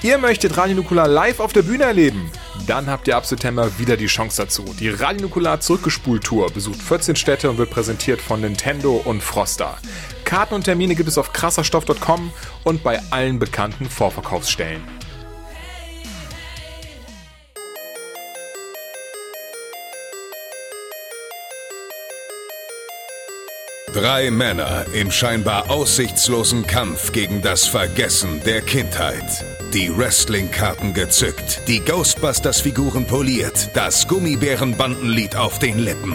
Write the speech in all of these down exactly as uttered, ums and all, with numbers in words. Ihr möchtet Radio Nukular live auf der Bühne erleben? Dann habt ihr ab September wieder die Chance dazu. Die Radio Nukular Zurückgespult-Tour besucht vierzehn Städte und wird präsentiert von Nintendo und Frosta. Karten und Termine gibt es auf krasserstoff punkt com und bei allen bekannten Vorverkaufsstellen. Drei Männer im scheinbar aussichtslosen Kampf gegen das Vergessen der Kindheit. Die Wrestling-Karten gezückt, die Ghostbusters-Figuren poliert, das Gummibärenbandenlied auf den Lippen.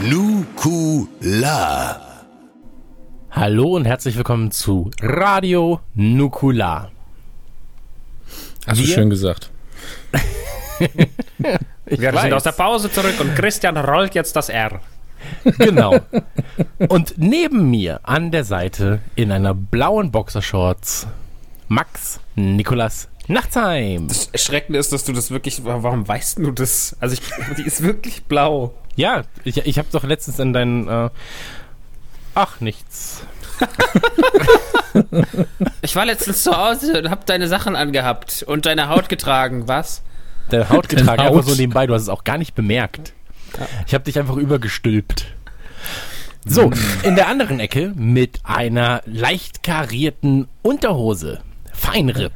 Nukular. Hallo und herzlich willkommen zu Radio Nukular. Hast du schön gesagt. Wir weiß. sind aus der Pause zurück und Christian rollt jetzt das R. Genau. Und neben mir an der Seite in einer blauen Boxershorts Max Nikolas Nachtsheim. Das Erschreckende ist, dass du das wirklich... Warum weißt du das? Also ich, die ist wirklich blau. Ja, ich, ich habe doch letztens in deinen... Äh, ach, nichts. Ich war letztens zu Hause und habe deine Sachen angehabt und deine Haut getragen, was? Deine Haut getragen, aber so nebenbei, du hast es auch gar nicht bemerkt. Ich habe dich einfach übergestülpt. So, in der anderen Ecke mit einer leicht karierten Unterhose. Feinripp.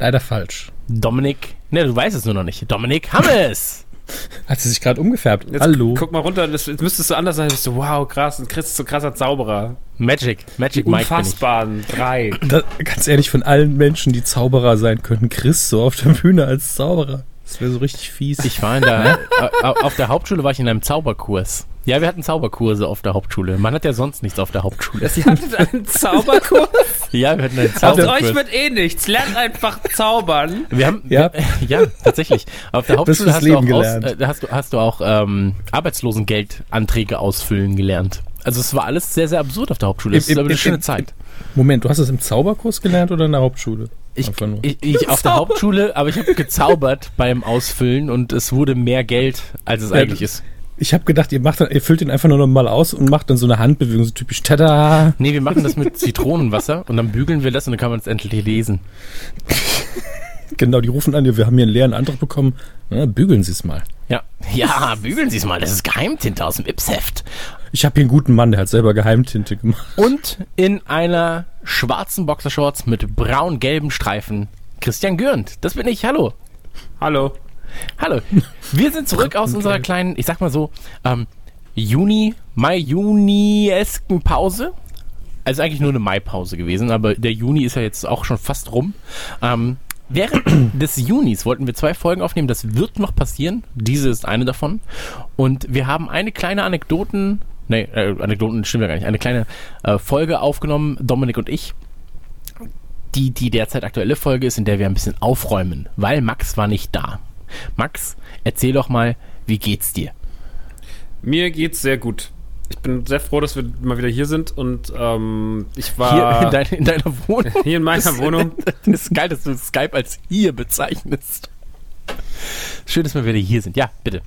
Leider falsch. Dominik, ne, du weißt es nur noch nicht. Dominik Hammes. Hat sie sich gerade umgefärbt. Jetzt hallo. Guck mal runter, das, jetzt müsstest du anders sein. Bist du, wow, krass, und Chris ist so krasser Zauberer. Magic, Magic Mike. Unfassbaren drei. Das, ganz ehrlich, von allen Menschen, die Zauberer sein könnten, Chris so auf der Bühne als Zauberer. Das wäre so richtig fies. Ich war in der, auf der Hauptschule war ich in einem Zauberkurs. Ja, wir hatten Zauberkurse auf der Hauptschule. Man hat ja sonst nichts auf der Hauptschule. Sie hatten einen Zauberkurs? Ja, wir hatten einen Zauberkurs. Aus euch wird eh nichts. Lernt einfach zaubern. Wir haben, ja. Wir, ja, tatsächlich. Auf der Hauptschule hast du, auch aus, äh, hast, du, hast du auch ähm, Arbeitslosengeldanträge ausfüllen gelernt. Also es war alles sehr, sehr absurd auf der Hauptschule. Es ist aber eine im, schöne im, Zeit. Moment, du hast es im Zauberkurs gelernt oder in der Hauptschule? Ich, ich, ich auf der Hauptschule, aber ich habe gezaubert beim Ausfüllen und es wurde mehr Geld, als es ja, eigentlich ist. Ich habe gedacht, ihr macht dann, ihr füllt den einfach nur normal aus und macht dann so eine Handbewegung, so typisch Tada. Nee, wir machen das mit Zitronenwasser und dann bügeln wir das und dann kann man es endlich lesen. Genau, die rufen an, wir haben hier einen leeren Antrag bekommen. Na, bügeln Sie es mal. Ja, ja, bügeln Sie es mal. Das ist Geheimtinte aus dem Yps-Heft. Ich habe hier einen guten Mann, der hat selber Geheimtinte gemacht. Und in einer schwarzen Boxershorts mit braun-gelben Streifen. Christian Gürnt, das bin ich. Hallo. Hallo. Hallo. Wir sind zurück aus unserer kleinen, ich sag mal so, ähm, Juni, Mai-Juni-esken Pause. Also eigentlich nur eine Mai-Pause gewesen, aber der Juni ist ja jetzt auch schon fast rum. Ähm, Während des Junis wollten wir zwei Folgen aufnehmen, das wird noch passieren, diese ist eine davon und wir haben eine kleine Anekdoten, nee, äh, Anekdoten stimmt ja gar nicht, eine kleine äh, Folge aufgenommen, Dominik und ich, die die derzeit aktuelle Folge ist, in der wir ein bisschen aufräumen, weil Max war nicht da. Max, erzähl doch mal, wie geht's dir? Mir geht's sehr gut. Ich bin sehr froh, dass wir mal wieder hier sind und ähm, ich war... Hier in, dein, in deiner Wohnung? Hier in meiner das, Wohnung. Das ist geil, dass du Skype als hier bezeichnest. Schön, dass wir wieder hier sind. Ja, bitte.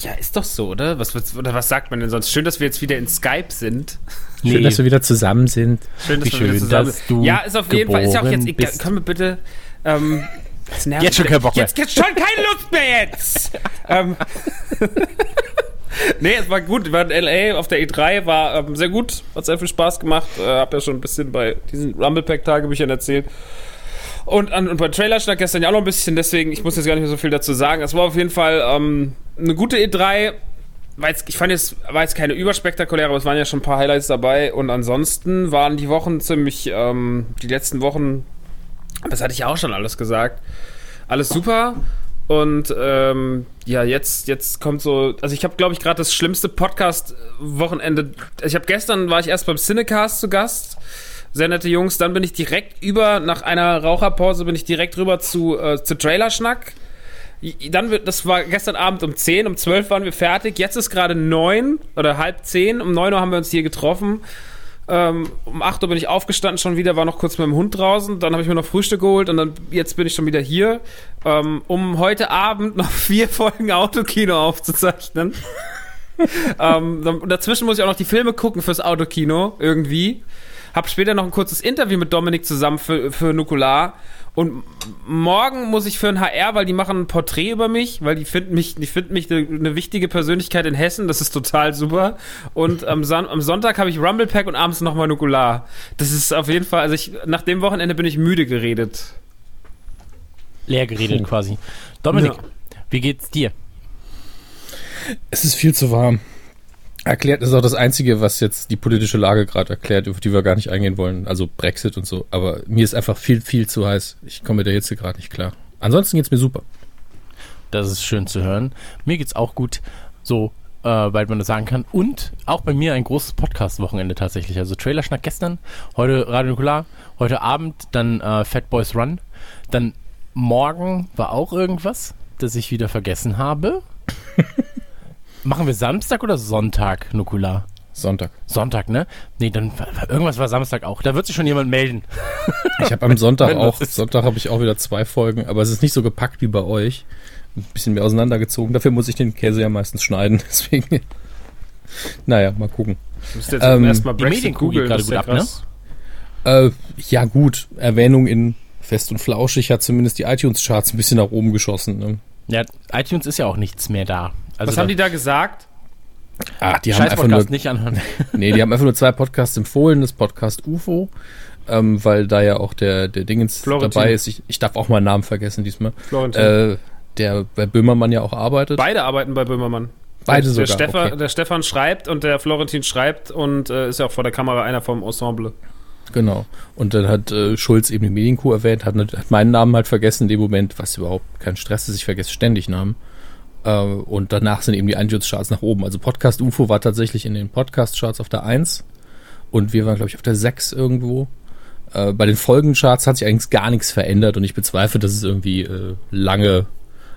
Ja, ist doch so, oder? Was, oder was sagt man denn sonst? Schön, dass wir jetzt wieder in Skype sind. Nee. Schön, dass wir wieder zusammen sind. Schön, dass Wie wir schön, wieder zusammen sind. Du ja, ist auf jeden Fall. Ist ja auch jetzt egal. Können wir bitte... Ähm, das nervt jetzt schon kein Bock mehr. Jetzt, jetzt schon keine Lust mehr jetzt! ähm... Nee, es war gut. Wir waren in L A auf der E drei, war ähm, sehr gut, hat sehr viel Spaß gemacht. Äh, hab ja schon ein bisschen bei diesen Rumblepack-Tagebüchern erzählt. Und, an, und bei Trailerschnack gestern ja auch noch ein bisschen, deswegen, ich muss jetzt gar nicht mehr so viel dazu sagen. Es war auf jeden Fall ähm, eine gute E drei. War jetzt, ich fand jetzt, war jetzt keine überspektakuläre, aber es waren ja schon ein paar Highlights dabei. Und ansonsten waren die Wochen ziemlich, ähm, die letzten Wochen, das hatte ich ja auch schon alles gesagt, alles super. Und ähm, ja, jetzt, jetzt kommt so, also ich habe, glaube ich, gerade das schlimmste Podcast-Wochenende. Ich habe gestern, war ich erst beim Cinecast zu Gast, Sehr nette Jungs. Dann bin ich direkt über, nach einer Raucherpause, bin ich direkt rüber zu, äh, zu Trailerschnack. Dann wird, das war gestern Abend um zehn, um zwölf waren wir fertig. Jetzt ist gerade neun oder halb zehn. Um neun Uhr haben wir uns hier getroffen. Ähm, um acht Uhr bin ich aufgestanden schon wieder, war noch kurz mit dem Hund draußen. Dann habe ich mir noch Frühstück geholt und dann jetzt bin ich schon wieder hier, ähm, um heute Abend noch vier Folgen Autokino aufzuzeichnen. ähm, dazwischen muss ich auch noch die Filme gucken fürs Autokino irgendwie. Hab später noch ein kurzes Interview mit Dominik zusammen für, für Nukular. Und morgen muss ich für ein H R, weil die machen ein Porträt über mich, weil die finden mich, die finden mich eine, eine wichtige Persönlichkeit in Hessen. Das ist total super. Und am, Son- am Sonntag habe ich Rumblepack und abends nochmal Nukular. Das ist auf jeden Fall, also ich, nach dem Wochenende bin ich müde geredet. Leer geredet quasi. Dominik, ja. Wie geht's dir? Es ist viel zu warm. Erklärt ist auch das Einzige, was jetzt die politische Lage gerade erklärt, auf die wir gar nicht eingehen wollen. Also Brexit und so. Aber mir ist einfach viel, viel zu heiß. Ich komme mit der Hitze gerade nicht klar. Ansonsten geht's mir super. Das ist schön zu hören. Mir geht's auch gut, so äh, weit man das sagen kann. Und auch bei mir ein großes Podcast-Wochenende tatsächlich. Also Trailerschnack gestern, heute Radio Nukular, heute Abend dann äh, Fat Boys Run. Dann morgen war auch irgendwas, das ich wieder vergessen habe. Machen wir Samstag oder Sonntag, Nukular? Sonntag. Sonntag, ne? Nee, dann irgendwas war Samstag auch. Da wird sich schon jemand melden. Ich habe am Sonntag auch, Sonntag habe ich auch wieder zwei Folgen, aber es ist nicht so gepackt wie bei euch. Ein bisschen mehr auseinandergezogen. Dafür muss ich den Käse ja meistens schneiden, deswegen. Naja, mal gucken. Du musst jetzt ähm, erstmal Brexit googeln, gerade gut ab, ne? Äh, ja gut, Erwähnung in Fest und Flauschig hat zumindest die iTunes-Charts ein bisschen nach oben geschossen, ne? Ja, iTunes ist ja auch nichts mehr da. Also was haben die da gesagt? Ah, die Scheiß haben einfach Podcast nur, nicht anhören. Nee, die haben einfach nur zwei Podcasts empfohlen, das Podcast U F O, ähm, weil da ja auch der, der Dingens Florentin dabei ist. Ich, ich darf auch mal einen Namen vergessen diesmal. Florentin. Äh, der bei Böhmermann ja auch arbeitet. Beide arbeiten bei Böhmermann. Beide der, sogar, der Stefan, okay. Der Stefan schreibt und der Florentin schreibt und äh, ist ja auch vor der Kamera einer vom Ensemble. Genau. Und dann hat äh, Schulz eben die Medienkuh erwähnt, hat, hat meinen Namen halt vergessen in dem Moment, was überhaupt kein Stress ist, ich vergesse ständig Namen. Uh, und danach sind eben die iTunes-Charts nach oben. Also Podcast U F O war tatsächlich in den Podcast-Charts auf der eins und wir waren, glaube ich, auf der sechs irgendwo. Uh, bei den Folgencharts hat sich eigentlich gar nichts verändert und ich bezweifle, dass es irgendwie uh, lange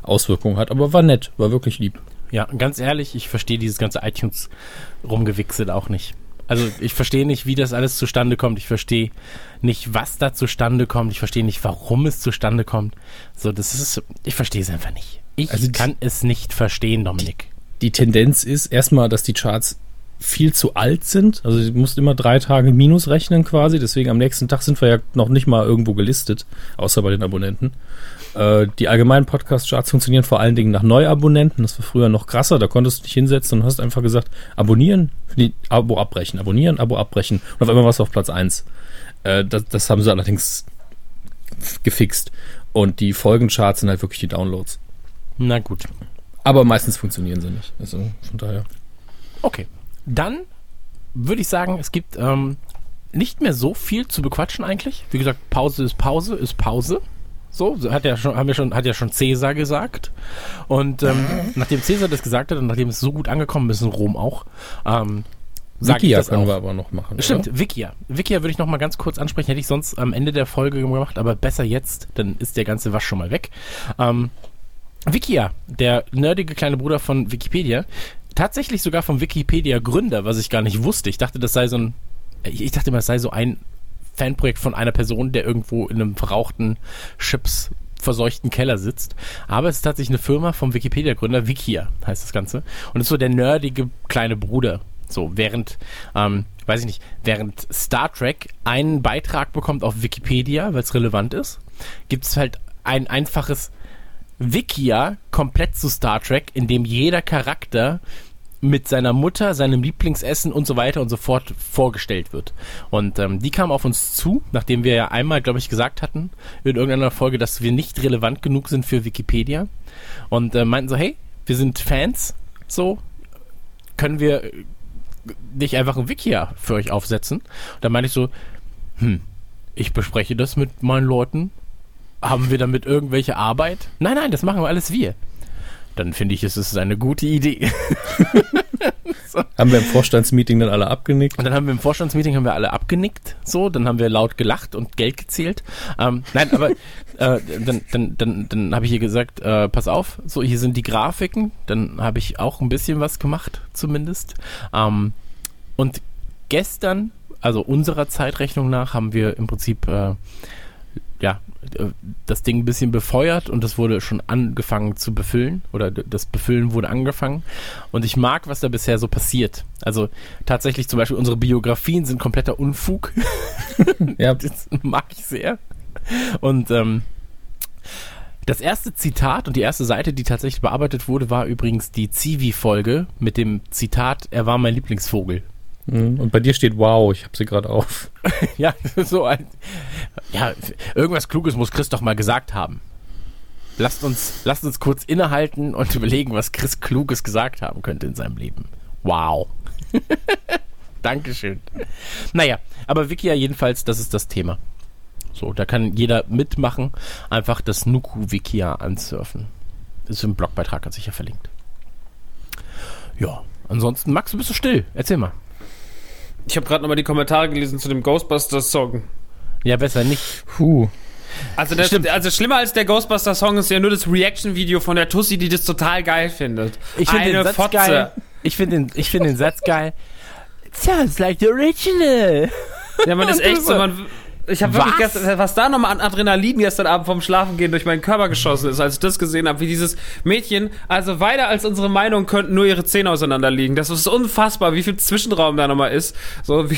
Auswirkungen hat, aber war nett, war wirklich lieb. Ja, ganz ehrlich, ich verstehe dieses ganze iTunes-Rumgewichsel auch nicht. Also ich verstehe nicht, wie das alles zustande kommt. Ich verstehe nicht, was da zustande kommt. Ich verstehe nicht, warum es zustande kommt. So, das ist, ich verstehe es einfach nicht. Ich also die, kann es nicht verstehen, Dominik. Die, die Tendenz ist erstmal, dass die Charts viel zu alt sind. Also du musst immer drei Tage minus rechnen quasi. Deswegen am nächsten Tag sind wir ja noch nicht mal irgendwo gelistet, außer bei den Abonnenten. Äh, die allgemeinen Podcast-Charts funktionieren vor allen Dingen nach Neuabonnenten. Das war früher noch krasser. Da konntest du dich hinsetzen und hast einfach gesagt, abonnieren, nee, Abo abbrechen, abonnieren, Abo abbrechen. Und auf einmal warst du auf Platz eins. Äh, das, das haben sie allerdings gefixt. Und die Folgencharts sind halt wirklich die Downloads. Na gut. Aber meistens funktionieren sie nicht. Also von daher. Okay. Dann würde ich sagen, es gibt ähm, nicht mehr so viel zu bequatschen eigentlich. Wie gesagt, Pause ist Pause ist Pause. So, hat ja schon, haben wir schon, hat ja schon Cäsar gesagt. Und ähm, nachdem Cäsar das gesagt hat und nachdem es so gut angekommen ist in Rom auch, ähm, Wikia können auch. Wir aber noch machen. Stimmt, oder? Wikia. Wikia würde ich noch mal ganz kurz ansprechen. Hätte ich sonst am Ende der Folge gemacht, aber besser jetzt, dann ist der ganze Wasch schon mal weg. Ähm, Wikia, der nerdige kleine Bruder von Wikipedia, tatsächlich sogar vom Wikipedia-Gründer, was ich gar nicht wusste. Ich dachte, das sei so ein, ich dachte immer, das sei so ein Fanprojekt von einer Person, der irgendwo in einem verrauchten, chipsverseuchten Keller sitzt. Aber es ist tatsächlich eine Firma vom Wikipedia-Gründer, Wikia heißt das Ganze. Und ist so der nerdige kleine Bruder. So, während, ähm, weiß ich nicht, während Star Trek einen Beitrag bekommt auf Wikipedia, weil es relevant ist, gibt es halt ein einfaches Wikia komplett zu Star Trek, in dem jeder Charakter mit seiner Mutter, seinem Lieblingsessen und so weiter und so fort vorgestellt wird. Und ähm, die kamen auf uns zu, nachdem wir ja einmal, glaube ich, gesagt hatten, in irgendeiner Folge, dass wir nicht relevant genug sind für Wikipedia. Und äh, meinten so, hey, wir sind Fans, so können wir nicht einfach ein Wikia für euch aufsetzen. Und dann meinte ich so, hm, ich bespreche das mit meinen Leuten. Haben wir damit irgendwelche Arbeit? Nein, nein, das machen wir alles wir. Dann finde ich, es ist eine gute Idee. So. Haben wir im Vorstandsmeeting dann alle abgenickt? Und dann haben wir im Vorstandsmeeting haben wir alle abgenickt, so, dann haben wir laut gelacht und Geld gezählt. Ähm, nein, aber äh, dann, dann, dann, dann habe ich ihr gesagt, äh, pass auf, so, hier sind die Grafiken, dann habe ich auch ein bisschen was gemacht, zumindest. Ähm, und gestern, also unserer Zeitrechnung nach, haben wir im Prinzip äh, ja, das Ding ein bisschen befeuert und das wurde schon angefangen zu befüllen oder das Befüllen wurde angefangen und ich mag, was da bisher so passiert. Also tatsächlich zum Beispiel unsere Biografien sind kompletter Unfug. Ja. Das mag ich sehr. Und ähm, das erste Zitat und die erste Seite, die tatsächlich bearbeitet wurde, war übrigens die Zivi-Folge mit dem Zitat, er war mein Lieblingsvogel. Und bei dir steht, wow, ich habe sie gerade auf. Ja, so ein, ja, irgendwas Kluges muss Chris doch mal gesagt haben. Lasst uns, lasst uns kurz innehalten und überlegen, was Chris Kluges gesagt haben könnte in seinem Leben. Wow. Dankeschön. Naja, aber Wikia jedenfalls, das ist das Thema. So, da kann jeder mitmachen. Einfach das Nuku-Wikia ansurfen. Das ist im Blogbeitrag ganz sicher verlinkt. Ja, ansonsten, Max, du bist so still. Erzähl mal. Ich habe gerade nochmal die Kommentare gelesen zu dem Ghostbusters-Song. Ja, besser nicht. Puh. Also, das, also schlimmer als der Ghostbusters-Song ist ja nur das Reaction-Video von der Tussi, die das total geil findet. Ich finde den Satz Fotze. geil. Ich finde den, ich find den Satz geil. It sounds like the original. Ja, man ist echt so... Man, ich habe wirklich gestern, was da nochmal an Adrenalin gestern Abend vom Schlafengehen durch meinen Körper geschossen ist, als ich das gesehen habe, wie dieses Mädchen, also weiter als unsere Meinung könnten nur ihre Zähne auseinanderliegen. Das ist unfassbar, wie viel Zwischenraum da nochmal ist. So wie,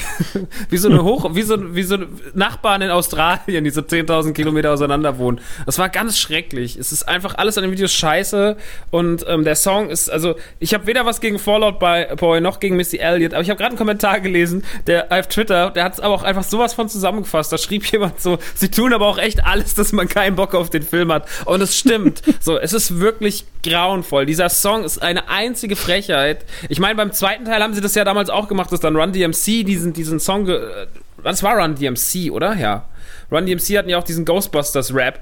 wie so eine Hoch, wie so, wie so eine Nachbarn in Australien, die so zehntausend Kilometer auseinander wohnen. Das war ganz schrecklich. Es ist einfach alles an den Videos scheiße und ähm, der Song ist, also ich habe weder was gegen Fall Out Boy noch gegen Missy Elliott, aber ich habe gerade einen Kommentar gelesen, der auf Twitter, der hat es aber auch einfach sowas von zusammengefasst. Da schrieb jemand so, sie tun aber auch echt alles, dass man keinen Bock auf den Film hat. Und es stimmt. So, es ist wirklich grauenvoll. Dieser Song ist eine einzige Frechheit. Ich meine, beim zweiten Teil haben sie das ja damals auch gemacht, dass dann Run D M C diesen, diesen Song... Ge- das war Run D M C, oder? Ja. Run D M C hatten ja auch diesen Ghostbusters-Rap.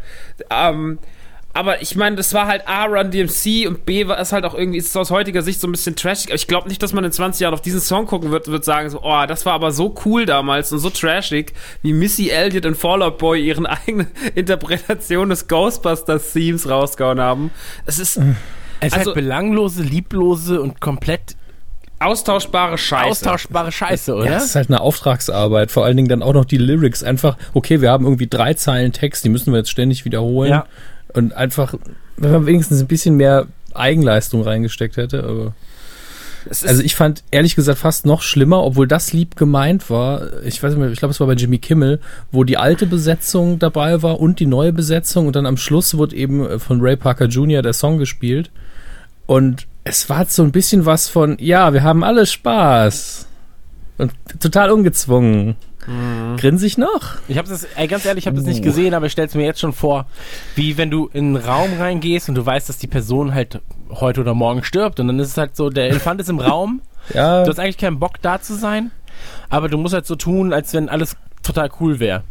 Ähm... Aber ich meine, das war halt A, Run D M C und B, war es halt auch irgendwie, ist aus heutiger Sicht so ein bisschen trashig. Aber ich glaube nicht, dass man in zwanzig Jahren auf diesen Song gucken wird und wird sagen so, oh, das war aber so cool damals und so trashig, wie Missy Elliott und Fall Out Boy ihren eigenen Interpretation des Ghostbusters-Themes rausgehauen haben. Es ist, es also, hat belanglose, lieblose und komplett austauschbare Scheiße. Austauschbare Scheiße, oder? Ja, das ist halt eine Auftragsarbeit. Vor allen Dingen dann auch noch die Lyrics. Einfach, okay, wir haben irgendwie drei Zeilen Text, die müssen wir jetzt ständig wiederholen. Ja. Und einfach, wenn man wenigstens ein bisschen mehr Eigenleistung reingesteckt hätte, aber. Also ich fand, ehrlich gesagt, fast noch schlimmer, obwohl das lieb gemeint war. Ich weiß nicht mehr, ich glaube, es war bei Jimmy Kimmel, wo die alte Besetzung dabei war und die neue Besetzung und dann am Schluss wurde eben von Ray Parker Junior der Song gespielt. Und es war so ein bisschen was von, ja, wir haben alle Spaß. Und total ungezwungen. Mhm. Grinse ich noch? Ich habe das, ey, ganz ehrlich, ich habe das nicht gesehen, aber ich stell's mir jetzt schon vor, wie wenn du in einen Raum reingehst und du weißt, dass die Person halt heute oder morgen stirbt und dann ist es halt so, der Elefant ist im Raum, ja. Du hast eigentlich keinen Bock da zu sein, aber du musst halt so tun, als wenn alles total cool wäre.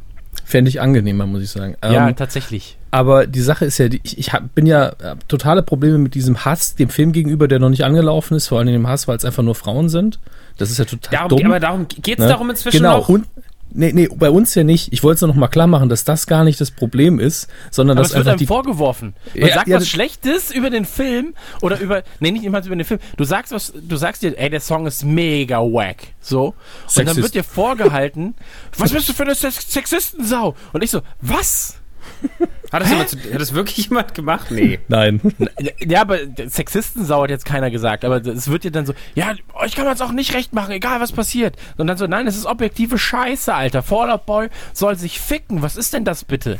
Fände ich angenehmer, muss ich sagen. Ja, ähm, tatsächlich. Aber die Sache ist ja, ich, ich hab, bin ja hab totale Probleme mit diesem Hass dem Film gegenüber, der noch nicht angelaufen ist, vor allem dem Hass, weil es einfach nur Frauen sind. Das ist ja total darum, dumm. Aber darum geht es ne? darum inzwischen genau. auch. Genau. Nee, nee, bei uns ja nicht. Ich wollte es nur noch mal klar machen, dass das gar nicht das Problem ist, sondern aber dass einfach die... Aber es wird einem vorgeworfen. Man ja, sagt ja, was Schlechtes über den Film oder über... Nee, nicht immer über den Film. Du sagst was, du sagst dir, ey, der Song ist mega wack. So. Sexist. Und dann wird dir vorgehalten, was bist du für eine Sexistensau? Und ich so, was? Hat das, jemand zu, hat das wirklich jemand gemacht? Nee. Nein. Ja, aber Sexistensau hat jetzt keiner gesagt, aber es wird dir dann so, ja, euch kann man es auch nicht recht machen, egal was passiert. Und dann so, nein, das ist objektive Scheiße, Alter. Fall Out Boy soll sich ficken. Was ist denn das bitte?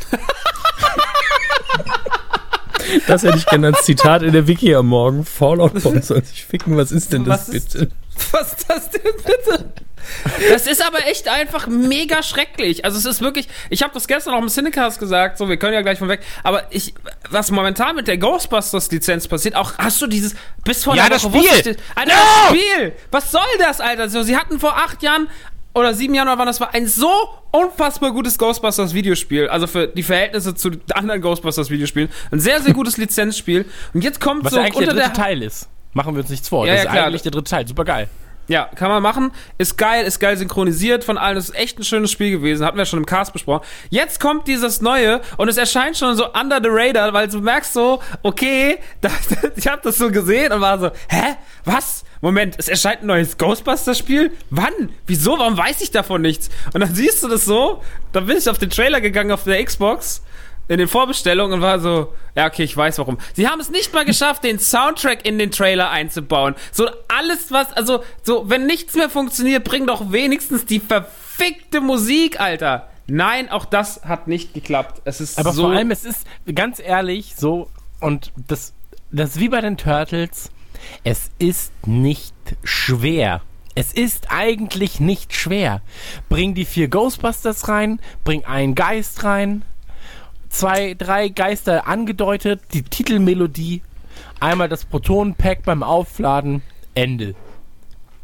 Das hätte ich gerne als Zitat in der Wiki am Morgen. Fall Out Boy soll sich ficken. Was ist denn das was ist, bitte? Was ist das denn bitte? Das ist aber echt einfach mega schrecklich. Also es ist wirklich, ich habe das gestern auch im Cinecast gesagt, so wir können ja gleich von weg, aber ich, was momentan mit der Ghostbusters-Lizenz passiert, auch hast du dieses, bis vor ja, der das Woche Spiel. Wusste, Alter, no! das Spiel! Was soll das, Alter? So, sie hatten vor acht Jahren oder sieben Jahren, oder wann das war, ein so unfassbar gutes Ghostbusters-Videospiel, also für die Verhältnisse zu anderen Ghostbusters-Videospielen, ein sehr, sehr gutes Lizenzspiel und jetzt kommt was so unter der... Was eigentlich der dritte Teil ist. Machen wir uns nichts vor. Ja, das ja, ist klar. Eigentlich der dritte Teil. Super geil. Ja, kann man machen. Ist geil, ist geil synchronisiert von allen. Das ist echt ein schönes Spiel gewesen. Hatten wir schon im Cast besprochen. Jetzt kommt dieses Neue und es erscheint schon so under the radar, weil du merkst so, okay, das, ich hab das so gesehen und war so, hä? Was? Moment, es erscheint ein neues Ghostbusters-Spiel? Wann? Wieso? Warum weiß ich davon nichts? Und dann siehst du das so, dann bin ich auf den Trailer gegangen auf der Xbox in den Vorbestellungen und war so, ja, okay, ich weiß warum. Sie haben es nicht mal geschafft, den Soundtrack in den Trailer einzubauen. So alles, was, also, so, wenn nichts mehr funktioniert, bring doch wenigstens die verfickte Musik, Alter. Nein, auch das hat nicht geklappt. Es ist aber so. Aber vor allem, es ist, ganz ehrlich, so, und das, das ist wie bei den Turtles, es ist nicht schwer. Es ist eigentlich nicht schwer. Bring die vier Ghostbusters rein, bring einen Geist rein, zwei, drei Geister angedeutet, die Titelmelodie, einmal das Protonenpack beim Aufladen, Ende.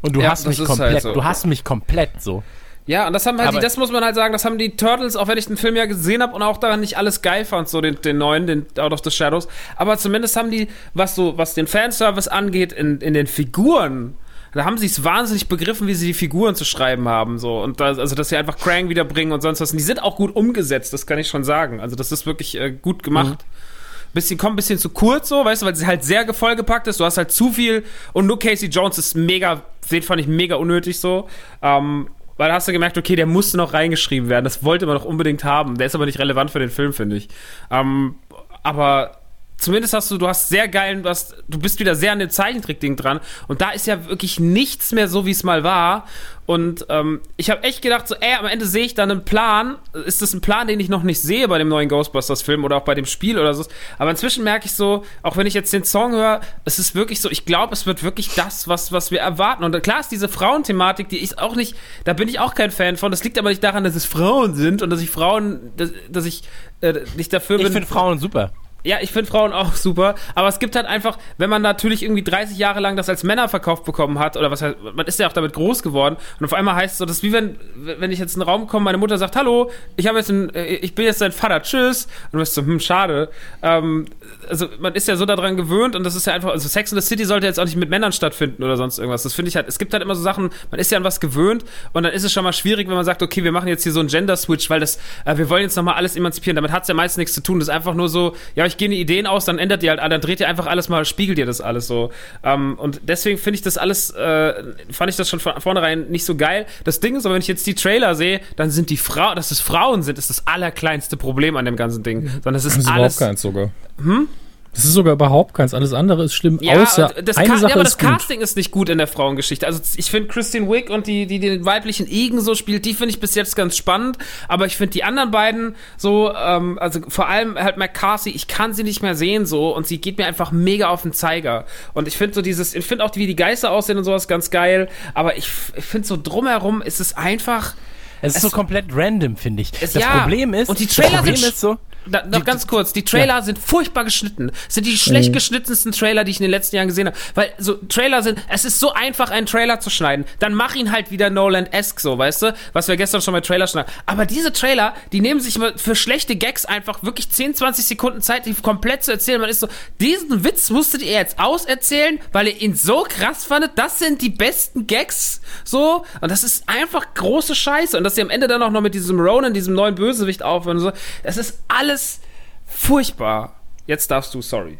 Und du ja, hast mich komplett, halt so. du hast mich komplett so. Ja, und das haben halt, die, das muss man halt sagen, das haben die Turtles, auch wenn ich den Film ja gesehen habe und auch daran nicht alles geil fand, so den, den neuen, den Out of the Shadows, aber zumindest haben die, was so, was den Fanservice angeht, in, in den Figuren, da haben sie es wahnsinnig begriffen, wie sie die Figuren zu schreiben haben, so. Und das, also, dass sie einfach Krang wiederbringen und sonst was. Und die sind auch gut umgesetzt, das kann ich schon sagen. Also, das ist wirklich äh, gut gemacht. Mhm. Bisschen, kommt ein bisschen zu kurz, so, weißt du, weil sie halt sehr vollgepackt ist. Du hast halt zu viel. Und nur Casey Jones ist mega, den fand ich mega unnötig, so. Ähm, weil da hast du gemerkt, okay, der musste noch reingeschrieben werden. Das wollte man doch unbedingt haben. Der ist aber nicht relevant für den Film, finde ich. Ähm, aber zumindest hast du, du hast sehr geilen, du, hast, du bist wieder sehr an dem Zeichentrick-Ding dran. Und da ist ja wirklich nichts mehr so, wie es mal war. Und ähm, ich habe echt gedacht, so, ey, am Ende sehe ich dann einen Plan. Ist das ein Plan, den ich noch nicht sehe bei dem neuen Ghostbusters-Film oder auch bei dem Spiel oder so? Aber inzwischen merke ich so, auch wenn ich jetzt den Song höre, es ist wirklich so, ich glaube, es wird wirklich das, was, was wir erwarten. Und klar ist diese Frauenthematik, die ich auch nicht, da bin ich auch kein Fan von. Das liegt aber nicht daran, dass es Frauen sind und dass ich Frauen, dass, dass ich äh, nicht dafür bin. Ich finde Frauen super. Ja, ich finde Frauen auch super, aber es gibt halt einfach, wenn man natürlich irgendwie dreißig Jahre lang das als Männer verkauft bekommen hat, oder was heißt, man ist ja auch damit groß geworden, und auf einmal heißt es so, das ist wie wenn, wenn ich jetzt in den Raum komme, meine Mutter sagt, hallo, ich habe jetzt einen, ich bin jetzt dein Vater, tschüss, und du bist so, hm, schade. Ähm, also man ist ja so daran gewöhnt, und das ist ja einfach, also Sex and the City sollte jetzt auch nicht mit Männern stattfinden oder sonst irgendwas, das finde ich halt, es gibt halt immer so Sachen, man ist ja an was gewöhnt, und dann ist es schon mal schwierig, wenn man sagt, okay, wir machen jetzt hier so einen Gender-Switch, weil das, äh, wir wollen jetzt nochmal alles emanzipieren, damit hat es ja meistens nichts zu tun, das ist einfach nur so, ja, ich gehe in die Ideen aus, dann ändert ihr halt, dann dreht ihr einfach alles mal, spiegelt ihr das alles so. Ähm, und deswegen finde ich das alles, äh, fand ich das schon von vornherein nicht so geil. Das Ding ist, aber wenn ich jetzt die Trailer sehe, dann sind die Frauen, dass es Frauen sind, ist das allerkleinste Problem an dem ganzen Ding. Sondern es ist, das ist alles. Überhaupt keins sogar. Hm? Das ist sogar überhaupt keins. Alles andere ist schlimm. Ja, außer das eine Ka- Sache ja aber das ist Casting gut. Ist nicht gut in der Frauengeschichte. Also ich finde Kristen Wiig und die, die den weiblichen Igen so spielt, die finde ich bis jetzt ganz spannend. Aber ich finde die anderen beiden so, ähm, also vor allem halt McCarthy, ich kann sie nicht mehr sehen so und sie geht mir einfach mega auf den Zeiger. Und ich finde so dieses, ich finde auch wie die Geister aussehen und sowas ganz geil. Aber ich, ich finde so drumherum ist es einfach. Es ist es so komplett random, finde ich. Es, das ja, Problem ist, und die Trailer sind ist so, da, noch die, ganz kurz, die Trailer ja. sind furchtbar geschnitten. Sind die schlecht geschnittensten Trailer, die ich in den letzten Jahren gesehen habe. Weil so Trailer sind, es ist so einfach, einen Trailer zu schneiden. Dann mach ihn halt wieder Nolan-esque so, weißt du? Was wir gestern schon bei Trailer schneiden. Aber diese Trailer, die nehmen sich immer für schlechte Gags einfach wirklich zehn, zwanzig Sekunden Zeit, die komplett zu erzählen. Man ist so, diesen Witz musstet ihr jetzt auserzählen, weil ihr ihn so krass fandet. Das sind die besten Gags, so. Und das ist einfach große Scheiße. Und dass sie am Ende dann auch noch mit diesem Ronan, diesem neuen Bösewicht aufhören und so. Das ist alles furchtbar. Jetzt darfst du, sorry.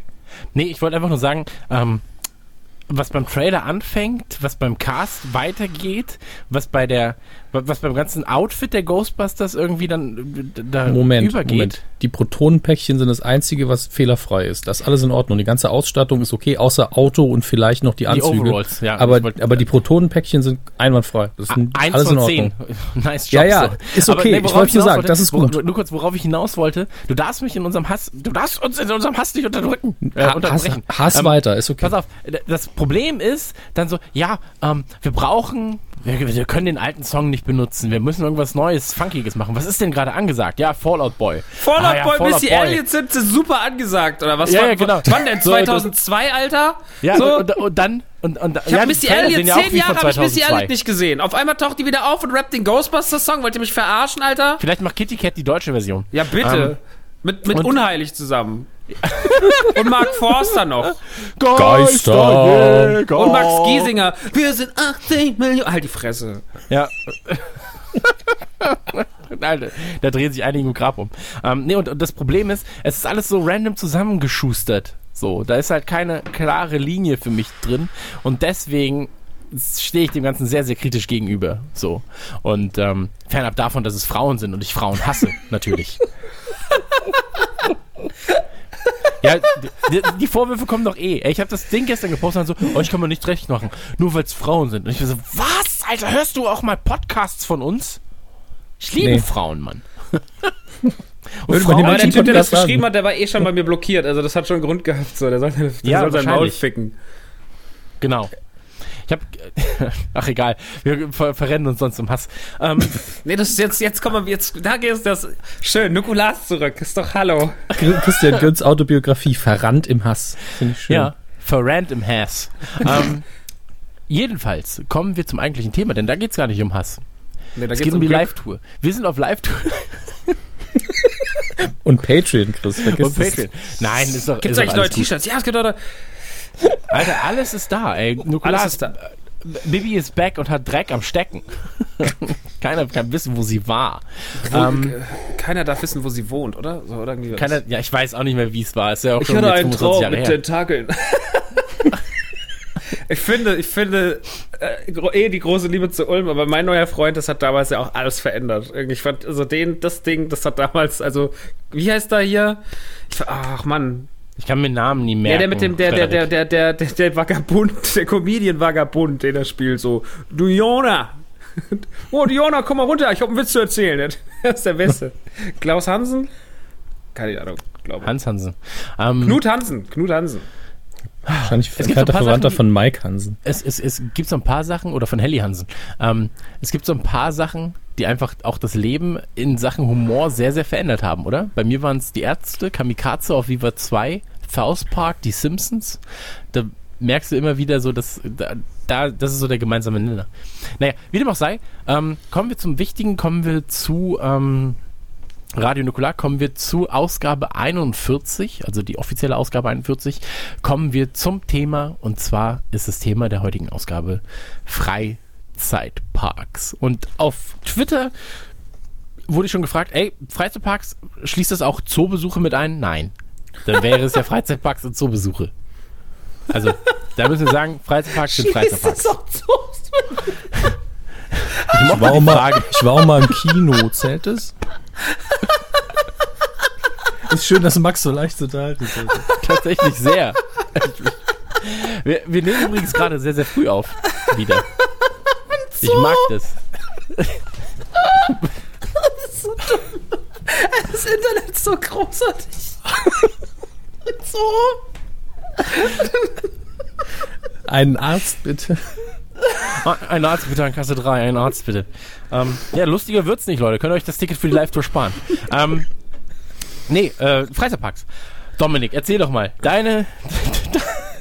Nee, ich wollte einfach nur sagen, ähm, was beim Trailer anfängt, was beim Cast weitergeht, was bei der, was beim ganzen Outfit der Ghostbusters irgendwie dann da Moment, übergeht. Moment. Die Protonenpäckchen sind das Einzige, was fehlerfrei ist. Das ist alles in Ordnung. Die ganze Ausstattung ist okay, außer Auto und vielleicht noch die Anzüge. Die Overalls, ja. Aber, wollt, aber die Protonenpäckchen sind einwandfrei. Das ist ein, eins alles von in Ordnung. zehn. Nice Job. Ja, ja, ist okay. Aber, nee, ich wollte nur sagen, das ist gut. Wor- nur kurz, worauf ich hinaus wollte, du darfst mich in unserem Hass, du darfst uns in unserem Hass nicht unterdrücken. Äh, ha- unterbrechen. Hass, Hass ähm, weiter, ist okay. Pass auf, das Problem ist dann so, ja, ähm, wir brauchen, wir, wir können den alten Song nicht benutzen, wir müssen irgendwas Neues, Funkiges machen. Was ist denn gerade angesagt? Ja, Fallout Boy. Fallout ah, ja, Boy, Fallout Missy Elliott sind super angesagt, oder was? Ja, ja, genau. Wann denn? zweitausendzwei, Alter? Ja, so. und, und dann... Und, und, ich ja, hab Missy Elliott, zehn Jahre habe ich Missy Elliott nicht gesehen. Auf einmal taucht die wieder auf und rappt den Ghostbusters-Song. Wollt ihr mich verarschen, Alter? Vielleicht macht Kitty Cat die deutsche Version. Ja, bitte. Ähm, mit mit Unheilig zusammen. Und Mark Forster noch. Geisterjäger. Und Max Giesinger. Wir sind achtzig Millionen. Halt die Fresse. Ja. Nein, da drehen sich einige im Grab um. Ähm, nee, und, und das Problem ist, es ist alles so random zusammengeschustert. So, da ist halt keine klare Linie für mich drin. Und deswegen stehe ich dem Ganzen sehr, sehr kritisch gegenüber. So. Und ähm, fernab davon, dass es Frauen sind und ich Frauen hasse, natürlich. Ja, die, die Vorwürfe kommen doch eh. Ich habe das Ding gestern gepostet und so, euch kann man nicht recht machen, nur weil es Frauen sind. Und ich war so, was? Alter, hörst du auch mal Podcasts von uns? Ich liebe nee. Frauen, Mann. Und Frauen, der Typ, der das geschrieben hat, der war eh schon bei mir blockiert. Also das hat schon einen Grund gehabt. So. Der soll, der ja, soll sein Maul ficken. Genau. Ich hab. Ach, egal. Wir ver- verrennen uns sonst im Hass. Ähm, nee, das ist jetzt. Jetzt kommen wir. Jetzt, da geht es das. Schön. Nukulas zurück. Ist doch hallo. Christian Gürns Autobiografie. Verrannt im Hass. Finde ich schön. Ja. Verrannt im Hass. ähm, jedenfalls kommen wir zum eigentlichen Thema, denn da geht es gar nicht um Hass. Nee, da es geht um die Glück. Live-Tour. Wir sind auf Live-Tour. Und Patreon, Chris. Vergiss Und Patreon. Das. Nein, ist doch. Gibt es eigentlich neue T-Shirts? Gut. Ja, es gibt neue. Alter, alles ist da, ey. Nukular ist da. Bibi ist back und hat Dreck am Stecken. Keiner kann wissen, wo sie war. Wo, ähm, keiner darf wissen, wo sie wohnt, oder? So, oder irgendwie keiner, ja, ich weiß auch nicht mehr, wie es war. Ist ja auch ich schon hatte einen Traum Jahre mit her. Tentakeln. Ich finde, ich finde äh, eh die große Liebe zu Ulm, aber mein neuer Freund, das hat damals ja auch alles verändert. Ich fand, also den, das Ding, das hat damals, also, wie heißt da hier? Ich, ach, Mann. Ich kann mir Namen nie merken. Ja, der mit dem, der, der, der, der, der, der, der Vagabund, der Comedian-Vagabund, den er spielt, so, du Jona, oh, du Jona, komm mal runter, ich hab einen Witz zu erzählen. Das ist der Beste. Klaus Hansen? Keine Ahnung, glaube ich. Hans Hansen. Ähm, Knut Hansen, Knut Hansen. Wahrscheinlich bekannter Verwandter von Mike Hansen. Es, es, es gibt so ein paar Sachen, oder von Helly Hansen, ähm, es gibt so ein paar Sachen, die einfach auch das Leben in Sachen Humor sehr, sehr verändert haben, oder? Bei mir waren es die Ärzte, Kamikaze auf Viva zwei, South Park, die Simpsons. Da merkst du immer wieder so, dass da, das ist so der gemeinsame Nenner. Naja, wie dem auch sei, ähm, kommen wir zum Wichtigen, kommen wir zu ähm, Radio Nukular, kommen wir zu Ausgabe einundvierzig, also die offizielle Ausgabe einundvierzig, kommen wir zum Thema, und zwar ist das Thema der heutigen Ausgabe frei. Freizeitparks. Und auf Twitter wurde ich schon gefragt, ey, Freizeitparks, schließt das auch Zoobesuche mit ein? Nein. Dann wäre es ja Freizeitparks und Zoobesuche. Also, da müssen wir sagen, Freizeitparks sind Freizeitparks. Ich, ich, war auch mal, ich war auch mal im Kino, zählt es? Ist schön, dass Max so leicht zu unterhalten ist. Tatsächlich sehr. Wir, wir nehmen übrigens gerade sehr, sehr früh auf. Wieder. Ich mag das. Das ist so dumm. Das Internet ist so großartig. So. Einen Arzt bitte. Einen Arzt bitte an Kasse drei, einen Arzt bitte. Ähm, ja, lustiger wird's nicht, Leute. Könnt ihr euch das Ticket für die Live-Tour sparen. Ähm, nee, äh, Freizeitparks. Dominik, erzähl doch mal. Deine...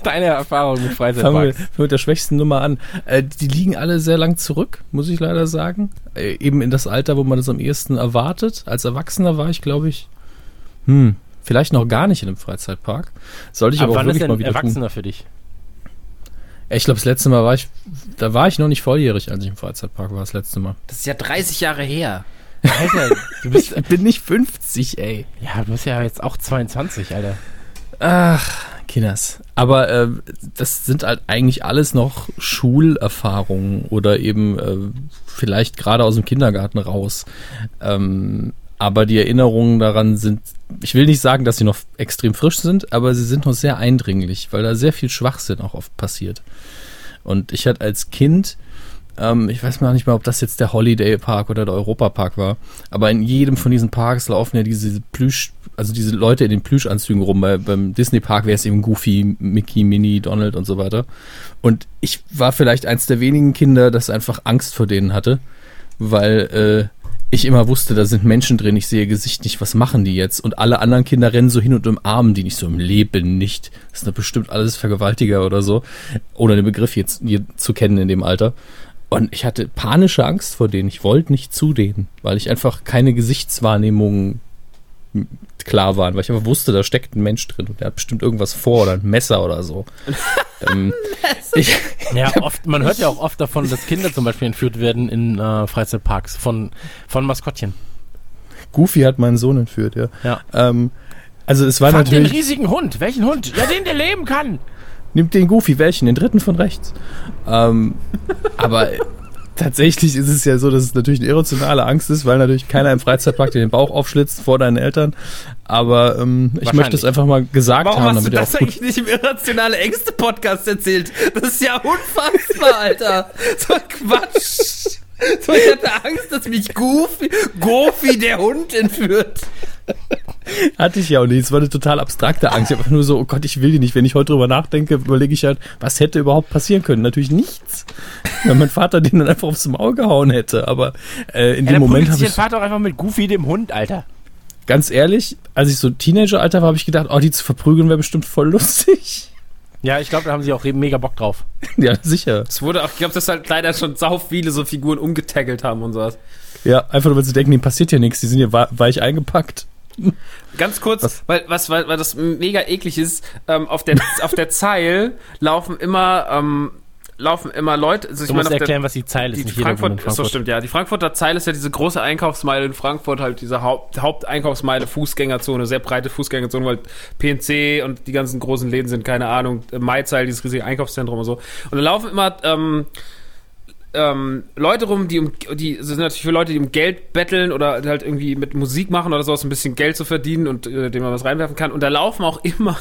Deine Erfahrung mit Freizeitparks. Fangen wir, fangen wir mit der schwächsten Nummer an. Äh, die liegen alle sehr lang zurück, muss ich leider sagen. Äh, eben in das Alter, wo man das am ehesten erwartet. Als Erwachsener war ich, glaube ich, hm, vielleicht noch gar nicht in einem Freizeitpark. Sollte ich aber, aber auch wirklich mal wieder Erwachsener tun. Für dich? Ich glaube, das letzte Mal war ich, da war ich noch nicht volljährig, als ich im Freizeitpark war, das letzte Mal. Das ist ja dreißig Jahre her. Alter, du bist, ich bin nicht fünfzig, ey. Ja, du bist ja jetzt auch zweiundzwanzig, Alter. Ach, Kinders. Aber äh, das sind halt eigentlich alles noch Schulerfahrungen oder eben äh, vielleicht gerade aus dem Kindergarten raus. Ähm, aber die Erinnerungen daran sind, ich will nicht sagen, dass sie noch extrem frisch sind, aber sie sind noch sehr eindringlich, weil da sehr viel Schwachsinn auch oft passiert. Und ich hatte als Kind, ähm, ich weiß mal nicht mal, ob das jetzt der Holiday Park oder der Europapark war, aber in jedem von diesen Parks laufen ja diese Plüsch- Also diese Leute in den Plüschanzügen rum, bei, beim Disney-Park wäre es eben Goofy, Mickey, Minnie, Donald und so weiter. Und ich war vielleicht eins der wenigen Kinder, das einfach Angst vor denen hatte, weil äh, ich immer wusste, da sind Menschen drin, ich sehe ihr Gesicht nicht, was machen die jetzt? Und alle anderen Kinder rennen so hin und umarmen die nicht, so im Leben nicht. Das sind doch bestimmt alles Vergewaltiger oder so, ohne den Begriff jetzt hier zu kennen in dem Alter. Und ich hatte panische Angst vor denen, ich wollte nicht zu denen, weil ich einfach keine Gesichtswahrnehmung klar waren, weil ich aber wusste, da steckt ein Mensch drin und der hat bestimmt irgendwas vor oder ein Messer oder so. ähm, ich, ja, oft, man hört ja auch oft davon, dass Kinder zum Beispiel entführt werden in äh, Freizeitparks von, von Maskottchen. Goofy hat meinen Sohn entführt, ja. ja. Ähm, also es war Fand natürlich... den riesigen Hund. Welchen Hund? Ja, den, der leben kann. Nimmt den Goofy, welchen? Den dritten von rechts. Ähm, aber... Tatsächlich ist es ja so, dass es natürlich eine irrationale Angst ist, weil natürlich keiner im Freizeitpark dir den Bauch aufschlitzt vor deinen Eltern. Aber ähm, ich möchte es einfach mal gesagt Warum haben. Warum hast du das eigentlich nicht im Irrationale-Ängste-Podcast erzählt? Das ist ja unfassbar, Alter. So Quatsch. So, ich hatte Angst, dass mich Goofy, Goofy der Hund entführt. Hatte ich ja auch nicht. Es war eine total abstrakte Angst. Ich habe einfach nur so, oh Gott, ich will die nicht. Wenn ich heute drüber nachdenke, überlege ich halt, was hätte überhaupt passieren können? Natürlich nichts. Weil mein Vater den dann einfach aufs Maul gehauen hätte. Aber äh, in ja, dem Moment habe ich... Vater auch einfach mit Goofy, dem Hund, Alter. Ganz ehrlich, als ich so Teenager-Alter war, habe ich gedacht, oh, die zu verprügeln wäre bestimmt voll lustig. Ja, ich glaube, da haben sie auch mega Bock drauf. Ja, sicher. Es wurde auch, ich glaube, dass halt leider schon sau viele so Figuren umgetaggelt haben und sowas. Ja, einfach nur, weil sie denken, denen passiert ja nichts, die sind ja weich eingepackt. Ganz kurz, was? weil was weil, weil das mega eklig ist, ähm, auf der auf der Zeil laufen immer ähm, laufen immer Leute. Also ich du musst meine, erklären, der, was die Zeil ist. Die, nicht Frankfurt, in Frankfurt. So stimmt, ja. Die Frankfurter Zeil ist ja diese große Einkaufsmeile in Frankfurt, halt diese Haupt, Haupteinkaufsmeile, Fußgängerzone, sehr breite Fußgängerzone, weil P N C und die ganzen großen Läden sind, keine Ahnung, Maizeil, dieses riesige Einkaufszentrum und so. Und da laufen immer ähm, ähm, Leute rum, die um, die sind natürlich für Leute, die um Geld betteln oder halt irgendwie mit Musik machen oder sowas, ein bisschen Geld zu verdienen und äh, dem man was reinwerfen kann. Und da laufen auch immer,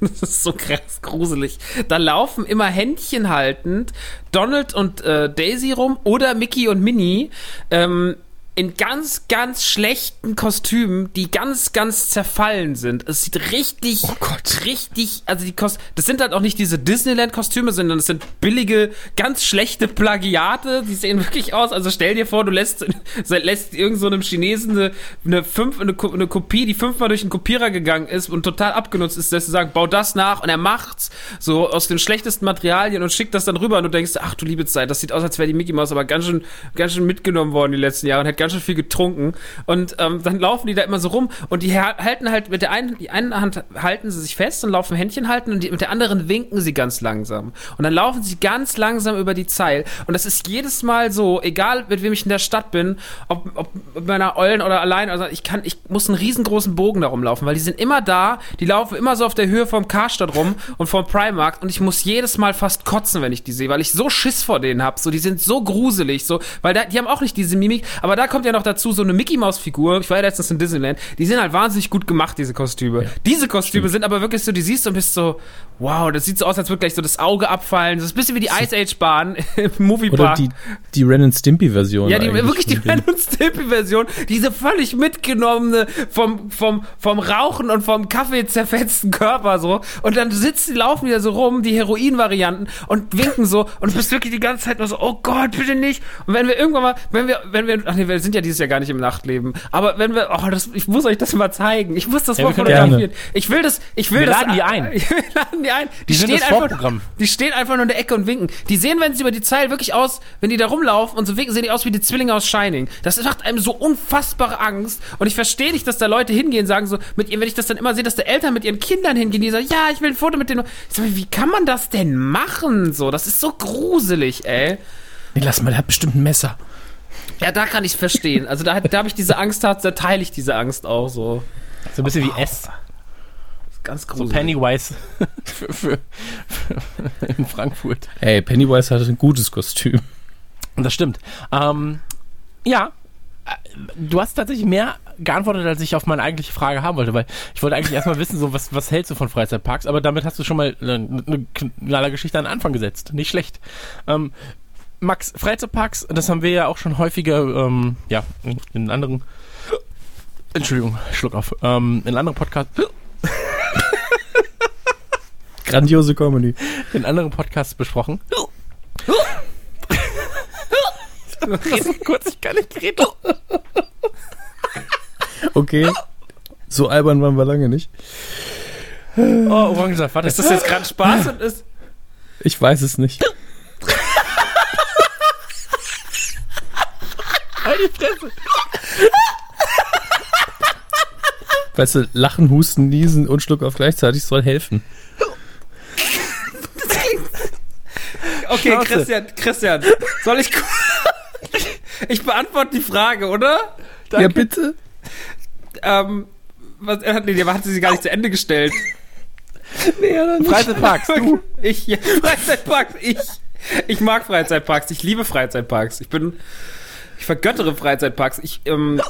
das ist so krass gruselig, da laufen immer Händchen haltend Donald und äh, Daisy rum oder Mickey und Minnie ähm, in ganz, ganz schlechten Kostümen, die ganz, ganz zerfallen sind. Es sieht richtig, oh Gott, richtig, also die Kost, das sind halt auch nicht diese Disneyland-Kostüme, sondern es sind billige, ganz schlechte Plagiate, die sehen wirklich aus, also stell dir vor, du lässt, lässt irgend so einem Chinesen eine, eine, fünf, eine, eine Kopie, die fünfmal durch einen Kopierer gegangen ist und total abgenutzt ist, dass sie sagen, bau das nach und er macht's, so aus den schlechtesten Materialien und schickt das dann rüber und du denkst, ach du liebe Zeit, das sieht aus, als wäre die Mickey Mouse aber ganz schön, ganz schön mitgenommen worden die letzten Jahre und hat ganz schon viel getrunken und ähm, dann laufen die da immer so rum und die halten halt mit der einen, die einen Hand halten sie sich fest und laufen Händchen halten und die, mit der anderen winken sie ganz langsam und dann laufen sie ganz langsam über die Zeil und das ist jedes Mal so, egal mit wem ich in der Stadt bin, ob, ob mit meiner Ollen oder allein, also ich kann, ich muss einen riesengroßen Bogen darum laufen, weil die sind immer da, die laufen immer so auf der Höhe vom Karstadt rum und vom Primark und ich muss jedes Mal fast kotzen, wenn ich die sehe, weil ich so Schiss vor denen habe, so, die sind so gruselig, so, weil da, die haben auch nicht diese Mimik, aber da kommt ja noch dazu, so eine Mickey-Maus-Figur, ich war ja letztens in Disneyland, die sind halt wahnsinnig gut gemacht, diese Kostüme. Ja, diese Kostüme stimmt. Sind aber wirklich so, die siehst du und bist so, wow, das sieht so aus, als würde gleich so das Auge abfallen. Das ist ein bisschen wie die Ice Age-Bahn im Moviepark. Oder die, die Ren und Stimpy-Version. Ja, die, wirklich die Ren und Stimpy-Version, diese völlig mitgenommene, vom, vom, vom Rauchen und vom Kaffee zerfetzten Körper so. Und dann sitzen, laufen wieder so rum, die Heroin-Varianten und winken so und bist wirklich die ganze Zeit nur so, oh Gott, bitte nicht. Und wenn wir irgendwann mal, wenn wir, wenn wir, ach nee, wir sind ja dieses Jahr gar nicht im Nachtleben. Aber wenn wir, oh, das, ich muss euch das mal zeigen. Ich muss das ja, mal fotografieren. Ich will das, ich will wir das. Wir laden die ein. Wir laden die ein. Die, die stehen einfach, die stehen einfach nur in der Ecke und winken. Die sehen, wenn sie über die Zeil wirklich aus, wenn die da rumlaufen und so winken, sehen die aus wie die Zwillinge aus Shining. Das macht einem so unfassbare Angst. Und ich verstehe nicht, dass da Leute hingehen, sagen so, mit ihr, wenn ich das dann immer sehe, dass da Eltern mit ihren Kindern hingehen, die sagen, ja, ich will ein Foto mit denen. Ich sage, wie kann man das denn machen? So, das ist so gruselig, ey. Nee, lass mal, der hat bestimmt ein Messer. Ja, da kann ich es verstehen. Also da, da habe ich diese Angst, da teile ich diese Angst auch so. So ein bisschen oh, wow. wie S. Ganz gruselig. So Pennywise für, für, für in Frankfurt. Ey, Pennywise hatte ein gutes Kostüm. Das stimmt. Ähm, ja, du hast tatsächlich mehr geantwortet, als ich auf meine eigentliche Frage haben wollte, weil ich wollte eigentlich erstmal wissen, so was, was hältst du von Freizeitparks, aber damit hast du schon mal eine knaller Geschichte an den Anfang gesetzt. Nicht schlecht. Ähm, Max, Freizeitparks, das haben wir ja auch schon häufiger, ähm, ja, in anderen, Entschuldigung, Schluck auf, ähm, in anderen Podcasts, grandiose Comedy, in anderen Podcasts besprochen. Reden kurz, ich kann nicht reden. Okay, so albern waren wir lange nicht. Oh, Orangensaft, warte, ist das jetzt gerade Spaß und ist... Ich weiß es nicht. Die Fresse. Weißt du, Lachen, Husten, Niesen und Schluck auf gleichzeitig soll helfen. Okay, Schnauze. Christian, Christian, soll ich... Ich beantworte die Frage, oder? Danke. Ja, bitte. Ähm, was, nee, hat sie sie gar nicht zu Ende gestellt. Nee, oder nicht? Freizeitparks, du? Ich, ja, Freizeitparks, ich. Ich mag Freizeitparks, ich liebe Freizeitparks. Ich bin, ich vergöttere Freizeitparks. Ich, ähm...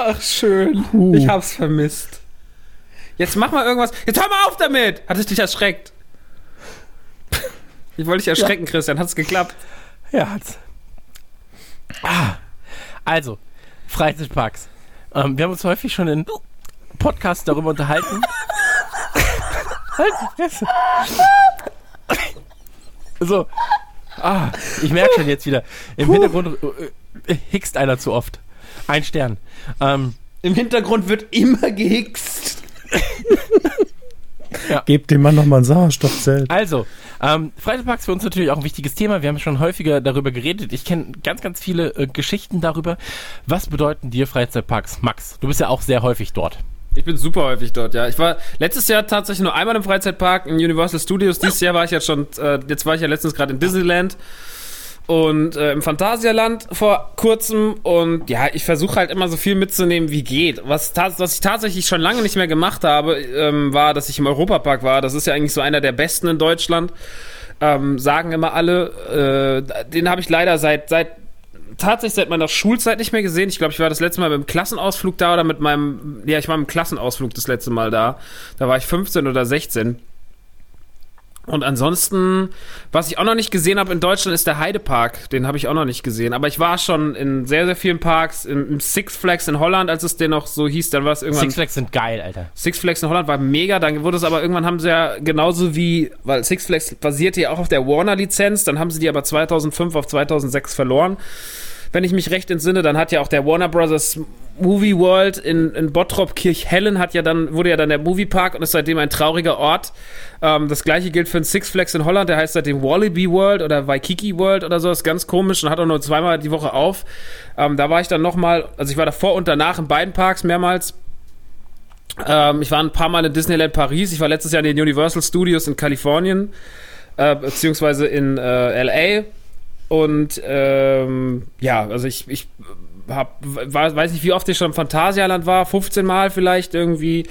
Ach, schön. Puh. Ich hab's vermisst. Jetzt mach mal irgendwas. Jetzt hör mal auf damit! Hat es dich erschreckt? Ich wollte dich erschrecken, ja. Christian. Hat's geklappt? Ja, hat's. Ah. Also, Freizeitparks. Ähm, wir haben uns häufig schon in Podcasts darüber unterhalten. Halt die Fresse. So. Ah, ich merke schon jetzt wieder. Im Puh. Hintergrund äh, hickst einer zu oft. Ein Stern. Ähm, Im Hintergrund wird immer gehickst. Ja. Gebt dem Mann nochmal ein Sauerstoffzelt. Also, ähm, Freizeitparks für uns natürlich auch ein wichtiges Thema. Wir haben schon häufiger darüber geredet. Ich kenne ganz, ganz viele äh, Geschichten darüber. Was bedeuten dir Freizeitparks? Max, du bist ja auch sehr häufig dort. Ich bin super häufig dort, ja. Ich war letztes Jahr tatsächlich nur einmal im Freizeitpark, in Universal Studios. Dieses Jahr war ich ja schon, äh, jetzt war ich ja letztens gerade in Disneyland. Und äh, im Phantasialand vor kurzem. Und ja, ich versuche halt immer so viel mitzunehmen, wie geht. Was, ta- was ich tatsächlich schon lange nicht mehr gemacht habe, ähm, war, dass ich im Europapark war. Das ist ja eigentlich so einer der besten in Deutschland. Ähm, sagen immer alle. Äh, den habe ich leider seit, seit tatsächlich seit meiner Schulzeit nicht mehr gesehen. Ich glaube, ich war das letzte Mal mit dem Klassenausflug da oder mit meinem... Ja, ich war mit dem Klassenausflug das letzte Mal da. Da war ich fünfzehn oder sechzehn. Und ansonsten, was ich auch noch nicht gesehen habe in Deutschland, ist der Heidepark. Den habe ich auch noch nicht gesehen. Aber ich war schon in sehr, sehr vielen Parks. Im, im Six Flags in Holland, als es den noch so hieß, dann war es irgendwann... Six Flags sind geil, Alter. Six Flags in Holland war mega. Dann wurde es aber irgendwann, haben sie ja genauso wie... Weil Six Flags basierte ja auch auf der Warner-Lizenz. Dann haben sie die aber zweitausendfünf auf zweitausendsechs verloren. Wenn ich mich recht entsinne, dann hat ja auch der Warner Brothers Movie World in, in Bottrop Kirchhellen hat ja dann, wurde ja dann der Moviepark und ist seitdem ein trauriger Ort. Ähm, das gleiche gilt für den Six Flags in Holland, der heißt seitdem Walibi World oder Waikiki World oder so, das ist ganz komisch und hat auch nur zweimal die Woche auf. Ähm, da war ich dann nochmal, also ich war davor und danach in beiden Parks mehrmals. Ähm, ich war ein paar Mal in Disneyland Paris, ich war letztes Jahr in den Universal Studios in Kalifornien, äh, beziehungsweise in äh, L A. Und ähm, ja, also ich, ich hab, weiß nicht, wie oft ich schon im Phantasialand war, fünfzehn Mal vielleicht irgendwie,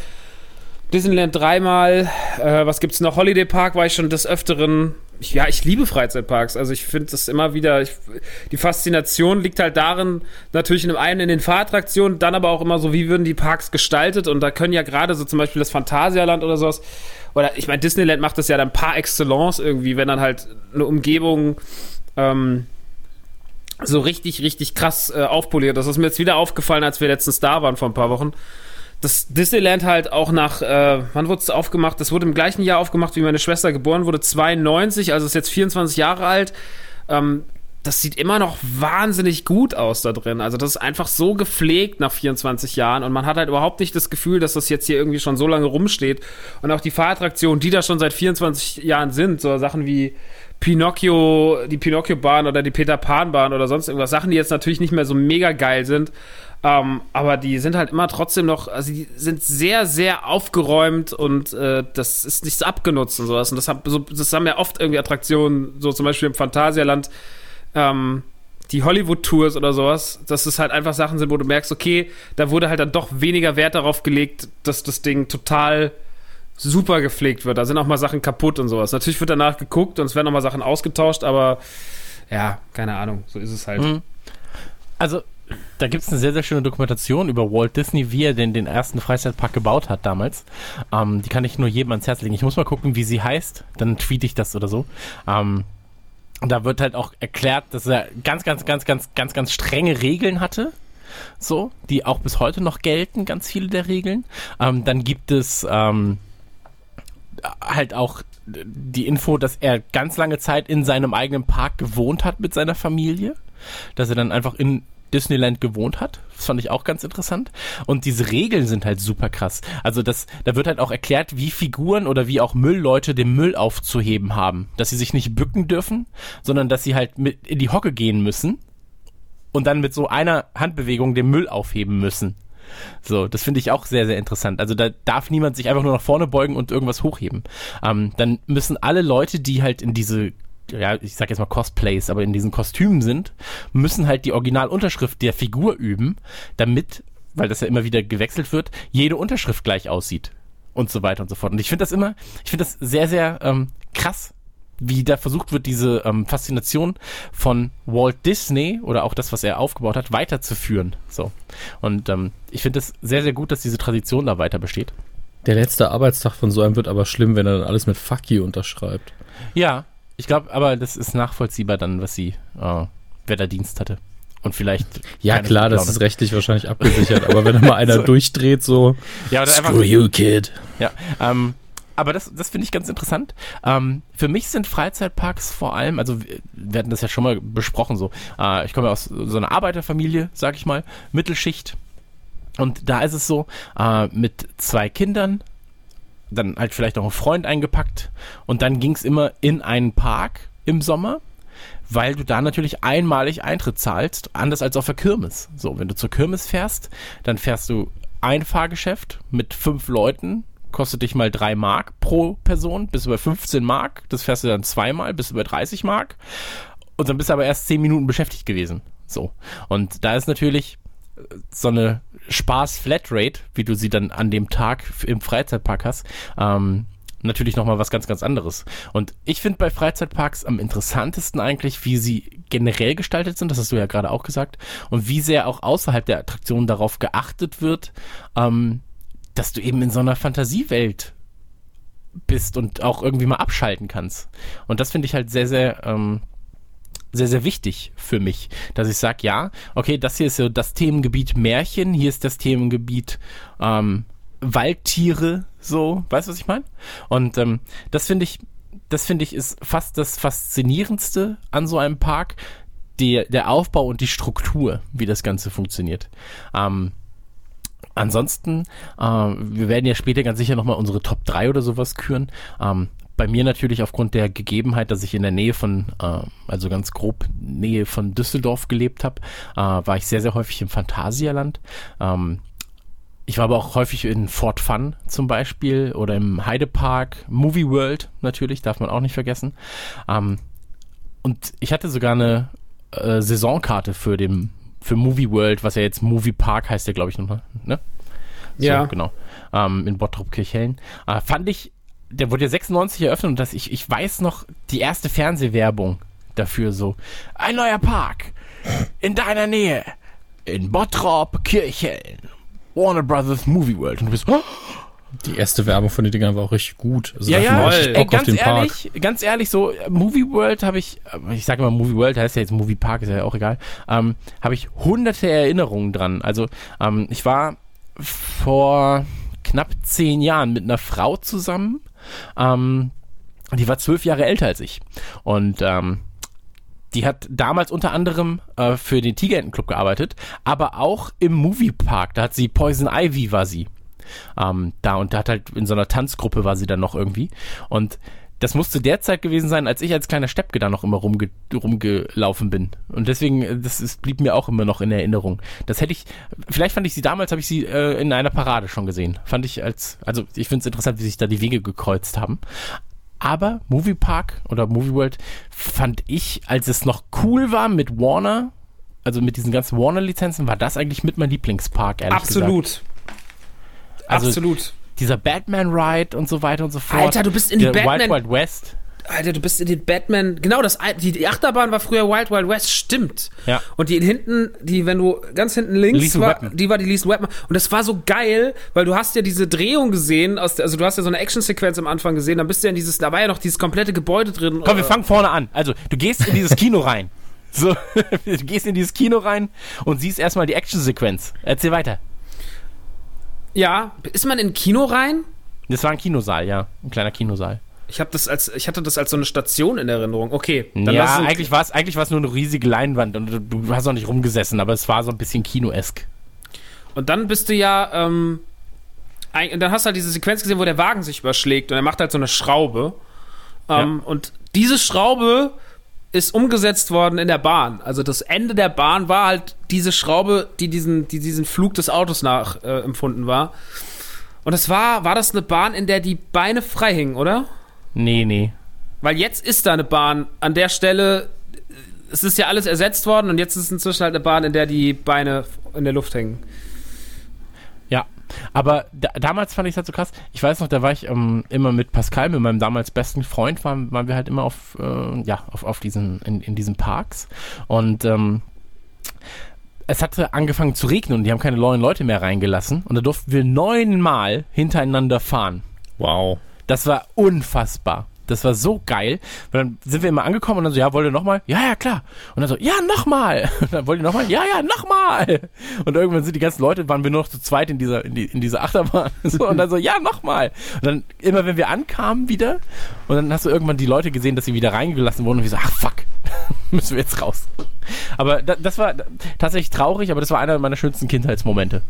Disneyland dreimal, äh, was gibt's noch, Holiday Park war ich schon des Öfteren. Ich, ja, ich liebe Freizeitparks, also ich finde das immer wieder, ich, die Faszination liegt halt darin, natürlich in dem einen in den Fahrattraktionen, dann aber auch immer so, wie würden die Parks gestaltet und da können ja gerade so zum Beispiel das Phantasialand oder sowas, oder ich meine, Disneyland macht das ja dann par excellence irgendwie, wenn dann halt eine Umgebung so richtig, richtig krass äh, aufpoliert. Das ist mir jetzt wieder aufgefallen, als wir letztens da waren vor ein paar Wochen. Das Disneyland halt auch nach, äh, wann wurde es aufgemacht? Das wurde im gleichen Jahr aufgemacht, wie meine Schwester geboren wurde, zweiundneunzig, also ist jetzt vierundzwanzig Jahre alt. Ähm, das sieht immer noch wahnsinnig gut aus da drin. Also das ist einfach so gepflegt nach vierundzwanzig Jahren und man hat halt überhaupt nicht das Gefühl, dass das jetzt hier irgendwie schon so lange rumsteht. Und auch die Fahrattraktionen, die da schon seit vierundzwanzig Jahren sind, so Sachen wie Pinocchio, die Pinocchio-Bahn oder die Peter-Pan-Bahn oder sonst irgendwas. Sachen, die jetzt natürlich nicht mehr so mega geil sind, ähm, aber die sind halt immer trotzdem noch, also die sind sehr, sehr aufgeräumt und äh, das ist nichts abgenutzt und sowas. Und das, hab, so, das haben ja oft irgendwie Attraktionen, so zum Beispiel im Phantasialand, ähm, die Hollywood-Tours oder sowas, dass es halt einfach Sachen sind, wo du merkst, okay, da wurde halt dann doch weniger Wert darauf gelegt, dass das Ding total super gepflegt wird. Da sind auch mal Sachen kaputt und sowas. Natürlich wird danach geguckt und es werden auch mal Sachen ausgetauscht, aber ja, keine Ahnung, so ist es halt. Also, da gibt es eine sehr, sehr schöne Dokumentation über Walt Disney, wie er den, den ersten Freizeitpark gebaut hat damals. Ähm, die kann ich nur jedem ans Herz legen. Ich muss mal gucken, wie sie heißt, dann tweete ich das oder so. Ähm, da wird halt auch erklärt, dass er ganz, ganz, ganz, ganz, ganz, ganz strenge Regeln hatte. So, die auch bis heute noch gelten, ganz viele der Regeln. Ähm, dann gibt es ähm, halt auch die Info, dass er ganz lange Zeit in seinem eigenen Park gewohnt hat mit seiner Familie, dass er dann einfach in Disneyland gewohnt hat. Das fand ich auch ganz interessant. Und diese Regeln sind halt super krass. Also das, da wird halt auch erklärt, wie Figuren oder wie auch Müllleute den Müll aufzuheben haben. Dass sie sich nicht bücken dürfen, sondern dass sie halt mit in die Hocke gehen müssen und dann mit so einer Handbewegung den Müll aufheben müssen. So, das finde ich auch sehr, sehr interessant. Also da darf niemand sich einfach nur nach vorne beugen und irgendwas hochheben. Ähm, dann müssen alle Leute, die halt in diese, ja, ich sag jetzt mal Cosplays, aber in diesen Kostümen sind, müssen halt die Originalunterschrift der Figur üben, damit, weil das ja immer wieder gewechselt wird, jede Unterschrift gleich aussieht und so weiter und so fort. Und ich finde das immer, ich finde das sehr, sehr ähm, krass, wie da versucht wird, diese ähm, Faszination von Walt Disney oder auch das, was er aufgebaut hat, weiterzuführen. So. Und ähm, ich finde es sehr, sehr gut, dass diese Tradition da weiter besteht. Der letzte Arbeitstag von so einem wird aber schlimm, wenn er dann alles mit Fuck you unterschreibt. Ja, ich glaube, aber das ist nachvollziehbar dann, was sie, äh, wer da Dienst hatte. Und vielleicht. Ja, klar, das ist rechtlich wahrscheinlich abgesichert, aber wenn da mal einer so durchdreht, so. Ja, oder einfach, screw you, kid. Ja, ähm. Aber das, das finde ich ganz interessant. Ähm, für mich sind Freizeitparks vor allem, also wir hatten das ja schon mal besprochen, so. Äh, ich komme ja aus so einer Arbeiterfamilie, sag ich mal, Mittelschicht. Und da ist es so, äh, mit zwei Kindern, dann halt vielleicht noch einen Freund eingepackt. Und dann ging es immer in einen Park im Sommer, weil du da natürlich einmalig Eintritt zahlst, anders als auf der Kirmes. So, wenn du zur Kirmes fährst, dann fährst du ein Fahrgeschäft mit fünf Leuten, kostet dich mal drei Mark pro Person, bis über fünfzehn Mark, das fährst du dann zweimal, bis über dreißig Mark und dann bist du aber erst zehn Minuten beschäftigt gewesen. So. Und da ist natürlich so eine Spaß-Flatrate, wie du sie dann an dem Tag im Freizeitpark hast, ähm, natürlich nochmal was ganz, ganz anderes. Und ich finde bei Freizeitparks am interessantesten eigentlich, wie sie generell gestaltet sind, das hast du ja gerade auch gesagt, und wie sehr auch außerhalb der Attraktion darauf geachtet wird, ähm, dass du eben in so einer Fantasiewelt bist und auch irgendwie mal abschalten kannst. Und das finde ich halt sehr, sehr, ähm, sehr, sehr wichtig für mich, dass ich sage, ja, okay, das hier ist so das Themengebiet Märchen, hier ist das Themengebiet ähm, Waldtiere, so, weißt du, was ich meine? Und ähm, das finde ich, das finde ich ist fast das Faszinierendste an so einem Park, die, der Aufbau und die Struktur, wie das Ganze funktioniert. Ähm, Ansonsten, äh, wir werden ja später ganz sicher nochmal unsere Top drei oder sowas küren. Ähm, bei mir natürlich aufgrund der Gegebenheit, dass ich in der Nähe von, äh, also ganz grob Nähe von Düsseldorf gelebt habe, äh, war ich sehr, sehr häufig im Phantasialand. Ähm, ich war aber auch häufig in Fort Fun zum Beispiel oder im Heidepark, Movie World natürlich, darf man auch nicht vergessen. Ähm, und ich hatte sogar eine äh, Saisonkarte für den für Movie World, was ja jetzt Movie Park heißt, der glaube ich nochmal, ne? So, ja. Genau. Ähm, in Bottrop-Kirchhellen. Äh, fand ich, der wurde ja sechsundneunzig eröffnet und das, ich, ich weiß noch, die erste Fernsehwerbung dafür so. Ein neuer Park in deiner Nähe in Bottrop-Kirchhellen. Warner Brothers Movie World. Und du bist, oh! Die erste Werbung von den Dingern war auch richtig gut. Also ja, ja, ich, ey, ganz ehrlich, Park. ganz ehrlich, so Movie World habe ich, ich sage immer Movie World, heißt ja jetzt Movie Park, ist ja auch egal, ähm, habe ich hunderte Erinnerungen dran. Also ähm, ich war vor knapp zehn Jahren mit einer Frau zusammen, ähm, die war zwölf Jahre älter als ich und ähm, die hat damals unter anderem äh, für den Tigerentenclub gearbeitet, aber auch im Movie Park, da hat sie Poison Ivy war sie. Ähm, da und da hat halt in so einer Tanzgruppe war sie dann noch irgendwie und das musste der Zeit gewesen sein, als ich als kleiner Steppke da noch immer rumge- rumgelaufen bin und deswegen, das ist, blieb mir auch immer noch in Erinnerung. Das hätte ich, vielleicht fand ich sie damals, habe ich sie äh, in einer Parade schon gesehen, fand ich als, also ich finde es interessant, wie sich da die Wege gekreuzt haben, aber Movie Park oder Movie World fand ich, als es noch cool war mit Warner, also mit diesen ganzen Warner-Lizenzen, war das eigentlich mit mein Lieblingspark, ehrlich Absolut. gesagt. Absolut. Also Absolut. Dieser Batman-Ride und so weiter und so fort. Alter, du bist in den Batman... Wild Wild West. Alter, du bist in den Batman... Genau, das, die, die Achterbahn war früher Wild Wild West, stimmt. Ja. Und die hinten, die, wenn du ganz hinten links war, die war die Lethal Weapon. Und das war so geil, weil du hast ja diese Drehung gesehen, aus der, also du hast ja so eine Action-Sequenz am Anfang gesehen, dann bist du ja in dieses... Da war ja noch dieses komplette Gebäude drin. Komm, wir fangen vorne an. Also, du gehst in dieses Kino rein. So, du gehst in dieses Kino rein und siehst erstmal die Action-Sequenz. Erzähl weiter. Ja, ist man in ein Kino rein? Das war ein Kinosaal, ja. Ein kleiner Kinosaal. Ich hab das als, ich hatte das als so eine Station in Erinnerung. Okay. Dann ja, lass uns eigentlich war es eigentlich war's nur eine riesige Leinwand und du, du hast auch nicht rumgesessen, aber es war so ein bisschen Kino-esk. Und dann bist du ja, ähm, ein, dann hast du halt diese Sequenz gesehen, wo der Wagen sich überschlägt und er macht halt so eine Schraube. Ähm, ja. Und diese Schraube ist umgesetzt worden in der Bahn. Also das Ende der Bahn war halt diese Schraube, die diesen, die diesen Flug des Autos nachempfunden äh, war. Und das war, war das eine Bahn, in der die Beine frei hingen, oder? Nee, nee. Weil jetzt ist da eine Bahn an der Stelle, es ist ja alles ersetzt worden und jetzt ist inzwischen halt eine Bahn, in der die Beine in der Luft hängen. Ja, aber da, damals fand ich es halt so krass. Ich weiß noch, da war ich ähm, immer mit Pascal, mit meinem damals besten Freund, waren, waren wir halt immer auf, äh, ja, auf, auf diesen, in, in diesen Parks und ähm, es hatte angefangen zu regnen und die haben keine neuen Leute mehr reingelassen und da durften wir neunmal hintereinander fahren. Wow. Das war unfassbar. Das war so geil. Und dann sind wir immer angekommen und dann so, ja, wollt ihr nochmal? Ja, ja, klar. Und dann so, ja, nochmal. Und dann wollt ihr nochmal? Ja, ja, nochmal. Und irgendwann sind die ganzen Leute, waren wir nur noch zu zweit in dieser, in die, in dieser Achterbahn. So, und dann so, ja, nochmal. Und dann immer, wenn wir ankamen wieder und dann hast du irgendwann die Leute gesehen, dass sie wieder reingelassen wurden und wir so, ach, fuck, müssen wir jetzt raus. Aber da, das war tatsächlich traurig, aber das war einer meiner schönsten Kindheitsmomente.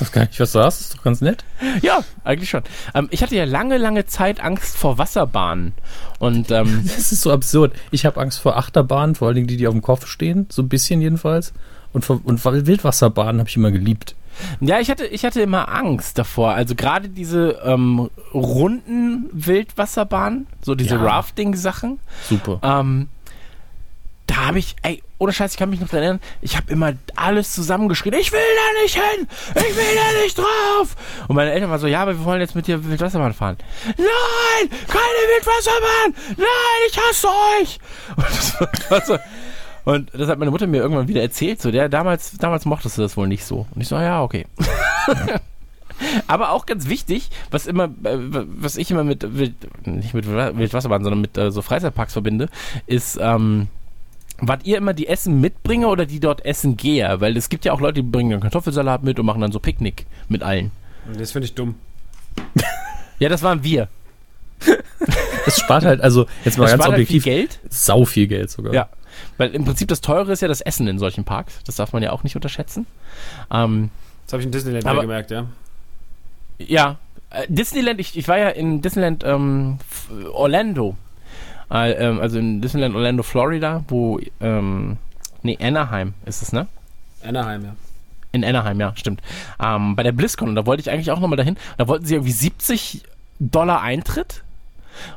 Das kann ich, was du hast, ist doch ganz nett. Ja, eigentlich schon. Ähm, ich hatte ja lange, lange Zeit Angst vor Wasserbahnen. Und, ähm, das ist so absurd. Ich habe Angst vor Achterbahnen, vor allen Dingen die, die auf dem Kopf stehen, so ein bisschen jedenfalls. Und, vor, und Wildwasserbahnen habe ich immer geliebt. Ja, ich hatte, ich hatte immer Angst davor. Also gerade diese ähm, runden Wildwasserbahnen, so diese ja. Rafting-Sachen. Super. Ähm, Da habe ich, ey, ohne Scheiß, ich kann mich noch daran erinnern, ich habe immer alles zusammengeschrien, ich will da nicht hin, ich will da nicht drauf. Und meine Eltern waren so, ja, aber wir wollen jetzt mit dir Wildwasserbahn fahren. Nein, keine Wildwasserbahn, nein, ich hasse euch. Und das, war, das, war so, und das hat meine Mutter mir irgendwann wieder erzählt, so, der, damals, damals mochtest du das wohl nicht so. Und ich so, ja, okay. Ja. Aber auch ganz wichtig, was immer, was ich immer mit, nicht mit Wildwasserbahn, sondern mit so Freizeitparks verbinde, ist, ähm, wart ihr immer die Essen mitbringe oder die dort essen gehe? Weil es gibt ja auch Leute, die bringen dann Kartoffelsalat mit und machen dann so Picknick mit allen. Das finde ich dumm. Ja, das waren wir. Das spart halt, also jetzt mal das ganz objektiv, halt viel Geld. Sau viel Geld sogar. Ja, weil im Prinzip das Teure ist ja das Essen in solchen Parks. Das darf man ja auch nicht unterschätzen. Ähm, das habe ich in Disneyland aber, gemerkt, ja. Ja, äh, Disneyland, ich, ich war ja in Disneyland ähm, Orlando. Also in Disneyland Orlando, Florida, wo, ähm, nee, Anaheim ist es, ne? Anaheim, ja. In Anaheim, ja, stimmt. Ähm, bei der BlizzCon, und da wollte ich eigentlich auch nochmal dahin, da wollten sie irgendwie siebzig Dollar Eintritt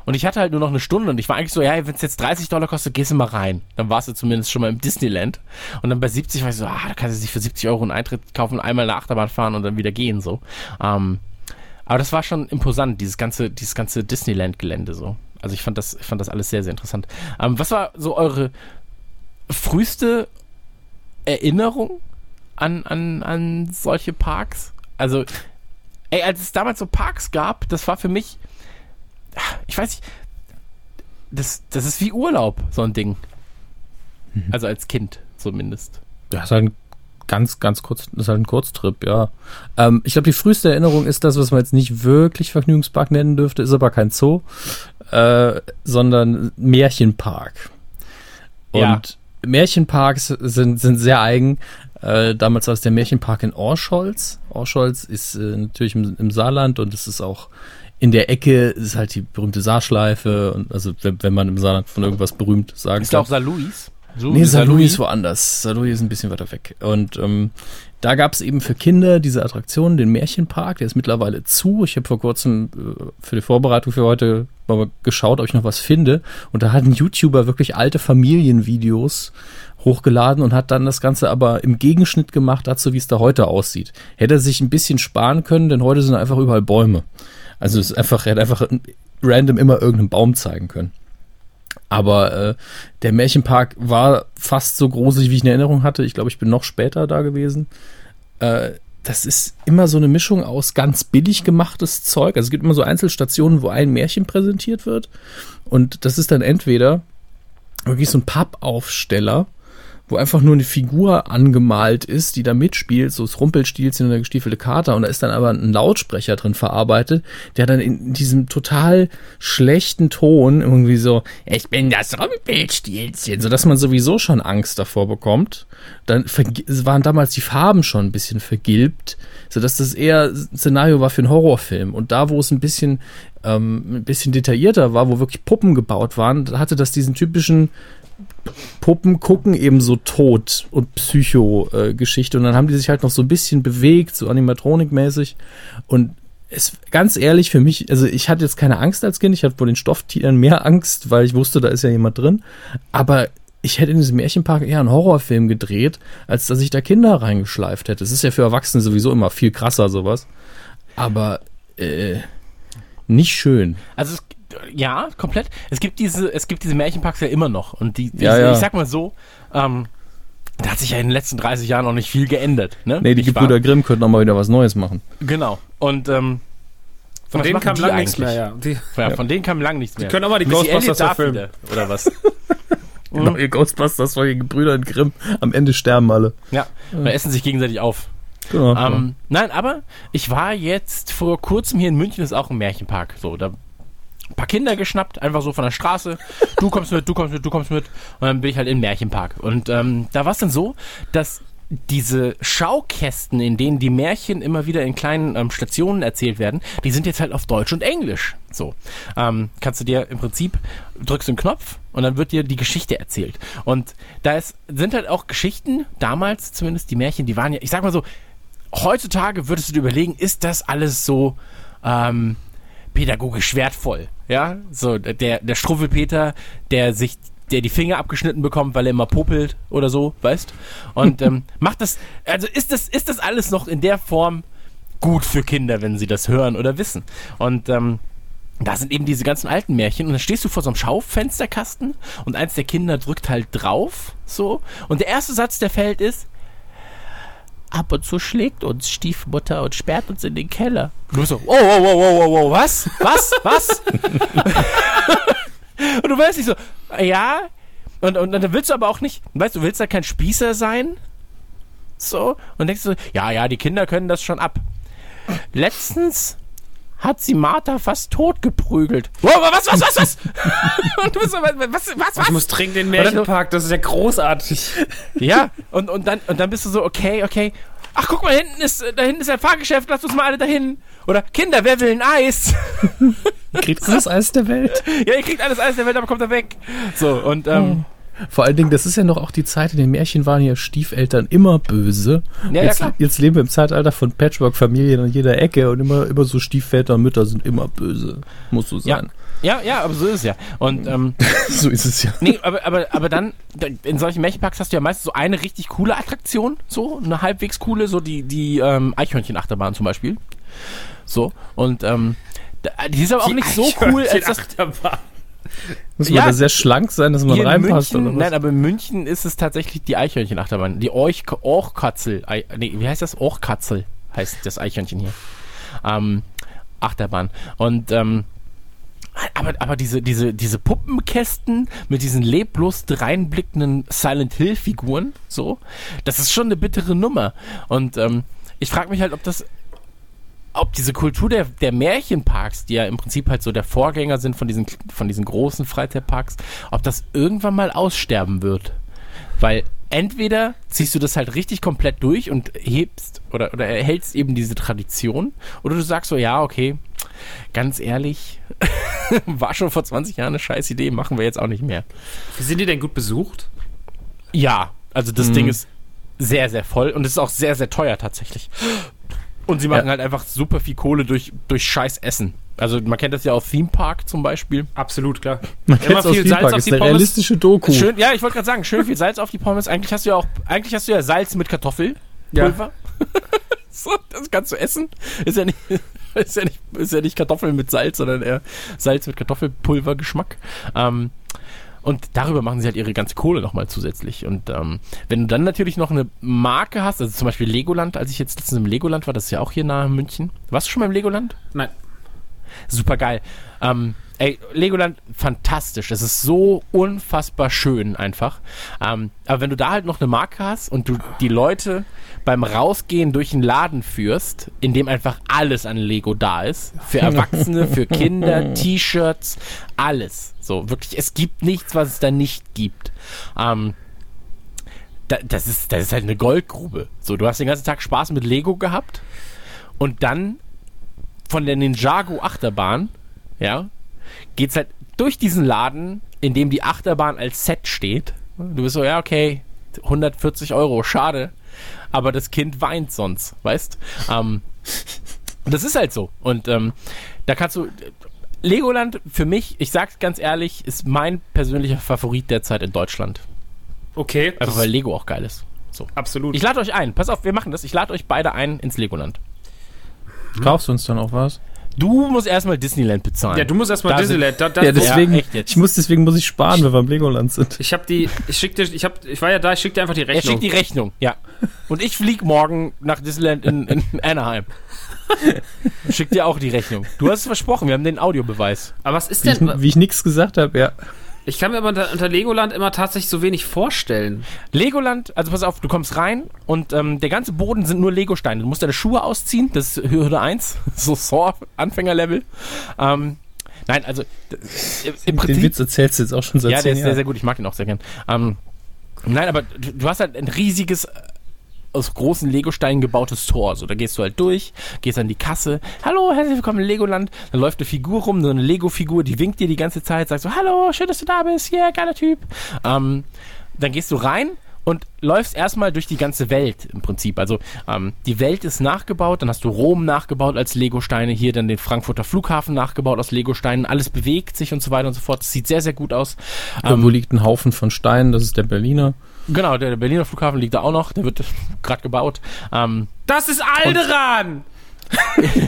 und ich hatte halt nur noch eine Stunde und ich war eigentlich so, ja, wenn es jetzt dreißig Dollar kostet, gehst du mal rein. Dann warst du zumindest schon mal im Disneyland und dann bei siebzig war ich so, ah, da kannst du sich für siebzig Euro einen Eintritt kaufen, einmal eine Achterbahn fahren und dann wieder gehen, so. Ähm, aber das war schon imposant, dieses ganze, dieses ganze Disneyland-Gelände, so. Also ich fand das, ich fand das alles sehr, sehr interessant. Ähm, was war so eure früheste Erinnerung an, an, an solche Parks? Also, ey, als es damals so Parks gab, das war für mich, ich weiß nicht, das, das ist wie Urlaub, so ein Ding. Mhm. Also als Kind zumindest. Das ist halt ein ganz, ganz kurz, das ist halt ein Kurztrip, ja. Ähm, ich glaube, die früheste Erinnerung ist das, was man jetzt nicht wirklich Vergnügungspark nennen dürfte, ist aber kein Zoo. Äh, sondern Märchenpark. Und ja. Märchenparks sind, sind sehr eigen. Äh, damals war es der Märchenpark in Orscholz. Orscholz ist äh, natürlich im, im Saarland und es ist auch in der Ecke, ist halt die berühmte Saarschleife. Und also wenn, wenn man im Saarland von irgendwas berühmt sagen kann. Ist auch Saar Louis? So, nee, Saar Louis ist woanders. Saar Louis ist ein bisschen weiter weg. Und ähm, da gab es eben für Kinder diese Attraktion, den Märchenpark. Der ist mittlerweile zu. Ich habe vor kurzem äh, für die Vorbereitung für heute mal geschaut, ob ich noch was finde. Und da hat ein YouTuber wirklich alte Familienvideos hochgeladen und hat dann das Ganze aber im Gegenschnitt gemacht dazu, wie es da heute aussieht. Hätte er sich ein bisschen sparen können, denn heute sind einfach überall Bäume. Also es ist einfach, er hätte einfach random immer irgendeinen Baum zeigen können. Aber äh, der Märchenpark war fast so gruselig, wie ich eine Erinnerung hatte. Ich glaube, ich bin noch später da gewesen. Äh, das ist immer so eine Mischung aus ganz billig gemachtes Zeug. Also es gibt immer so Einzelstationen, wo ein Märchen präsentiert wird. Und das ist dann entweder wirklich so ein Pappaufsteller, wo einfach nur eine Figur angemalt ist, die da mitspielt, so das Rumpelstilzchen und der gestiefelte Kater, und da ist dann aber ein Lautsprecher drin verarbeitet, der dann in diesem total schlechten Ton irgendwie so, ich bin das Rumpelstilzchen, sodass man sowieso schon Angst davor bekommt. Dann waren damals die Farben schon ein bisschen vergilbt, sodass das eher ein Szenario war für einen Horrorfilm. Und da, wo es ein bisschen ähm, ein bisschen detaillierter war, wo wirklich Puppen gebaut waren, hatte das diesen typischen Puppen gucken eben so Tod- und Psycho-Geschichte, und dann haben die sich halt noch so ein bisschen bewegt, so animatronikmäßig, und es, ganz ehrlich, für mich, also ich hatte jetzt keine Angst als Kind, ich hatte vor den Stofftieren mehr Angst, weil ich wusste, da ist ja jemand drin, aber ich hätte in diesem Märchenpark eher einen Horrorfilm gedreht, als dass ich da Kinder reingeschleift hätte. Es ist ja für Erwachsene sowieso immer viel krasser sowas, aber äh, nicht schön. Also es Ja, komplett. Es gibt diese, es gibt diese Märchenparks ja immer noch. Und die, die ja, ja. ich sag mal so, ähm, da hat sich ja in den letzten dreißig Jahren noch nicht viel geändert. Ne? Nee, die Gebrüder Grimm könnten auch mal wieder was Neues machen. Genau. Und ähm, von denen kam lang nichts mehr. Ja. Die, ja, ja. Von denen kam lang nichts mehr. Die können auch mal die Ghostbusters verfilmen. Oder was? Genau, ihr Ghostbusters von den Gebrüdern Grimm. Am Ende sterben alle. Ja, und ja. essen sich gegenseitig auf. Genau. Ähm, ja. Nein, aber ich war jetzt vor kurzem hier in München, ist auch ein Märchenpark. So, da ein paar Kinder geschnappt, einfach so von der Straße. Du kommst mit, du kommst mit, du kommst mit. Und dann bin ich halt im Märchenpark. Und ähm, da war es dann so, dass diese Schaukästen, in denen die Märchen immer wieder in kleinen ähm, Stationen erzählt werden, die sind jetzt halt auf Deutsch und Englisch. So, ähm, kannst du dir im Prinzip, drückst einen Knopf und dann wird dir die Geschichte erzählt. Und da ist, sind halt auch Geschichten, damals zumindest die Märchen, die waren ja, ich sag mal so, heutzutage würdest du dir überlegen, ist das alles so, ähm, pädagogisch wertvoll, ja, so der, der Struffelpeter, der sich, der die Finger abgeschnitten bekommt, weil er immer popelt oder so, weißt, und ähm, macht das, also ist das, ist das alles noch in der Form gut für Kinder, wenn sie das hören oder wissen, und ähm, da sind eben diese ganzen alten Märchen, und dann stehst du vor so einem Schaufensterkasten und eins der Kinder drückt halt drauf, so, und der erste Satz, der fällt, ist: Ab und zu schlägt uns Stiefmutter und sperrt uns in den Keller. Du so, oh, oh, oh, oh, oh, oh, was? Was? Was? Und du weißt nicht so, ja, und, und, und dann willst du aber auch nicht, weißt du, willst da kein Spießer sein? So, und denkst du so, ja, ja, die Kinder können das schon ab. Letztens hat sie Martha fast tot geprügelt. Oh, was, was, was, was? Und du bist so, was, was, was? Ich muss dringend in den Märchenpark, das ist ja großartig. Ja, und, und, dann, und dann bist du so, okay, okay. Ach, guck mal, hinten ist, da hinten ist ein Fahrgeschäft, lasst uns mal alle dahin. Oder, Kinder, wer will ein Eis? Ihr kriegt alles Eis der Welt. Ja, ihr kriegt alles Eis der Welt, aber kommt da weg. So, und, ähm... Hm. Vor allen Dingen, das ist ja noch auch die Zeit, in den Märchen waren ja Stiefeltern immer böse. Ja, jetzt, ja, jetzt leben wir im Zeitalter von Patchwork-Familien an jeder Ecke, und immer, immer so Stiefväter und Mütter sind immer böse. Muss so sein. Ja, ja, ja, aber so ist es ja. Und, ähm, so ist es ja. Nee, aber, aber, aber dann, in solchen Märchenparks hast du ja meistens so eine richtig coole Attraktion, so eine halbwegs coole, so die, die ähm, Eichhörnchen-Achterbahn zum Beispiel. So, und ähm, die ist aber auch die nicht so cool, als das... Muss man ja, da sehr schlank sein, dass man reinpasst, München, oder was? Nein, aber in München ist es tatsächlich die Eichhörnchenachterbahn. Die Orchkatzel. Nee, wie heißt das? Orchkatzel heißt das Eichhörnchen hier. Ähm, Achterbahn. Und, ähm, aber, aber diese, diese, diese Puppenkästen mit diesen leblos dreinblickenden Silent Hill-Figuren, so, das ist schon eine bittere Nummer. Und, ähm, ich frage mich halt, ob das. Ob diese Kultur der, der Märchenparks, die ja im Prinzip halt so der Vorgänger sind von diesen, von diesen großen Freizeitparks, ob das irgendwann mal aussterben wird. Weil entweder ziehst du das halt richtig komplett durch und hebst oder, oder erhältst eben diese Tradition, oder du sagst so, ja, okay, ganz ehrlich, war schon vor zwanzig Jahren eine scheiß Idee, machen wir jetzt auch nicht mehr. Sind die denn gut besucht? Ja, also das hm. Ding ist sehr, sehr voll, und es ist auch sehr, sehr teuer tatsächlich. Und sie machen ja. halt einfach super viel Kohle durch, durch scheiß Essen. Also man kennt das ja aus Theme Park zum Beispiel. Absolut, klar. Man kennt es aus Theme Park, ist eine realistische Doku. Schön, ja, ich wollte gerade sagen, schön viel Salz auf die Pommes. Eigentlich hast du ja auch, eigentlich hast du ja Salz mit Kartoffelpulver. Ja. So, das kannst du essen. Ist ja nicht, ist ja nicht, ist ja nicht Kartoffeln mit Salz, sondern eher Salz mit Kartoffelpulvergeschmack. Ähm, Und darüber machen sie halt ihre ganze Kohle nochmal zusätzlich. Und ähm, wenn du dann natürlich noch eine Marke hast, also zum Beispiel Legoland, als ich jetzt letztens im Legoland war, das ist ja auch hier nahe München. Warst du schon mal im Legoland? Nein. Super geil. Ähm, Ey, Legoland, fantastisch. Das ist so unfassbar schön einfach. Ähm, aber wenn du da halt noch eine Marke hast und du die Leute beim Rausgehen durch den Laden führst, in dem einfach alles an Lego da ist, für Erwachsene, für Kinder, T-Shirts, alles. So, wirklich, es gibt nichts, was es da nicht gibt. Ähm, da, das ist, das ist halt eine Goldgrube. So, du hast den ganzen Tag Spaß mit Lego gehabt und dann von der Ninjago-Achterbahn, ja, geht's halt durch diesen Laden, in dem die Achterbahn als Set steht. Du bist so, ja, okay, hundertvierzig Euro, schade. Aber das Kind weint sonst, weißt? Ähm, das ist halt so. Und ähm, da kannst du... Legoland, für mich, ich sag's ganz ehrlich, ist mein persönlicher Favorit derzeit in Deutschland. Okay. Einfach weil Lego auch geil ist. So. Absolut. Ich lade euch ein. Pass auf, wir machen das. Ich lade euch beide ein ins Legoland. Hm. Kaufst du uns dann auch was? Du musst erstmal Disneyland bezahlen. Ja, du musst erstmal da Disneyland. Da, da, ja, deswegen, ja, echt jetzt. Ich muss, deswegen muss ich sparen, wenn wir im Legoland sind. Ich hab die, ich schick dir, ich hab, ich war ja da, ich schick dir einfach die Rechnung. Er schickt die Rechnung, ja. Und ich flieg morgen nach Disneyland in, in Anaheim. Ich schick dir auch die Rechnung. Du hast es versprochen, wir haben den Audiobeweis. Aber was ist denn... Wie ich, wie ich nichts gesagt habe, ja. Ich kann mir aber unter, unter Legoland immer tatsächlich so wenig vorstellen. Legoland, also pass auf, du kommst rein und ähm, der ganze Boden sind nur Legosteine. Du musst deine Schuhe ausziehen, das ist Hürde eins, so Saw, Anfängerlevel. Ähm, nein, also äh, im Prinzip... Den Witz erzählst du jetzt auch schon seit zehn Jahren. Ja, der ist sehr, sehr gut, ich mag den auch sehr gern. Ähm, nein, aber du, du hast halt ein riesiges... aus großen Legosteinen gebautes Tor. So, da gehst du halt durch, gehst an die Kasse. Hallo, herzlich willkommen in Legoland. Dann läuft eine Figur rum, so eine Lego-Figur, die winkt dir die ganze Zeit, sagt so, hallo, schön, dass du da bist, yeah, geiler Typ. Ähm, dann gehst du rein und läufst erstmal durch die ganze Welt im Prinzip. Also ähm, die Welt ist nachgebaut, dann hast du Rom nachgebaut als Legosteine, hier dann den Frankfurter Flughafen nachgebaut aus Legosteinen, alles bewegt sich und so weiter und so fort. Das sieht sehr, sehr gut aus. Ähm, Wo liegt ein Haufen von Steinen? Das ist der Berliner. Genau, der Berliner Flughafen liegt da auch noch, der wird gerade gebaut. Ähm, das ist Alderan!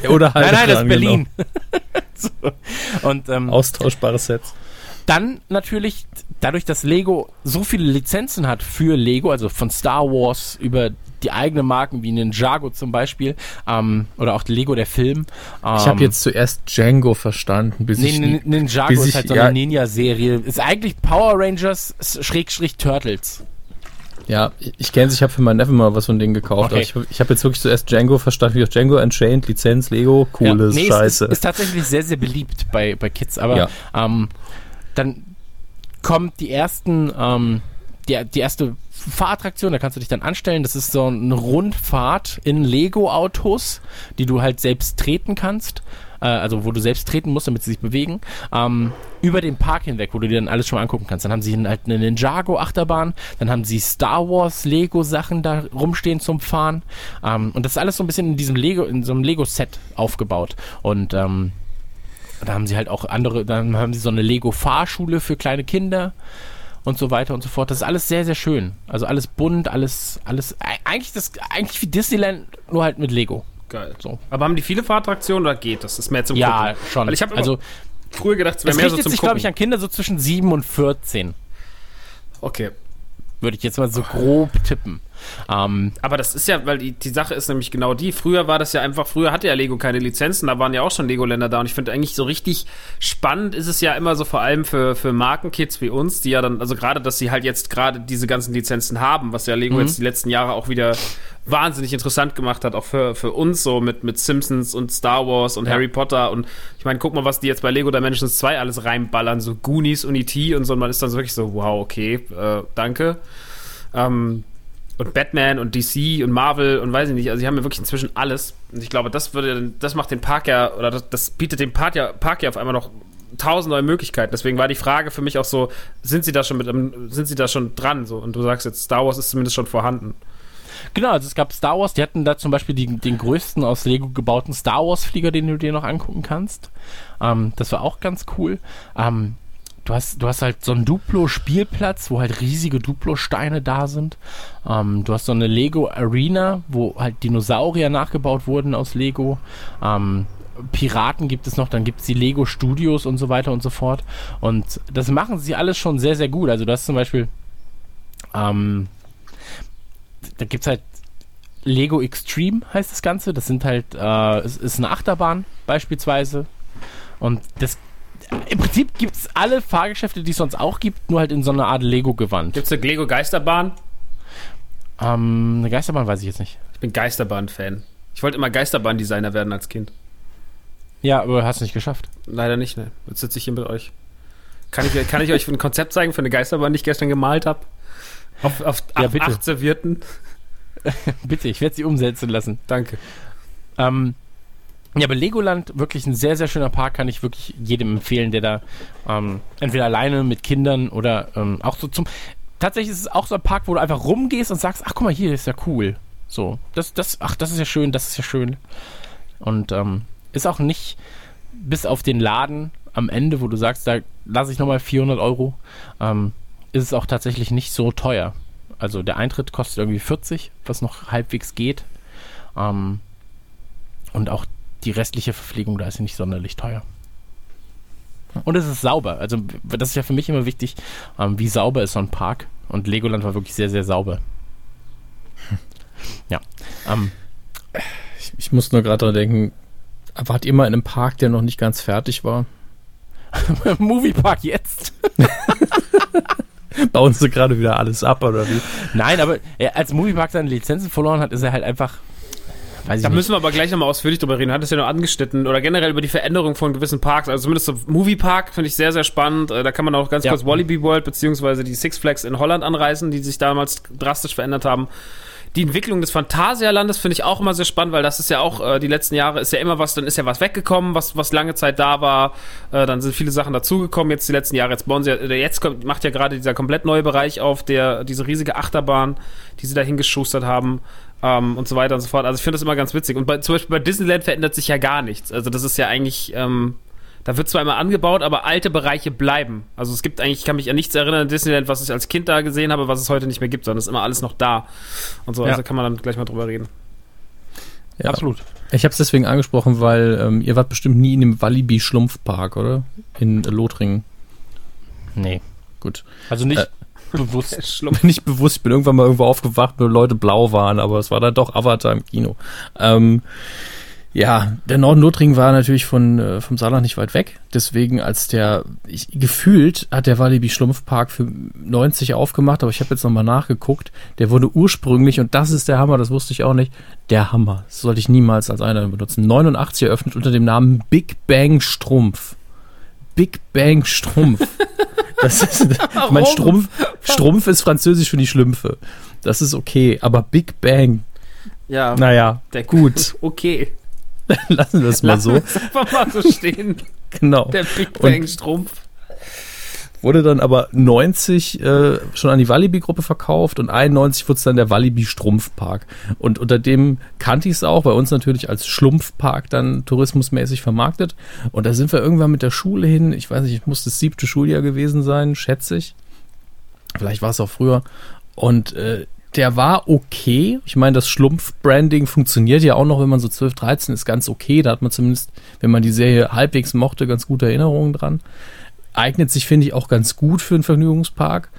Oder halt. Nein, nein, das ist Berlin. Genau. So. Und, ähm, austauschbare Sets. Dann natürlich, dadurch, dass Lego so viele Lizenzen hat für Lego, also von Star Wars über die eigenen Marken wie Ninjago zum Beispiel, ähm, oder auch Lego der Film. Ähm, ich habe jetzt zuerst Django verstanden. Bis nee, ich, N- Ninjago bis ist halt ich, so eine ja, Ninja-Serie. Ist eigentlich Power Rangers Schrägstrich Turtles. Ja, ich kenne es, ich habe für meinen Neffen mal was von denen gekauft. Okay. Aber ich, ich habe jetzt wirklich zuerst Django verstanden, wie auch Django Unchained, Lizenz, Lego, cooles ja, nee, Scheiße. Ist, ist tatsächlich sehr, sehr beliebt bei, bei Kids, aber ja. ähm, dann kommt die ersten, ähm, die, die erste Fahrattraktion, da kannst du dich dann anstellen. Das ist so eine Rundfahrt in Lego-Autos, die du halt selbst treten kannst. Also wo du selbst treten musst, damit sie sich bewegen, ähm, über den Park hinweg, wo du dir dann alles schon mal angucken kannst. Dann haben sie halt eine Ninjago-Achterbahn, dann haben sie Star Wars, Lego-Sachen da rumstehen zum Fahren. Ähm, und das ist alles so ein bisschen in diesem Lego, in so einem Lego-Set aufgebaut. Und ähm, da haben sie halt auch andere, dann haben sie so eine Lego-Fahrschule für kleine Kinder und so weiter und so fort. Das ist alles sehr, sehr schön. Also alles bunt, alles, alles, eigentlich das, eigentlich wie Disneyland, nur halt mit Lego. Geil. So. Aber haben die viele Fahrattraktionen oder geht das? Das ist mehr zum ja, Gucken. Ja, schon. Weil ich habe also, früher gedacht, es wäre mehr so zum Gucken. Es richtet sich, glaube ich, an Kinder so zwischen sieben und vierzehn. Okay. Würde ich jetzt mal so grob tippen. Ähm, Aber das ist ja, weil die, die Sache ist nämlich genau die. Früher war das ja einfach, früher hatte ja Lego keine Lizenzen, da waren ja auch schon Legoländer da. Und ich finde eigentlich so richtig spannend ist es ja immer so vor allem für, für Markenkids wie uns, die ja dann, also gerade, dass sie halt jetzt gerade diese ganzen Lizenzen haben, was ja Lego mhm. jetzt die letzten Jahre auch wieder wahnsinnig interessant gemacht hat, auch für, für uns so mit, mit Simpsons und Star Wars und ja. Harry Potter und ich meine, guck mal, was die jetzt bei Lego Dimensions zwei alles reinballern, so Goonies und E T und so, und man ist dann so wirklich so, wow, okay, äh, danke. Ähm, Und Batman und D C und Marvel und weiß ich nicht, also die haben ja wirklich inzwischen alles. Und ich glaube, das würde, das macht den Park ja, oder das, das bietet dem Park ja, Park ja auf einmal noch tausend neue Möglichkeiten. Deswegen war die Frage für mich auch so, sind sie da schon mit, sind sie da schon dran? So, und du sagst jetzt, Star Wars ist zumindest schon vorhanden. Genau, also es gab Star Wars, die hatten da zum Beispiel die, den größten aus Lego gebauten Star Wars Flieger, den du dir noch angucken kannst. Ähm, das war auch ganz cool. Ähm, Du hast, du hast halt so einen Duplo-Spielplatz, wo halt riesige Duplo-Steine da sind. Ähm, du hast so eine Lego-Arena, wo halt Dinosaurier nachgebaut wurden aus Lego. Ähm, Piraten gibt es noch, dann gibt es die Lego-Studios und so weiter und so fort. Und das machen sie alles schon sehr, sehr gut. Also du hast zum Beispiel, ähm, da gibt es halt Lego Extreme, heißt das Ganze. Das sind halt, äh, es ist eine Achterbahn beispielsweise. Und das im Prinzip gibt es alle Fahrgeschäfte, die es sonst auch gibt, nur halt in so einer Art Lego-Gewand. Gibt es eine Lego-Geisterbahn? Ähm, eine Geisterbahn weiß ich jetzt nicht. Ich bin Geisterbahn-Fan. Ich wollte immer Geisterbahn-Designer werden als Kind. Ja, aber hast du nicht geschafft. Leider nicht, ne. Jetzt sitze ich hier mit euch. Kann ich, kann ich euch ein Konzept zeigen für eine Geisterbahn, die ich gestern gemalt habe? Auf, auf ja, bitte. acht Servietten? Bitte, ich werde sie umsetzen lassen. Danke. Ähm, ja, aber Legoland, wirklich ein sehr, sehr schöner Park, kann ich wirklich jedem empfehlen, der da ähm, entweder alleine mit Kindern oder ähm, auch so zum... Tatsächlich ist es auch so ein Park, wo du einfach rumgehst und sagst, ach guck mal, hier ist ja cool. So, das, das, ach, das ist ja schön, das ist ja schön. Und ähm, ist auch nicht bis auf den Laden am Ende, wo du sagst, da lasse ich nochmal vierhundert Euro, ähm, ist es auch tatsächlich nicht so teuer. Also der Eintritt kostet irgendwie vierzig, was noch halbwegs geht. Ähm, und auch die restliche Verpflegung, da ist sie nicht sonderlich teuer. Und es ist sauber. Also das ist ja für mich immer wichtig, ähm, wie sauber ist so ein Park. Und Legoland war wirklich sehr, sehr sauber. Ja. Ähm. Ich, ich muss nur gerade dran denken, wart ihr mal in einem Park, der noch nicht ganz fertig war? Moviepark jetzt. Bauen sie gerade wieder alles ab, oder wie? Nein, aber er, als Moviepark seine Lizenzen verloren hat, ist er halt einfach... Weiß da ich müssen nicht. Wir aber gleich nochmal ausführlich drüber reden. Hat es ja noch angeschnitten. Oder generell über die Veränderung von gewissen Parks. Also zumindest so Moviepark finde ich sehr, sehr spannend. Da kann man auch ganz ja. kurz Walibi World beziehungsweise die Six Flags in Holland anreißen, die sich damals drastisch verändert haben. Die Entwicklung des Phantasialandes finde ich auch immer sehr spannend, weil das ist ja auch, äh, die letzten Jahre ist ja immer was, dann ist ja was weggekommen, was, was lange Zeit da war, äh, dann sind viele Sachen dazugekommen, jetzt die letzten Jahre, jetzt bauen sie, ja, jetzt kommt, macht ja gerade dieser komplett neue Bereich auf, der, diese riesige Achterbahn, die sie da hingeschustert haben, ähm, und so weiter und so fort, also ich finde das immer ganz witzig und bei, zum Beispiel bei Disneyland verändert sich ja gar nichts, also das ist ja eigentlich, ähm, da wird zwar immer angebaut, aber alte Bereiche bleiben. Also es gibt eigentlich, ich kann mich an nichts erinnern in Disneyland, was ich als Kind da gesehen habe, was es heute nicht mehr gibt, sondern es ist immer alles noch da. Und so, ja. Also kann man dann gleich mal drüber reden. Ja, absolut. Ich habe es deswegen angesprochen, weil ähm, ihr wart bestimmt nie in dem Walibi-Schlumpfpark, oder? In äh, Lothringen. Nee. Gut. Also nicht äh, bewusst. Nicht bewusst. Ich bin irgendwann mal irgendwo aufgewacht, wo Leute blau waren, aber es war dann doch Avatar im Kino. Ähm... Ja, der Norden Lothringen war natürlich von, äh, vom Saarland nicht weit weg. Deswegen, als der, ich, gefühlt hat der Walibi-Schlumpfpark für neunzig aufgemacht, aber ich habe jetzt nochmal nachgeguckt. Der wurde ursprünglich, und das ist der Hammer, das wusste ich auch nicht, der Hammer. Das sollte ich niemals als einer benutzen. neunundachtzig eröffnet unter dem Namen Big Bang Strumpf. Big Bang Strumpf. Das ist, ich meine, Strumpf, Strumpf ist französisch für die Schlümpfe. Das ist okay, aber Big Bang. Ja. Naja, der gut. Okay. Lassen wir es mal so. Lassen wir es einfach mal so stehen. Genau. Der Big Bang Strumpf. Wurde dann aber neunzig äh, schon an die Walibi-Gruppe verkauft und einundneunzig wurde es dann der Walibi-Strumpfpark. Und unter dem kannte ich es auch, bei uns natürlich als Schlumpfpark dann tourismusmäßig vermarktet. Und da sind wir irgendwann mit der Schule hin, ich weiß nicht, es muss das siebte Schuljahr gewesen sein, schätze ich. Vielleicht war es auch früher. Und äh, der war okay. Ich meine, das Schlumpf-Branding funktioniert ja auch noch, wenn man so zwölf, dreizehn ist, ganz okay. Da hat man zumindest, wenn man die Serie halbwegs mochte, ganz gute Erinnerungen dran. Eignet sich, finde ich, auch ganz gut für einen Vergnügungspark.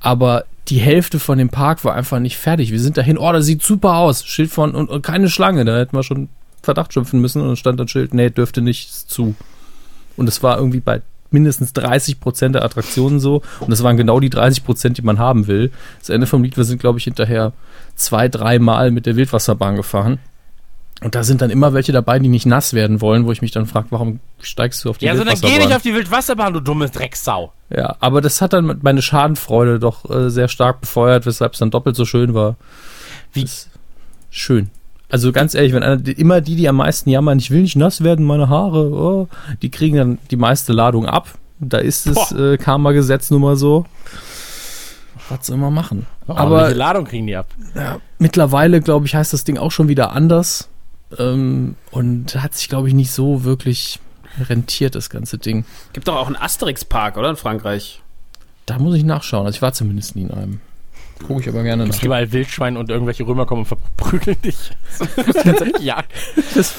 Aber die Hälfte von dem Park war einfach nicht fertig. Wir sind dahin, oh, das sieht super aus. Schild von, und, und keine Schlange. Da hätten wir schon Verdacht schimpfen müssen. Und dann stand das Schild, nee, dürfte nicht zu. Und es war irgendwie bei mindestens dreißig Prozent der Attraktionen so. Und das waren genau die dreißig Prozent, die man haben will. Das Ende vom Lied, wir sind, glaube ich, hinterher zwei, drei Mal mit der Wildwasserbahn gefahren. Und da sind dann immer welche dabei, die nicht nass werden wollen, wo ich mich dann frage, warum steigst du auf die ja, Wildwasserbahn? Ja, also dann geh nicht auf die Wildwasserbahn, du dumme Drecksau. Ja, aber das hat dann meine Schadenfreude doch äh, sehr stark befeuert, weshalb es dann doppelt so schön war. Wie? Schön. Also ganz ehrlich, wenn einer, immer die, die am meisten jammern, ich will nicht nass werden, meine Haare, oh, die kriegen dann die meiste Ladung ab. Da ist es äh, Karma-Gesetz nun mal so. Was soll man machen? Oh, aber welche Ladung kriegen die ab? Ja, mittlerweile, glaube ich, heißt das Ding auch schon wieder anders. Ähm, und hat sich, glaube ich, nicht so wirklich rentiert, das ganze Ding. Gibt doch auch einen Asterix-Park, oder, in Frankreich? Da muss ich nachschauen. Also ich war zumindest nie in einem. Gucke ich aber gerne nach. Es gibt überall Wildschwein und irgendwelche Römer kommen und verprügeln dich. Ja. Das,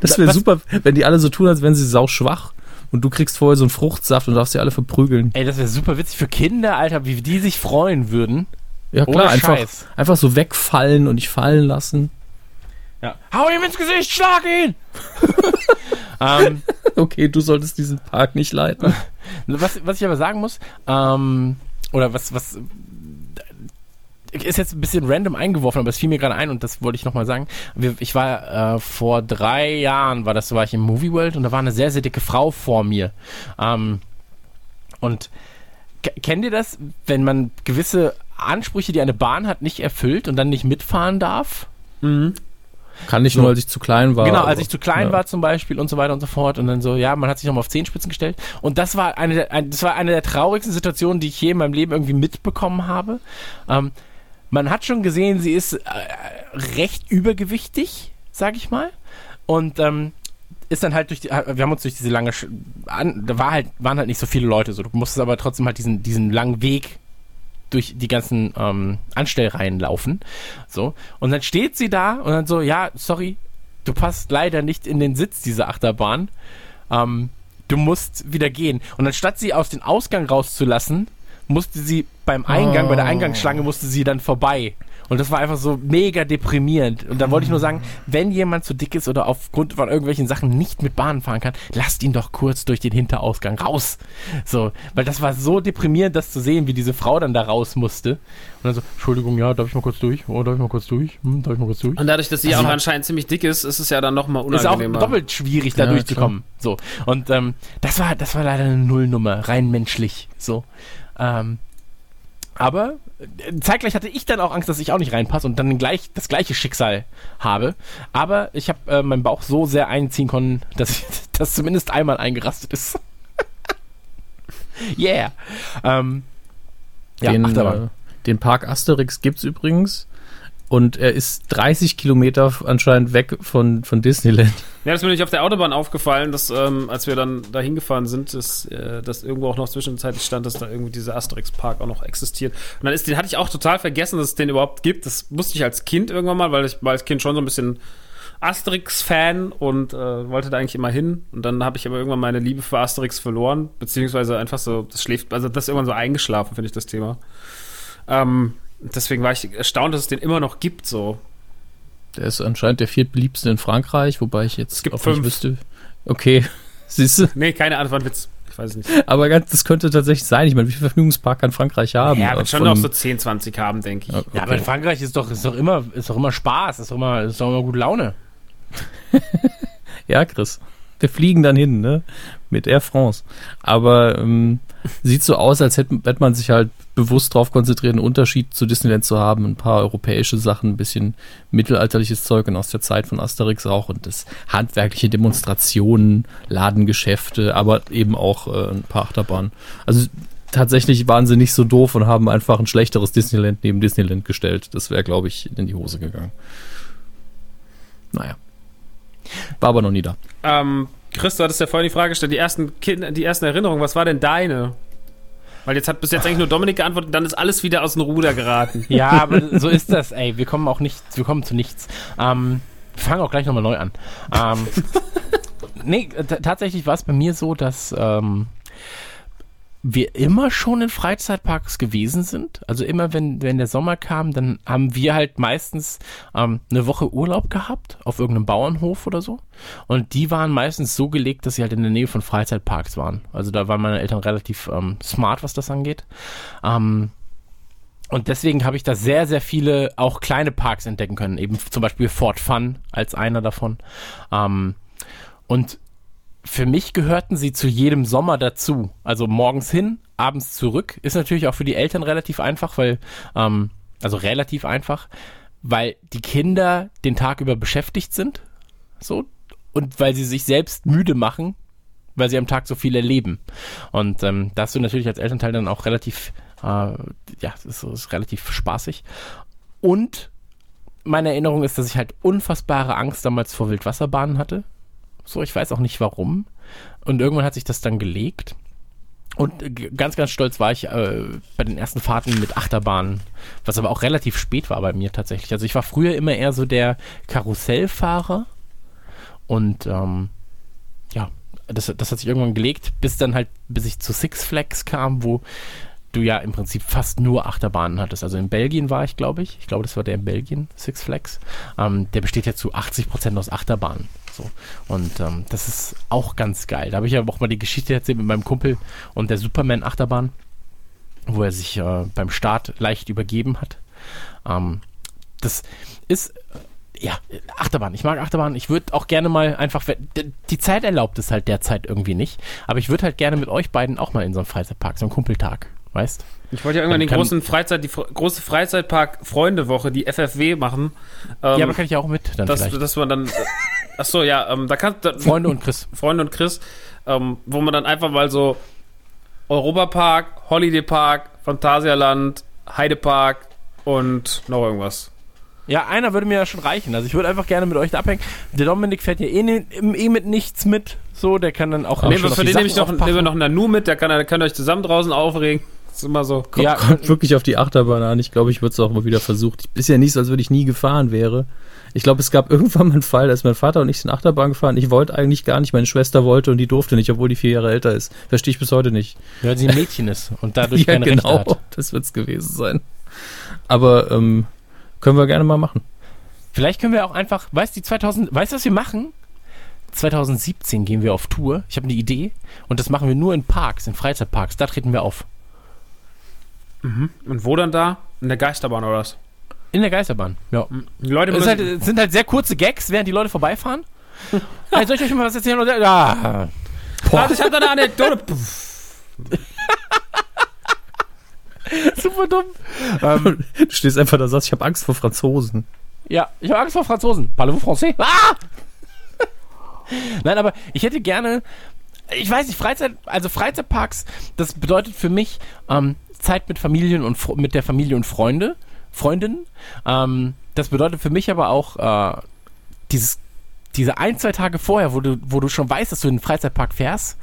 das wäre super, wenn die alle so tun, als wären sie sauschwach und du kriegst vorher so einen Fruchtsaft und darfst sie alle verprügeln. Ey, das wäre super witzig für Kinder, Alter, wie die sich freuen würden. Ja klar, einfach, einfach so wegfallen und nicht fallen lassen. Ja. Hau ihm ins Gesicht, schlag ihn! ähm, Okay, du solltest diesen Park nicht leiten. Was, was ich aber sagen muss, ähm, oder was, was ist jetzt ein bisschen random eingeworfen, aber es fiel mir gerade ein und das wollte ich nochmal sagen. Ich war äh, vor drei Jahren, war das, war ich im Movie World und da war eine sehr, sehr dicke Frau vor mir. Ähm, und k- kennt ihr das, wenn man gewisse Ansprüche, die eine Bahn hat, nicht erfüllt und dann nicht mitfahren darf? Mhm. Kann ich nur, so, als ich zu klein war. Genau, als aber, ich zu klein ja. war zum Beispiel und so weiter und so fort. Und dann so, ja, man hat sich nochmal auf Zehenspitzen gestellt. Und das war eine der, ein, das war eine der traurigsten Situationen, die ich je in meinem Leben irgendwie mitbekommen habe. Ähm, man hat schon gesehen, sie ist äh, recht übergewichtig, sag ich mal. Und ähm, ist dann halt durch die, wir haben uns durch diese lange, an, da war halt, waren halt nicht so viele Leute so. Du musstest aber trotzdem halt diesen, diesen langen Weg durch die ganzen ähm, Anstellreihen laufen. So. Und dann steht sie da und dann so, ja, sorry, du passt leider nicht in den Sitz dieser Achterbahn. Ähm, du musst wieder gehen. Und anstatt sie aus dem Ausgang rauszulassen, musste sie beim Eingang, oh. bei der Eingangsschlange musste sie dann vorbei. Und das war einfach so mega deprimierend. Und dann wollte ich nur sagen, wenn jemand zu dick ist oder aufgrund von irgendwelchen Sachen nicht mit Bahnen fahren kann, lasst ihn doch kurz durch den Hinterausgang raus. So, weil das war so deprimierend, das zu sehen, wie diese Frau dann da raus musste. Und dann so, Entschuldigung, ja, darf ich mal kurz durch? Oh, darf ich mal kurz durch? Hm, darf ich mal kurz durch? Und dadurch, dass sie also, auch anscheinend ziemlich dick ist, ist es ja dann nochmal unangenehmer. Ist auch doppelt schwierig, da ja, durchzukommen. So. Und ähm, das war, das war leider eine Nullnummer, rein menschlich. So. Ähm, aber zeitgleich hatte ich dann auch Angst, dass ich auch nicht reinpasse und dann gleich das gleiche Schicksal habe. Aber ich habe äh, meinen Bauch so sehr einziehen können, dass das zumindest einmal eingerastet ist. yeah. Ähm, ja, den, Achterbahn. Äh, den Park Asterix gibt's übrigens und er ist dreißig Kilometer anscheinend weg von, von Disneyland. Ja, das ist mir nicht auf der Autobahn aufgefallen, dass ähm, als wir dann da hingefahren sind, dass, äh, dass irgendwo auch noch zwischenzeitlich stand, dass da irgendwie dieser Asterix-Park auch noch existiert. Und dann ist den hatte ich auch total vergessen, dass es den überhaupt gibt. Das wusste ich als Kind irgendwann mal, weil ich war als Kind schon so ein bisschen Asterix-Fan und äh, wollte da eigentlich immer hin. Und dann habe ich aber irgendwann meine Liebe für Asterix verloren, beziehungsweise einfach so, das schläft, also das ist irgendwann so eingeschlafen, finde ich, das Thema. Ähm, deswegen war ich erstaunt, dass es den immer noch gibt, so. Der ist anscheinend der viertbeliebste in Frankreich, wobei ich jetzt auch fünf. nicht wüsste. Okay, siehst du? Nee, keine Ahnung, war ein Witz. Ich weiß es nicht. Aber ganz, das könnte tatsächlich sein. Ich meine, wie viel Vergnügungspark kann Frankreich haben? Ja, wird schon noch so zehn, zwanzig haben, denke ich. Okay. Ja, aber in Frankreich ist doch, ist doch, immer, ist doch immer Spaß, ist doch immer, ist doch immer gute Laune. Ja, Chris. Wir fliegen dann hin, ne? Mit Air France. Aber ähm, sieht so aus, als hätte, hätte man sich halt bewusst darauf konzentriert, einen Unterschied zu Disneyland zu haben, ein paar europäische Sachen, ein bisschen mittelalterliches Zeug und aus der Zeit von Asterix auch und das handwerkliche Demonstrationen, Ladengeschäfte, aber eben auch äh, ein paar Achterbahnen. Also tatsächlich waren sie nicht so doof und haben einfach ein schlechteres Disneyland neben Disneyland gestellt. Das wäre, glaube ich, in die Hose gegangen. Naja. War aber noch nie da. Ähm, Chris, du hattest ja vorhin die Frage gestellt, die ersten, kind, die ersten Erinnerungen, was war denn deine? Weil jetzt hat bis jetzt eigentlich nur Dominik geantwortet und dann ist alles wieder aus dem Ruder geraten. Ja, aber so ist das, ey. Wir kommen auch nicht, wir kommen zu nichts. Ähm, wir fangen auch gleich nochmal neu an. Ähm, nee, t- tatsächlich war es bei mir so, dass ähm, wir immer schon in Freizeitparks gewesen sind. Also immer, wenn, wenn der Sommer kam, dann haben wir halt meistens ähm, eine Woche Urlaub gehabt auf irgendeinem Bauernhof oder so. Und die waren meistens so gelegt, dass sie halt in der Nähe von Freizeitparks waren. Also da waren meine Eltern relativ ähm, smart, was das angeht. Ähm, und deswegen habe ich da sehr, sehr viele auch kleine Parks entdecken können. Eben zum Beispiel Fort Fun als einer davon. Ähm, und für mich gehörten sie zu jedem Sommer dazu. Also morgens hin, abends zurück. Ist natürlich auch für die Eltern relativ einfach, weil, ähm, also relativ einfach, weil die Kinder den Tag über beschäftigt sind. So. Und weil sie sich selbst müde machen, weil sie am Tag so viel erleben. Und ähm, da hast du natürlich als Elternteil dann auch relativ, äh, ja, es ist, ist relativ spaßig. Und meine Erinnerung ist, dass ich halt unfassbare Angst damals vor Wildwasserbahnen hatte. So, ich weiß auch nicht warum. Und irgendwann hat sich das dann gelegt. Und g- ganz, ganz stolz war ich äh, bei den ersten Fahrten mit Achterbahnen, was aber auch relativ spät war bei mir tatsächlich. Also ich war früher immer eher so der Karussellfahrer. Und ähm, ja, das, das hat sich irgendwann gelegt, bis dann halt, bis ich zu Six Flags kam, wo du ja im Prinzip fast nur Achterbahnen hattest. Also in Belgien war ich, glaube ich. Ich glaube, das war der in Belgien, Six Flags. Ähm, der besteht ja zu achtzig Prozent aus Achterbahnen. So. Und ähm, das ist auch ganz geil. Da habe ich ja auch mal die Geschichte erzählt mit meinem Kumpel und der Superman-Achterbahn, wo er sich äh, beim Start leicht übergeben hat. Ähm, das ist... Ja, Achterbahn. Ich mag Achterbahn. Ich würde auch gerne mal einfach... Die Zeit erlaubt es halt derzeit irgendwie nicht. Aber ich würde halt gerne mit euch beiden auch mal in so einen Freizeitpark, so einen Kumpeltag, weißt? Ich wollte ja irgendwann dann den großen Freizeit, die Fre- große Freizeitpark-Freunde-Woche, die F F W, machen. Ähm, ja, aber kann ich ja auch mit dann dass, vielleicht. Dass man dann... Achso, ja, ähm, da kann... Da, Freunde und Chris. Freunde und Chris. Ähm, wo man dann einfach mal so Europapark, Holiday Park, Phantasialand, Heidepark und noch irgendwas... Ja, einer würde mir ja schon reichen. Also ich würde einfach gerne mit euch da abhängen. Der Dominik fährt ja eh, ne, eh mit nichts mit. So, der kann dann auch... auch nehmen wir, für den nehme ich noch, nehmen wir noch einen Nanu mit. Der kann, der kann euch zusammen draußen aufregen. Das ist immer so... Kommt, ja, kommt wirklich auf die Achterbahn an. Ich glaube, ich würde es auch mal wieder versuchen. Ist ja nicht so, als würde ich nie gefahren wäre. Ich glaube, es gab irgendwann mal einen Fall, da ist mein Vater und ich in Achterbahn gefahren. Ich wollte eigentlich gar nicht. Meine Schwester wollte und die durfte nicht, obwohl die vier Jahre älter ist. Verstehe ich bis heute nicht. Weil sie ein Mädchen ist und dadurch keine Rechte hat. Ja, genau. Das wird es gewesen sein. Aber... ähm, können wir gerne mal machen. Vielleicht können wir auch einfach, weißt du, weißt, was wir machen? zwanzig siebzehn gehen wir auf Tour. Ich habe eine Idee. Und das machen wir nur in Parks, in Freizeitparks. Da treten wir auf. Mhm. Und wo dann da? In der Geisterbahn oder was? In der Geisterbahn, ja. Die Leute müssen es halt, sind halt sehr kurze Gags, während die Leute vorbeifahren. Hey, soll ich euch mal was erzählen? Oder? Ah. Warte, ich habe da eine Anekdote. Super dumm. Ähm, du stehst einfach da und sagst, ich habe Angst vor Franzosen. Ja, ich habe Angst vor Franzosen. Parlez-vous français? Ah! Nein, aber ich hätte gerne, ich weiß nicht, Freizeit, also Freizeitparks, das bedeutet für mich ähm, Zeit mit Familien und mit der Familie und Freunde, Freundinnen. Ähm, das bedeutet für mich aber auch äh, dieses, diese ein, zwei Tage vorher, wo du, wo du schon weißt, dass du in den Freizeitpark fährst.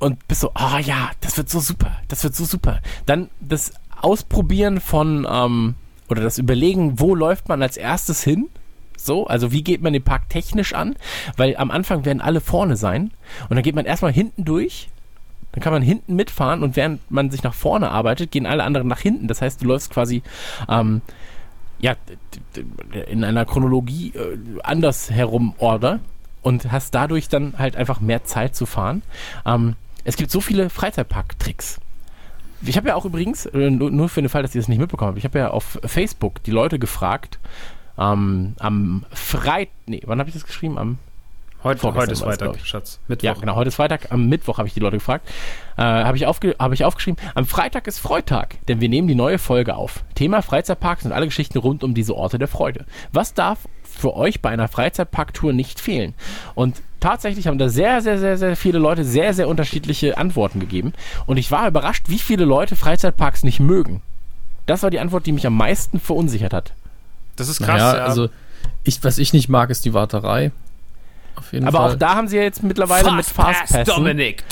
Und bist so, ah oh ja, das wird so super, das wird so super. Dann das Ausprobieren von, ähm, oder das Überlegen, wo läuft man als erstes hin? So, also wie geht man den Park technisch an? Weil am Anfang werden alle vorne sein und dann geht man erstmal hinten durch, dann kann man hinten mitfahren und während man sich nach vorne arbeitet, gehen alle anderen nach hinten. Das heißt, du läufst quasi, ähm, ja, in einer Chronologie äh, anders herum Order und hast dadurch dann halt einfach mehr Zeit zu fahren. Ähm, Es gibt so viele Freizeitpark-Tricks. Ich habe ja auch übrigens, nur für den Fall, dass ihr das nicht mitbekommen habt, ich habe ja auf Facebook die Leute gefragt, ähm, am Freitag, nee, wann habe ich das geschrieben? Am Heute, heute ist Freitag, Schatz. Mittwoch. Ja, genau, heute ist Freitag, am Mittwoch habe ich die Leute gefragt, äh, habe ich, aufge- hab ich aufgeschrieben, am Freitag ist Freitag, denn wir nehmen die neue Folge auf. Thema Freizeitparks und alle Geschichten rund um diese Orte der Freude. Was darf für euch bei einer Freizeitparktour nicht fehlen? Und tatsächlich haben da sehr, sehr, sehr, sehr viele Leute sehr, sehr unterschiedliche Antworten gegeben. Und ich war überrascht, wie viele Leute Freizeitparks nicht mögen. Das war die Antwort, die mich am meisten verunsichert hat. Das ist krass. Naja, ja. Also ich, was ich nicht mag, ist die Warterei. Auf jeden Aber Fall. auch da haben sie ja jetzt mittlerweile Fast mit Fastpassen. Dominik.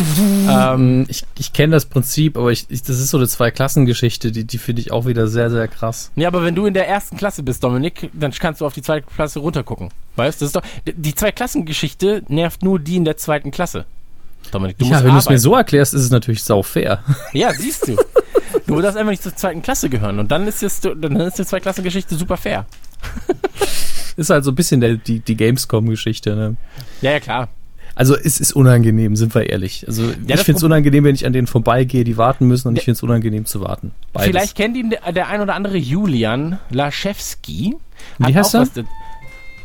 Ähm, ich ich kenne das Prinzip, aber ich, ich, das ist so eine Zwei-Klassen-Geschichte, die, die finde ich auch wieder sehr, sehr krass. Ja, aber wenn du in der ersten Klasse bist, Dominik, dann kannst du auf die zweite Klasse runtergucken. Weißt du, das ist doch. Die Zwei-Klassen-Geschichte nervt nur die in der zweiten Klasse. Dominik, du ja, musst wenn du es mir so erklärst, ist es natürlich sau fair. Ja, siehst du. Du würdest einfach nicht zur zweiten Klasse gehören und dann ist, jetzt, dann ist die Zwei-Klassen-Geschichte super fair. Ist halt so ein bisschen der, die, die Gamescom-Geschichte, ne? Ja, ja, klar. Also es ist unangenehm, sind wir ehrlich. Also ja, ich finde es unangenehm, wenn ich an denen vorbeigehe, die warten müssen und ich finde es unangenehm zu warten. Beides. Vielleicht kennt ihn der, der ein oder andere Julian Laschewski. Hat Wie heißt er? Was,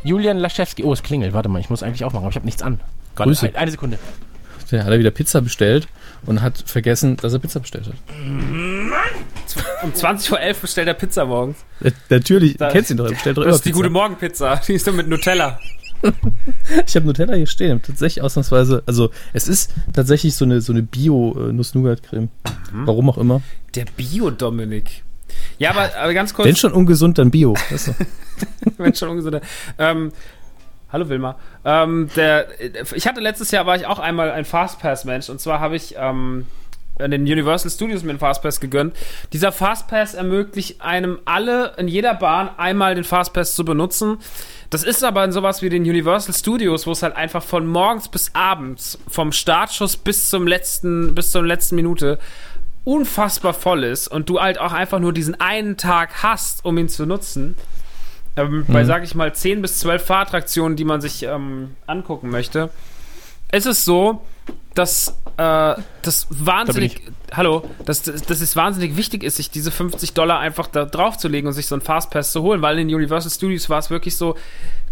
Julian Laschewski. Oh, es klingelt. Warte mal, ich muss eigentlich aufmachen, aber ich habe nichts an. Gott, Grüße. Eine Sekunde. Der hat er wieder Pizza bestellt und hat vergessen, dass er Pizza bestellt hat. Um zwanzig Uhr elf bestellt er Pizza morgens. Natürlich, da, kennst du ihn doch, bestellt doch immer Pizza. Das ist die gute Morgenpizza, die ist doch mit Nutella. Ich habe Nutella hier stehen, tatsächlich ausnahmsweise, also es ist tatsächlich so eine, so eine Bio-Nuss-Nougat-Creme, mhm. Warum auch immer. Der Bio-Dominik. Ja, aber, aber ganz kurz. Wenn schon ungesund, dann Bio. Weißt du? Wenn schon ungesund, dann... Ähm, Hallo Wilma. Ähm, der, ich hatte letztes Jahr, war ich auch einmal ein Fastpass-Mensch. Und zwar habe ich ähm, in den Universal Studios mir einen Fastpass gegönnt. Dieser Fastpass ermöglicht einem alle in jeder Bahn einmal den Fastpass zu benutzen. Das ist aber in sowas wie den Universal Studios, wo es halt einfach von morgens bis abends, vom Startschuss bis zum letzten, bis zur letzten Minute unfassbar voll ist und du halt auch einfach nur diesen einen Tag hast, um ihn zu nutzen, ähm, mhm. bei, sag ich mal, zehn bis zwölf Fahrattraktionen, die man sich ähm, angucken möchte, ist es so, dass äh, das wahnsinnig, da hallo, dass, dass es wahnsinnig wichtig ist, sich diese fünfzig Dollar einfach da draufzulegen und sich so einen Fastpass zu holen, weil in Universal Studios war es wirklich so,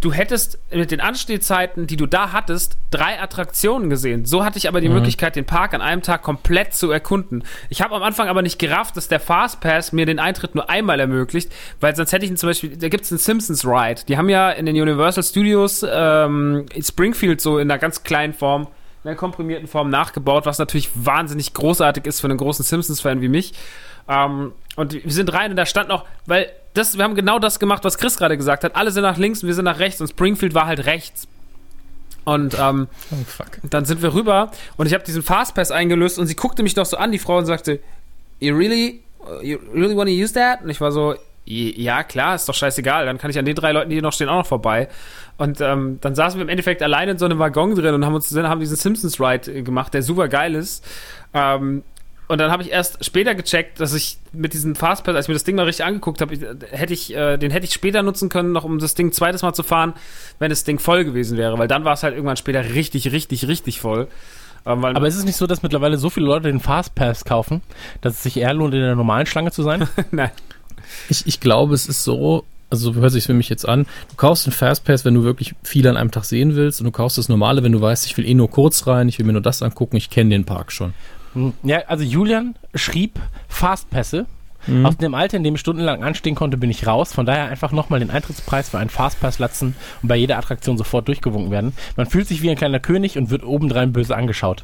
du hättest mit den Anstehzeiten, die du da hattest, drei Attraktionen gesehen. So hatte ich aber die mhm. Möglichkeit, den Park an einem Tag komplett zu erkunden. Ich habe am Anfang aber nicht gerafft, dass der Fastpass mir den Eintritt nur einmal ermöglicht, weil sonst hätte ich ihn zum Beispiel, da gibt es einen Simpsons Ride. Die haben ja in den Universal Studios ähm, in Springfield so in einer ganz kleinen Form, in einer komprimierten Form nachgebaut, was natürlich wahnsinnig großartig ist für einen großen Simpsons-Fan wie mich. Ähm, und wir sind rein und da stand noch, weil das, wir haben genau das gemacht, was Chris gerade gesagt hat. Alle sind nach links und wir sind nach rechts und Springfield war halt rechts. Und ähm, oh, fuck. Dann sind wir rüber und ich habe diesen Fastpass eingelöst und sie guckte mich noch so an, die Frau, und sagte, you really, you really want to use that? Und ich war so, ja, klar, ist doch scheißegal. Dann kann ich an den drei Leuten, die hier noch stehen, auch noch vorbei. Und ähm, dann saßen wir im Endeffekt alleine in so einem Waggon drin und haben uns haben diesen Simpsons-Ride gemacht, der super geil ist. Ähm, und dann habe ich erst später gecheckt, dass ich mit diesem Fastpass, als ich mir das Ding mal richtig angeguckt habe, hätte ich äh, den hätte ich später nutzen können, noch um das Ding ein zweites Mal zu fahren, wenn das Ding voll gewesen wäre. Weil dann war es halt irgendwann später richtig, richtig, richtig voll. Weil aber ist es nicht so, dass mittlerweile so viele Leute den Fastpass kaufen, dass es sich eher lohnt, in der normalen Schlange zu sein? Nein. Ich, ich glaube, es ist so, also so hört sich für mich jetzt an, du kaufst einen Fastpass, wenn du wirklich viel an einem Tag sehen willst, und du kaufst das normale, wenn du weißt, ich will eh nur kurz rein, ich will mir nur das angucken, ich kenne den Park schon. Ja, also Julian schrieb Fastpässe. Mhm. Aus dem Alter, in dem ich stundenlang anstehen konnte, bin ich raus. Von daher einfach nochmal den Eintrittspreis für einen Fastpass latzen und bei jeder Attraktion sofort durchgewunken werden. Man fühlt sich wie ein kleiner König und wird obendrein böse angeschaut.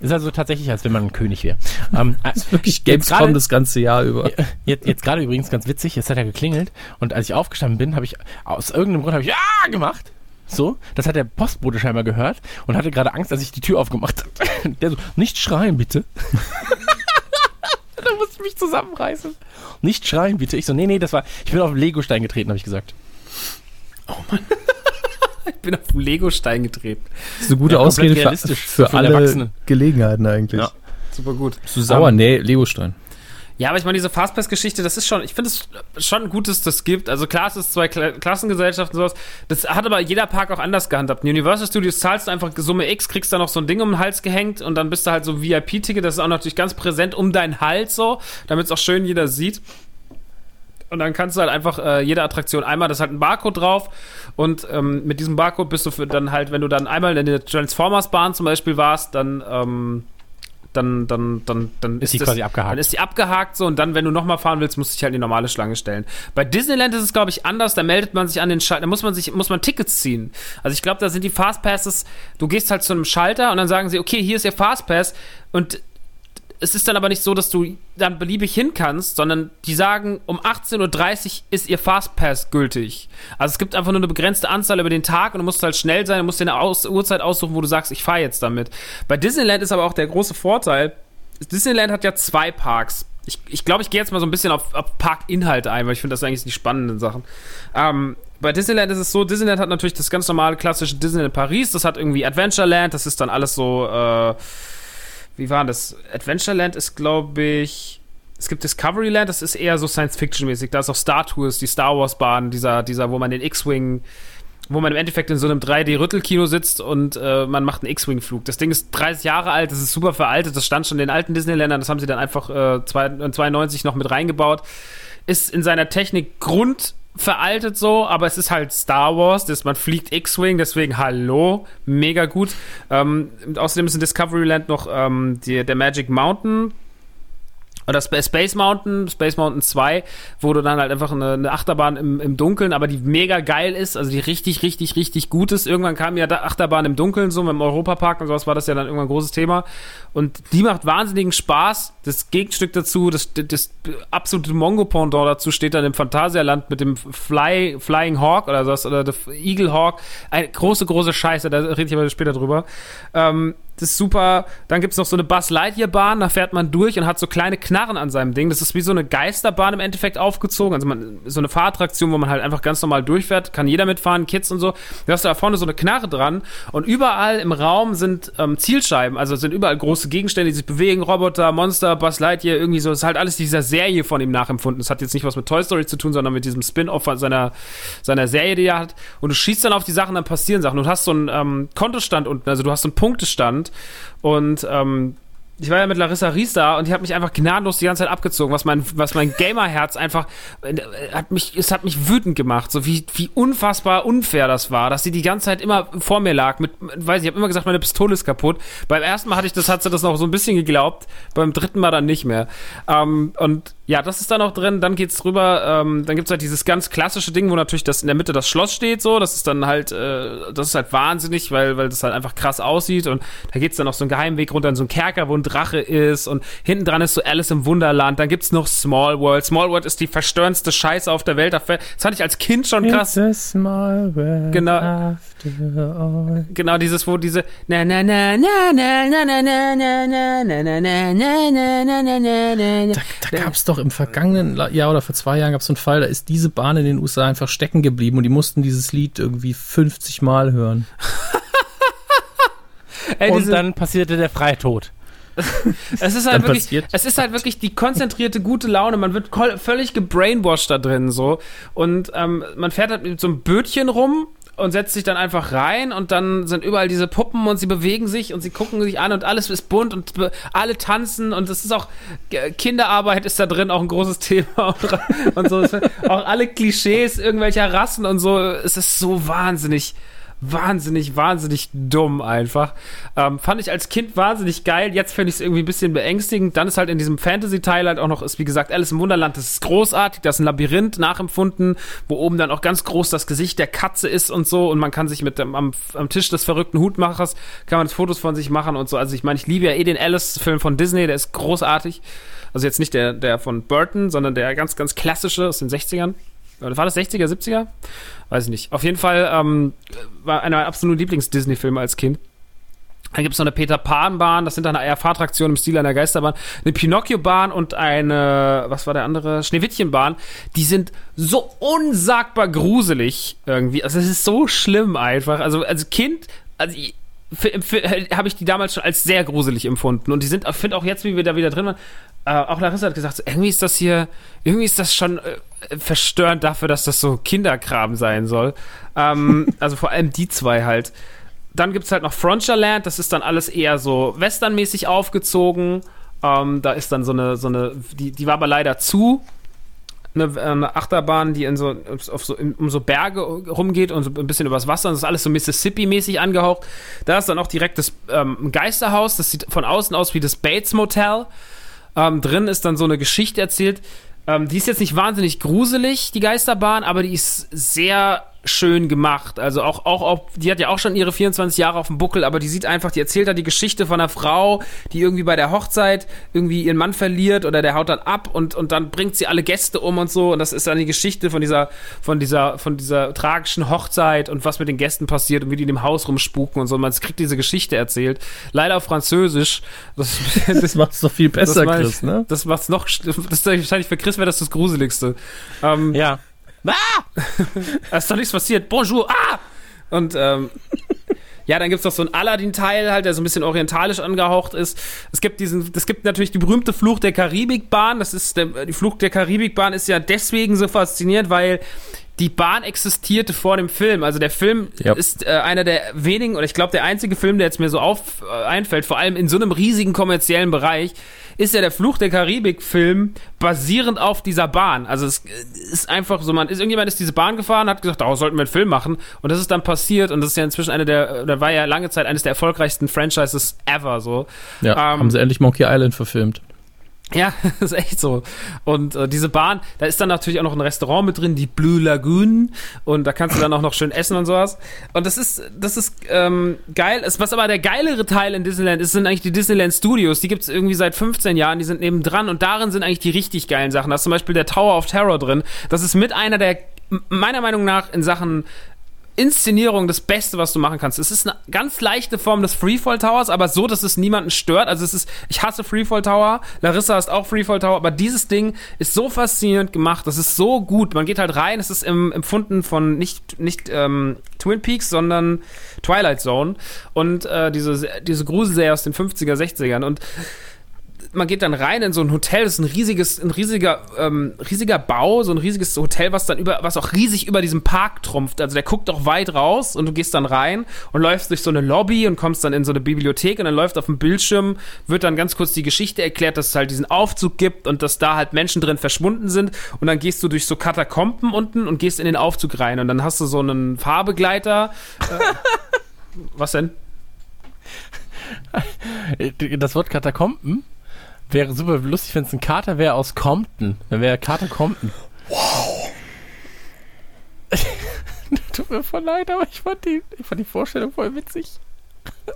Ist also tatsächlich, als wenn man ein König wäre. Ähm, das ist wirklich Gamescom grade, das ganze Jahr über. Jetzt, jetzt gerade übrigens ganz witzig, es hat ja geklingelt und als ich aufgestanden bin, habe ich aus irgendeinem Grund habe ich ja gemacht. So, das hat der Postbote scheinbar gehört und hatte gerade Angst, als ich die Tür aufgemacht habe. Der so, nicht schreien bitte. Da musste ich mich zusammenreißen. Nicht schreien bitte. Ich so, nee, nee, das war, ich bin auf den Legostein getreten, habe ich gesagt. Oh Mann. Ich bin auf den Legostein getreten. Das ist eine gute ja, Ausrede für, für, für alle Gelegenheiten eigentlich. Ja, super gut. Sauer, um, nee, Legostein. Ja, aber ich meine, diese Fastpass-Geschichte, das ist schon, ich finde es schon gut, dass das gibt. Also klar, es ist zwei Kla- Klassengesellschaften und sowas. Das hat aber jeder Park auch anders gehandhabt. In Universal Studios zahlst du einfach Summe X, kriegst da noch so ein Ding um den Hals gehängt und dann bist du halt so ein V I P-Ticket. Das ist auch natürlich ganz präsent um deinen Hals so, damit es auch schön jeder sieht. Und dann kannst du halt einfach äh, jede Attraktion einmal, das ist halt ein Barcode drauf und ähm, mit diesem Barcode bist du für dann halt, wenn du dann einmal in der Transformers-Bahn zum Beispiel warst, dann ähm, dann, dann, dann, dann ist, ist die das, quasi abgehakt. Dann ist die abgehakt so und dann, wenn du nochmal fahren willst, musst du dich halt in die normale Schlange stellen. Bei Disneyland ist es, glaube ich, anders, da meldet man sich an den Schalter, da muss man sich, muss man Tickets ziehen. Also ich glaube, da sind die Fastpasses, du gehst halt zu einem Schalter und dann sagen sie, okay, hier ist ihr Fastpass und es ist dann aber nicht so, dass du dann beliebig hin kannst, sondern die sagen, um achtzehn Uhr dreißig ist ihr Fastpass gültig. Also es gibt einfach nur eine begrenzte Anzahl über den Tag und du musst halt schnell sein, du musst dir eine Aus- Uhrzeit aussuchen, wo du sagst, ich fahre jetzt damit. Bei Disneyland ist aber auch der große Vorteil, Disneyland hat ja zwei Parks. Ich glaube, ich, glaub, ich gehe jetzt mal so ein bisschen auf, auf Parkinhalt ein, weil ich finde, das sind eigentlich die spannenden Sachen. Ähm, bei Disneyland ist es so, Disneyland hat natürlich das ganz normale, klassische Disneyland Paris, das hat irgendwie Adventureland, das ist dann alles so... Äh, Wie war das? Adventureland ist, glaube ich... Es gibt Discoveryland, das ist eher so Science-Fiction-mäßig. Da ist auch Star Tours, die Star Wars-Bahn, dieser, dieser, wo man den X-Wing... Wo man im Endeffekt in so einem drei D-Rüttelkino sitzt und äh, man macht einen X-Wing-Flug. Das Ding ist dreißig Jahre alt, das ist super veraltet. Das stand schon in den alten Disneyländern. Das haben sie dann einfach äh, zweiundneunzig noch mit reingebaut. Ist in seiner Technik grund... veraltet so, aber es ist halt Star Wars, das, man fliegt X-Wing, deswegen hallo, mega gut. Ähm, außerdem ist in Discoveryland noch ähm, die, der Magic Mountain oder Space Mountain, Space Mountain zwei, wo du dann halt einfach eine, eine Achterbahn im, im Dunkeln, aber die mega geil ist, also die richtig, richtig, richtig gut ist. Irgendwann kam ja Achterbahn im Dunkeln, so im Europapark und sowas war das ja dann irgendwann ein großes Thema. Und die macht wahnsinnigen Spaß. Das Gegenstück dazu, das, das, das absolute Mongo-Pendant dazu steht dann im Phantasialand mit dem Fly, Flying Hawk oder sowas, oder der Eagle Hawk. Eine große, große Scheiße, da rede ich aber später drüber. Ähm, Das ist super. Dann gibt es noch so eine Buzz Lightyear Bahn, da fährt man durch und hat so kleine Knarren an seinem Ding. Das ist wie so eine Geisterbahn im Endeffekt aufgezogen. Also man, so eine Fahrattraktion, wo man halt einfach ganz normal durchfährt. Kann jeder mitfahren, Kids und so. Da hast du da vorne so eine Knarre dran und überall im Raum sind ähm, Zielscheiben. Also sind überall große Gegenstände, die sich bewegen. Roboter, Monster, Buzz Lightyear, irgendwie so. Das ist halt alles dieser Serie von ihm nachempfunden. Das hat jetzt nicht was mit Toy Story zu tun, sondern mit diesem Spin-Off seiner, seiner Serie, die er hat. Und du schießt dann auf die Sachen, dann passieren Sachen. Du hast so einen ähm, Kontostand unten, also du hast so einen Punktestand. Und ähm, ich war ja mit Larissa Ries da und die hat mich einfach gnadenlos die ganze Zeit abgezogen, was mein, was mein Gamer-Herz einfach, äh, hat mich, es hat mich wütend gemacht, so wie, wie unfassbar unfair das war, dass sie die ganze Zeit immer vor mir lag, mit, weiß ich, ich habe immer gesagt, meine Pistole ist kaputt. Beim ersten Mal hatte ich das, hat sie das noch so ein bisschen geglaubt, beim dritten Mal dann nicht mehr. Ähm, und ja, das ist da noch drin, dann geht's rüber, ähm, dann gibt's halt dieses ganz klassische Ding, wo natürlich das in der Mitte das Schloss steht, so, das ist dann halt, äh, das ist halt wahnsinnig, weil, weil das halt einfach krass aussieht und da geht's dann auf so einen geheimen Weg runter in so einen Kerker, wo ein Drache ist und hinten dran ist so Alice im Wunderland, dann gibt's noch Small World, Small World ist die verstörendste Scheiße auf der Welt, das fand ich als Kind schon krass. It's a small world genau. After all. Genau, dieses, wo diese na na na na na na na na na na na na na na da gab's doch im vergangenen Jahr oder vor zwei Jahren gab es so einen Fall, da ist diese Bahn in den U S A einfach stecken geblieben und die mussten dieses Lied irgendwie fünfzig Mal hören. Ey, und dann passierte der Freitod. es, ist halt wirklich, es ist halt wirklich die konzentrierte gute Laune, man wird kol- völlig gebrainwashed da drin so und ähm, man fährt halt mit so einem Bötchen rum und setzt sich dann einfach rein und dann sind überall diese Puppen und sie bewegen sich und sie gucken sich an und alles ist bunt und alle tanzen und das ist auch, Kinderarbeit ist da drin auch ein großes Thema und so, auch alle Klischees irgendwelcher Rassen und so, es ist so wahnsinnig, wahnsinnig, wahnsinnig dumm einfach. Ähm, fand ich als Kind wahnsinnig geil, jetzt finde ich es irgendwie ein bisschen beängstigend, dann ist halt in diesem Fantasy-Teil halt auch noch, ist wie gesagt Alice im Wunderland, das ist großartig, da ist ein Labyrinth nachempfunden, wo oben dann auch ganz groß das Gesicht der Katze ist und so und man kann sich mit dem, am, am Tisch des verrückten Hutmachers, kann man Fotos von sich machen und so, also ich meine, ich liebe ja eh den Alice-Film von Disney, der ist großartig, also jetzt nicht der, der von Burton, sondern der ganz, ganz klassische aus den sechzigern. War das sechziger, siebziger? Weiß ich nicht. Auf jeden Fall ähm, war einer meiner absoluten Lieblings-Disney-Filme als Kind. Dann gibt es noch eine Peter Pan-Bahn, das sind dann eher Fahrtraktionen im Stil einer Geisterbahn, eine Pinocchio-Bahn und eine, was war der andere? Schneewittchen-Bahn. Die sind so unsagbar gruselig irgendwie. Also es ist so schlimm einfach. Also als Kind, also ich, habe ich die damals schon als sehr gruselig empfunden. Und die sind, ich finde auch jetzt, wie wir da wieder drin waren, äh, auch Larissa hat gesagt, so, irgendwie ist das hier, irgendwie ist das schon äh, verstörend dafür, dass das so Kinderkram sein soll. Ähm, also vor allem die zwei halt. Dann gibt's halt noch Frontierland, das ist dann alles eher so westernmäßig aufgezogen. Ähm, da ist dann so eine, so eine, die, die war aber leider zu. Eine, eine Achterbahn, die in so, auf so, um so Berge rumgeht und so ein bisschen übers Wasser. Und das ist alles so Mississippi-mäßig angehaucht. Da ist dann auch direkt das ähm, Geisterhaus. Das sieht von außen aus wie das Bates Motel. Ähm, drin ist dann so eine Geschichte erzählt. Ähm, die ist jetzt nicht wahnsinnig gruselig, die Geisterbahn, aber die ist sehr schön gemacht. Also auch, auch, auch, die hat ja auch schon ihre vierundzwanzig Jahre auf dem Buckel, aber die sieht einfach, die erzählt da die Geschichte von einer Frau, die irgendwie bei der Hochzeit irgendwie ihren Mann verliert oder der haut dann ab und, und dann bringt sie alle Gäste um und so und das ist dann die Geschichte von dieser, von dieser, von dieser tragischen Hochzeit und was mit den Gästen passiert und wie die in dem Haus rumspuken und so. Man kriegt diese Geschichte erzählt. Leider auf Französisch. Das, das, das macht's doch viel besser, das Chris, ich, ne? Das macht's noch, das ist wahrscheinlich für Chris wäre das das Gruseligste. Ähm, ja. Ah! Da ist doch nichts passiert. Bonjour. Ah! Und ähm, ja, dann gibt's noch so einen Aladdin-Teil halt, der so ein bisschen orientalisch angehaucht ist. Es gibt diesen, es gibt natürlich die berühmte Fluch der Karibikbahn. Das ist der, die Fluch der Karibikbahn ist ja deswegen so faszinierend, weil die Bahn existierte vor dem Film. Also der Film ja. ist äh, einer der wenigen, oder ich glaube der einzige Film, der jetzt mir so auf, äh, einfällt, vor allem in so einem riesigen kommerziellen Bereich, ist ja der Fluch der Karibik-Film basierend auf dieser Bahn. Also es ist einfach so, man ist irgendjemand ist diese Bahn gefahren, hat gesagt, oh, sollten wir einen Film machen. Und das ist dann passiert und das ist ja inzwischen eine der, oder war ja lange Zeit eines der erfolgreichsten Franchises ever. So. Ja, ähm, haben sie endlich Monkey Island verfilmt. Ja, das ist echt so. Und äh, diese Bahn, da ist dann natürlich auch noch ein Restaurant mit drin, die Blue Lagoon. Und da kannst du dann auch noch schön essen und sowas. Und das ist, das ist ähm, geil. Was aber der geilere Teil in Disneyland ist, sind eigentlich die Disneyland Studios. Die gibt's irgendwie seit fünfzehn Jahren, die sind nebendran. Und darin sind eigentlich die richtig geilen Sachen. Da ist zum Beispiel der Tower of Terror drin. Das ist mit einer der, meiner Meinung nach, in Sachen Inszenierung das Beste, was du machen kannst. Es ist eine ganz leichte Form des Freefall Towers, aber so, dass es niemanden stört. Also es ist, ich hasse Freefall Tower, Larissa ist auch Freefall Tower, aber dieses Ding ist so faszinierend gemacht, das ist so gut. Man geht halt rein, es ist im Empfunden von nicht, nicht ähm, Twin Peaks, sondern Twilight Zone und äh, diese, diese Gruselserie aus den fünfziger, sechzigern und man geht dann rein in so ein Hotel, das ist ein riesiges, ein riesiger, ähm, riesiger Bau, so ein riesiges Hotel, was dann über, was auch riesig über diesem Park trumpft. Also der guckt auch weit raus und du gehst dann rein und läufst durch so eine Lobby und kommst dann in so eine Bibliothek und dann läuft auf dem Bildschirm, wird dann ganz kurz die Geschichte erklärt, dass es halt diesen Aufzug gibt und dass da halt Menschen drin verschwunden sind und dann gehst du durch so Katakomben unten und gehst in den Aufzug rein und dann hast du so einen Fahrbegleiter. Äh, was denn? Das Wort Katakomben? Wäre super lustig, wenn es ein Kater wäre aus Compton. Dann wäre Kater Compton. Wow. Tut mir voll leid, aber ich fand die, ich fand die Vorstellung voll witzig.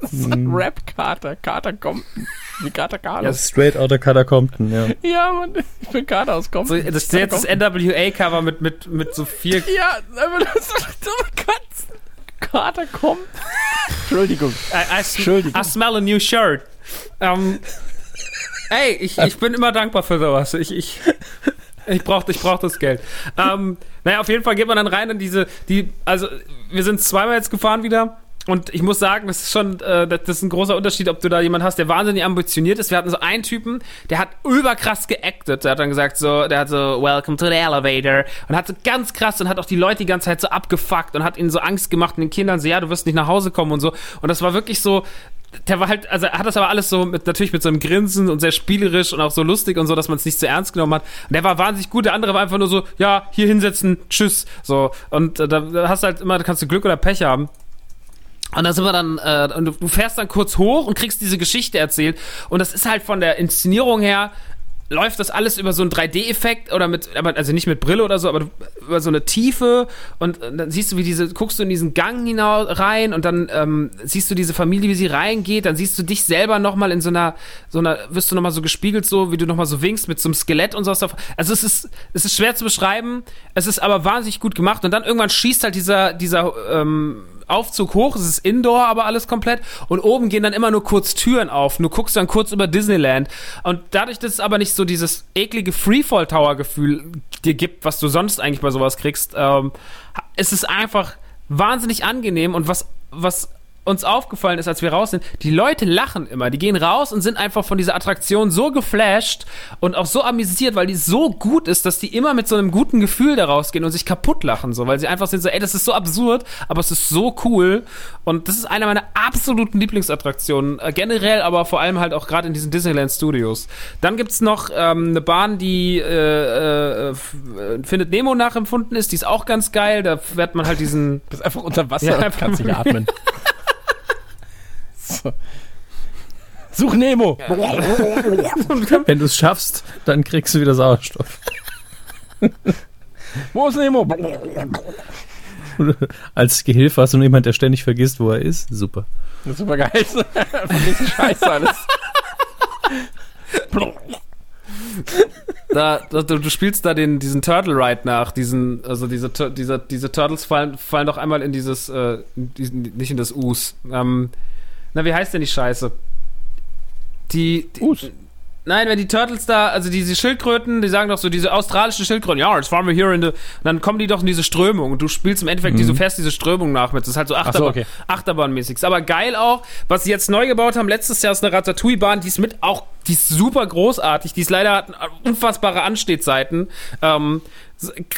Das ist ein mm. Rap-Kater. Kater Compton. Wie Kater Carlos. Ja, straight out of Kater Compton, ja. Ja, Mann. Ich bin Kater aus Compton. So, das ist jetzt das N W A-Cover mit, mit, mit so viel... Ja, aber das ist so ganz... Kater Compton. Entschuldigung. I, I sm- Entschuldigung. I smell a new shirt. Ähm... Um, Ey, ich, ich bin immer dankbar für sowas. Ich, ich, ich brauche ich brauch das Geld. Ähm, naja, auf jeden Fall geht man dann rein in diese, die, also wir sind zweimal jetzt gefahren wieder und ich muss sagen, das ist schon, äh, das ist ein großer Unterschied, ob du da jemanden hast, der wahnsinnig ambitioniert ist. Wir hatten so einen Typen, der hat überkrass geactet. Der hat dann gesagt so, der hat so, welcome to the elevator und hat so ganz krass und hat auch die Leute die ganze Zeit so abgefuckt und hat ihnen so Angst gemacht und den Kindern so, ja, du wirst nicht nach Hause kommen und so. Und das war wirklich so, der war halt, also hat das aber alles so mit, natürlich mit so einem Grinsen und sehr spielerisch und auch so lustig und so, dass man es nicht zu ernst genommen hat. Und der war wahnsinnig gut, der andere war einfach nur so, ja, hier hinsetzen, tschüss, so. Und äh, da hast du halt immer, da kannst du Glück oder Pech haben. Und da sind wir dann, äh, und du fährst dann kurz hoch und kriegst diese Geschichte erzählt. Und das ist halt von der Inszenierung her, läuft das alles über so einen drei D-Effekt oder mit, also nicht mit Brille oder so, aber über so eine Tiefe und dann siehst du, wie diese, guckst du in diesen Gang hinaus rein und dann ähm, siehst du diese Familie, wie sie reingeht, dann siehst du dich selber nochmal in so einer, so einer, wirst du nochmal so gespiegelt, so wie du nochmal so winkst mit so einem Skelett und so. Also es ist, es ist schwer zu beschreiben, es ist aber wahnsinnig gut gemacht und dann irgendwann schießt halt dieser, dieser, ähm, Aufzug hoch, es ist Indoor, aber alles komplett und oben gehen dann immer nur kurz Türen auf, nur guckst dann kurz über Disneyland und dadurch, dass es aber nicht so dieses eklige Freefall-Tower-Gefühl dir gibt, was du sonst eigentlich bei sowas kriegst, ähm, es ist einfach wahnsinnig angenehm und was, was uns aufgefallen ist, als wir raus sind, die Leute lachen immer, die gehen raus und sind einfach von dieser Attraktion so geflasht und auch so amüsiert, weil die so gut ist, dass die immer mit so einem guten Gefühl da rausgehen und sich kaputt lachen, so, weil sie einfach sind so, ey, das ist so absurd, aber es ist so cool und das ist eine meiner absoluten Lieblingsattraktionen, äh, generell, aber vor allem halt auch gerade in diesen Disneyland Studios. Dann gibt's noch ähm, eine Bahn, die äh, äh, Findet Nemo nachempfunden ist, die ist auch ganz geil, da fährt man halt diesen... Du bist einfach unter Wasser ja, und einfach kannst nicht atmen. So. Such Nemo! Ja. Wenn du es schaffst, dann kriegst du wieder Sauerstoff. Wo ist Nemo? Als Gehilfe hast du jemand, der ständig vergisst, wo er ist. Super. Das super geil. Vergiss Scheiße alles. Da, da, du, du spielst da den, diesen Turtle Ride nach, diesen, also diese, diese, diese Turtles fallen, fallen doch einmal in dieses, äh, in diesen, nicht in das Us. Ähm, Na, wie heißt denn die Scheiße? Die, die Us. Nein, wenn die Turtles da, also diese Schildkröten, die sagen doch so, diese australischen Schildkröten, ja, jetzt fahren wir hier in die, dann kommen die doch in diese Strömung und du spielst im Endeffekt, mhm. diese, fährst diese Strömung nach mit. Das ist halt so, Achterbahn, so okay. Achterbahnmäßig. Aber geil auch, was sie jetzt neu gebaut haben, letztes Jahr ist eine Ratatouille-Bahn, die ist mit auch, die ist super großartig, die ist leider, hat unfassbare Anstehzeiten, ähm,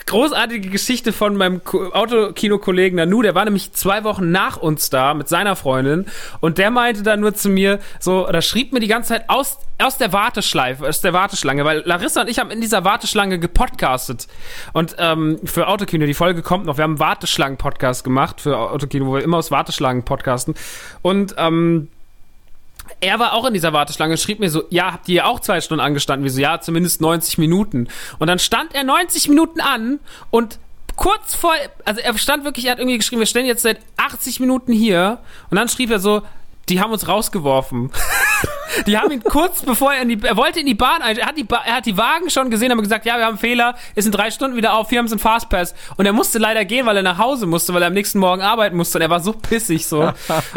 großartige Geschichte von meinem Autokino-Kollegen Nanu, der war nämlich zwei Wochen nach uns da mit seiner Freundin und der meinte dann nur zu mir so, oder schrieb mir die ganze Zeit aus, aus der Warteschleife, aus der Warteschlange, weil Larissa und ich haben in dieser Warteschlange gepodcastet und ähm, für Autokino, die Folge kommt noch, wir haben einen Warteschlangen-Podcast gemacht für Autokino, wo wir immer aus Warteschlangen podcasten und ähm, er war auch in dieser Warteschlange und schrieb mir so, ja, habt ihr ja auch zwei Stunden angestanden? Wir so, ja, zumindest neunzig Minuten. Und dann stand er neunzig Minuten an und kurz vor, also er stand wirklich, er hat irgendwie geschrieben, wir stehen jetzt seit achtzig Minuten hier. Und dann schrieb er so, Die haben uns rausgeworfen. Die haben ihn kurz bevor er in die, er wollte in die Bahn einsteigen, er hat die, ba- er hat die Wagen schon gesehen, haben gesagt, ja, wir haben einen Fehler, ist in drei Stunden wieder auf, wir haben es einen Fastpass. Und er musste leider gehen, weil er nach Hause musste, weil er am nächsten Morgen arbeiten musste und er war so pissig so.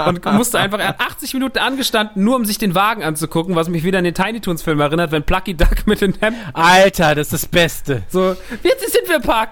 Und musste einfach, er hat achtzig Minuten angestanden, nur um sich den Wagen anzugucken, was mich wieder an den Tiny Toons Film erinnert, wenn Plucky Duck mit den Hemden. Alter, das ist das Beste. So, jetzt sind wir im Park.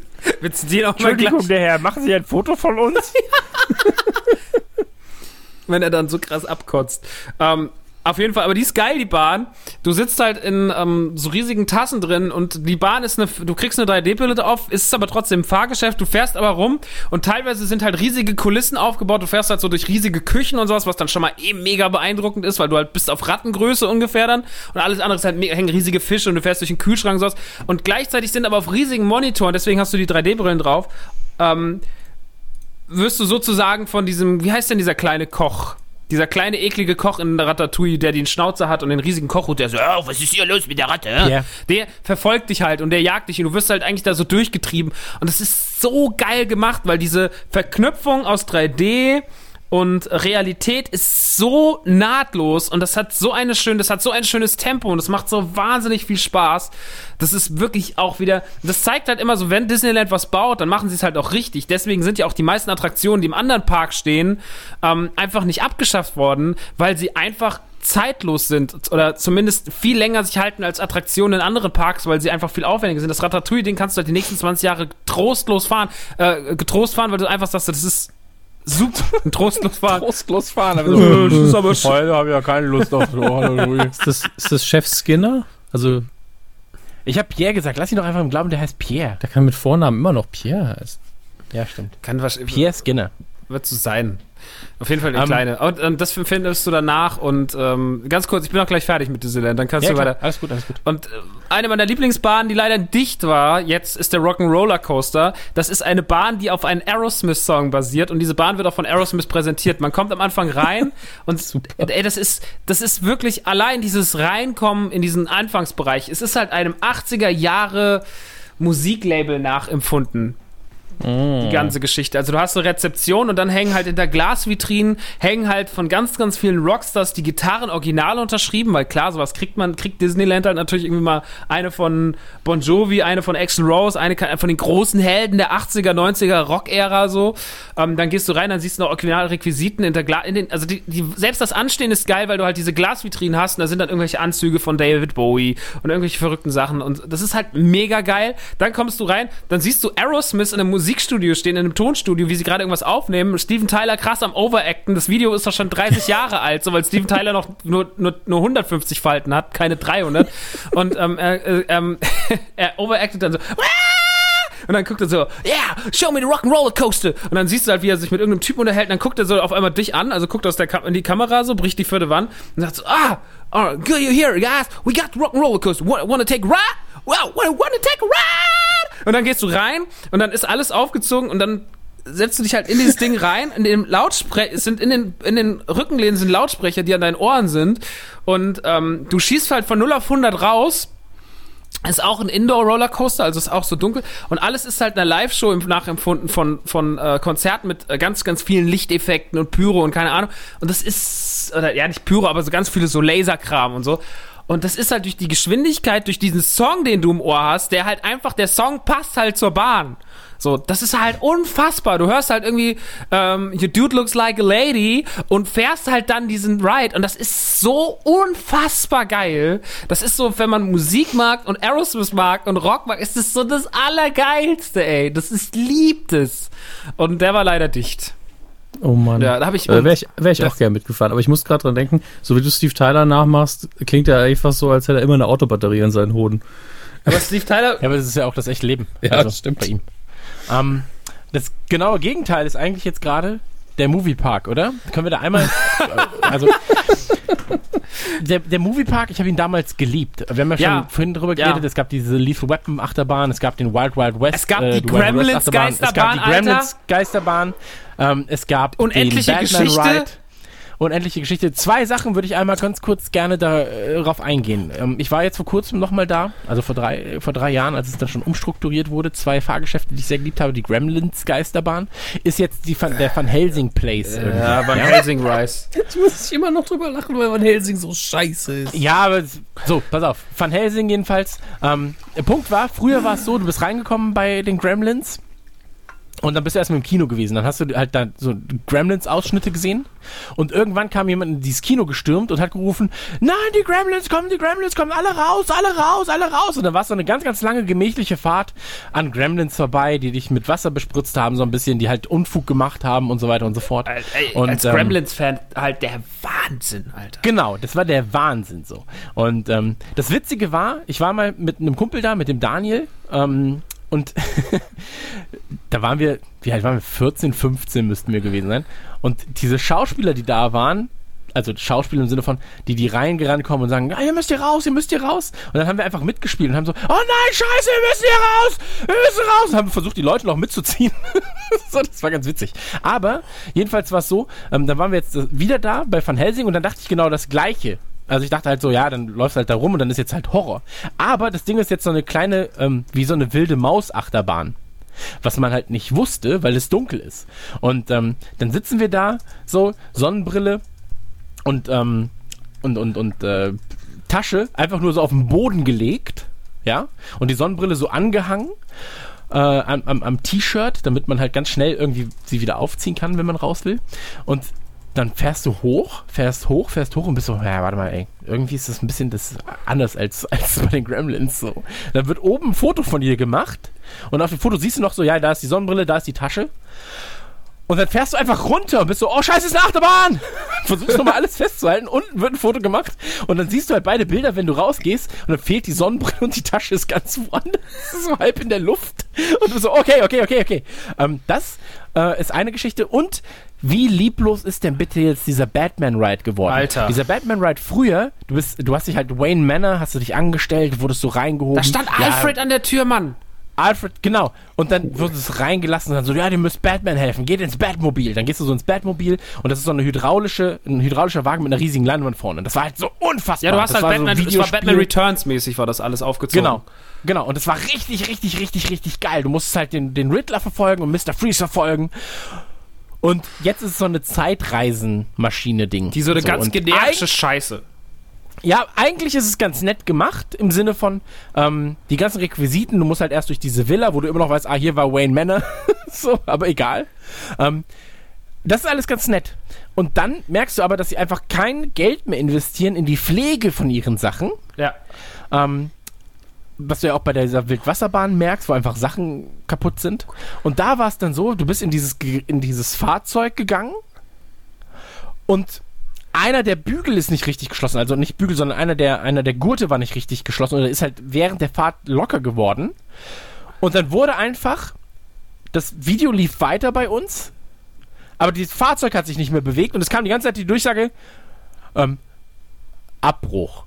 Wir zitieren auch mal gleich. Entschuldigung, der Herr, machen Sie ein Foto von uns? Wenn er dann so krass abkotzt. Ähm, auf jeden Fall, aber die ist geil, die Bahn. Du sitzt halt in ähm, so riesigen Tassen drin und die Bahn ist eine, du kriegst eine drei D-Bilder auf, ist aber trotzdem ein Fahrgeschäft, du fährst aber rum und teilweise sind halt riesige Kulissen aufgebaut, du fährst halt so durch riesige Küchen und sowas, was dann schon mal eh mega beeindruckend ist, weil du halt bist auf Rattengröße ungefähr dann und alles andere ist halt, hängen riesige Fische und du fährst durch den Kühlschrank und sowas und gleichzeitig sind aber auf riesigen Monitoren, deswegen hast du die drei D-Brillen drauf, ähm, wirst du sozusagen von diesem, wie heißt denn dieser kleine Koch? Dieser kleine, eklige Koch in Ratatouille, der den Schnauzer hat und den riesigen Kochhut, der so, oh, was ist hier los mit der Ratte? Yeah. Der verfolgt dich halt und der jagt dich und du wirst halt eigentlich da so durchgetrieben. Und das ist so geil gemacht, weil diese Verknüpfung aus drei D und Realität ist so nahtlos und das hat so eine schöne, das hat so ein schönes Tempo und das macht so wahnsinnig viel Spaß. Das ist wirklich auch wieder, das zeigt halt immer so, wenn Disneyland was baut, dann machen sie es halt auch richtig. Deswegen sind ja auch die meisten Attraktionen, die im anderen Park stehen, ähm, einfach nicht abgeschafft worden, weil sie einfach zeitlos sind oder zumindest viel länger sich halten als Attraktionen in anderen Parks, weil sie einfach viel aufwendiger sind. Das Ratatouille-Ding kannst du halt die nächsten zwanzig Jahre trostlos fahren, äh, getrost fahren, weil du einfach sagst, das ist super, trostlos fahren. Trostlos fahren. Das ist aber sch- Heute habe ich ja keine Lust auf Halleluja. Ist das, ist das Chef Skinner? Also, ich habe Pierre gesagt. Lass ihn doch einfach im Glauben, der heißt Pierre. Der kann mit Vornamen immer noch Pierre heißen. Ja, stimmt. Kann was, Pierre Skinner. Wird so sein. Auf jeden Fall der um, Kleine. Und, und das findest du danach und ähm, ganz kurz, ich bin auch gleich fertig mit Disneyland, dann kannst ja, du klar. weiter. Alles gut, alles gut. Und äh, eine meiner Lieblingsbahnen, die leider dicht war, jetzt ist der Rock'n'Roller Coaster. Das ist eine Bahn, die auf einen Aerosmith-Song basiert und diese Bahn wird auch von Aerosmith präsentiert. Man kommt am Anfang rein und ey, das ist, das ist wirklich allein dieses Reinkommen in diesen Anfangsbereich. Es ist halt einem achtziger Jahre Musiklabel nachempfunden. Die ganze Geschichte. Also du hast eine Rezeption und dann hängen halt in der Glasvitrinen, hängen halt von ganz, ganz vielen Rockstars die Gitarren original unterschrieben, weil klar, sowas kriegt man, kriegt Disneyland halt natürlich irgendwie mal eine von Bon Jovi, eine von Axl Rose, eine von den großen Helden der achtziger, neunziger Rock-Ära so. Ähm, dann gehst du rein, dann siehst du noch Originalrequisiten in der Gla- in den, also die, die, selbst das Anstehen ist geil, weil du halt diese Glasvitrinen hast und da sind dann irgendwelche Anzüge von David Bowie und irgendwelche verrückten Sachen und das ist halt mega geil. Dann kommst du rein, dann siehst du Aerosmith in der Musik Musikstudio stehen, in einem Tonstudio, wie sie gerade irgendwas aufnehmen. Steven Tyler krass am Overacten. Das Video ist doch schon dreißig Jahre alt, so, weil Steven Tyler noch nur, nur, nur hundertfünfzig Falten hat, keine dreihundert. Und ähm, er, äh, ähm, er overactet dann so. Und dann guckt er so, yeah, show me the Rock'n'Roller Coaster. Und dann siehst du halt, wie er sich mit irgendeinem Typen unterhält. Und dann guckt er so auf einmal dich an, also guckt aus der Kam- in die Kamera so, bricht die vierte Wand und sagt so, ah, oh, good you here, guys. We got Rock'n'Roller Coaster. Wanna, wanna take a ride? Wow, wanna take a ride? Und dann gehst du rein und dann ist alles aufgezogen und dann setzt du dich halt in dieses Ding rein, in dem Lautsprecher, sind in den, in den Rückenlehnen sind Lautsprecher, die an deinen Ohren sind und ähm, du schießt halt von null auf hundert raus. Ist auch ein Indoor-Rollercoaster, also ist auch so dunkel. Und alles ist halt eine Live-Show nachempfunden von, von äh, Konzerten mit äh, ganz, ganz vielen Lichteffekten und Pyro und keine Ahnung. Und das ist, oder ja, nicht Pyro, aber so ganz viele so Laserkram und so. Und das ist halt durch die Geschwindigkeit, durch diesen Song, den du im Ohr hast, der halt einfach, der Song passt halt zur Bahn. So, das ist halt unfassbar. Du hörst halt irgendwie ähm, Your Dude Looks Like a Lady und fährst halt dann diesen Ride und das ist so unfassbar geil. Das ist so, wenn man Musik mag und Aerosmith mag und Rock mag, ist das so das Allergeilste, ey. Das ist, liebt es. Und der war leider dicht. Oh Mann. Ja, da hab ich, äh, wäre ich, wär ich auch gerne mitgefahren, aber ich muss gerade dran denken, so wie du Steve Tyler nachmachst, klingt er einfach so, als hätte er immer eine Autobatterie in seinen Hoden. Aber Steve Tyler... Ja, aber das ist ja auch das echte Leben. Ja, also, das stimmt bei ihm. Ähm, das genaue Gegenteil ist eigentlich jetzt gerade der Moviepark, oder? Können wir da einmal... also der, der Moviepark, ich habe ihn damals geliebt. Wir haben ja schon ja. vorhin drüber geredet, ja. es gab diese Lethal Weapon Achterbahn, es gab den Wild Wild West. Es gab die Gremlins Geisterbahn, es gab die Gremlins Geisterbahn. Ähm, es gab unendliche den Batman Geschichte. Ride. Unendliche Geschichte. Zwei Sachen würde ich einmal ganz kurz gerne darauf eingehen. Ähm, ich war jetzt vor kurzem nochmal da, also vor drei, vor drei Jahren, als es dann schon umstrukturiert wurde. Zwei Fahrgeschäfte, die ich sehr geliebt habe. Die Gremlins Geisterbahn ist jetzt die Van, der Van Helsing Place. Äh, ja, Van Helsing Rise. Jetzt muss ich immer noch drüber lachen, weil Van Helsing so scheiße ist. Ja, aber so, pass auf. Van Helsing jedenfalls. Ähm, der Punkt war, früher war es so, du bist reingekommen bei den Gremlins. Und dann bist du erstmal im Kino gewesen. Dann hast du halt da so Gremlins-Ausschnitte gesehen. Und irgendwann kam jemand in dieses Kino gestürmt und hat gerufen, nein, die Gremlins kommen, die Gremlins kommen, alle raus, alle raus, alle raus. Und dann war es so eine ganz, ganz lange, gemächliche Fahrt an Gremlins vorbei, die dich mit Wasser bespritzt haben, so ein bisschen, die halt Unfug gemacht haben und so weiter und so fort. Ey, ey, und, als ähm, Gremlins-Fan halt der Wahnsinn, Alter. Genau, das war der Wahnsinn so. Und ähm, das Witzige war, ich war mal mit einem Kumpel da, mit dem Daniel, ähm, und da waren wir, wie alt waren wir? vierzehn, fünfzehn müssten wir gewesen sein. Und diese Schauspieler, die da waren, also Schauspieler im Sinne von, die die reingerannt kommen und sagen, ah, ihr müsst hier raus, ihr müsst hier raus. Und dann haben wir einfach mitgespielt und haben so, oh nein, scheiße, wir müssen hier raus, wir müssen raus. Und haben versucht, die Leute noch mitzuziehen. So, das war ganz witzig. Aber jedenfalls war es so, ähm, dann waren wir jetzt wieder da bei Van Helsing und dann dachte ich genau das Gleiche. Also ich dachte halt so, ja, dann läufst du halt da rum und dann ist jetzt halt Horror. Aber das Ding ist jetzt so eine kleine, ähm, wie so eine wilde Maus-Achterbahn. Was man halt nicht wusste, weil es dunkel ist. Und ähm, dann sitzen wir da, so, Sonnenbrille und, ähm, und, und, und äh, Tasche einfach nur so auf den Boden gelegt, ja, und die Sonnenbrille so angehangen. Äh, am, am, am T-Shirt, damit man halt ganz schnell irgendwie sie wieder aufziehen kann, wenn man raus will. Und dann fährst du hoch, fährst hoch, fährst hoch und bist so, ja, warte mal, ey, irgendwie ist das ein bisschen das anders als, als bei den Gremlins so. Dann wird oben ein Foto von dir gemacht und auf dem Foto siehst du noch so, ja, da ist die Sonnenbrille, da ist die Tasche. Und dann fährst du einfach runter und bist so, oh, scheiße, ist eine Achterbahn! Versuchst nochmal alles festzuhalten, unten wird ein Foto gemacht und dann siehst du halt beide Bilder, wenn du rausgehst und dann fehlt die Sonnenbrille und die Tasche ist ganz woanders, so halb in der Luft und du bist so, okay, okay, okay, okay. Ähm, das äh, ist eine Geschichte und wie lieblos ist denn bitte jetzt dieser Batman-Ride geworden? Alter. Dieser Batman-Ride früher, du bist, du hast dich halt Wayne Manor, hast du dich angestellt, wurdest du reingehoben. Da stand Alfred ja, an der Tür, Mann. Alfred, genau. Und dann wird es reingelassen und dann so, ja, ihr müsst Batman helfen, geht ins Batmobil. Dann gehst du so ins Batmobil und das ist so eine hydraulische, ein hydraulischer Wagen mit einer riesigen Leinwand vorne. Und das war halt so unfassbar. Ja, du hast das halt Batman, so das war Batman Returns mäßig, war das alles aufgezogen. Genau, genau. Und das war richtig, richtig, richtig, richtig geil. Du musstest halt den, den Riddler verfolgen und Mister Freeze verfolgen. Und jetzt ist es so eine Zeitreisenmaschine-Ding. Die so eine so, ganz generische Scheiße. Ja, eigentlich ist es ganz nett gemacht, im Sinne von, ähm, die ganzen Requisiten, du musst halt erst durch diese Villa, wo du immer noch weißt, ah, hier war Wayne Manor, so, aber egal. Ähm, das ist alles ganz nett. Und dann merkst du aber, dass sie einfach kein Geld mehr investieren in die Pflege von ihren Sachen. Ja. Ähm, was du ja auch bei dieser Wildwasserbahn merkst, wo einfach Sachen kaputt sind. Und da war es dann so, du bist in dieses, in dieses Fahrzeug gegangen und einer der Bügel ist nicht richtig geschlossen, also nicht Bügel, sondern einer der, einer der Gurte war nicht richtig geschlossen oder ist halt während der Fahrt locker geworden. Und dann wurde einfach, das Video lief weiter bei uns, aber das Fahrzeug hat sich nicht mehr bewegt und es kam die ganze Zeit die Durchsage, ähm, Abbruch.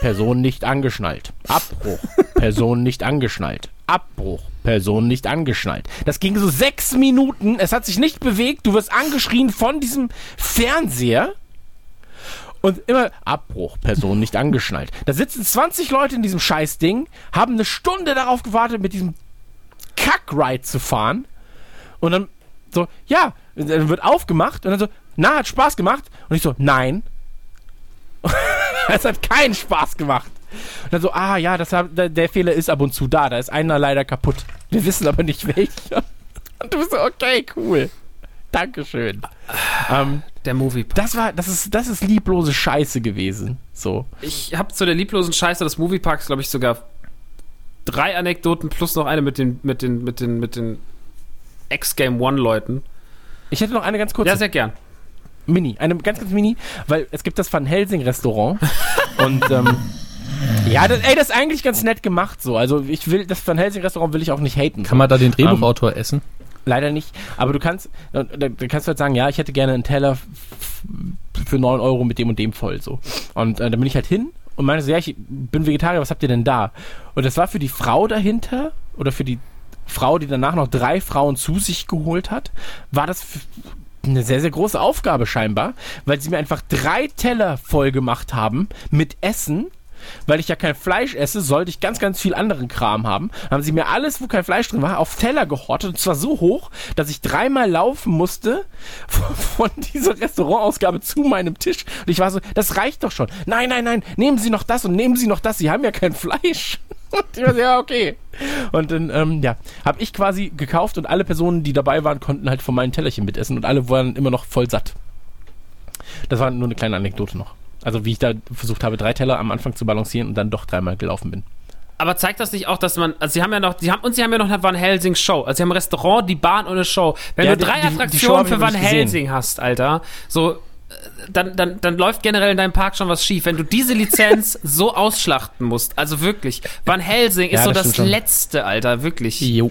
Person nicht angeschnallt. Abbruch. Person nicht angeschnallt. Abbruch. Person nicht angeschnallt. Das ging so sechs Minuten. Es hat sich nicht bewegt. Du wirst angeschrien von diesem Fernseher. Und immer Abbruch. Person nicht angeschnallt. Da sitzen zwanzig Leute in diesem Scheißding, haben eine Stunde darauf gewartet, mit diesem Kack-Ride zu fahren. Und dann so, ja, dann wird aufgemacht. Und dann so, na, hat Spaß gemacht. Und ich so, nein. Es hat keinen Spaß gemacht. Und dann so, ah ja, das hat, der Fehler ist ab und zu da. Da ist einer leider kaputt. Wir wissen aber nicht welcher. Und du bist so, okay, cool. Dankeschön. Ähm, der Moviepark. Das war, das ist, das ist lieblose Scheiße gewesen. So. Ich habe zu der lieblosen Scheiße des Movieparks, glaube ich, sogar drei Anekdoten plus noch eine mit den, mit den, mit den, mit den X-Game-One-Leuten. Ich hätte noch eine ganz kurze. Ja, sehr gern. Mini, eine ganz, ganz mini, weil es gibt das Van Helsing Restaurant und ähm, ja, das, ey, das ist eigentlich ganz nett gemacht so, also ich will, das Van Helsing Restaurant will ich auch nicht haten. Kann so. Man da den Drehbuchautor um, essen? Leider nicht, aber du kannst, da, da kannst du halt sagen, ja, ich hätte gerne einen Teller für neun Euro mit dem und dem voll, so. Und äh, dann bin ich halt hin und meinte so, ja, ich bin Vegetarier, was habt ihr denn da? Und das war für die Frau dahinter, oder für die Frau, die danach noch drei Frauen zu sich geholt hat, war das f- eine sehr, sehr große Aufgabe scheinbar, weil sie mir einfach drei Teller voll gemacht haben mit Essen. Weil ich ja kein Fleisch esse, sollte ich ganz, ganz viel anderen Kram haben. Haben sie mir alles, wo kein Fleisch drin war, auf Teller gehortet. Und zwar so hoch, dass ich dreimal laufen musste von, von dieser Restaurantausgabe zu meinem Tisch. Und ich war so, das reicht doch schon. Nein, nein, nein, nehmen Sie noch das und nehmen Sie noch das. Sie haben ja kein Fleisch. Und ich war so, ja, okay. Und dann, ähm, ja, habe ich quasi gekauft und alle Personen, die dabei waren, konnten halt von meinen Tellerchen mitessen. Und alle waren immer noch voll satt. Das war nur eine kleine Anekdote noch. Also wie ich da versucht habe, drei Teller am Anfang zu balancieren und dann doch dreimal gelaufen bin. Aber zeigt das nicht auch, dass man, also sie haben ja noch, sie haben, und sie haben ja noch eine Van Helsing Show. Also sie haben ein Restaurant, die Bahn und eine Show. Wenn ja, du drei die, Attraktionen die für Van Helsing hast, Alter, so, dann, dann, dann läuft generell in deinem Park schon was schief, wenn du diese Lizenz so ausschlachten musst. Also wirklich, Van Helsing ist ja, so das, das Letzte, Alter, wirklich. Jo.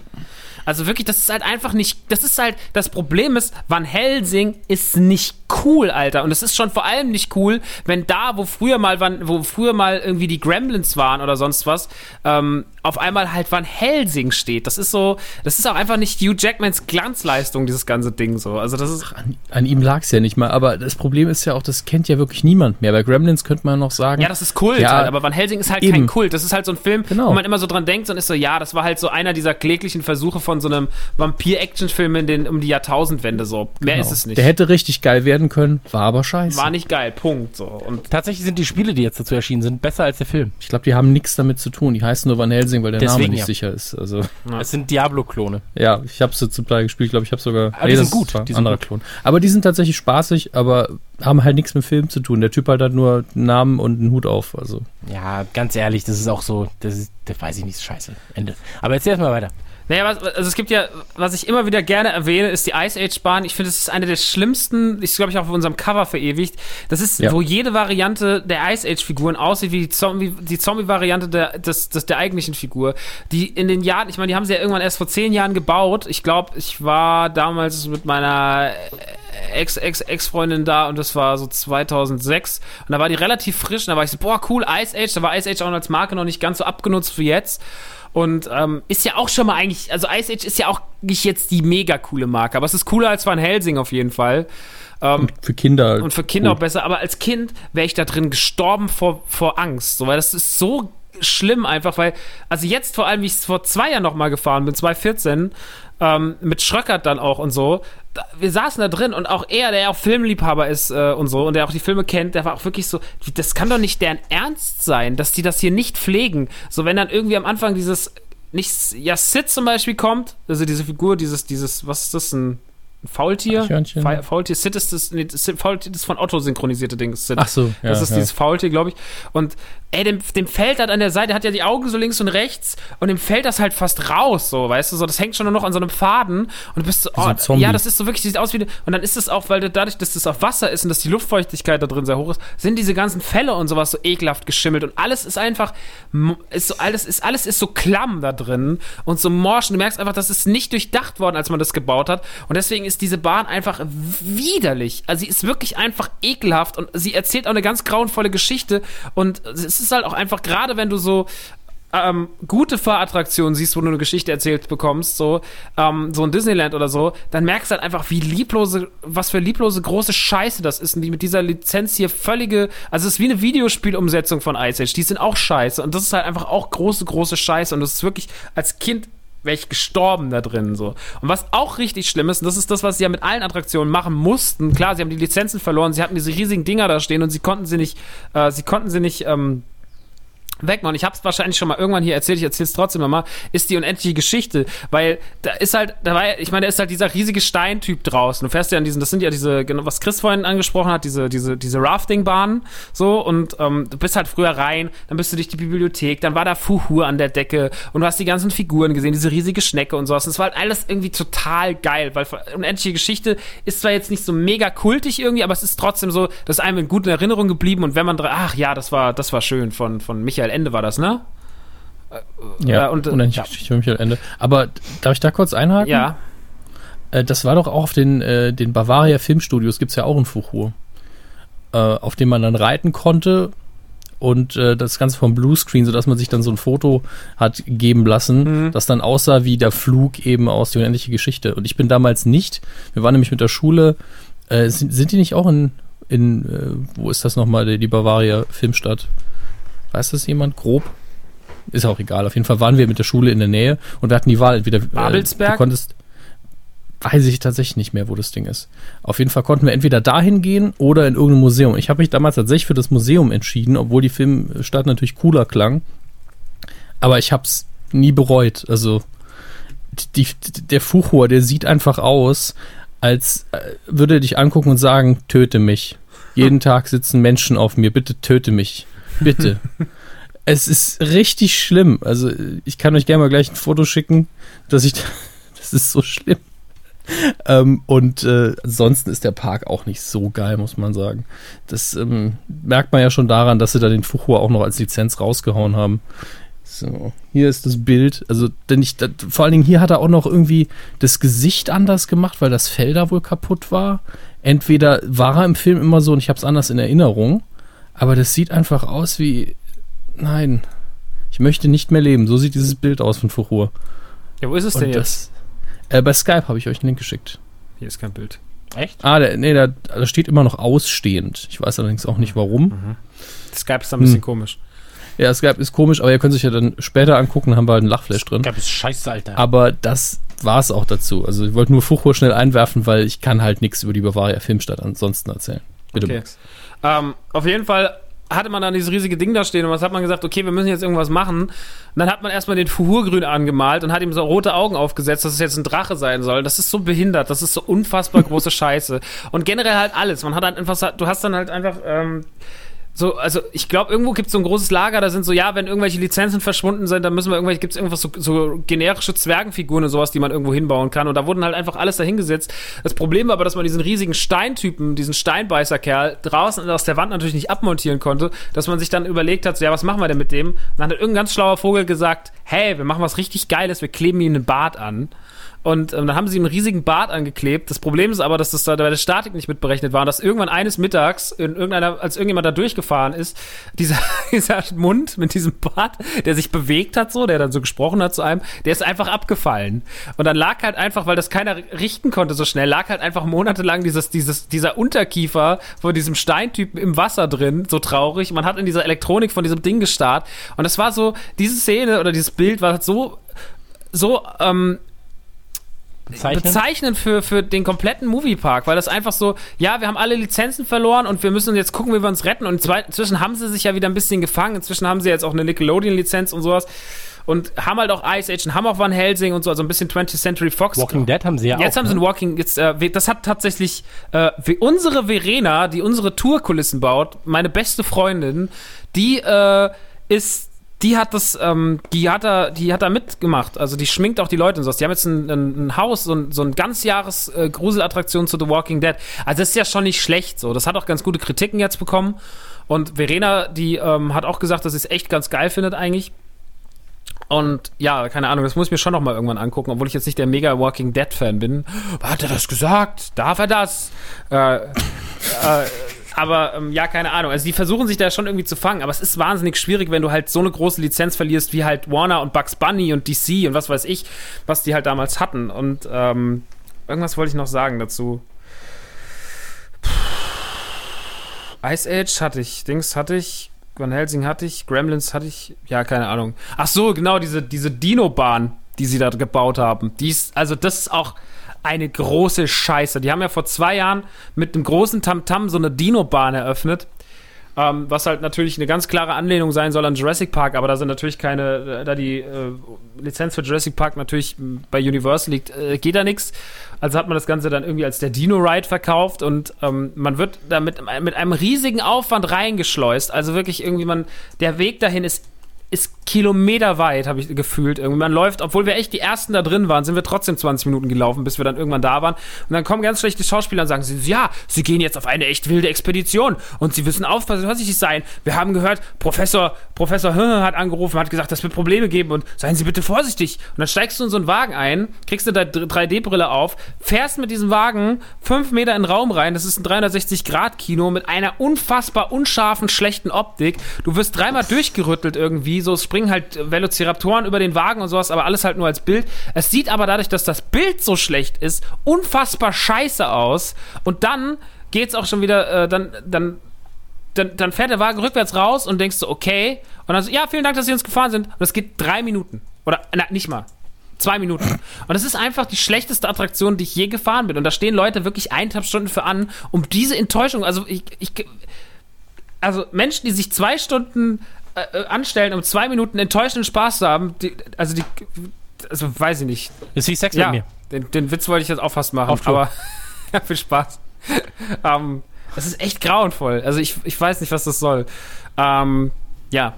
Also wirklich, das ist halt einfach nicht, das ist halt, das Problem ist, Van Helsing ist nicht cool, Alter. Und es ist schon vor allem nicht cool, wenn da, wo früher mal, wo früher mal irgendwie die Gremlins waren oder sonst was, ähm, auf einmal halt Van Helsing steht. Das ist so, das ist auch einfach nicht Hugh Jackmans Glanzleistung, dieses ganze Ding so. Also das ist. Ach, an, an ihm lag's ja nicht mal, aber das Problem ist ja auch, das kennt ja wirklich niemand mehr. Bei Gremlins könnte man noch sagen. Ja, das ist Kult, ja, halt, aber Van Helsing ist halt eben kein Kult. Das ist halt so ein Film, genau, wo man immer so dran denkt und ist so, ja, das war halt so einer dieser kläglichen Versuche von so einem Vampir-Action-Film in den, um die Jahrtausendwende so. Mehr genau. ist es nicht. Der hätte richtig geil werden können, war aber scheiße. War nicht geil, Punkt. So. Und tatsächlich sind die Spiele, die jetzt dazu erschienen sind, besser als der Film. Ich glaube, die haben nichts damit zu tun. Die heißen nur Van Helsing, weil der Deswegen, Name nicht ja. sicher ist. Also, ja. Es sind Diablo-Klone. Ja, ich habe sie zum Teil gespielt. Ich glaube, ich habe sogar... Aber nee, die sind gut. Die sind gut. Klon. Aber die sind tatsächlich spaßig, aber haben halt nichts mit Film zu tun. Der Typ hat halt nur einen Namen und einen Hut auf. Also. Ja, ganz ehrlich, das ist auch so... Das, ist, das weiß ich nicht, scheiße. Ende. Aber jetzt erstmal weiter. Naja, was, also es gibt ja, was ich immer wieder gerne erwähne, ist die Ice Age Bahn. Ich finde, das ist eine der schlimmsten, ich glaube, ich auch auf unserem Cover verewigt. Das ist, ja. wo jede Variante der Ice Age Figuren aussieht wie die Zombie, die Zombie-Variante der, des, des, der eigentlichen Figur. Die in den Jahren, ich meine, die haben sie ja irgendwann erst vor zehn Jahren gebaut. Ich glaube, ich war damals mit meiner Ex, Ex, Ex-Freundin da und das war so zweitausendsechs. Und da war die relativ frisch und da war ich so, boah, cool, Ice Age. Da war Ice Age auch als Marke noch nicht ganz so abgenutzt wie jetzt. Und ähm, ist ja auch schon mal eigentlich, also Ice Age ist ja auch nicht jetzt die mega coole Marke, aber es ist cooler als Van Helsing auf jeden Fall. Ähm, und für Kinder. Und für Kinder gut. auch besser, aber als Kind wäre ich da drin gestorben vor, vor Angst, so, weil das ist so schlimm einfach, weil, also jetzt vor allem, wie ich es vor zwei Jahren nochmal gefahren bin, zweitausendvierzehn, ähm, mit Schröckert dann auch und so, da, wir saßen da drin und auch er, der ja auch Filmliebhaber ist äh, und so und der auch die Filme kennt, der war auch wirklich so, das kann doch nicht deren Ernst sein, dass die das hier nicht pflegen. So, wenn dann irgendwie am Anfang dieses, nicht, ja, Sid zum Beispiel kommt, also diese Figur, dieses, dieses, was ist das, ein Ein Faultier? Fa- Faultier. Sid ist das, nee, das Faultier, das von Otto synchronisierte Ding. Sid. Ach so. Ja, das ist ja. dieses Faultier, glaube ich. Und ey, dem, dem fällt halt an der Seite, hat ja die Augen so links und rechts und dem fällt das halt fast raus, so, weißt du, so, das hängt schon nur noch an so einem Faden und du bist so, oh, so ja, das ist so wirklich, sieht aus wie, und dann ist es auch, weil dadurch, dass das auf Wasser ist und dass die Luftfeuchtigkeit da drin sehr hoch ist, sind diese ganzen Felle und sowas so ekelhaft geschimmelt und alles ist einfach, ist so, alles ist, alles ist so klamm da drin und so morsch und du merkst einfach, das ist nicht durchdacht worden, als man das gebaut hat und deswegen ist ist diese Bahn einfach widerlich. Also sie ist wirklich einfach ekelhaft und sie erzählt auch eine ganz grauenvolle Geschichte und es ist halt auch einfach, gerade wenn du so ähm, gute Fahrattraktionen siehst, wo du eine Geschichte erzählt bekommst, so ähm, so in Disneyland oder so, dann merkst du halt einfach, wie lieblose, was für lieblose große Scheiße das ist und die mit dieser Lizenz hier völlige, also es ist wie eine Videospielumsetzung von Ice Age, die sind auch scheiße und das ist halt einfach auch große, große Scheiße und das ist wirklich, als Kind wäre ich gestorben da drin, so. Und was auch richtig schlimm ist, und das ist das, was sie ja mit allen Attraktionen machen mussten, klar, sie haben die Lizenzen verloren, sie hatten diese riesigen Dinger da stehen und sie konnten sie nicht, äh, sie konnten sie nicht, ähm, wegmachen. Ich hab's wahrscheinlich schon mal irgendwann hier erzählt, ich erzähl's trotzdem nochmal, ist die unendliche Geschichte, weil da ist halt, da war, ich meine, da ist halt dieser riesige Steintyp draußen. Du fährst ja an diesen, das sind ja diese, genau, was Chris vorhin angesprochen hat, diese, diese, diese Rafting-Bahnen, so, und ähm, du bist halt früher rein, dann bist du durch die Bibliothek, dann war da Fuhu an der Decke und du hast die ganzen Figuren gesehen, diese riesige Schnecke und sowas. Und es war halt alles irgendwie total geil, weil unendliche Geschichte ist zwar jetzt nicht so mega kultig irgendwie, aber es ist trotzdem so, das ist einem in guten Erinnerungen geblieben und wenn man, dra- ach ja, das war, das war schön von, von Michael Ende war das, ne? Ja, äh, und, unendliche ja. Geschichte von Michael Ende. Aber darf ich da kurz einhaken? Ja. Äh, das war doch auch auf den, äh, den Bavaria Filmstudios, gibt es ja auch in Fuchur, äh, auf dem man dann reiten konnte und äh, das Ganze vom Bluescreen, sodass man sich dann so ein Foto hat geben lassen, mhm. das dann aussah wie der Flug eben aus Die unendliche Geschichte. Und ich bin damals nicht, wir waren nämlich mit der Schule, äh, sind, sind die nicht auch in, in äh, wo ist das nochmal, die, die Bavaria Filmstadt? Weiß das jemand grob? Ist auch egal. Auf jeden Fall waren wir mit der Schule in der Nähe und wir hatten die Wahl. Entweder, Babelsberg? Äh, du konntest, weiß ich tatsächlich nicht mehr, wo das Ding ist. Auf jeden Fall konnten wir entweder dahin gehen oder in irgendein Museum. Ich habe mich damals tatsächlich für das Museum entschieden, obwohl die Filmstadt natürlich cooler klang. Aber ich habe es nie bereut. Also die, der Fuchur, der sieht einfach aus, als würde er dich angucken und sagen, töte mich. Jeden Tag sitzen Menschen auf mir, bitte töte mich. Bitte. Es ist richtig schlimm. Also ich kann euch gerne mal gleich ein Foto schicken, dass ich da, das ist so schlimm. Ähm, und äh, ansonsten ist der Park auch nicht so geil, muss man sagen. Das ähm, merkt man ja schon daran, dass sie da den Fuchur auch noch als Lizenz rausgehauen haben. So, hier ist das Bild. Also denn ich, das, vor allen Dingen hier hat er auch noch irgendwie das Gesicht anders gemacht, weil das Fell da wohl kaputt war. Entweder war er im Film immer so und ich habe es anders in Erinnerung. Aber das sieht einfach aus wie... Nein, ich möchte nicht mehr leben. So sieht dieses Bild aus von Fuchur. Ja, wo ist es denn und jetzt? Das, äh, bei Skype habe ich euch einen Link geschickt. Hier ist kein Bild. Echt? Ah, der, nee, da, da steht immer noch ausstehend. Ich weiß allerdings auch nicht, warum. Mhm. Skype ist da ein bisschen hm. komisch. Ja, Skype ist komisch, aber ihr könnt euch ja dann später angucken, da haben wir halt einen Lachflash drin. Skype ist scheiße, Alter. Aber das war es auch dazu. Also ich wollte nur Fuchur schnell einwerfen, weil ich kann halt nichts über die Bavaria Filmstadt ansonsten erzählen. Bitte, okay. Max. Um, auf jeden Fall hatte man dann dieses riesige Ding da stehen und was hat man gesagt, okay, wir müssen jetzt irgendwas machen. Und dann hat man erstmal den Fuchur grün angemalt und hat ihm so rote Augen aufgesetzt, dass es jetzt ein Drache sein soll. Das ist so behindert, das ist so unfassbar große Scheiße. Und generell halt alles. Man hat halt einfach, du hast dann halt einfach, ähm, so, also ich glaube, irgendwo gibt es so ein großes Lager, da sind so, ja, wenn irgendwelche Lizenzen verschwunden sind, dann müssen wir irgendwelche, gibt es irgendwas so, so generische Zwergenfiguren und sowas, die man irgendwo hinbauen kann. Und da wurden halt einfach alles dahingesetzt. Das Problem war aber, dass man diesen riesigen Steintypen, diesen Steinbeißerkerl, draußen aus der Wand natürlich nicht abmontieren konnte, dass man sich dann überlegt hat, so, ja, was machen wir denn mit dem? Und dann hat irgendein ganz schlauer Vogel gesagt, hey, wir machen was richtig Geiles, wir kleben ihm einen Bart an. Und ähm, dann haben sie ihm einen riesigen Bart angeklebt. Das Problem ist aber, dass das da bei der Statik nicht mitberechnet war und dass irgendwann eines Mittags, in irgendeiner, als irgendjemand da durchgefahren ist, dieser, dieser Mund mit diesem Bart, der sich bewegt hat so, der dann so gesprochen hat zu einem, der ist einfach abgefallen. Und dann lag halt einfach, weil das keiner richten konnte so schnell, lag halt einfach monatelang dieses, dieses, dieser Unterkiefer von diesem Steintypen im Wasser drin, so traurig. Man hat in dieser Elektronik von diesem Ding gestarrt. Und das war so, diese Szene oder dieses Bild war so, so, ähm, Bezeichnen? Bezeichnen für, für den kompletten Moviepark, weil das einfach so, ja, wir haben alle Lizenzen verloren und wir müssen jetzt gucken, wie wir uns retten. Und inzwischen haben sie sich ja wieder ein bisschen gefangen. Inzwischen haben sie jetzt auch eine Nickelodeon-Lizenz und sowas. Und haben halt auch Ice Age und haben auch Van Helsing und so, also ein bisschen twentieth Century Fox. Walking Dead haben sie ja jetzt auch. Jetzt haben sie ein Walking, jetzt, äh, das hat tatsächlich äh, unsere Verena, die unsere Tourkulissen baut, meine beste Freundin, die äh, ist Die hat das, ähm, die hat da, die hat da mitgemacht. Also die schminkt auch die Leute und sowas. Die haben jetzt ein, ein, ein Haus, so ein, so ein ganzjahres äh, Gruselattraktion zu The Walking Dead. Also das ist ja schon nicht schlecht so. Das hat auch ganz gute Kritiken jetzt bekommen. Und Verena, die ähm, hat auch gesagt, dass sie es echt ganz geil findet eigentlich. Und ja, keine Ahnung, das muss ich mir schon noch mal irgendwann angucken, obwohl ich jetzt nicht der mega Walking Dead Fan bin. Hat er das gesagt? Darf er das? Äh, äh, Aber, ähm, ja, keine Ahnung. Also, die versuchen sich da schon irgendwie zu fangen. Aber es ist wahnsinnig schwierig, wenn du halt so eine große Lizenz verlierst, wie halt Warner und Bugs Bunny und D C und was weiß ich, was die halt damals hatten. Und, ähm, irgendwas wollte ich noch sagen dazu. Puh. Ice Age hatte ich. Dings hatte ich. Van Helsing hatte ich. Gremlins hatte ich. Ja, keine Ahnung. Ach so, genau, diese, diese Dino-Bahn, die sie da gebaut haben. Die ist, also, das ist auch eine große Scheiße. Die haben ja vor zwei Jahren mit einem großen Tamtam so eine Dino-Bahn eröffnet, ähm, was halt natürlich eine ganz klare Anlehnung sein soll an Jurassic Park, aber da sind natürlich keine, da die äh, Lizenz für Jurassic Park natürlich bei Universal liegt, äh, geht da nichts. Also hat man das Ganze dann irgendwie als der Dino-Ride verkauft und ähm, man wird da mit, mit einem riesigen Aufwand reingeschleust. Also wirklich irgendwie man, der Weg dahin ist ist kilometerweit, habe ich gefühlt. Irgendwie. Man läuft, obwohl wir echt die Ersten da drin waren, sind wir trotzdem zwanzig Minuten gelaufen, bis wir dann irgendwann da waren. Und dann kommen ganz schlechte Schauspieler und sagen, sie, ja, sie gehen jetzt auf eine echt wilde Expedition und sie wissen aufpassen, was ich sein. Wir haben gehört, Professor, Professor hat angerufen, hat gesagt, das wird Probleme geben und seien Sie bitte vorsichtig. Und dann steigst du in so einen Wagen ein, kriegst eine drei D-Brille auf, fährst mit diesem Wagen fünf Meter in den Raum rein, das ist ein dreihundertsechzig-Grad-Kino mit einer unfassbar unscharfen, schlechten Optik. Du wirst dreimal durchgerüttelt irgendwie, so es springen halt Velociraptoren über den Wagen und sowas, aber alles halt nur als Bild. Es sieht aber dadurch, dass das Bild so schlecht ist, unfassbar scheiße aus und dann geht's auch schon wieder, äh, dann, dann Dann, dann fährt der Wagen rückwärts raus und denkst so, okay. Und dann so, ja, vielen Dank, dass Sie uns gefahren sind. Und das geht drei Minuten. Oder, na, nicht mal. Zwei Minuten. Und das ist einfach die schlechteste Attraktion, die ich je gefahren bin. Und da stehen Leute wirklich eineinhalb Stunden für an, um diese Enttäuschung, also ich, ich also Menschen, die sich zwei Stunden äh, anstellen, um zwei Minuten enttäuschenden Spaß zu haben, die, also die, also weiß ich nicht. Das ist wie Sex ja, mit mir. Den, den Witz wollte ich jetzt auch fast machen. Auf aber, ja, viel Spaß. ähm, Es ist echt grauenvoll. Also ich, ich weiß nicht, was das soll. Ähm, ja.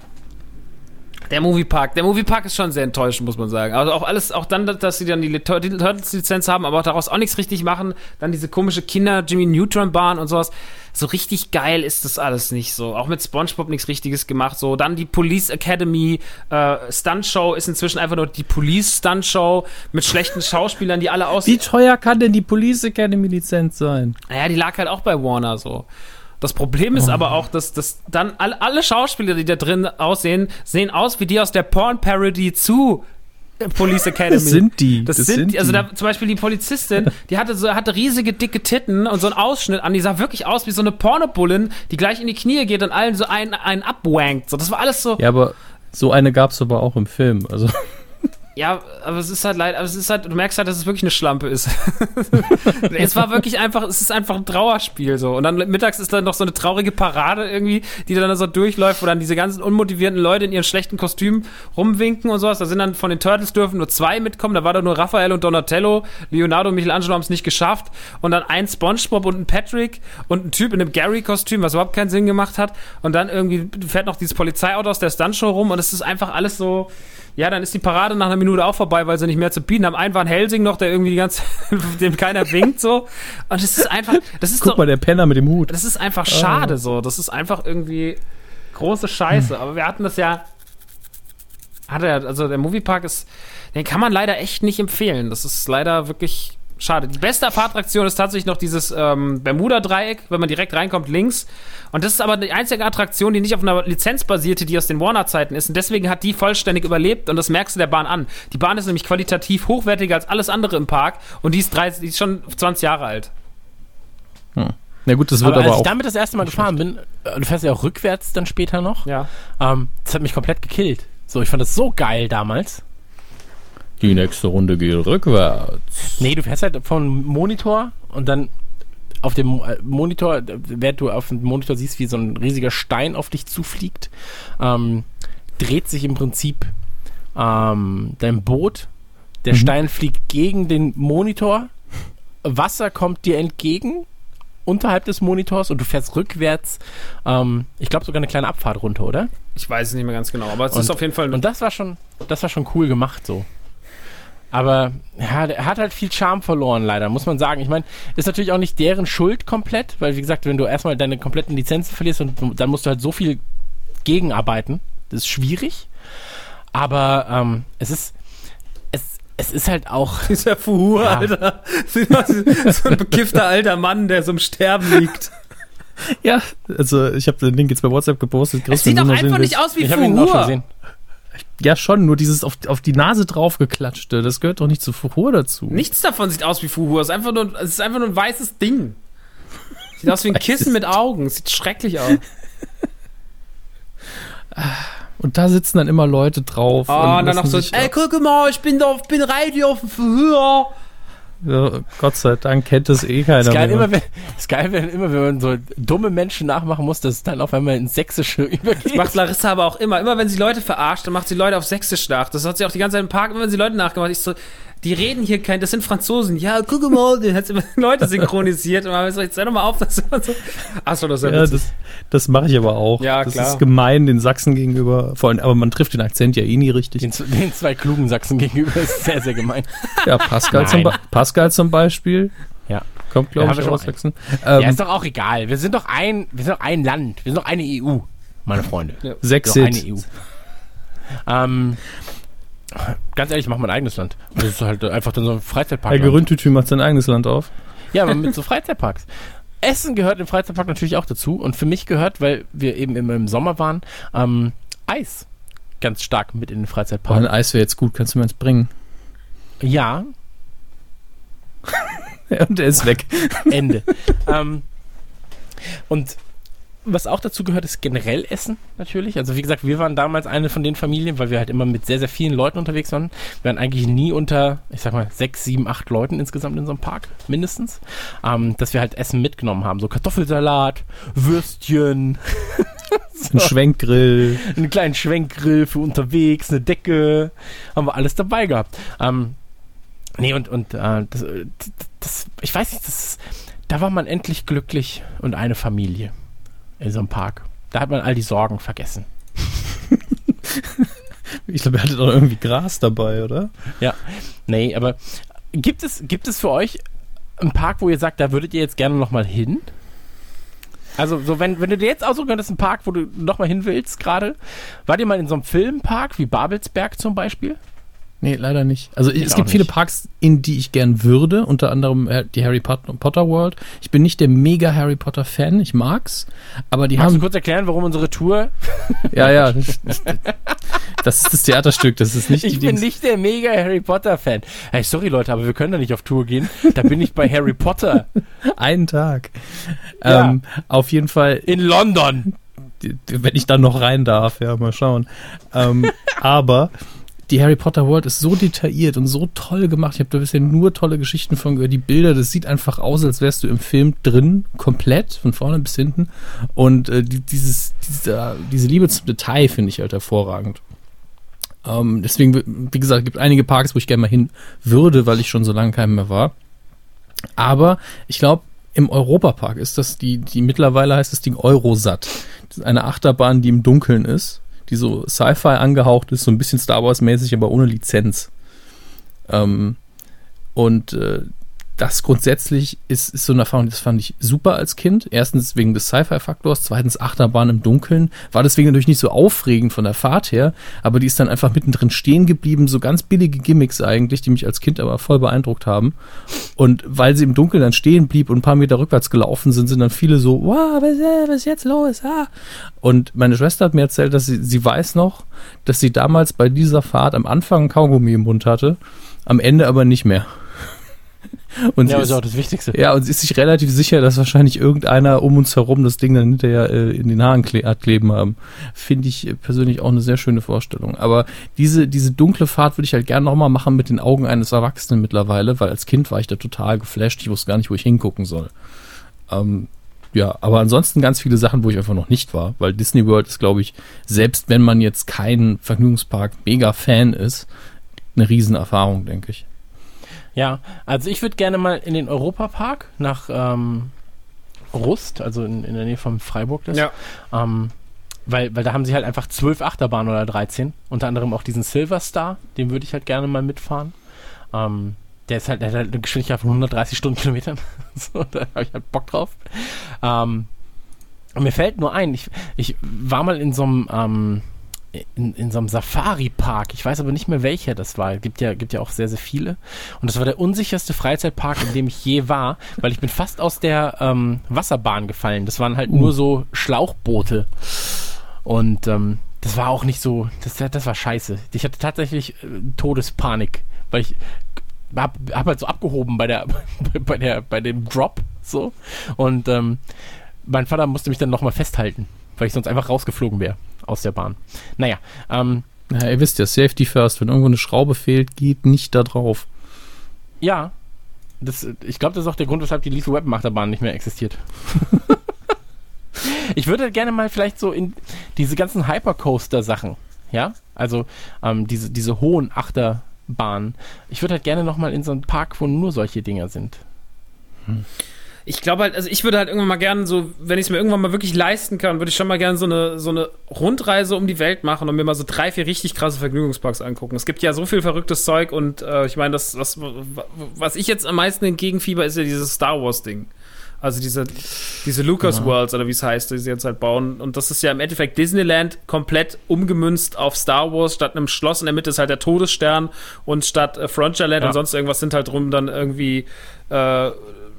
Der Moviepark. Der Moviepark ist schon sehr enttäuschend, muss man sagen. Also auch alles, auch dann, dass sie dann die Turtles-Lizenz haben, aber auch daraus auch nichts richtig machen. Dann diese komische Kinder-Jimmy-Neutron-Bahn und sowas. So richtig geil ist das alles nicht so. Auch mit SpongeBob nichts Richtiges gemacht. So, dann die Police Academy äh, Stunt-Show ist inzwischen einfach nur die Police-Stunt-Show mit schlechten Schauspielern, die alle aussehen. Wie teuer kann denn die Police Academy-Lizenz sein? Naja, die lag halt auch bei Warner so. Das Problem ist oh. aber auch, dass, dass dann alle, alle Schauspieler, die da drin aussehen, sehen aus wie die aus der Porn-Parody zu Police Academy. Das sind die. Das, das sind, sind die. Also da, zum Beispiel die Polizistin, die hatte so hatte riesige, dicke Titten und so einen Ausschnitt an, die sah wirklich aus wie so eine Pornobullin, die gleich in die Knie geht und allen so einen, einen abwankt. So, das war alles so. Ja, aber so eine gab's aber auch im Film, also... Ja, aber es ist halt leider, aber es ist halt, du merkst halt, dass es wirklich eine Schlampe ist. Es war wirklich einfach, es ist einfach ein Trauerspiel so. Und dann mittags ist dann noch so eine traurige Parade irgendwie, die dann so durchläuft, wo dann diese ganzen unmotivierten Leute in ihren schlechten Kostümen rumwinken und sowas. Da sind dann von den Turtles dürfen nur zwei mitkommen. Da war doch nur Raphael und Donatello. Leonardo und Michelangelo haben es nicht geschafft. Und dann ein SpongeBob und ein Patrick und ein Typ in einem Gary-Kostüm, was überhaupt keinen Sinn gemacht hat. Und dann irgendwie fährt noch dieses Polizeiauto aus der Stuntshow rum und es ist einfach alles so. Ja, dann ist die Parade nach einer Minute auch vorbei, weil sie nicht mehr zu bieten haben. Einen war ein Helsing noch, der irgendwie die ganze dem keiner winkt so. Und es ist einfach, das ist Guck doch, mal, der Penner mit dem Hut. Das ist einfach schade oh. so. Das ist einfach irgendwie große Scheiße. Hm. Aber wir hatten das ja, hatte ja, also der Moviepark ist, den kann man leider echt nicht empfehlen. Das ist leider wirklich schade. Die beste Fahrattraktion ist tatsächlich noch dieses ähm, Bermuda-Dreieck, wenn man direkt reinkommt, links. Und das ist aber die einzige Attraktion, die nicht auf einer Lizenz basierte, die aus den Warner-Zeiten ist. Und deswegen hat die vollständig überlebt und das merkst du der Bahn an. Die Bahn ist nämlich qualitativ hochwertiger als alles andere im Park und die ist, dreißig, die ist schon zwanzig Jahre alt. Hm. Na gut, das wird aber, aber als auch ich damit das erste Mal gefahren bin, du fährst ja auch rückwärts dann später noch, ja. ähm, das hat mich komplett gekillt. So, ich fand das so geil damals. Die nächste Runde geht rückwärts. Nee, du fährst halt vom Monitor und dann auf dem Monitor, während du auf dem Monitor siehst, wie so ein riesiger Stein auf dich zufliegt, ähm, dreht sich im Prinzip ähm, dein Boot. Der mhm. Stein fliegt gegen den Monitor. Wasser kommt dir entgegen, unterhalb des Monitors und du fährst rückwärts. Ähm, ich glaube sogar eine kleine Abfahrt runter, oder? Ich weiß es nicht mehr ganz genau, aber es und, ist auf jeden Fall... Und das war schon, das war schon cool gemacht so. Aber er ja, hat halt viel Charme verloren, leider, muss man sagen. Ich meine, ist natürlich auch nicht deren Schuld komplett, weil, wie gesagt, wenn du erstmal deine kompletten Lizenzen verlierst, und dann musst du halt so viel gegenarbeiten. Das ist schwierig. Aber ähm, es ist es, es ist halt auch... Dieser Fuhu, ja. Alter. So ein bekiffter alter Mann, der so im Sterben liegt. Ja, also ich habe den Link jetzt bei WhatsApp gepostet. Chris, es sieht doch einfach nicht aus wie Fuhu. Ja, schon, nur dieses auf, auf die Nase draufgeklatschte, das gehört doch nicht zu Fuhur dazu. Nichts davon sieht aus wie Fuhur, es ist einfach nur, es ist einfach nur ein weißes Ding. Sieht aus wie ein Kissen mit Augen, sieht schrecklich aus. Und da sitzen dann immer Leute drauf. Ah, oh, und dann noch so, ey, guck mal, ich bin da, bin ready auf dem Fuhur. Ja, Gott sei Dank kennt das eh keiner. Es ist geil, immer, wenn, ist geil wenn, immer, wenn man so dumme Menschen nachmachen muss, dass es dann auf einmal in Sächsische übergeht. Das macht Larissa aber auch immer. Immer wenn sie Leute verarscht, dann macht sie Leute auf Sächsisch nach. Das hat sie auch die ganze Zeit im Park, immer wenn sie Leute nachgemacht. Ich so, die reden hier kein, das sind Franzosen. Ja, guck mal, den hat immer Leute synchronisiert. Und man sagt, jetzt sei doch mal auf, dass man so. Achso, das ist ja, ja das, das mache ich aber auch. Ja, das klar. Ist gemein den Sachsen gegenüber. Vor allem, aber man trifft den Akzent ja eh nie richtig. Den, den zwei klugen Sachsen gegenüber ist sehr, sehr gemein. Ja, Pascal, zum, Pascal zum Beispiel. Ja. Kommt, glaube ich, aus Sachsen. Ähm, ja, ist doch auch egal. Wir sind doch ein, wir sind doch ein Land. Wir sind doch eine E U, meine Freunde. Ja. Sechs eine E U. Ähm, ganz ehrlich, mach mal ein eigenes Land. Das ist halt einfach dann so ein Freizeitpark. Der Geründtütü macht sein eigenes Land auf. Ja, aber mit so Freizeitparks. Essen gehört im Freizeitpark natürlich auch dazu. Und für mich gehört, weil wir eben immer im Sommer waren, ähm, Eis ganz stark mit in den Freizeitpark. Ein Eis wäre jetzt gut. Kannst du mir eins bringen? Ja. Und er ist weg. Ende. ähm, und was auch dazu gehört, ist generell Essen natürlich. Also wie gesagt, wir waren damals eine von den Familien, weil wir halt immer mit sehr, sehr vielen Leuten unterwegs waren. Wir waren eigentlich nie unter, ich sag mal, sechs, sieben, acht Leuten insgesamt in so einem Park, mindestens. Ähm, dass wir halt Essen mitgenommen haben. So Kartoffelsalat, Würstchen. So. Ein Schwenkgrill. Einen kleinen Schwenkgrill für unterwegs, eine Decke. Haben wir alles dabei gehabt. Ähm, nee, und, und äh, das, das, ich weiß nicht, das, da war man endlich glücklich und eine Familie. In so einem Park. Da hat man all die Sorgen vergessen. Ich glaube, ihr hattet auch irgendwie Gras dabei, oder? Ja. Nee, aber gibt es, gibt es für euch einen Park, wo ihr sagt, da würdet ihr jetzt gerne nochmal hin? Also, so wenn, wenn du dir jetzt aussuchen könntest, einen Park, wo du nochmal hin willst gerade, wart ihr mal in so einem Filmpark wie Babelsberg zum Beispiel? Nee, leider nicht. Also ich, es gibt nicht. Viele Parks, in die ich gern würde, unter anderem die Harry Potter World. Ich bin nicht der mega Harry Potter Fan, ich mag's, aber die Magst haben... Kannst du kurz erklären, warum unsere Tour... Ja, ja, das, das ist das Theaterstück, das ist nicht... Ich bin Dings. Nicht der mega Harry Potter Fan. Hey, sorry Leute, aber wir können da nicht auf Tour gehen, da bin ich bei Harry Potter. Einen Tag. Ja. Ähm, auf jeden Fall... In London. Wenn ich dann noch rein darf, ja, mal schauen. Ähm, aber... Die Harry Potter World ist so detailliert und so toll gemacht. Ich habe da bisher nur tolle Geschichten von gehört. Die Bilder, das sieht einfach aus, als wärst du im Film drin, komplett, von vorne bis hinten. Und äh, dieses, dieser, diese Liebe zum Detail finde ich halt hervorragend. Ähm, deswegen, wie gesagt, es gibt einige Parks, wo ich gerne mal hin würde, weil ich schon so lange keinem mehr war. Aber ich glaube, im Europapark ist das, die, die mittlerweile heißt das Ding Eurosat. Das ist eine Achterbahn, die im Dunkeln ist. Die so Sci-Fi angehaucht ist, so ein bisschen Star Wars-mäßig, aber ohne Lizenz. Ähm, und äh, das grundsätzlich ist, ist so eine Erfahrung, das fand ich super als Kind. Erstens wegen des Sci-Fi-Faktors, zweitens Achterbahn im Dunkeln. War deswegen natürlich nicht so aufregend von der Fahrt her, aber die ist dann einfach mittendrin stehen geblieben. So ganz billige Gimmicks eigentlich, die mich als Kind aber voll beeindruckt haben. Und weil sie im Dunkeln dann stehen blieb und ein paar Meter rückwärts gelaufen sind, sind dann viele so, wow, was, was ist jetzt los? Ah. Und meine Schwester hat mir erzählt, dass sie, sie weiß noch, dass sie damals bei dieser Fahrt am Anfang ein Kaugummi im Mund hatte, am Ende aber nicht mehr. Und ja, das ist auch das Wichtigste. Ja, und sie ist sich relativ sicher, dass wahrscheinlich irgendeiner um uns herum das Ding dann hinterher äh, in den Haaren kle- hat kleben haben. Finde ich persönlich auch eine sehr schöne Vorstellung. Aber diese, diese dunkle Fahrt würde ich halt gerne nochmal machen mit den Augen eines Erwachsenen mittlerweile, weil als Kind war ich da total geflasht. Ich wusste gar nicht, wo ich hingucken soll. Ähm, ja, aber ansonsten ganz viele Sachen, wo ich einfach noch nicht war, weil Disney World ist, glaube ich, selbst wenn man jetzt kein Vergnügungspark-Mega-Fan ist, eine Riesenerfahrung, denke ich. Ja, also ich würde gerne mal in den Europapark nach ähm, Rust, also in, in der Nähe von Freiburg. Das, ja. ähm, weil, weil da haben sie halt einfach zwölf Achterbahnen oder dreizehn. Unter anderem auch diesen Silver Star, den würde ich halt gerne mal mitfahren. Ähm, der ist halt, der hat halt eine Geschwindigkeit von hundertdreißig Stundenkilometern. So, da habe ich halt Bock drauf. Ähm, und mir fällt nur ein, ich, ich war mal in so einem... Ähm, In, in so einem Safari-Park. Ich weiß aber nicht mehr, welcher das war. Gibt ja, gibt ja auch sehr, sehr viele. Und das war der unsicherste Freizeitpark, in dem ich je war, weil ich bin fast aus der ähm, Wasserbahn gefallen. Das waren halt uh. nur so Schlauchboote. Und ähm, das war auch nicht so... Das, das war scheiße. Ich hatte tatsächlich äh, Todespanik, weil ich hab, hab halt so abgehoben bei der, bei, bei der, bei dem Drop. So. Und ähm, mein Vater musste mich dann nochmal festhalten, weil ich sonst einfach rausgeflogen wäre aus der Bahn. Naja. Ähm, ja, ihr wisst ja, Safety First, wenn irgendwo eine Schraube fehlt, geht nicht da drauf. Ja. Das, ich glaube, das ist auch der Grund, weshalb die Lethal Weapon Achterbahn nicht mehr existiert. Ich würde gerne mal vielleicht so in diese ganzen Hypercoaster-Sachen, ja? Also ähm, diese, diese hohen Achter- Bahn. Ich würde halt gerne nochmal in so einen Park, wo nur solche Dinger sind. Hm. Ich glaube halt, also ich würde halt irgendwann mal gerne so, wenn ich es mir irgendwann mal wirklich leisten kann, würde ich schon mal gerne so eine, so eine Rundreise um die Welt machen und mir mal so drei, vier richtig krasse Vergnügungsparks angucken. Es gibt ja so viel verrücktes Zeug und äh, ich meine, das, das, was ich jetzt am meisten entgegenfieber, ist ja dieses Star Wars Ding. Also diese, diese Lucas ja. Worlds oder wie es heißt, die sie jetzt halt bauen. Und das ist ja im Endeffekt Disneyland komplett umgemünzt auf Star Wars. Statt einem Schloss in der Mitte ist halt der Todesstern und statt Frontierland ja. und sonst irgendwas sind halt drum dann irgendwie äh,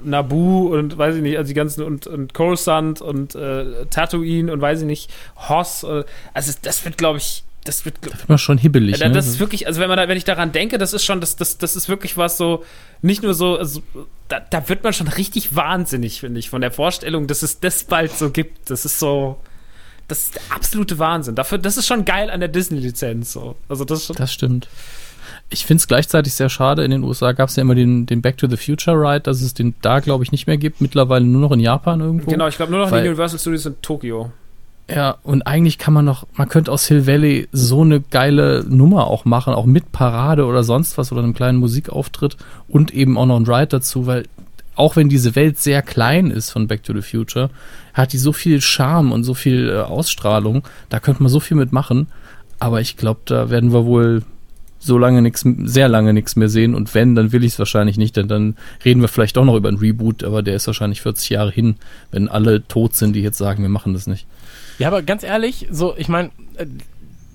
Naboo und weiß ich nicht, also die ganzen und, und Coruscant und äh, Tatooine und weiß ich nicht, Hoss. Äh, also das wird, glaube ich, das wird das wird schon hibbelig. Äh, das ne? ist wirklich, also wenn man da, wenn ich daran denke, das ist schon, das, das, das ist wirklich was so, nicht nur so, also, da, da wird man schon richtig wahnsinnig, finde ich, von der Vorstellung, dass es das bald so gibt. Das ist so, das ist der absolute Wahnsinn. Dafür, das ist schon geil an der Disney-Lizenz. So. Also das, ist schon das stimmt. Ich finde es gleichzeitig sehr schade, in den U S A gab es ja immer den, den Back to the Future Ride, dass es den da, glaube ich, nicht mehr gibt, mittlerweile nur noch in Japan irgendwo. Genau, ich glaube nur noch in Universal Studios in Tokio. Ja, und eigentlich kann man noch, man könnte aus Hill Valley so eine geile Nummer auch machen, auch mit Parade oder sonst was oder einem kleinen Musikauftritt und eben auch noch ein Ride dazu, weil auch wenn diese Welt sehr klein ist von Back to the Future, hat die so viel Charme und so viel äh, Ausstrahlung, da könnte man so viel mitmachen, aber ich glaube, da werden wir wohl so lange nichts, sehr lange nichts mehr sehen und wenn, dann will ich es wahrscheinlich nicht, denn dann reden wir vielleicht auch noch über einen Reboot, aber der ist wahrscheinlich vierzig Jahre hin, wenn alle tot sind, die jetzt sagen, wir machen das nicht. Ja, aber ganz ehrlich, so, ich meine,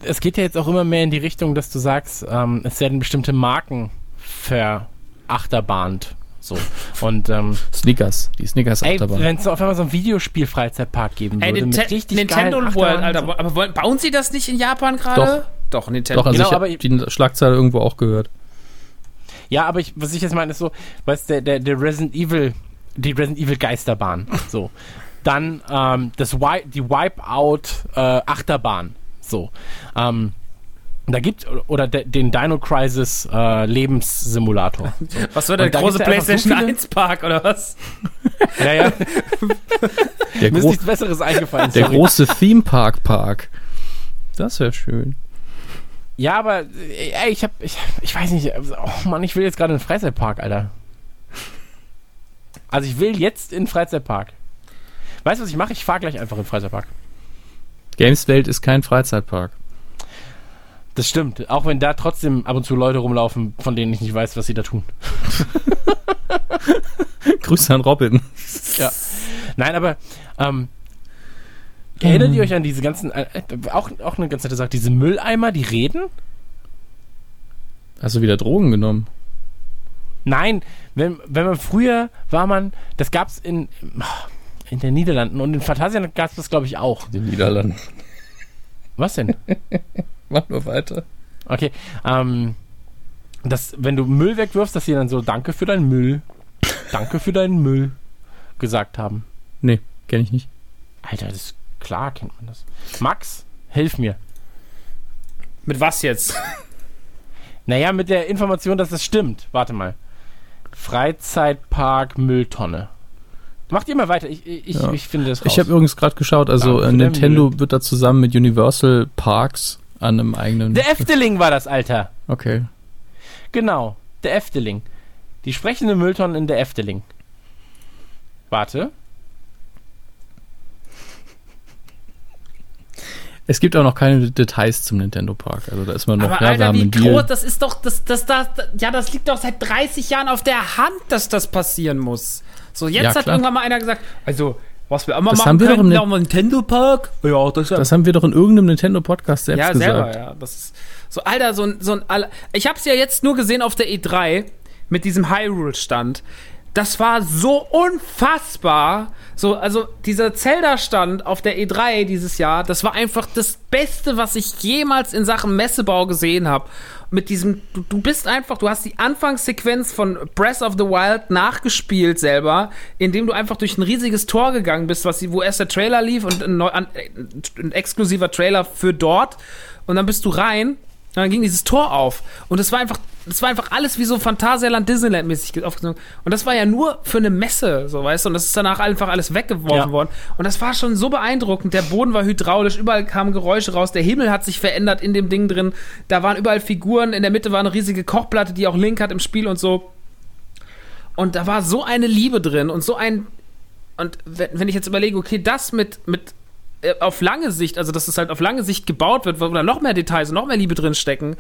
es geht ja jetzt auch immer mehr in die Richtung, dass du sagst, ähm, es werden bestimmte Marken verachterbahnt. So. Und, ähm, Sneakers, die Sneakers-Achterbahn. Wenn es auf einmal so ein Videospiel-Freizeitpark geben würde, ey, Ninte- mit richtig Nintendo geilen World, Alter, so. Aber wollen, bauen sie das nicht in Japan gerade? Doch, Doch, Nintendo. Doch, also genau, ich habe die Schlagzeile irgendwo auch gehört. Ja, aber ich, was ich jetzt meine, ist so, weißt du, der, der, der Resident Evil, die Resident Evil-Geisterbahn, so. Dann ähm, das Wi- die Wipeout-Achterbahn. Äh, so. Ähm, da gibt oder de- den Dino Crisis äh, Lebenssimulator. So. Was war der große PlayStation so eins-Park oder was? Ja, ja. Der Mir ist gro- nichts Besseres eingefallen. Der sorry. Große Theme-Park-Park. Das wäre schön. Ja, aber ey, ich hab, ich, ich weiß nicht, oh Mann, ich will jetzt gerade in den Freizeitpark, Alter. Also ich will jetzt in den Freizeitpark. Weißt du, was ich mache? Ich fahre gleich einfach in den Freizeitpark. Gameswelt ist kein Freizeitpark. Das stimmt. Auch wenn da trotzdem ab und zu Leute rumlaufen, von denen ich nicht weiß, was sie da tun. Grüße an Robin. Ja. Nein, aber ähm, erinnert ihr euch an diese ganzen, äh, auch, auch eine ganz nette Sache, diese Mülleimer, die reden? Hast du wieder Drogen genommen? Nein, wenn, wenn man früher war man, das gab's in... Oh, in den Niederlanden. Und in Phantasialand gab es das, glaube ich, auch. In den Niederlanden. Was denn? Mach nur weiter. Okay. Ähm, das, wenn du Müll wegwirfst, dass sie dann so Danke für deinen Müll. Danke für deinen Müll gesagt haben. Nee, kenne ich nicht. Alter, das ist klar, kennt man das. Max, hilf mir. Mit was jetzt? Naja, mit der Information, dass das stimmt. Warte mal. Freizeitpark Mülltonne. Macht ihr mal weiter, ich, ich, ja. ich finde das raus. Ich habe übrigens gerade geschaut, also äh, Nintendo wird da zusammen mit Universal Parks an einem eigenen... Der Efteling war das, Alter. Okay. Genau, der Efteling. Die sprechende Mülltonne in der Efteling. Warte. Es gibt auch noch keine Details zum Nintendo Park, also da ist man noch... Aber ja, Alter, wie groß, das ist doch, das, das, das, das, ja, das liegt doch seit dreißig Jahren auf der Hand, dass das passieren muss. So, jetzt ja, hat irgendwann mal einer gesagt, also, was wir immer das machen haben wir können, doch im Nintendo Park. Ja, das, das haben wir doch in irgendeinem Nintendo Podcast selbst gesagt. Ja, selber, gesagt. Ja. Das ist so, Alter, so ein, so ein, ich hab's ja jetzt nur gesehen auf der E drei mit diesem Hyrule-Stand. Das war so unfassbar. So, also, dieser Zelda-Stand auf der E drei dieses Jahr, das war einfach das Beste, was ich jemals in Sachen Messebau gesehen habe. Mit diesem, du, du bist einfach, du hast die Anfangssequenz von Breath of the Wild nachgespielt selber, indem du einfach durch ein riesiges Tor gegangen bist, was, wo erst der Trailer lief und ein, ein, ein exklusiver Trailer für dort. Und dann bist du rein Und dann ging dieses Tor auf. Und es war einfach, das war einfach alles wie so Phantasialand Disneyland-mäßig aufgenommen. Und das war ja nur für eine Messe, so, weißt du? Und das ist danach einfach alles weggeworfen ja. worden. Und das war schon so beeindruckend. Der Boden war hydraulisch, überall kamen Geräusche raus. Der Himmel hat sich verändert in dem Ding drin. Da waren überall Figuren. In der Mitte war eine riesige Kochplatte, die auch Link hat im Spiel und so. Und da war so eine Liebe drin und so ein... Und wenn ich jetzt überlege, okay, das mit... mit auf lange Sicht, also dass es halt auf lange Sicht gebaut wird, wo da noch mehr Details und noch mehr Liebe drin stecken.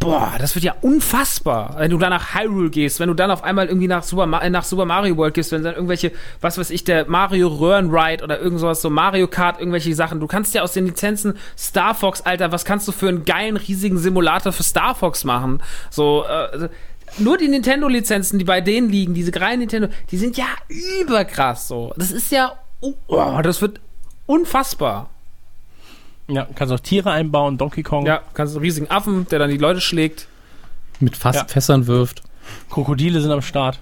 Boah, das wird ja unfassbar, wenn du da nach Hyrule gehst, wenn du dann auf einmal irgendwie nach Super, nach Super Mario World gehst, wenn dann irgendwelche, was weiß ich, der Mario Röhrenride oder irgend sowas, so Mario Kart, irgendwelche Sachen. Du kannst ja aus den Lizenzen Star Fox, Alter, was kannst du für einen geilen, riesigen Simulator für Star Fox machen? So, äh, nur die Nintendo-Lizenzen, die bei denen liegen, diese geilen Nintendo, die sind ja überkrass so. Das ist ja, oh, oh, das wird unfassbar. Ja, kannst auch Tiere einbauen, Donkey Kong. Ja, kannst einen riesigen Affen, der dann die Leute schlägt. Mit Fass- ja. Fässern wirft. Krokodile sind am Start.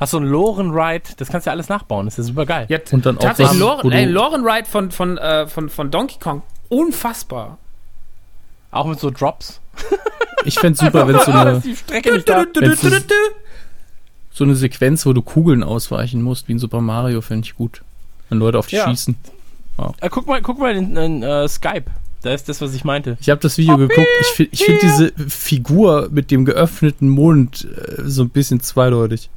Hast so einen Loren-Ride, das kannst du ja alles nachbauen, das ist ja super geil. Ja, und dann tatsächlich Loren, ein Loren-Ride von, von, äh, von, von Donkey Kong, unfassbar. Auch mit so Drops. Ich fänd's super, wenn so eine so eine Sequenz, wo du Kugeln ausweichen musst, wie in Super Mario, fände ich gut. Wenn Leute auf dich ja. schießen. Wow. Guck mal, guck mal in, in uh, Skype. Da ist das, was ich meinte. Ich habe das Video oh, geguckt. Ich, ich finde diese Figur mit dem geöffneten Mund äh, so ein bisschen zweideutig.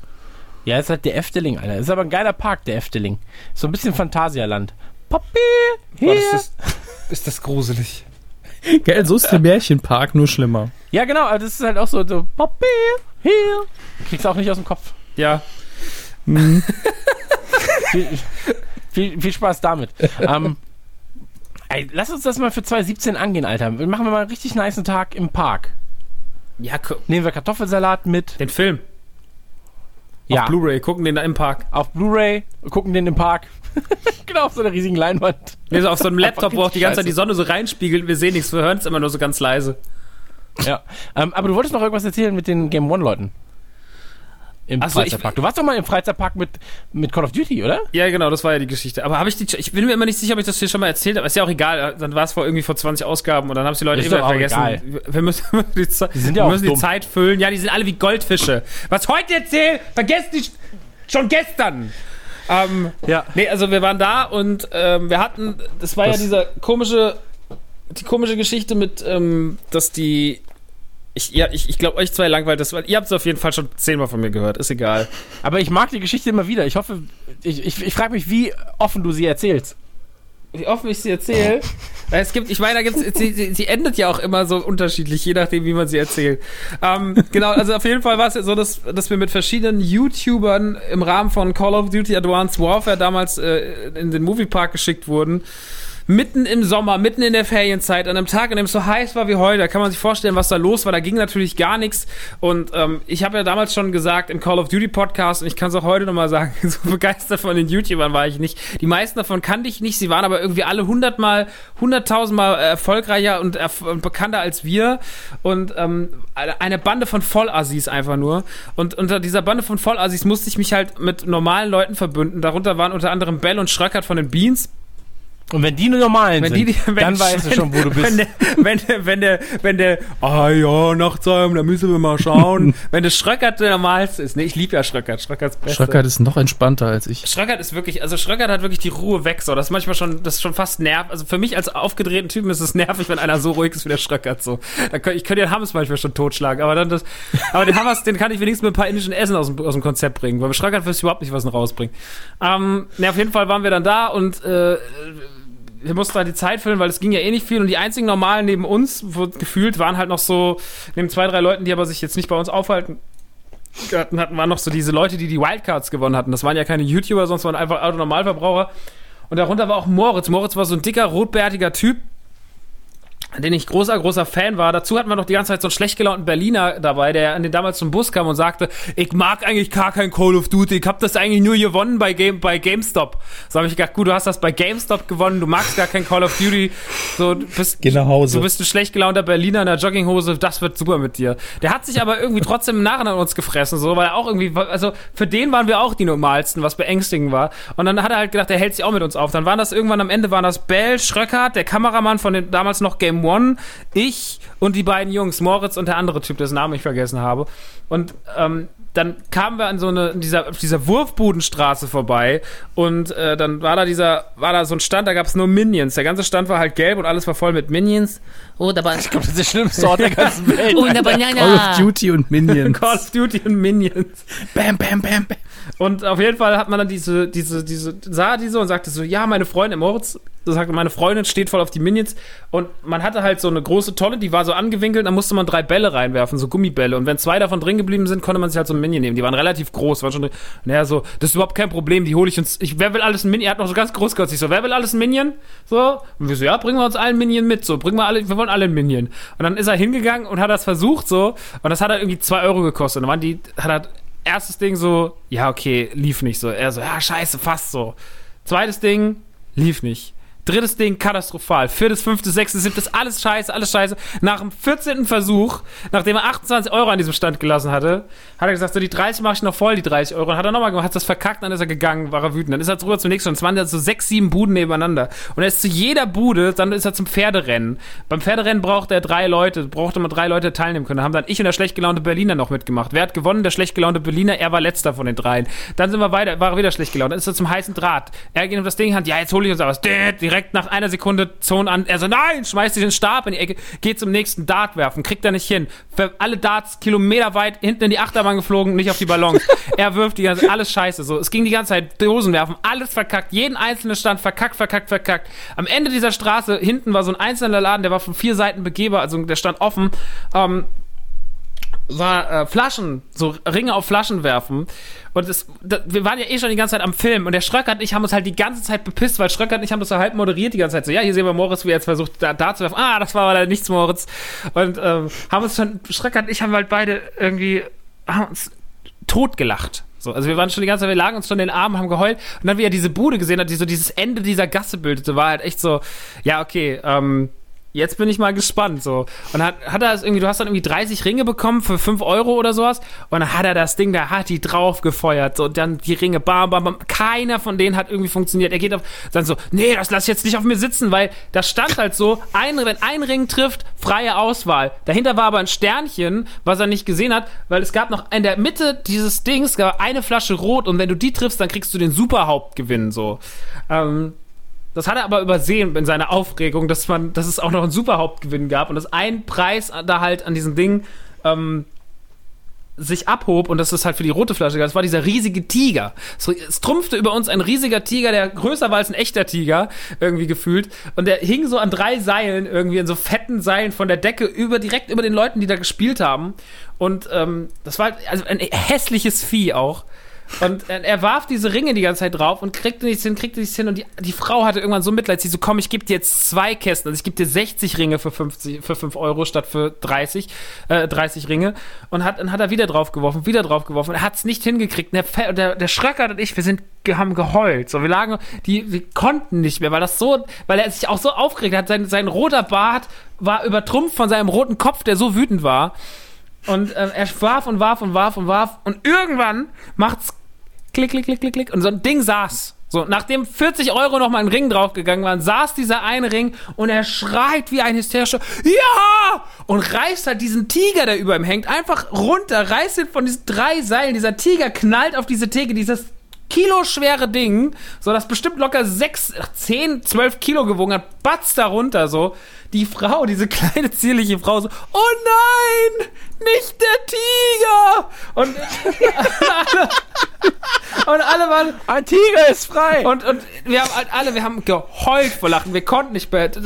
Ja, ist halt der Efteling, Alter. Ist aber ein geiler Park, der Efteling. So ein bisschen Phantasialand. Poppy, hier. Boah, das ist, ist das gruselig. Geil, so ist der Märchenpark, nur schlimmer. Ja, genau. Aber das ist halt auch so, so Poppy, hier. Kriegst du auch nicht aus dem Kopf. Ja. Mhm. Viel, viel Spaß damit. ähm, ey, lass uns das mal für zwanzig siebzehn angehen, Alter. Machen wir mal einen richtig niceen Tag im Park. Ja, gu- Nehmen wir Kartoffelsalat mit. Den Film. Ja. Auf Blu-ray. Gucken den da im Park. Auf Blu-ray. Gucken den im Park. Genau, auf so einer riesigen Leinwand. Wir so auf so einem Laptop, wo auch die ganze Zeit die Sonne so reinspiegelt. Wir sehen nichts, wir hören es immer nur so ganz leise. Ja. Ähm, aber du wolltest noch irgendwas erzählen mit den Game One-Leuten. Im Ach Freizeitpark. So, ich, du warst doch mal im Freizeitpark mit, mit Call of Duty, oder? Ja, genau, das war ja die Geschichte. Aber habe ich die, ich bin mir immer nicht sicher, ob ich das hier schon mal erzählt habe. Ist ja auch egal, dann war es vor irgendwie vor zwanzig Ausgaben und dann haben es die Leute immer vergessen. Egal. Wir müssen die, Ze- die, ja wir müssen die Zeit füllen. Ja, die sind alle wie Goldfische. Was heute erzählt, vergesst nicht schon gestern. Ähm, ja. Nee, also wir waren da und ähm, wir hatten, das war das ja dieser komische, die komische Geschichte mit, ähm, dass die, Ich, ja, ich, ich glaube, euch zwei langweilt das, weil ihr habt es auf jeden Fall schon zehnmal von mir gehört. Ist egal. Aber ich mag die Geschichte immer wieder. Ich hoffe, ich, ich, ich frage mich, wie offen du sie erzählst. Wie offen ich sie erzähle? Es gibt, ich meine, da gibt's, sie, sie, sie endet ja auch immer so unterschiedlich, je nachdem, wie man sie erzählt. Ähm, genau, also auf jeden Fall war es ja so, dass, dass wir mit verschiedenen YouTubern im Rahmen von Call of Duty Advanced Warfare damals äh, in den Moviepark geschickt wurden. Mitten im Sommer, mitten in der Ferienzeit, an einem Tag, an dem es so heiß war wie heute, da kann man sich vorstellen, was da los war, da ging natürlich gar nichts und ähm, ich habe ja damals schon gesagt im Call of Duty Podcast und ich kann es auch heute nochmal sagen, so begeistert von den YouTubern war ich nicht, die meisten davon kannte ich nicht, sie waren aber irgendwie alle hundertmal, hunderttausendmal erfolgreicher und, erf- und bekannter als wir und ähm, eine Bande von Vollassis einfach nur und unter dieser Bande von Vollassis musste ich mich halt mit normalen Leuten verbünden, darunter waren unter anderem Bell und Schröckert von den Beans. Und wenn die nur normalen wenn sind, die, wenn, dann weißt du schon, wo du bist. Wenn der, wenn der, wenn der, wenn der ah ja, Nachtsheim, da müssen wir mal schauen. Wenn der Schröckert der Normalste ist. Nee, ich liebe ja Schröckert. Schröckert's Beste. Schröckert ist noch entspannter als ich. Schröckert ist wirklich, also Schröckert hat wirklich die Ruhe weg, so. Das ist manchmal schon, das ist schon fast nervig. Also für mich als aufgedrehten Typen ist es nervig, wenn einer so ruhig ist wie der Schröckert, so. Da könnt, ich könnte den Hammers manchmal schon totschlagen, aber dann das, aber den Hammers, den kann ich wenigstens mit ein paar indischen Essen aus dem, aus dem Konzept bringen. Weil mit Schröckert wirst du überhaupt nicht was rausbringen. Ähm, ne, auf jeden Fall waren wir dann da und, äh, wir mussten halt die Zeit füllen, weil es ging ja eh nicht viel und die einzigen Normalen neben uns, wo, gefühlt, waren halt noch so, neben zwei, drei Leuten, die aber sich jetzt nicht bei uns aufhalten hatten, waren noch so diese Leute, die die Wildcards gewonnen hatten. Das waren ja keine YouTuber, sonst waren einfach Autonormalverbraucher. Und darunter war auch Moritz. Moritz war so ein dicker, rotbärtiger Typ, den ich großer, großer Fan war. Dazu hatten wir noch die ganze Zeit so einen schlecht gelaunten Berliner dabei, der an den damals zum Bus kam und sagte, ich mag eigentlich gar kein Call of Duty, ich hab das eigentlich nur gewonnen bei, Game, bei GameStop. So habe ich gedacht, gut, du hast das bei GameStop gewonnen, du magst gar kein Call of Duty, so, du, bist, Geh nach Hause. Du bist ein schlecht gelaunter Berliner in der Jogginghose, das wird super mit dir. Der hat sich aber irgendwie trotzdem im Nachhinein an uns gefressen, so, weil er auch irgendwie, also für den waren wir auch die Normalsten, was beängstigend war. Und dann hat er halt gedacht, er hält sich auch mit uns auf. Dann waren das irgendwann, am Ende waren das Bell, Schröckert, der Kameramann von den damals noch Game Game One, ich und die beiden Jungs, Moritz und der andere Typ, dessen Namen ich vergessen habe. Und ähm, dann kamen wir an so eine, dieser, dieser Wurfbudenstraße vorbei und äh, dann war da dieser, war da so ein Stand, da gab es nur Minions. Der ganze Stand war halt gelb und alles war voll mit Minions. Oh, da war, ich glaube, das ist der schlimmste Ort der ganzen Welt. Oh, da war, ja, ja. Call of Duty und Minions. Call of Duty und Minions. Bam, bam, bam, bam. Und auf jeden Fall hat man dann diese, diese, diese, sah die so und sagte so, ja, meine Freundin, Moritz, sagte, meine Freundin steht voll auf die Minions. Und man hatte halt so eine große Tonne, die war so angewinkelt, da musste man drei Bälle reinwerfen, so Gummibälle. Und wenn zwei davon drin geblieben sind, konnte man sich halt so ein Minion nehmen. Die waren relativ groß, waren schon drin. Naja, so, das ist überhaupt kein Problem, die hole ich uns, ich, wer will alles ein Minion? Er hat noch so ganz großkotzig so, wer will alles ein Minion? So, und wir so, ja, bringen wir uns allen Minion mit, so, bringen wir alle, wir wollen alle ein Minion. Und dann ist er hingegangen und hat das versucht, so, und das hat halt irgendwie zwei Euro gekostet. Und dann waren die, hat halt, erstes Ding so, ja, okay, lief nicht so. Er so, ja, scheiße, fast so. Zweites Ding, lief nicht. Drittes Ding, katastrophal. Viertes, fünftes, sechstes, siebtes, alles scheiße, alles scheiße. Nach dem vierzehnten Versuch, nachdem er achtundzwanzig Euro an diesem Stand gelassen hatte, hat er gesagt, so, die dreißig mache ich noch voll, die dreißig Euro. Und hat er nochmal gemacht, hat das verkackt, dann ist er gegangen, war er wütend. Dann ist er rüber zum nächsten. Und es waren dann so sechs, sieben Buden nebeneinander. Und er ist zu jeder Bude, dann ist er zum Pferderennen. Beim Pferderennen brauchte er drei Leute, brauchte man drei Leute, die teilnehmen können. Da haben dann ich und der schlecht gelaunte Berliner noch mitgemacht. Wer hat gewonnen? Der schlecht gelaunte Berliner, er war letzter von den dreien. Dann sind wir weiter, war er wieder schlecht gelaunt. Dann ist er zum heißen Draht. Er geht um das Ding in die Hand, ja, jetzt hole ich uns was. Direkt nach einer Sekunde Zone an, er so, nein, schmeißt sich den Stab in die Ecke, geht zum nächsten Dart werfen, kriegt er nicht hin. Für alle Darts kilometerweit hinten in die Achterbahn geflogen, nicht auf die Ballons. Er wirft die ganze, alles scheiße, so. Es ging die ganze Zeit, Dosen werfen, alles verkackt, jeden einzelnen Stand verkackt, verkackt, verkackt. Am Ende dieser Straße, hinten war so ein einzelner Laden, der war von vier Seiten begehbar, also der stand offen, ähm, war äh, Flaschen, so Ringe auf Flaschen werfen. Und das, das, wir waren ja eh schon die ganze Zeit am Film und der Schröckert und ich haben uns halt die ganze Zeit bepisst, weil Schröckert und ich haben das so halb moderiert die ganze Zeit. So, ja, hier sehen wir Moritz, wie er jetzt versucht, da, da zu werfen. Ah, das war aber leider nichts, Moritz. Und ähm, haben uns schon, Schröckert und ich haben halt beide irgendwie, haben uns totgelacht. So, also wir waren schon die ganze Zeit, wir lagen uns schon in den Armen, haben geheult. Und dann, wie er diese Bude gesehen hat, die so dieses Ende dieser Gasse bildete, war halt echt so, ja, okay, ähm, jetzt bin ich mal gespannt, so. Und hat, hat er das irgendwie, du hast dann irgendwie dreißig Ringe bekommen für fünf Euro oder sowas. Und dann hat er das Ding, da hat die drauf gefeuert, so. Und dann die Ringe, bam, bam, bam. Keiner von denen hat irgendwie funktioniert. Er geht auf, dann so, nee, das lass ich jetzt nicht auf mir sitzen, weil da stand halt so, ein, wenn ein Ring trifft, freie Auswahl. Dahinter war aber ein Sternchen, was er nicht gesehen hat, weil es gab noch in der Mitte dieses Dings, gab eine Flasche Rot und wenn du die triffst, dann kriegst du den Superhauptgewinn, so. Ähm, Das hat er aber übersehen in seiner Aufregung, dass man, dass es auch noch einen Superhauptgewinn gab und dass ein Preis da halt an diesem Ding ähm, sich abhob und das ist halt für die rote Flasche. Das war dieser riesige Tiger. Es, es trumpfte über uns ein riesiger Tiger, der größer war als ein echter Tiger, irgendwie gefühlt. Und der hing so an drei Seilen, irgendwie in so fetten Seilen von der Decke, über direkt über den Leuten, die da gespielt haben. Und ähm, das war halt also ein hässliches Vieh auch. Und er warf diese Ringe die ganze Zeit drauf und kriegte nichts hin, kriegte nichts hin und die, die Frau hatte irgendwann so Mitleid, sie so, komm, ich gebe dir jetzt zwei Kästen, also ich gebe dir sechzig Ringe für fünfzig, für fünf Euro statt für dreißig, äh, dreißig Ringe und hat, dann hat er wieder drauf geworfen, wieder drauf geworfen, er hat es nicht hingekriegt und der, der, der Schröckert und ich, wir sind, haben geheult, so, wir lagen, die, wir konnten nicht mehr, weil das so, weil er sich auch so aufgeregt hat, sein, sein roter Bart war übertrumpft von seinem roten Kopf, der so wütend war und äh, er warf und warf und warf und warf und irgendwann macht's klick, klick, klick, klick, klick. Und so ein Ding saß. So, nachdem vierzig Euro nochmal ein Ring draufgegangen waren, saß dieser eine Ring und er schreit wie ein hysterischer ja! Und reißt halt diesen Tiger, der über ihm hängt, einfach runter, reißt ihn von diesen drei Seilen. Dieser Tiger knallt auf diese Theke, dieses kiloschwere Ding, so das bestimmt locker sechs, zehn, zwölf Kilo gewogen hat, batz da runter, so. Die Frau, diese kleine, zierliche Frau, so, oh nein, nicht der Tiger! Und, alle, und alle waren, ein Tiger ist frei! Und, und wir haben halt alle, wir haben geheult vor Lachen, wir konnten nicht mehr, das,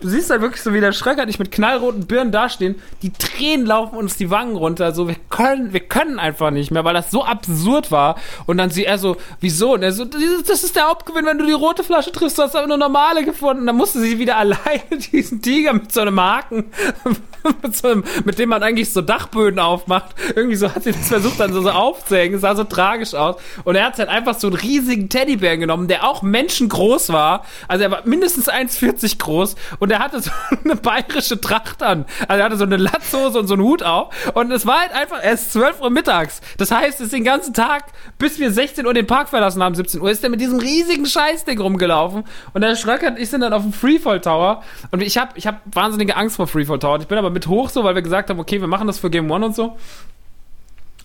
du siehst halt wirklich so, wie der Schröckert nicht mit knallroten Birnen dastehen, die Tränen laufen uns die Wangen runter, so, wir können, wir können einfach nicht mehr, weil das so absurd war. Und dann sie er so, wieso? Und er so, das ist der Hauptgewinn, wenn du die rote Flasche triffst, du hast aber nur normale gefunden. Dann musste sie wieder alleine diesen Tiger mit so einem Haken, mit, so einem, mit dem man eigentlich so Dachböden aufmacht. Irgendwie so hat sie das versucht, dann so, so aufzuhängen. Es sah so tragisch aus. Und er hat halt einfach so einen riesigen Teddybären genommen, der auch menschengroß war. Also er war mindestens eins Meter vierzig groß und er hatte so eine bayerische Tracht an. Also er hatte so eine Latzhose Strumpfhose und so einen Hut auf. Und es war halt einfach erst zwölf Uhr mittags. Das heißt, es ist den ganzen Tag, bis wir sechzehn Uhr den Park verlassen haben, siebzehn Uhr, ist der mit diesem riesigen Scheißding rumgelaufen. Und der Schröcker und ich sind dann auf dem Freefall Tower. Und ich hab, ich hab wahnsinnige Angst vor Freefall Tower. Ich bin aber mit hoch so, weil wir gesagt haben, okay, wir machen das für Game One und so.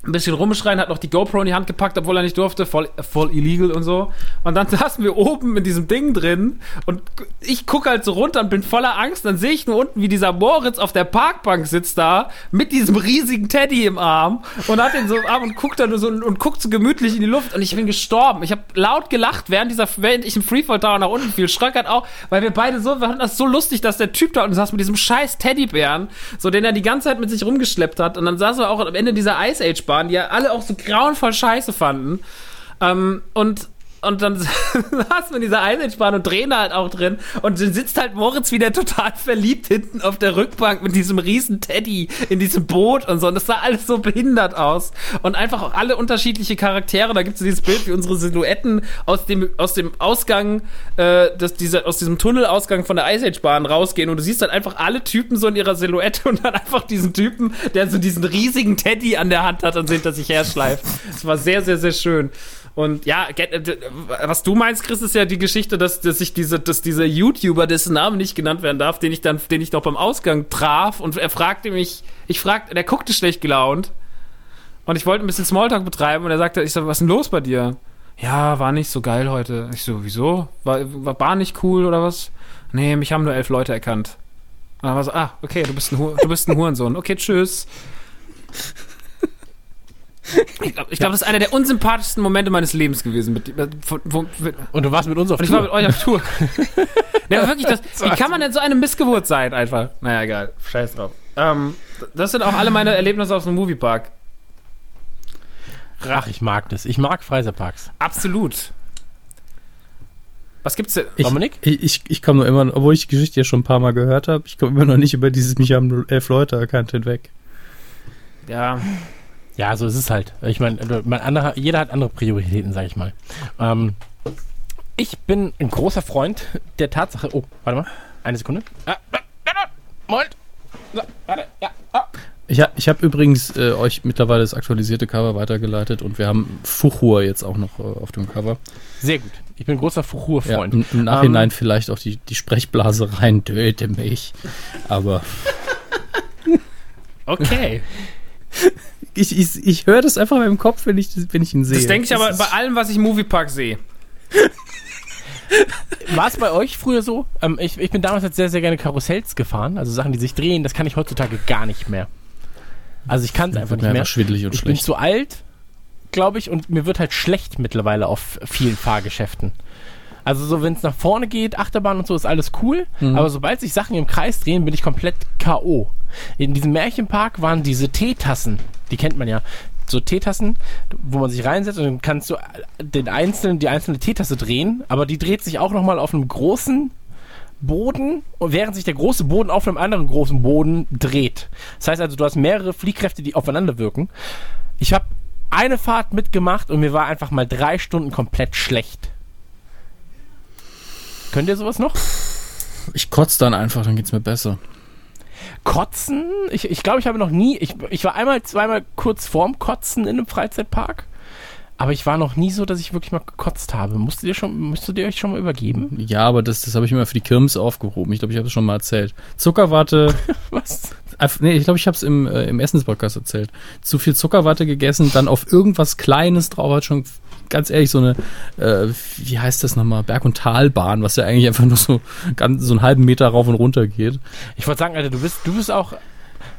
Ein bisschen rumschreien, hat noch die GoPro in die Hand gepackt, obwohl er nicht durfte, voll, voll illegal und so. Und dann saßen wir oben in diesem Ding drin und ich gucke halt so runter und bin voller Angst. Dann sehe ich nur unten, wie dieser Moritz auf der Parkbank sitzt da, mit diesem riesigen Teddy im Arm und hat den so im Arm und guckt dann so und guckt so gemütlich in die Luft und ich bin gestorben. Ich habe laut gelacht, während dieser, während ich im Freefall Tower nach unten fiel. Schröckert auch, weil wir beide so, wir hatten das so lustig, dass der Typ da unten saß mit diesem scheiß Teddybären, so den er die ganze Zeit mit sich rumgeschleppt hat. Und dann saßen wir auch am Ende dieser Ice Age waren, die ja alle auch so grauenvoll scheiße fanden. Ähm, und, und dann saßen wir in dieser Eisenbahn und drehen halt auch drin. Und dann sitzt halt Moritz wieder total verliebt hinten auf der Rückbank mit diesem riesen Teddy in diesem Boot und so. Und das sah alles so behindert aus. Und einfach auch alle unterschiedliche Charaktere. Da gibt es so dieses Bild, wie unsere Silhouetten aus dem, aus dem Ausgang, äh, das, diese, aus diesem Tunnelausgang von der Ice Age Bahn rausgehen. Und du siehst dann einfach alle Typen so in ihrer Silhouette und dann einfach diesen Typen, der so diesen riesigen Teddy an der Hand hat und hinter sich herschleift. Das war sehr, sehr, sehr schön. Und ja, was du meinst, Chris, ist ja die Geschichte, dass, dass ich diese, dass dieser YouTuber, dessen Name nicht genannt werden darf, den ich dann, den ich noch beim Ausgang traf und er fragte mich, ich fragte, der guckte schlecht gelaunt und ich wollte ein bisschen Smalltalk betreiben und er sagte, ich so, was ist denn los bei dir? Ja, war nicht so geil heute. Ich so, wieso? War, war Bar nicht cool oder was? Nee, mich haben nur elf Leute erkannt. Und dann war so, ah, okay, du bist ein, du bist ein Hurensohn. Okay, tschüss. Ich glaube, glaub, das ist einer der unsympathischsten Momente meines Lebens gewesen. Mit, mit, mit, und du warst mit uns auf Tour. Und ich war mit euch auf Tour. Ja, wirklich, das, wie kann man denn so eine Missgeburt sein einfach? Naja, egal. Scheiß drauf. Ähm, das sind auch alle meine Erlebnisse aus dem Moviepark. Ach, ich mag das. Ich mag Freizeitparks. Absolut. Was gibt's denn, Dominik? Ich, ich, ich komme noch immer, obwohl ich die Geschichte ja schon ein paar Mal gehört habe, ich komme immer noch nicht über dieses, mich haben elf Leute erkannt hinweg. Ja... Ja, so ist es halt. Ich meine, mein anderer, jeder hat andere Prioritäten, sag ich mal. Ähm, ich bin ein großer Freund der Tatsache... Oh, warte mal. Eine Sekunde. Ah, Moment. So, warte. Ja. Ah. Ich habe ich hab übrigens äh, euch mittlerweile das aktualisierte Cover weitergeleitet und wir haben Fuchur jetzt auch noch äh, auf dem Cover. Sehr gut. Ich bin ein großer Fuchur-Freund. Ja, im, im Nachhinein ähm, vielleicht auch die, die Sprechblase rein, töte mich. Aber... Okay. Ich, ich, ich höre das einfach im Kopf, wenn ich, wenn ich ihn sehe. Das denke ich aber das bei allem, was ich im Moviepark sehe. War es bei euch früher so? Ähm, ich, ich bin damals halt sehr, sehr gerne Karussells gefahren. Also Sachen, die sich drehen, das kann ich heutzutage gar nicht mehr. Also ich kann es einfach nicht mehr. mehr. Schwindelig und ich schlecht. Bin zu alt, glaube ich, und mir wird halt schlecht mittlerweile auf vielen Fahrgeschäften. Also so, wenn es nach vorne geht, Achterbahn und so, ist alles cool. Mhm. Aber sobald sich Sachen im Kreis drehen, bin ich komplett K O. In diesem Märchenpark waren diese Teetassen, die kennt man ja, so Teetassen, wo man sich reinsetzt und dann kannst du den einzelnen, die einzelne Teetasse drehen, aber die dreht sich auch nochmal auf einem großen Boden, und während sich der große Boden auf einem anderen großen Boden dreht. Das heißt also, du hast mehrere Fliehkräfte, die aufeinander wirken. Ich habe eine Fahrt mitgemacht und mir war einfach mal drei Stunden komplett schlecht. Könnt ihr sowas noch? Ich kotze dann einfach, dann geht's mir besser. Kotzen? Ich, ich glaube, ich habe noch nie... Ich, ich war einmal, zweimal kurz vorm Kotzen in einem Freizeitpark, aber ich war noch nie so, dass ich wirklich mal gekotzt habe. Musstet ihr, schon, musstet ihr euch schon mal übergeben? Ja, aber das, das habe ich immer für die Kirmes aufgehoben. Ich glaube, ich habe es schon mal erzählt. Zuckerwatte... Was? Nee, ich glaube, ich habe es im, äh, im Essens-Podcast erzählt. Zu viel Zuckerwatte gegessen, dann auf irgendwas Kleines drauf, hat schon... Ganz ehrlich, so eine, äh, wie heißt das nochmal, Berg- und Talbahn, was ja eigentlich einfach nur so, ganz, so einen halben Meter rauf und runter geht. Ich wollte sagen, Alter, du bist, du bist auch,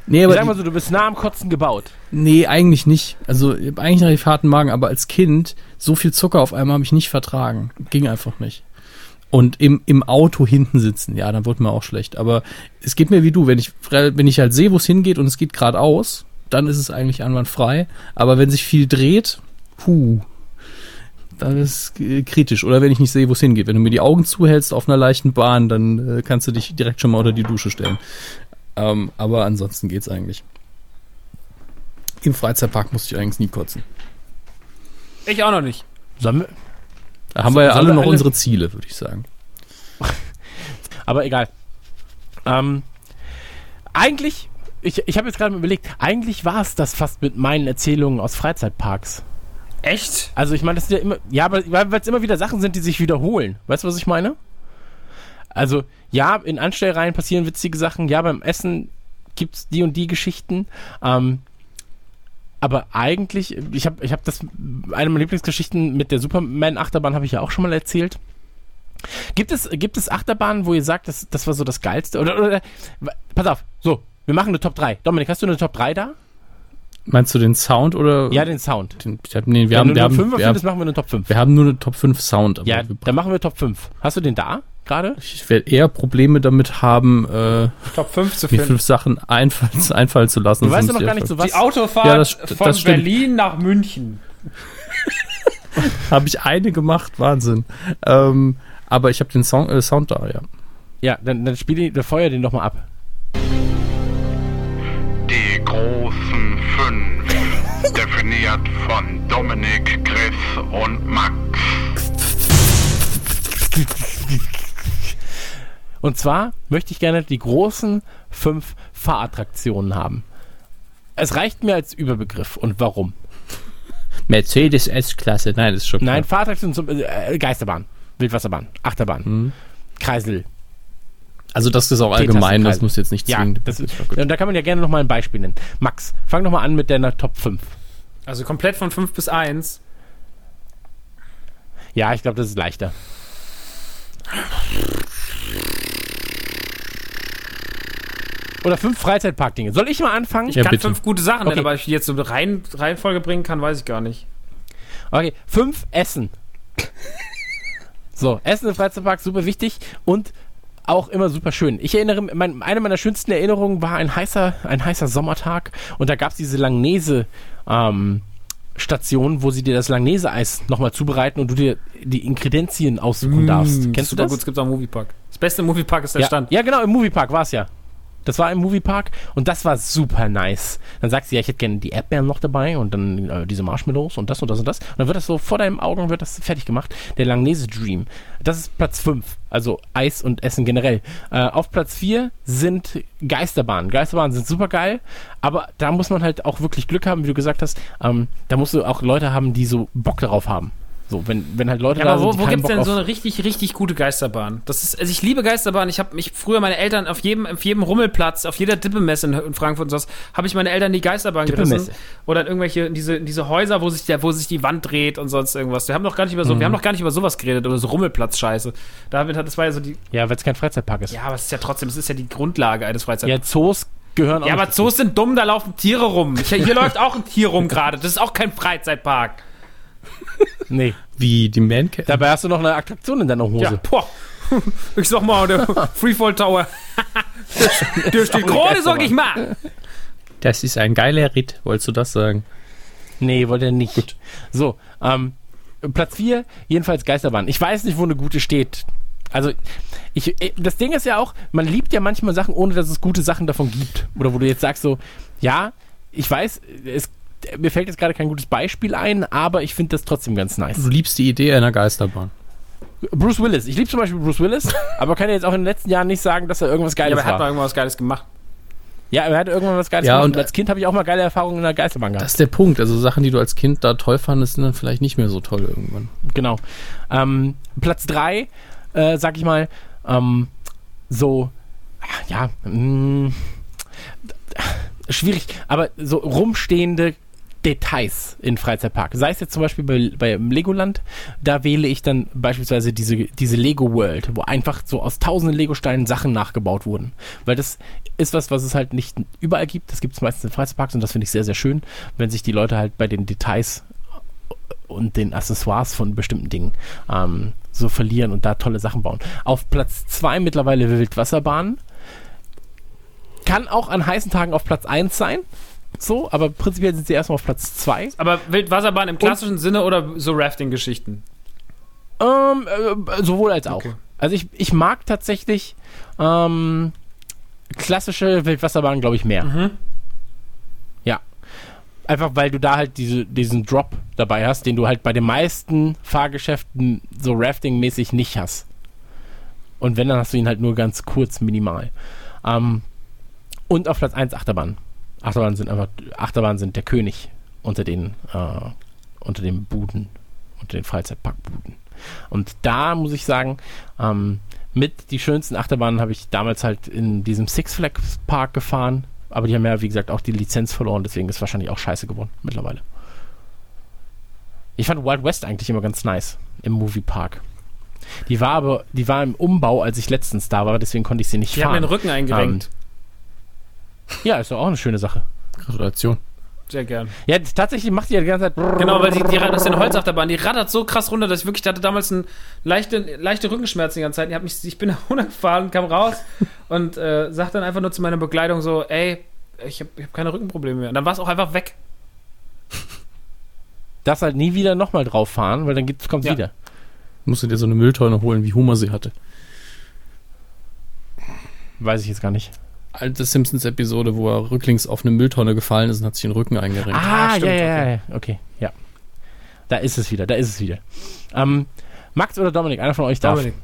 nee, aber ich sag mal so, du bist nah am Kotzen gebaut. Nee, eigentlich nicht. Also eigentlich hatte ich harten Magen, aber als Kind, so viel Zucker auf einmal habe ich nicht vertragen. Ging einfach nicht. Und im, im Auto hinten sitzen, ja, dann wurde mir auch schlecht. Aber es geht mir wie du, wenn ich, wenn ich halt sehe, wo es hingeht und es geht geradeaus, dann ist es eigentlich einwandfrei. Aber wenn sich viel dreht, puh. Das ist äh, kritisch. Oder wenn ich nicht sehe, wo es hingeht. Wenn du mir die Augen zuhältst auf einer leichten Bahn, dann äh, kannst du dich direkt schon mal unter die Dusche stellen. Ähm, aber ansonsten geht's eigentlich. Im Freizeitpark musste ich eigentlich nie kotzen. Ich auch noch nicht. Sammel- da haben wir ja alle noch alle- unsere Ziele, würde ich sagen. Aber egal. Ähm, eigentlich ich, ich habe jetzt gerade mal überlegt, eigentlich war es das fast mit meinen Erzählungen aus Freizeitparks. Echt? Also ich meine, das sind ja immer, ja, weil es immer wieder Sachen sind, die sich wiederholen. Weißt du, was ich meine? Also ja, in Anstellreihen passieren witzige Sachen, ja, beim Essen gibt's die und die Geschichten, ähm, aber eigentlich, ich habe ich hab das, eine meiner Lieblingsgeschichten mit der Superman-Achterbahn habe ich ja auch schon mal erzählt. Gibt es, gibt es Achterbahnen, wo ihr sagt, das, das war so das Geilste? Oder, oder, pass auf, so, wir machen eine Top drei. Dominik, hast du eine Top drei da? Meinst du den Sound oder? Ja, den Sound. Den, ich hab, nee, wir Wenn haben, du wir Top haben, fünf wir findest, haben, machen wir eine Top fünf. Wir haben nur eine Top fünf Sound. Aber ja, wir, dann machen wir Top fünf. Hast du den da gerade? Ich werde eher Probleme damit haben, äh, Top fünf zu finden. Mir fünf Sachen einfallen, einfallen zu lassen. Du weißt ja noch gar nicht so was. Die Autofahrt ja, das, von das Berlin nach München. Habe ich eine gemacht, Wahnsinn. Ähm, aber ich habe den Song, äh, Sound da, ja. Ja, dann, dann spiel den, dann feuer den doch mal ab. Die großen Fünf, definiert von Dominik, Chris und Max. Und zwar möchte ich gerne die großen fünf Fahrattraktionen haben. Es reicht mir als Überbegriff. Und warum? Mercedes S-Klasse, nein, das ist schon klar. Nein, Fahrattraktionen zum äh, Geisterbahn, Wildwasserbahn, Achterbahn, mhm. Kreisel. Also das ist auch allgemein, das muss jetzt nicht zwingend. Ja, das ist, da kann man ja gerne nochmal ein Beispiel nennen. Max, fang nochmal an mit deiner Top fünf. Also komplett von fünf bis eins. Ja, ich glaube, das ist leichter. Oder fünf Freizeitparkdinge. Soll ich mal anfangen? Ich ja, kann bitte. fünf gute Sachen nennen, okay. Aber ich jetzt so eine Reihen, Reihenfolge bringen kann, weiß ich gar nicht. Okay, fünf Essen. So, Essen im Freizeitpark, super wichtig und auch immer super schön. Ich erinnere mich, mein, eine meiner schönsten Erinnerungen war ein heißer, ein heißer Sommertag und da gab es diese Langnese ähm, Station, wo sie dir das Langnese-Eis nochmal zubereiten und du dir die Inkredenzien aussuchen mmh, darfst. Kennst du das? Super gut, es gibt es am Moviepark. Das Beste im Moviepark ist der ja, Stand. Ja genau, im Moviepark war es ja. Das war im Moviepark und das war super nice. Dann sagst du, ja, ich hätte gerne die Erdbeeren noch dabei und dann äh, diese Marshmallows und das und das und das. Und dann wird das so, vor deinen Augen wird das fertig gemacht. Der Langnese-Dream. Das ist Platz fünf. Also Eis und Essen generell. Äh, auf Platz vier sind Geisterbahnen. Geisterbahnen sind super geil, aber da muss man halt auch wirklich Glück haben, wie du gesagt hast. Ähm, da musst du auch Leute haben, die so Bock darauf haben. So, wenn, wenn halt Leute ja, aber da sind, wo, wo gibt es denn so eine richtig, richtig gute Geisterbahn? Das ist, also ich liebe Geisterbahn. Ich habe mich früher meine Eltern auf jedem, auf jedem Rummelplatz, auf jeder Dippemesse in Frankfurt und sowas, habe ich meine Eltern in die Geisterbahn gerissen. Oder in irgendwelche, in diese, in diese Häuser, wo sich, der, wo sich die Wand dreht und sonst irgendwas. Wir haben noch gar nicht über so, mhm. wir haben noch gar nicht über sowas geredet, über so Rummelplatz-Scheiße. Damit hat, das war ja so die. Ja, weil es kein Freizeitpark ist. Ja, aber es ist ja trotzdem, es ist ja die Grundlage eines Freizeitparks. Ja, Zoos gehören auch. Ja, aber Zoos sind dumm, da laufen Tiere rum. Ich, hier läuft auch ein Tier rum gerade. Das ist auch kein Freizeitpark. Nee. Wie die Man-Cat. Dabei hast du noch eine Attraktion in deiner Hose. Ja, boah. Ich sag mal, der Freefall Tower. Durch die Krone sag ich mal. Das ist ein geiler Ritt. Wolltest du das sagen? Nee, wollte er nicht. Gut. So, ähm, Platz vier, jedenfalls Geisterbahn. Ich weiß nicht, wo eine gute steht. Also, ich, das Ding ist ja auch, man liebt ja manchmal Sachen, ohne dass es gute Sachen davon gibt. Oder wo du jetzt sagst so, ja, ich weiß, es gibt mir fällt jetzt gerade kein gutes Beispiel ein, aber ich finde das trotzdem ganz nice. Du liebst die Idee einer Geisterbahn. Bruce Willis. Ich liebe zum Beispiel Bruce Willis, aber kann ja jetzt auch in den letzten Jahren nicht sagen, dass er irgendwas Geiles ja, aber war. Aber er hat mal irgendwas Geiles gemacht. Ja, er hat irgendwann was Geiles ja, gemacht. Und als Kind habe ich auch mal geile Erfahrungen in der Geisterbahn gehabt. Das ist der Punkt. Also Sachen, die du als Kind da toll fandest, sind dann vielleicht nicht mehr so toll irgendwann. Genau. Ähm, Platz drei, äh, sag ich mal, ähm, so, ja, mh, schwierig, aber so rumstehende Details in Freizeitpark. Sei es jetzt zum Beispiel bei, bei Legoland, da wähle ich dann beispielsweise diese, diese Lego World, wo einfach so aus tausenden Lego-Steinen Sachen nachgebaut wurden. Weil das ist was, was es halt nicht überall gibt. Das gibt es meistens in Freizeitparks und das finde ich sehr, sehr schön, wenn sich die Leute halt bei den Details und den Accessoires von bestimmten Dingen ähm, so verlieren und da tolle Sachen bauen. Auf Platz zwei mittlerweile Wildwasserbahn. Kann auch an heißen Tagen auf Platz eins sein. So, aber prinzipiell sind sie erstmal auf Platz zwei. Aber Wildwasserbahn im klassischen und, Sinne oder so Rafting-Geschichten? Ähm, äh, sowohl als auch. Okay. Also ich, ich mag tatsächlich ähm, klassische Wildwasserbahn, glaube ich, mehr. Mhm. Ja. Einfach, weil du da halt diese, diesen Drop dabei hast, den du halt bei den meisten Fahrgeschäften so Rafting-mäßig nicht hast. Und wenn, dann hast du ihn halt nur ganz kurz, minimal. Ähm, Und auf Platz eins Achterbahn. Achterbahnen sind einfach, Achterbahnen sind der König unter den, äh, unter den Buden, unter den Freizeitparkbuden. Und da muss ich sagen, ähm, mit die schönsten Achterbahnen habe ich damals halt in diesem Six Flags Park gefahren, aber die haben ja, wie gesagt, auch die Lizenz verloren, deswegen ist wahrscheinlich auch scheiße geworden mittlerweile. Ich fand Wild West eigentlich immer ganz nice im Moviepark. Die war aber, die war im Umbau, als ich letztens da war, deswegen konnte ich sie nicht die fahren. Die haben den Rücken eingerenkt. Ähm, ja, ist doch auch eine schöne Sache. Gratulation. Sehr gern. Ja, tatsächlich macht die ja die ganze Zeit... Genau, weil die, die, das ist eine Holzachterbahn, die rattert so krass runter, dass ich wirklich, ich hatte damals eine leichte, leichte Rückenschmerzen die ganze Zeit. Ich, hab mich, ich bin da runtergefahren, kam raus und äh, sagte dann einfach nur zu meiner Begleitung so, ey, ich habe hab keine Rückenprobleme mehr. Und dann war es auch einfach weg. Darfst halt nie wieder nochmal drauf fahren, weil dann kommt es ja wieder. Musst du dir so eine Mülltonne holen, wie Homer sie hatte. Weiß ich jetzt gar nicht. Alte Simpsons-Episode, wo er rücklings auf eine Mülltonne gefallen ist und hat sich den Rücken eingerenkt. Ah, ah stimmt. Ja, ja, okay. Ja, okay, ja. Da ist es wieder, da ist es wieder. Ähm, Max oder Dominik, einer von euch darf. Dominik.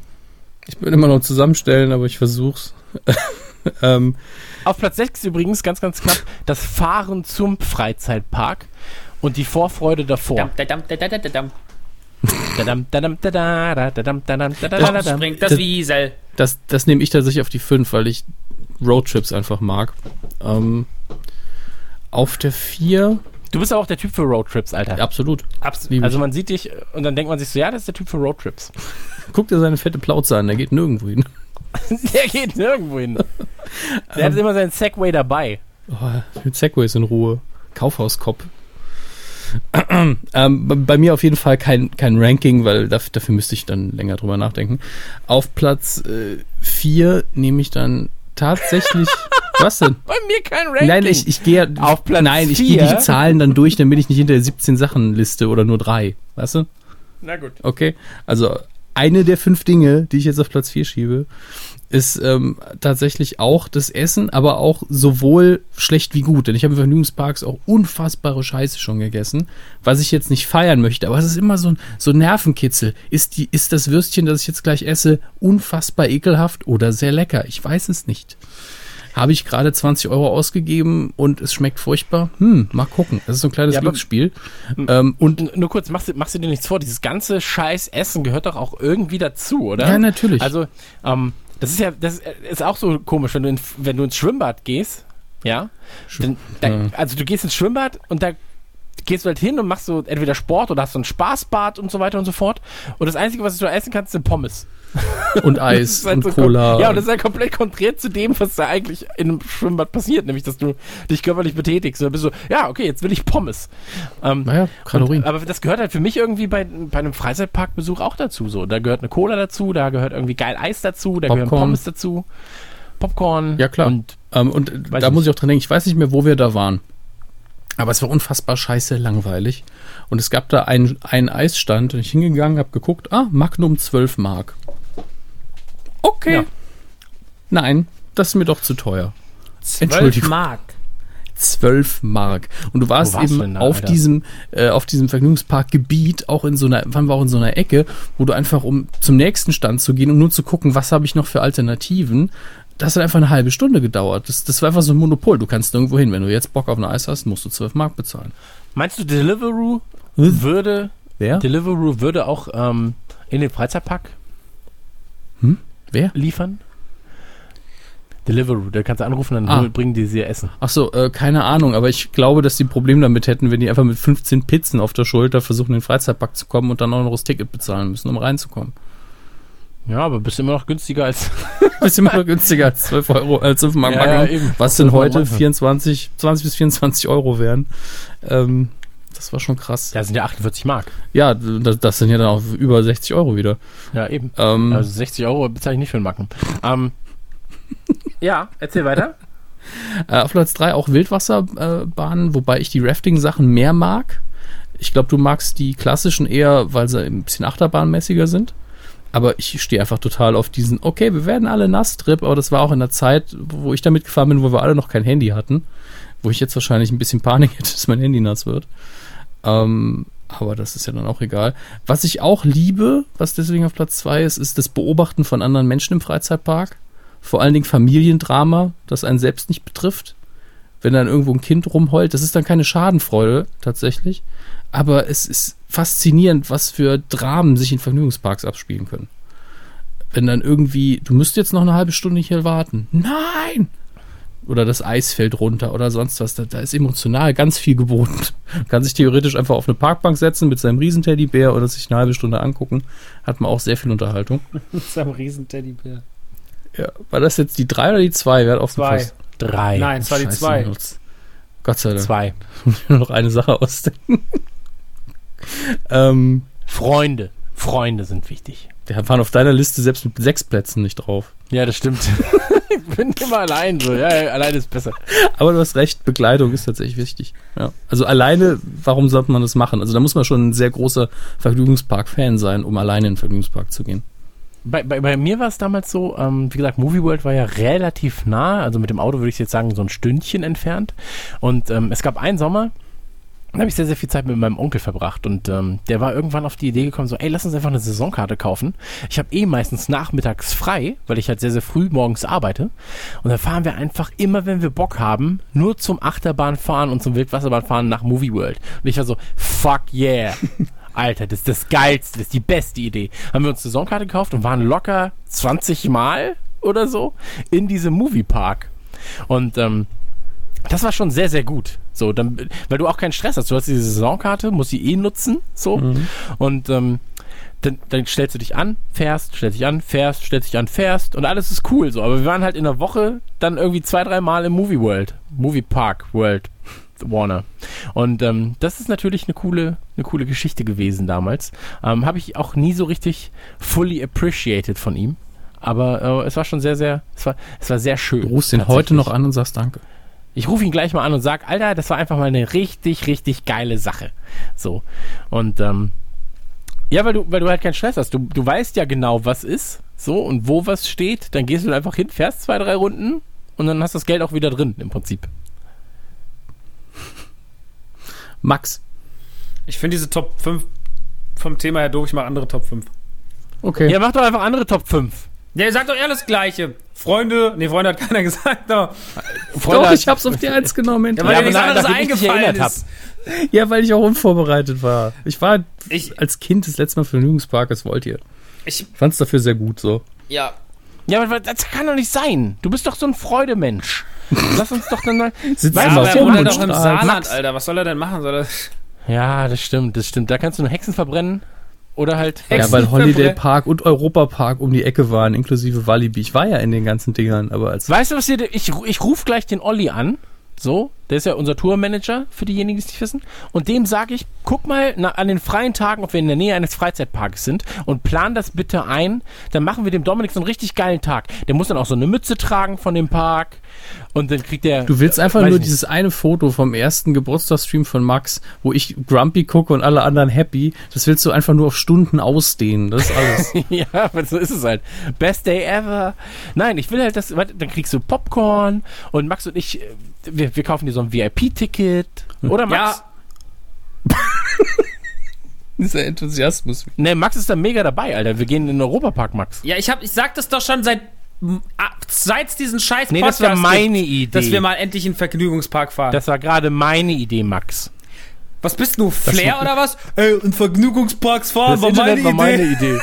Ich bin immer noch zusammenstellen, aber ich versuch's. ähm. Auf Platz sechs übrigens, ganz, ganz knapp, das Fahren zum Freizeitpark und die Vorfreude davor. Dadam, dadam, dadam. Das springt das Wiesel. Das, das nehme ich tatsächlich auf die fünf, weil ich Roadtrips einfach mag. Ähm, auf der vier. Du bist aber auch der Typ für Roadtrips, Alter. Absolut. Absolut. Also man sieht dich und dann denkt man sich so, ja, das ist der Typ für Roadtrips. Guck dir seine fette Plauze an, der geht nirgendwo hin. Der geht nirgendwo hin. Der hat immer seinen Segway dabei. Oh, mit Segways in Ruhe. Kaufhauskopf. Ähm, bei mir auf jeden Fall kein, kein Ranking, weil dafür, dafür müsste ich dann länger drüber nachdenken. Auf Platz vier äh, nehme ich dann tatsächlich... Was denn? Bei mir kein Ranking. Nein, ich, ich gehe auf Platz Nein, ich gehe die Zahlen dann durch, dann bin ich nicht hinter der siebzehn-Sachen-Liste oder nur drei. Weißt du? Na gut. Okay, also eine der fünf Dinge, die ich jetzt auf Platz vier schiebe, ist ähm, tatsächlich auch das Essen, aber auch sowohl schlecht wie gut. Denn ich habe in Vergnügungsparks auch unfassbare Scheiße schon gegessen, was ich jetzt nicht feiern möchte. Aber es ist immer so ein so Nervenkitzel. Ist, die, ist das Würstchen, das ich jetzt gleich esse, unfassbar ekelhaft oder sehr lecker? Ich weiß es nicht. Habe ich gerade zwanzig Euro ausgegeben und es schmeckt furchtbar? Hm, mal gucken. Das ist so ein kleines ja, Glücksspiel. Ähm, und nur kurz, machst du, machst du dir nichts vor? Dieses ganze Scheißessen gehört doch auch irgendwie dazu, oder? Ja, natürlich. Also, ähm, Das ist ja, das ist auch so komisch, wenn du, in, wenn du ins Schwimmbad gehst, ja, dann, dann, also du gehst ins Schwimmbad und da gehst du halt hin und machst so entweder Sport oder hast so ein Spaßbad und so weiter und so fort und das Einzige, was du essen kannst, sind Pommes. Und Eis halt und so Cola. Kom- ja, und das ist ja halt komplett konträr zu dem, was da eigentlich in einem Schwimmbad passiert, nämlich, dass du dich körperlich betätigst. Da bist du so, ja, okay, jetzt will ich Pommes. Ähm, naja, Kalorien. Und, aber das gehört halt für mich irgendwie bei, bei einem Freizeitparkbesuch auch dazu. So. Da gehört eine Cola dazu, da gehört irgendwie geil Eis dazu, da Popcorn. Gehören Pommes dazu, Popcorn. Ja, klar. Und, ähm, und da nicht. Muss ich auch dran denken, ich weiß nicht mehr, wo wir da waren. Aber es war unfassbar scheiße langweilig. Und es gab da einen, einen Eisstand und ich hingegangen, habe geguckt, ah, Magnum zwölf Mark. Okay. Ja. Nein, das ist mir doch zu teuer. zwölf Mark. zwölf Mark. Und du warst, warst eben da, auf, diesem, äh, auf diesem Vergnügungsparkgebiet, auch in so einer, waren wir auch in so einer Ecke, wo du einfach, um zum nächsten Stand zu gehen, um nur zu gucken, was habe ich noch für Alternativen, das hat einfach eine halbe Stunde gedauert. Das, das war einfach so ein Monopol. Du kannst nirgendwo hin. Wenn du jetzt Bock auf ein Eis hast, musst du zwölf Mark bezahlen. Meinst du, Deliveroo hm? würde Wer? Deliveroo würde auch ähm, in den Freizeitpark hm? Wer? liefern? Deliveroo, da kannst du anrufen, dann ah. bringen die sie Essen. Ach so, äh, keine Ahnung, aber ich glaube, dass die ein Problem damit hätten, wenn die einfach mit fünfzehn Pizzen auf der Schulter versuchen, in den Freizeitpark zu kommen und dann auch noch das Ticket bezahlen müssen, um reinzukommen. Ja, aber bist immer noch günstiger als... bist immer noch günstiger als zwölf Euro, als fünf Mark. Ja, ja, was denn heute vierundzwanzig, zwanzig bis vierundzwanzig Euro wären. Ähm, das war schon krass. Ja, das sind ja achtundvierzig Mark. Ja, das, das sind ja dann auch über sechzig Euro wieder. Ja, eben. Ähm, also sechzig Euro bezahle ich nicht für einen Macken. Ähm, ja, erzähl weiter. äh, auf Platz drei auch Wildwasserbahnen, äh, wobei ich die Rafting-Sachen mehr mag. Ich glaube, du magst die klassischen eher, weil sie ein bisschen achterbahnmäßiger sind. Aber ich stehe einfach total auf diesen, okay, wir werden alle nass-Trip, aber das war auch in der Zeit, wo ich da mitgefahren bin, wo wir alle noch kein Handy hatten, wo ich jetzt wahrscheinlich ein bisschen Panik hätte, dass mein Handy nass wird. Ähm, aber das ist ja dann auch egal. Was ich auch liebe, was deswegen auf Platz zwei ist, ist das Beobachten von anderen Menschen im Freizeitpark. vor allen Dingen Familiendrama, das einen selbst nicht betrifft. Wenn dann irgendwo ein Kind rumheult, das ist dann keine Schadenfreude tatsächlich. Aber es ist faszinierend, was für Dramen sich in Vergnügungsparks abspielen können. Wenn dann irgendwie, du müsst jetzt noch eine halbe Stunde hier warten. Nein! Oder das Eis fällt runter oder sonst was. Da, da ist emotional ganz viel geboten. Man kann sich theoretisch einfach auf eine Parkbank setzen mit seinem Riesenteddybär oder sich eine halbe Stunde angucken. Hat man auch sehr viel Unterhaltung. Mit seinem Riesenteddybär. Ja, war das jetzt die drei oder die zwei? Wer hat aufgepasst? Zwei. Drei. Nein, es war die zwei. Nutz. Gott sei Dank. Zwei. Ich muss mir noch eine Sache ausdenken. ähm, Freunde. Freunde sind wichtig. Wir waren auf deiner Liste selbst mit sechs Plätzen nicht drauf. Ja, das stimmt. Ich bin immer allein so. Ja, allein ist besser. Aber du hast recht, Begleitung ist tatsächlich wichtig. Ja. Also alleine, warum sollte man das machen? Also da muss man schon ein sehr großer Vergnügungspark-Fan sein, um alleine in den Vergnügungspark zu gehen. Bei, bei, bei mir war es damals so, ähm, wie gesagt, Movie World war ja relativ nah, also mit dem Auto würde ich jetzt sagen, so ein Stündchen entfernt. Und ähm, es gab einen Sommer, da habe ich sehr, sehr viel Zeit mit meinem Onkel verbracht und ähm, der war irgendwann auf die Idee gekommen, so, ey, lass uns einfach eine Saisonkarte kaufen. Ich habe eh meistens nachmittags frei, weil ich halt sehr, sehr früh morgens arbeite und dann fahren wir einfach immer, wenn wir Bock haben, nur zum Achterbahnfahren und zum Wildwasserbahnfahren nach Movie World. Und ich war so, fuck yeah. Alter, das ist das Geilste, das ist die beste Idee. Haben wir uns eine Saisonkarte gekauft und waren locker zwanzig Mal oder so in diesem Moviepark. Und ähm, das war schon sehr, sehr gut. So, dann, weil du auch keinen Stress hast. Du hast diese Saisonkarte, musst sie eh nutzen. So. Mhm. Und ähm, dann, dann stellst du dich an, fährst, stellst dich an, fährst, stellst dich an, fährst. Und alles ist cool so. Aber wir waren halt in der Woche dann irgendwie zwei, drei Mal im Movie World. Movie Park World. Warner. Und ähm, das ist natürlich eine coole, eine coole Geschichte gewesen damals. Ähm, habe ich auch nie so richtig fully appreciated von ihm. Aber äh, es war schon sehr, sehr, es war, es war sehr schön. Du rufst ihn heute noch an und sagst Danke. Ich rufe ihn gleich mal an und sag, Alter, das war einfach mal eine richtig, richtig geile Sache. So. Und ähm, ja, weil du, weil du halt keinen Stress hast. Du, du weißt ja genau, was ist, so, und wo was steht. Dann gehst du einfach hin, fährst zwei, drei Runden und dann hast du das Geld auch wieder drin im Prinzip. Max. Ich finde diese Top fünf vom Thema her doof. Ich mache andere Top fünf. Okay. Ja, mach doch einfach andere Top fünf. Ja, ihr sagt doch eher das Gleiche. Freunde, nee, Freunde hat keiner gesagt, aber. Freunde, doch, ich hab's auf die eins genommen. Ja, weil ja, mir nichts anderes eingefallen ist. Hab. Ja, weil ich auch unvorbereitet war. Ich war ich, als Kind das letzte Mal für den Vergnügungspark, das wollt ihr. Ich fand's dafür sehr gut so. Ja. Ja, aber das kann doch nicht sein. Du bist doch so ein Freudemensch. Lass uns doch dann mal... Sitzt ja, aber er wohnt doch im Saarland, Max. Alter. Was soll er denn machen? Soll er... Ja, das stimmt, das stimmt. Da kannst du nur Hexen verbrennen oder halt... Hexen ja, weil Holiday Park und Europa Park um die Ecke waren, inklusive Walibi. Ich war ja in den ganzen Dingern, aber als... Weißt du, was hier... Ich, ich ruf gleich den Olli an. So, der ist ja unser Tourmanager, für diejenigen, die es nicht wissen. Und dem sage ich, guck mal na, an den freien Tagen, ob wir in der Nähe eines Freizeitparks sind und plan das bitte ein. Dann machen wir dem Dominik so einen richtig geilen Tag. Der muss dann auch so eine Mütze tragen von dem Park und dann kriegt der... Du willst einfach nur dieses eine Foto vom ersten Geburtstagsstream von Max, wo ich grumpy gucke und alle anderen happy. Das willst du einfach nur auf Stunden ausdehnen. Das ist alles. Ja, aber so ist es halt. Best day ever. Nein, ich will halt das... Dann kriegst du Popcorn und Max und ich... Wir, wir kaufen dir so ein V I P-Ticket. Oder Max? Ja. Dieser Enthusiasmus. Ne, Max ist da mega dabei, Alter. Wir gehen in den Europapark, Max. Ja, ich, hab, ich sag das doch schon seit seit diesen scheiß nee, Podcast. Das war meine Idee. Dass wir mal endlich in den Vergnügungspark fahren. Das war gerade meine Idee, Max. Was bist du, Flair das oder was? Ey, in Vergnügungsparks fahren war meine, war meine Idee.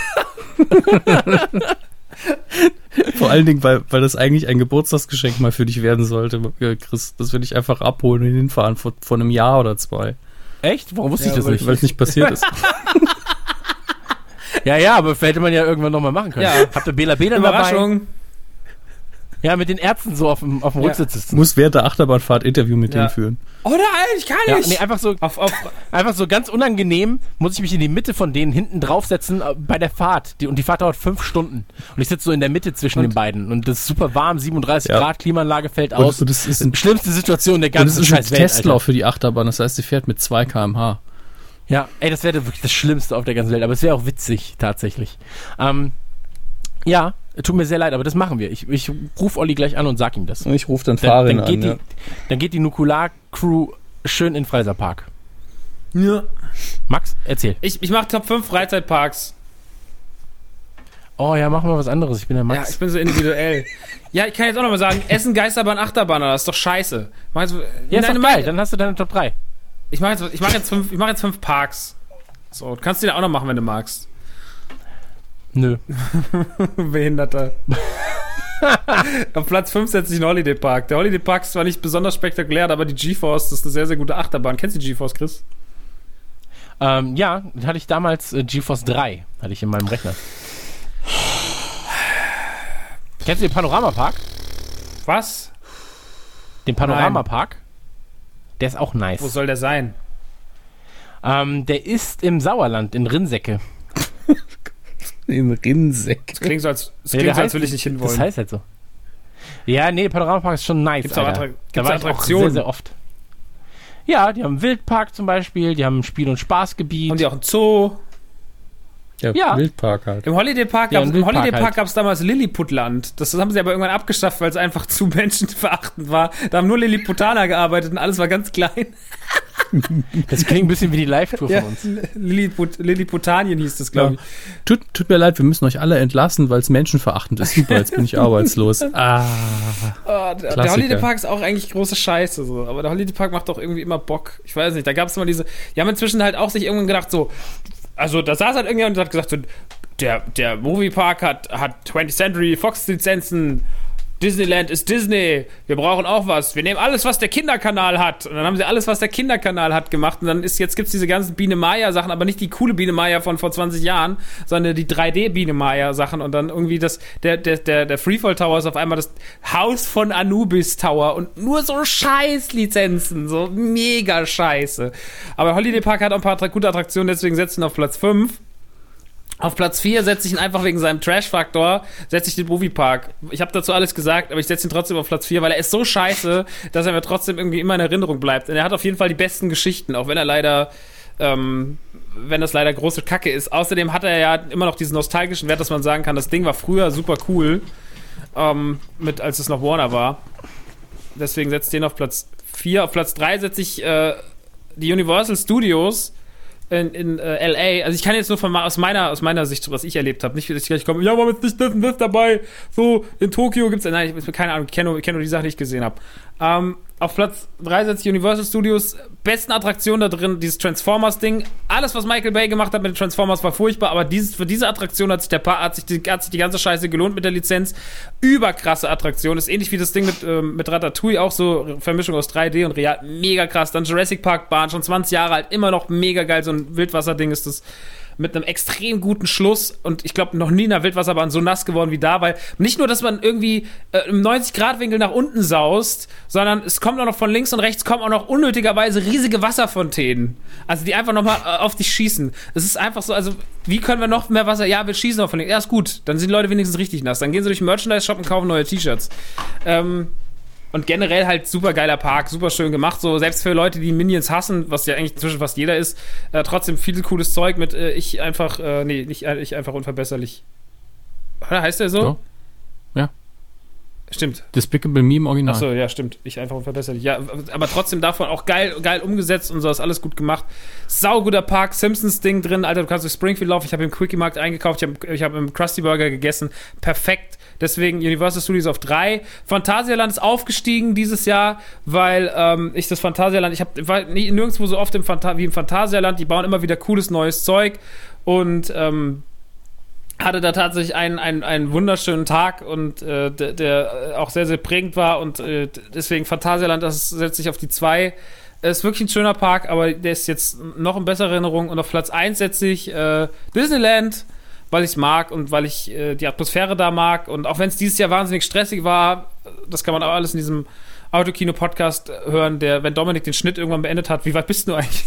Vor allen Dingen, weil, weil das eigentlich ein Geburtstagsgeschenk mal für dich werden sollte, Chris. Das will ich einfach abholen und hinfahren vor, vor einem Jahr oder zwei. Echt? Warum wusste ja, ich das nicht? Weil es nicht passiert ist. Ja, ja, aber hätte man ja irgendwann nochmal machen können. Ja. Habt ihr Bela Bela Überraschung. Dabei? Ja, mit den Ärzten so auf dem, auf dem ja. Rücksitz sitzen. Muss während der Achterbahnfahrt Interview mit ja. denen führen. Oder, Alter, ich kann nicht. Ja, nee, einfach, so, auf, auf, einfach so ganz unangenehm muss ich mich in die Mitte von denen hinten draufsetzen bei der Fahrt. Die, und die Fahrt dauert fünf Stunden. Und ich sitze so in der Mitte zwischen und? den beiden. Und das ist super warm, siebenunddreißig ja. Grad, Klimaanlage fällt und aus. So, das ist ein, schlimmste Situation der ganzen Scheiß Welt. Das ist ein Testlauf Alter. Für die Achterbahn. Das heißt, sie fährt mit zwei Kilometer pro Stunde. Ja, ey, das wäre wirklich das Schlimmste auf der ganzen Welt. Aber es wäre auch witzig, tatsächlich. Ähm, ja. Tut mir sehr leid, aber das machen wir. Ich, ich rufe Olli gleich an und sag ihm das. Ich rufe dann Farin an, ja. Dann geht die Nukular-Crew schön in den Freizeitpark. Ja. Max, erzähl. Ich, ich mache Top fünf Freizeitparks. oh ja, mach mal was anderes, ich bin der Max. Ja, ich bin so individuell. Ja, ich kann jetzt auch nochmal sagen, Essen, Geisterbahn, Achterbahn, das ist doch scheiße. Mach jetzt, ja, ist doch geil, dann hast du deine Top drei. Ich mach jetzt, ich mach jetzt, fünf, ich mach jetzt fünf Parks. So, kannst du den auch noch machen, wenn du magst. Nö. Behinderter. Auf Platz fünf setze ich einen Holiday Park. Der Holiday Park ist zwar nicht besonders spektakulär, aber die GeForce, das ist eine sehr, sehr gute Achterbahn. Kennst du die GeForce, Chris? Ähm, ja, hatte ich damals äh, GeForce drei, hatte ich in meinem Rechner. Kennst du den Panoramapark? Was? Den Panoramapark? Der ist auch nice. Wo soll der sein? Ähm, der ist im Sauerland, in Rinnsäcke. In Rinnsäcke? Das klingt so, als, das klingt ja, so, als würde ich nicht hinwollen. Das heißt halt so. Ja, nee, der Panoramapark ist schon nice. Gibt's auch Attra- da war Attraktionen? Auch sehr, sehr oft. Ja, die haben einen Wildpark zum Beispiel, die haben ein Spiel- und Spaßgebiet. Haben die auch einen Zoo? Ja, ja. Wildpark halt. Im Holiday Park ja, gab es halt. damals Lilliputland. Das, das haben sie aber irgendwann abgeschafft, weil es einfach zu menschenverachtend war. Da haben nur Lilliputaner gearbeitet und alles war ganz klein. Das klingt ein bisschen wie die Live-Tour von ja, uns. Lilliput, Lilliputanien hieß das, glaube ich. Ja. Tut, tut mir leid, wir müssen euch alle entlassen, weil es menschenverachtend ist. Super, jetzt bin ich arbeitslos. Ah, oh, der, der Holiday Park ist auch eigentlich große Scheiße. So. Aber der Holiday Park macht doch irgendwie immer Bock. Ich weiß nicht, da gab es mal diese... Die haben inzwischen halt auch sich irgendwann gedacht, so... Also da saß halt irgendjemand und hat gesagt, so, der, der Moviepark hat, hat twentieth Century Fox Lizenzen, Disneyland ist Disney, wir brauchen auch was, wir nehmen alles, was der Kinderkanal hat. Und dann haben sie alles, was der Kinderkanal hat, gemacht. Und dann ist jetzt gibt's diese ganzen Biene-Maja-Sachen, aber nicht die coole Biene-Maja von vor zwanzig Jahren, sondern die drei D-Biene-Maja-Sachen. Und dann irgendwie das der, der, der, der Freefall Tower ist auf einmal das Haus von Anubis Tower. Und nur so Scheiß-Lizenzen, so mega scheiße. Aber Holiday Park hat auch ein paar gute Attraktionen, deswegen setzt ihn auf Platz fünf. Auf Platz vier setze ich ihn einfach wegen seinem Trash-Faktor, setze ich den Moviepark. Ich habe dazu alles gesagt, aber ich setze ihn trotzdem auf Platz vier, weil er ist so scheiße, dass er mir trotzdem irgendwie immer in Erinnerung bleibt. Und er hat auf jeden Fall die besten Geschichten, auch wenn er leider, ähm, wenn das leider große Kacke ist. Außerdem hat er ja immer noch diesen nostalgischen Wert, dass man sagen kann, das Ding war früher super cool, ähm, mit, als es noch Warner war. Deswegen setze ich den auf Platz vier. Auf Platz drei setze ich äh, die Universal Studios in, in äh, L A, also ich kann jetzt nur von aus meiner aus meiner Sicht, was ich erlebt habe, nicht, dass ich gleich komme, ja, warum ist nicht das und das dabei? So, in Tokio gibt's, nein, ich, keine Ahnung, ich kenne nur, kenn nur die Sachen, die ich gesehen habe. Ähm, auf Platz drei setze ich Universal Studios, besten Attraktion da drin, dieses Transformers-Ding. Alles, was Michael Bay gemacht hat mit den Transformers, war furchtbar, aber dieses, für diese Attraktion hat sich, der pa- hat, sich die, hat sich die ganze Scheiße gelohnt mit der Lizenz. Überkrasse Attraktion, ist ähnlich wie das Ding mit, ähm, mit Ratatouille, auch so Vermischung aus drei D und real, mega krass. Dann Jurassic Park Bahn, schon zwanzig Jahre alt, immer noch mega geil, so ein Wildwasserding ist das. Mit einem extrem guten Schluss und ich glaube, noch nie in der Wildwasserbahn so nass geworden wie da, weil nicht nur, dass man irgendwie äh, im neunzig Grad Winkel nach unten saust, sondern es kommt auch noch von links und rechts, kommen auch noch unnötigerweise riesige Wasserfontänen. Also die einfach nochmal äh, auf dich schießen. Es ist einfach so, also wie können wir noch mehr Wasser, ja, wir schießen noch von links, ja, ist gut, dann sind die Leute wenigstens richtig nass. Dann gehen sie durch den Merchandise-Shop und kaufen neue T-Shirts. Ähm... Und generell halt super geiler Park, super schön gemacht, so selbst für Leute, die Minions hassen, was ja eigentlich inzwischen fast jeder ist, äh, trotzdem viel cooles Zeug mit äh, ich einfach, äh, nee, nicht äh, ich einfach unverbesserlich. Oder heißt der so? so? Ja. Stimmt. Despicable Me im Original. Achso, ja, stimmt. Ich einfach unverbesserlich. Ja, aber trotzdem davon auch geil, geil umgesetzt und so, ist alles gut gemacht. Sauguter Park, Simpsons-Ding drin, Alter, du kannst durch Springfield laufen, ich habe im Quickie-Markt eingekauft, ich habe ich hab im Krusty Burger gegessen, perfekt. Deswegen Universal Studios auf drei. Phantasialand ist aufgestiegen dieses Jahr, weil ähm, ich das Phantasialand, ich hab, war nie, nirgendwo so oft im Phanta- wie im Phantasialand, die bauen immer wieder cooles neues Zeug und ähm, hatte da tatsächlich einen, einen, einen wunderschönen Tag und äh, der, der auch sehr, sehr prägend war und äh, deswegen Phantasialand, das setzt sich auf die zwei. Ist wirklich ein schöner Park, aber der ist jetzt noch in besserer Erinnerung und auf Platz eins setze ich äh, Disneyland, weil ich es mag und weil ich äh, die Atmosphäre da mag. Und auch wenn es dieses Jahr wahnsinnig stressig war, das kann man auch alles in diesem Autokino-Podcast hören, der, wenn Dominik den Schnitt irgendwann beendet hat, wie weit bist du eigentlich?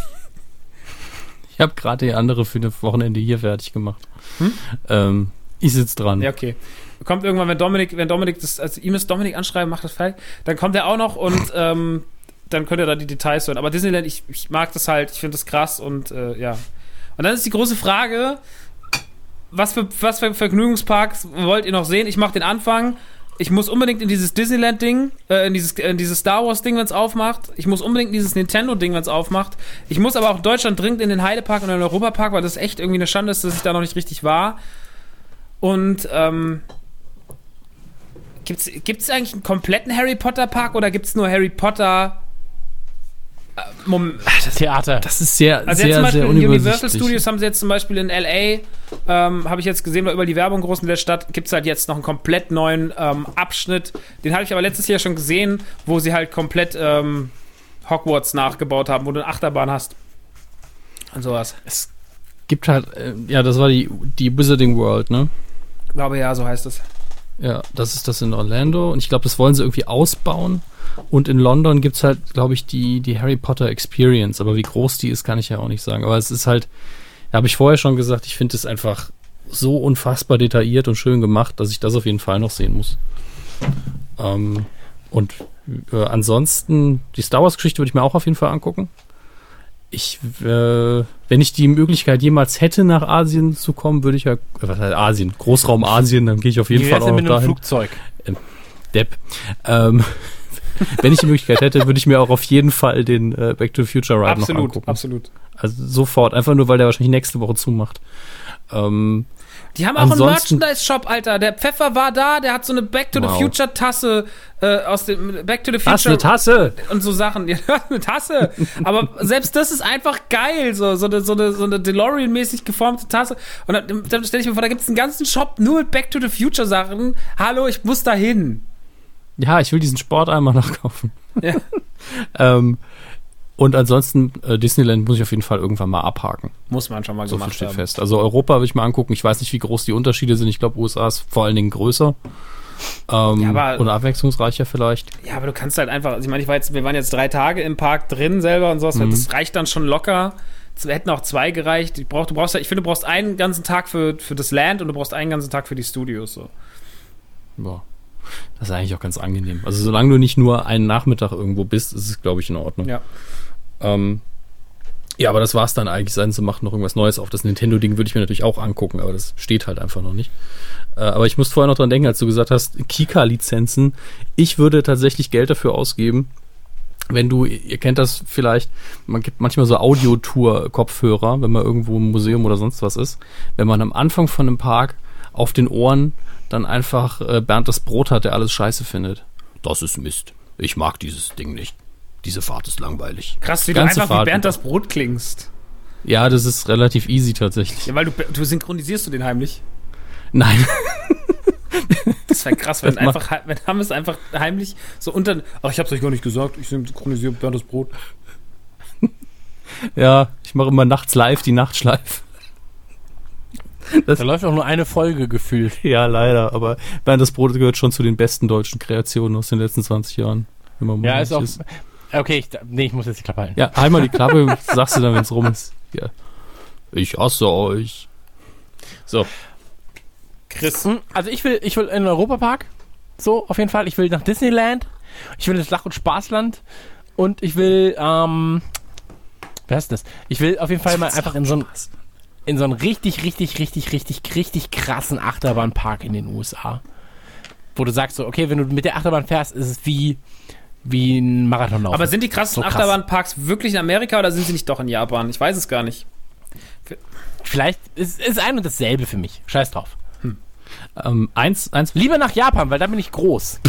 Ich habe gerade die andere für das Wochenende hier fertig gemacht. Hm? Ähm, ich sitze dran. Ja, okay. Kommt irgendwann, wenn Dominik, wenn Dominik das, also ihr müsst Dominik anschreiben, macht das frei, dann kommt er auch noch und ähm, dann könnt ihr da die Details hören. Aber Disneyland, ich, ich mag das halt, ich finde das krass und äh, ja. Und dann ist die große Frage, Was für, was für Vergnügungsparks wollt ihr noch sehen? Ich mache den Anfang. Ich muss unbedingt in dieses Disneyland-Ding, äh, in dieses, in dieses Star Wars-Ding, wenn es aufmacht. Ich muss unbedingt in dieses Nintendo-Ding, wenn es aufmacht. Ich muss aber auch in Deutschland dringend in den Heidepark und in den Europapark, weil das echt irgendwie eine Schande ist, dass ich da noch nicht richtig war. Und ähm, gibt's, gibt's eigentlich einen kompletten Harry Potter Park oder gibt's nur Harry Potter äh, Mom- Ach, das Theater? Das ist sehr, also sehr, sehr unübersichtlich. Universal Studios haben sie jetzt zum Beispiel in L A, ähm, habe ich jetzt gesehen, war über die Werbung groß in der Stadt, gibt's halt jetzt noch einen komplett neuen ähm, Abschnitt. Den habe ich aber letztes Jahr schon gesehen, wo sie halt komplett ähm, Hogwarts nachgebaut haben, wo du eine Achterbahn hast und sowas. Es gibt halt, äh, ja, das war die, die Wizarding World, ne? Ich glaube, ja, so heißt es. Ja, das ist das in Orlando und ich glaube, das wollen sie irgendwie ausbauen und in London gibt's halt, glaube ich, die, die Harry Potter Experience, aber wie groß die ist, kann ich ja auch nicht sagen, aber es ist halt, da habe ich vorher schon gesagt, ich finde es einfach so unfassbar detailliert und schön gemacht, dass ich das auf jeden Fall noch sehen muss. Ähm, und äh, ansonsten, die Star Wars Geschichte würde ich mir auch auf jeden Fall angucken. Ich, äh, wenn ich die Möglichkeit jemals hätte, nach Asien zu kommen, würde ich ja, was heißt Asien, Großraum Asien, dann gehe ich auf jeden Fall auch noch dahin. Flugzeug. Ähm, Depp. Ähm, wenn ich die Möglichkeit hätte, würde ich mir auch auf jeden Fall den äh, Back to the Future Ride absolut, noch angucken. Absolut, absolut. Also sofort, einfach nur, weil der wahrscheinlich nächste Woche zumacht. Ähm, die haben auch einen Merchandise-Shop, Alter. Der Pfeffer war da, der hat so eine Back to wow. the Future-Tasse äh, aus dem Back to the Future. Was, eine Tasse? Und so Sachen. Ja, eine Tasse. Aber selbst das ist einfach geil. So, so eine, so eine, so eine DeLorean-mäßig geformte Tasse. Und dann, dann stelle ich mir vor, da gibt es einen ganzen Shop nur mit Back to the Future-Sachen. Hallo, ich muss da hin. Ja, ich will diesen Sport einmal nachkaufen. Ja. ähm, Und ansonsten, äh, Disneyland muss ich auf jeden Fall irgendwann mal abhaken. Muss man schon mal so gemacht haben. So viel steht fest. Also Europa will ich mal angucken. Ich weiß nicht, wie groß die Unterschiede sind. Ich glaube, U S A ist vor allen Dingen größer. Ähm, ja, aber, oder abwechslungsreicher vielleicht. Ja, aber du kannst halt einfach, also ich meine, ich war jetzt, wir waren jetzt drei Tage im Park drin selber und sowas. Mhm. Das reicht dann schon locker. Es hätten auch zwei gereicht. Ich, brauch, du brauchst, ich finde, du brauchst einen ganzen Tag für, für das Land und du brauchst einen ganzen Tag für die Studios. So. Boah. Das ist eigentlich auch ganz angenehm. Also solange du nicht nur einen Nachmittag irgendwo bist, ist es, glaube ich, in Ordnung. Ja. Ähm, ja, aber das war's dann eigentlich. Sein zu machen noch irgendwas Neues auf. Das Nintendo-Ding würde ich mir natürlich auch angucken, aber das steht halt einfach noch nicht. Äh, aber ich musste vorher noch dran denken, als du gesagt hast, Kika-Lizenzen. Ich würde tatsächlich Geld dafür ausgeben, wenn du, ihr kennt das vielleicht, man gibt manchmal so Audiotour-Kopfhörer, wenn man irgendwo im Museum oder sonst was ist. Wenn man am Anfang von einem Park auf den Ohren dann einfach äh, Bernd das Brot hat, der alles scheiße findet. Das ist Mist. Ich mag dieses Ding nicht. Diese Fahrt ist langweilig. Krass, wie du einfach Fahrt wie Bernd das Brot klingst. Ja, das ist relativ easy tatsächlich. Ja, weil du, du synchronisierst du den heimlich? Nein. Das wäre krass, wenn einfach, wenn haben es einfach heimlich so unter... Ach, ich hab's euch gar nicht gesagt. Ich synchronisiere Bernd das Brot. Ja, ich mache immer nachts live die Nachtschleife. Das da läuft auch nur eine Folge gefühlt. Ja, leider, aber Bernd das Brot gehört schon zu den besten deutschen Kreationen aus den letzten zwanzig Jahren. Wenn man ja, ist auch... Ist. Okay, ich, nee, ich muss jetzt die Klappe halten. Ja, einmal die Klappe, sagst du dann, wenn es rum ist. Ja. Ich hasse euch. So. Chris. Also ich will, ich will in den Europapark. So, auf jeden Fall. Ich will nach Disneyland. Ich will ins Lach- und Spaßland. Und ich will, ähm... Wer ist das? Ich will auf jeden Fall mal einfach in so einen... in so einen richtig, richtig, richtig, richtig, richtig krassen Achterbahnpark in den U S A. Wo du sagst so, okay, wenn du mit der Achterbahn fährst, ist es wie, wie ein Marathonlauf. Aber sind die krassen so krass. Achterbahnparks wirklich in Amerika oder sind sie nicht doch in Japan? Ich weiß es gar nicht. Vielleicht ist es ein und dasselbe für mich. Scheiß drauf. Hm. Ähm, eins, eins. Lieber nach Japan, weil da bin ich groß.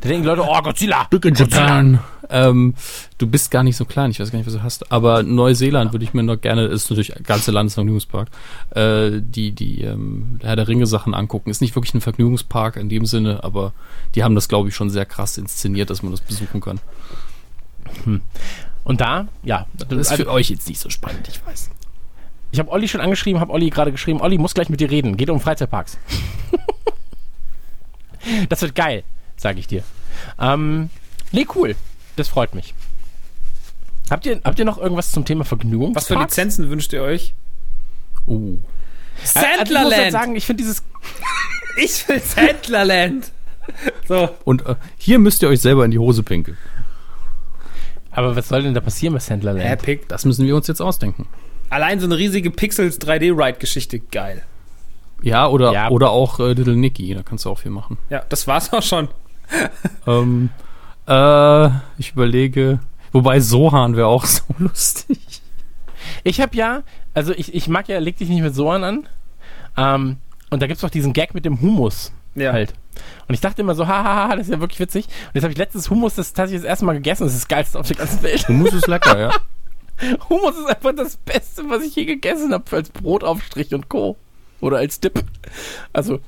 Da denken Leute, oh, Godzilla. Godzilla. Ähm, du bist gar nicht so klein, ich weiß gar nicht, was du hast. Aber Neuseeland würde ich mir noch gerne, ist natürlich der ganze Landesvergnügungspark, äh, die, die ähm, Herr der Ringe-Sachen angucken. Ist nicht wirklich ein Vergnügungspark in dem Sinne, aber die haben das, glaube ich, schon sehr krass inszeniert, dass man das besuchen kann. Hm. Und da, ja. Das ist also für euch jetzt nicht so spannend, ich weiß. Ich habe Olli schon angeschrieben, habe Olli gerade geschrieben, Olli muss gleich mit dir reden, geht um Freizeitparks. Das wird geil. Sag ich dir. Ähm, nee, cool. Das freut mich. Habt ihr, habt ihr noch irgendwas zum Thema Vergnügung? Was für Lizenzen wünscht ihr euch? Oh. Sandlerland! Also ich muss halt sagen, ich finde dieses... Ich will Sandlerland! So. Und äh, hier müsst ihr euch selber in die Hose pinkeln. Aber was soll denn da passieren mit Sandlerland? Epic. Das müssen wir uns jetzt ausdenken. Allein so eine riesige Pixels drei D-Ride-Geschichte. Geil. Ja, oder, ja. oder auch äh, Little Nicky. Da kannst du auch viel machen. Ja, das war's auch schon. ähm, äh, ich überlege, wobei Sohan wäre auch so lustig. Ich habe ja, also ich, ich mag ja, leg dich nicht mit Sohan an. Ähm, Und da gibt es doch diesen Gag mit dem Hummus. Ja. Halt. Und ich dachte immer so, hahaha, das ist ja wirklich witzig. Und jetzt habe ich letztes Hummus, das tatsächlich das erste Mal gegessen. Das ist das Geilste auf der ganzen Welt. Hummus ist lecker, ja. Hummus ist einfach das Beste, was ich je gegessen habe, als Brotaufstrich und Co. Oder als Dip. Also,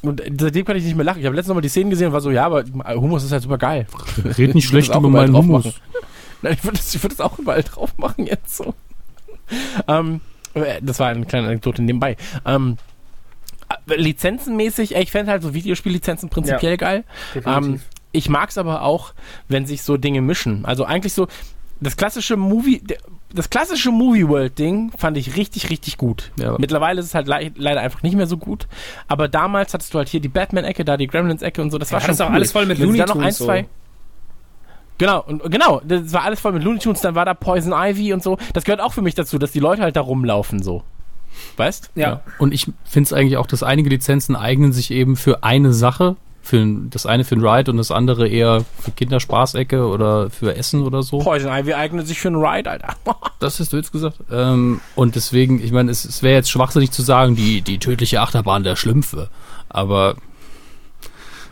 und seitdem kann ich nicht mehr lachen. Ich habe letztens nochmal die Szenen gesehen und war so, ja, aber Hummus ist halt super geil. Red nicht schlecht über meinen Hummus. Nein, ich würde das, würd das auch überall drauf machen jetzt so. Ähm, das war eine kleine Anekdote nebenbei. Ähm, lizenzenmäßig, ich fände halt so Videospiellizenzen prinzipiell ja, geil. Ähm, ich mag es aber auch, wenn sich so Dinge mischen. Also eigentlich so, das klassische Movie, das klassische Movie-World-Ding fand ich richtig, richtig gut. Ja. Mittlerweile ist es halt le- leider einfach nicht mehr so gut. Aber damals hattest du halt hier die Batman-Ecke, da die Gremlins-Ecke und so. Das ja, war schon das cool. Auch alles voll mit Looney Tunes. Da noch ein, zwei so. Genau, und genau, das war alles voll mit Looney Tunes, dann war da Poison Ivy und so. Das gehört auch für mich dazu, dass die Leute halt da rumlaufen so. Weißt? Ja. Ja. Und ich finde es eigentlich auch, dass einige Lizenzen eignen sich eben für eine Sache, für das eine für einen Ride und das andere eher für Kinderspaßecke oder für Essen oder so. Poison Ivy eignet sich für einen Ride, Alter. Das hast du jetzt gesagt. Ähm, und deswegen, ich meine, es, es wäre jetzt schwachsinnig zu sagen, die, die tödliche Achterbahn der Schlümpfe. Aber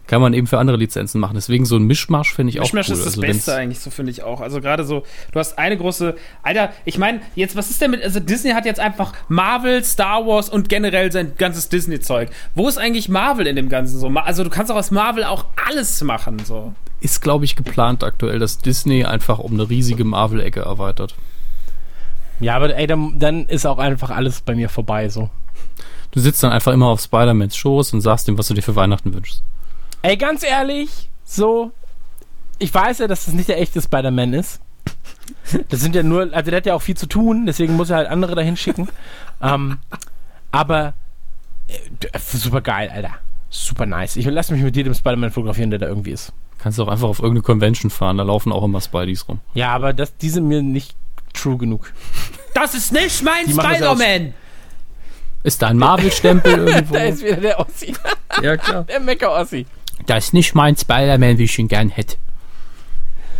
kann man eben für andere Lizenzen machen. Deswegen so ein Mischmasch finde ich Mischmasch auch cool. Mischmasch ist das also Beste eigentlich, so finde ich auch. Also gerade so, du hast eine große... Alter, ich meine, jetzt, was ist denn mit... Also Disney hat jetzt einfach Marvel, Star Wars und generell sein ganzes Disney-Zeug. Wo ist eigentlich Marvel in dem Ganzen so? Also du kannst auch aus Marvel auch alles machen, so. Ist, glaube ich, geplant aktuell, dass Disney einfach um eine riesige Marvel-Ecke erweitert. Ja, aber ey, dann, dann ist auch einfach alles bei mir vorbei, so. Du sitzt dann einfach immer auf Spider-Mans Schoß und sagst ihm, was du dir für Weihnachten wünschst. Ey, ganz ehrlich, so, ich weiß ja, dass das nicht der echte Spider-Man ist. Das sind ja nur, also der hat ja auch viel zu tun, deswegen muss er halt andere dahin schicken. ähm, aber äh, super geil, Alter. Super nice. Ich lass mich mit jedem Spider-Man fotografieren, der da irgendwie ist. Kannst du auch einfach auf irgendeine Convention fahren, da laufen auch immer Spideys rum. Ja, aber das, die sind mir nicht true genug. Das ist nicht mein die Spider-Man! Ist da ein Marvel-Stempel irgendwo? Da ist wieder der Ossi. Ja, klar. Der Mecker-Ossi. Das ist nicht mein Spider-Man, wie ich ihn gern hätte.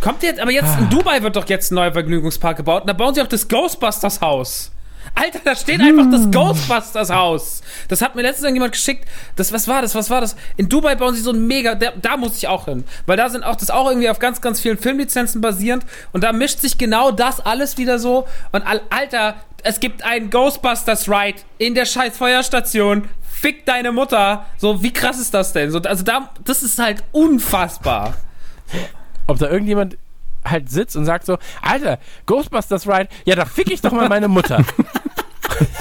Kommt jetzt, aber jetzt ah. in Dubai wird doch jetzt ein neuer Vergnügungspark gebaut und da bauen sie auch das Ghostbusters-Haus. Alter, da steht hm. einfach das Ghostbusters-Haus. Das hat mir letztens jemand geschickt. Das, was war das, was war das? In Dubai bauen sie so ein mega, da, da muss ich auch hin. Weil da sind auch, das auch irgendwie auf ganz, ganz vielen Filmlizenzen basierend und da mischt sich genau das alles wieder so und Alter, es gibt einen Ghostbusters-Ride in der scheiß Feuerstation. Fick deine Mutter. So, wie krass ist das denn? So, also da, das ist halt unfassbar. Ob da irgendjemand halt sitzt und sagt so, Alter, Ghostbusters-Ride, ja, da fick ich doch mal meine Mutter.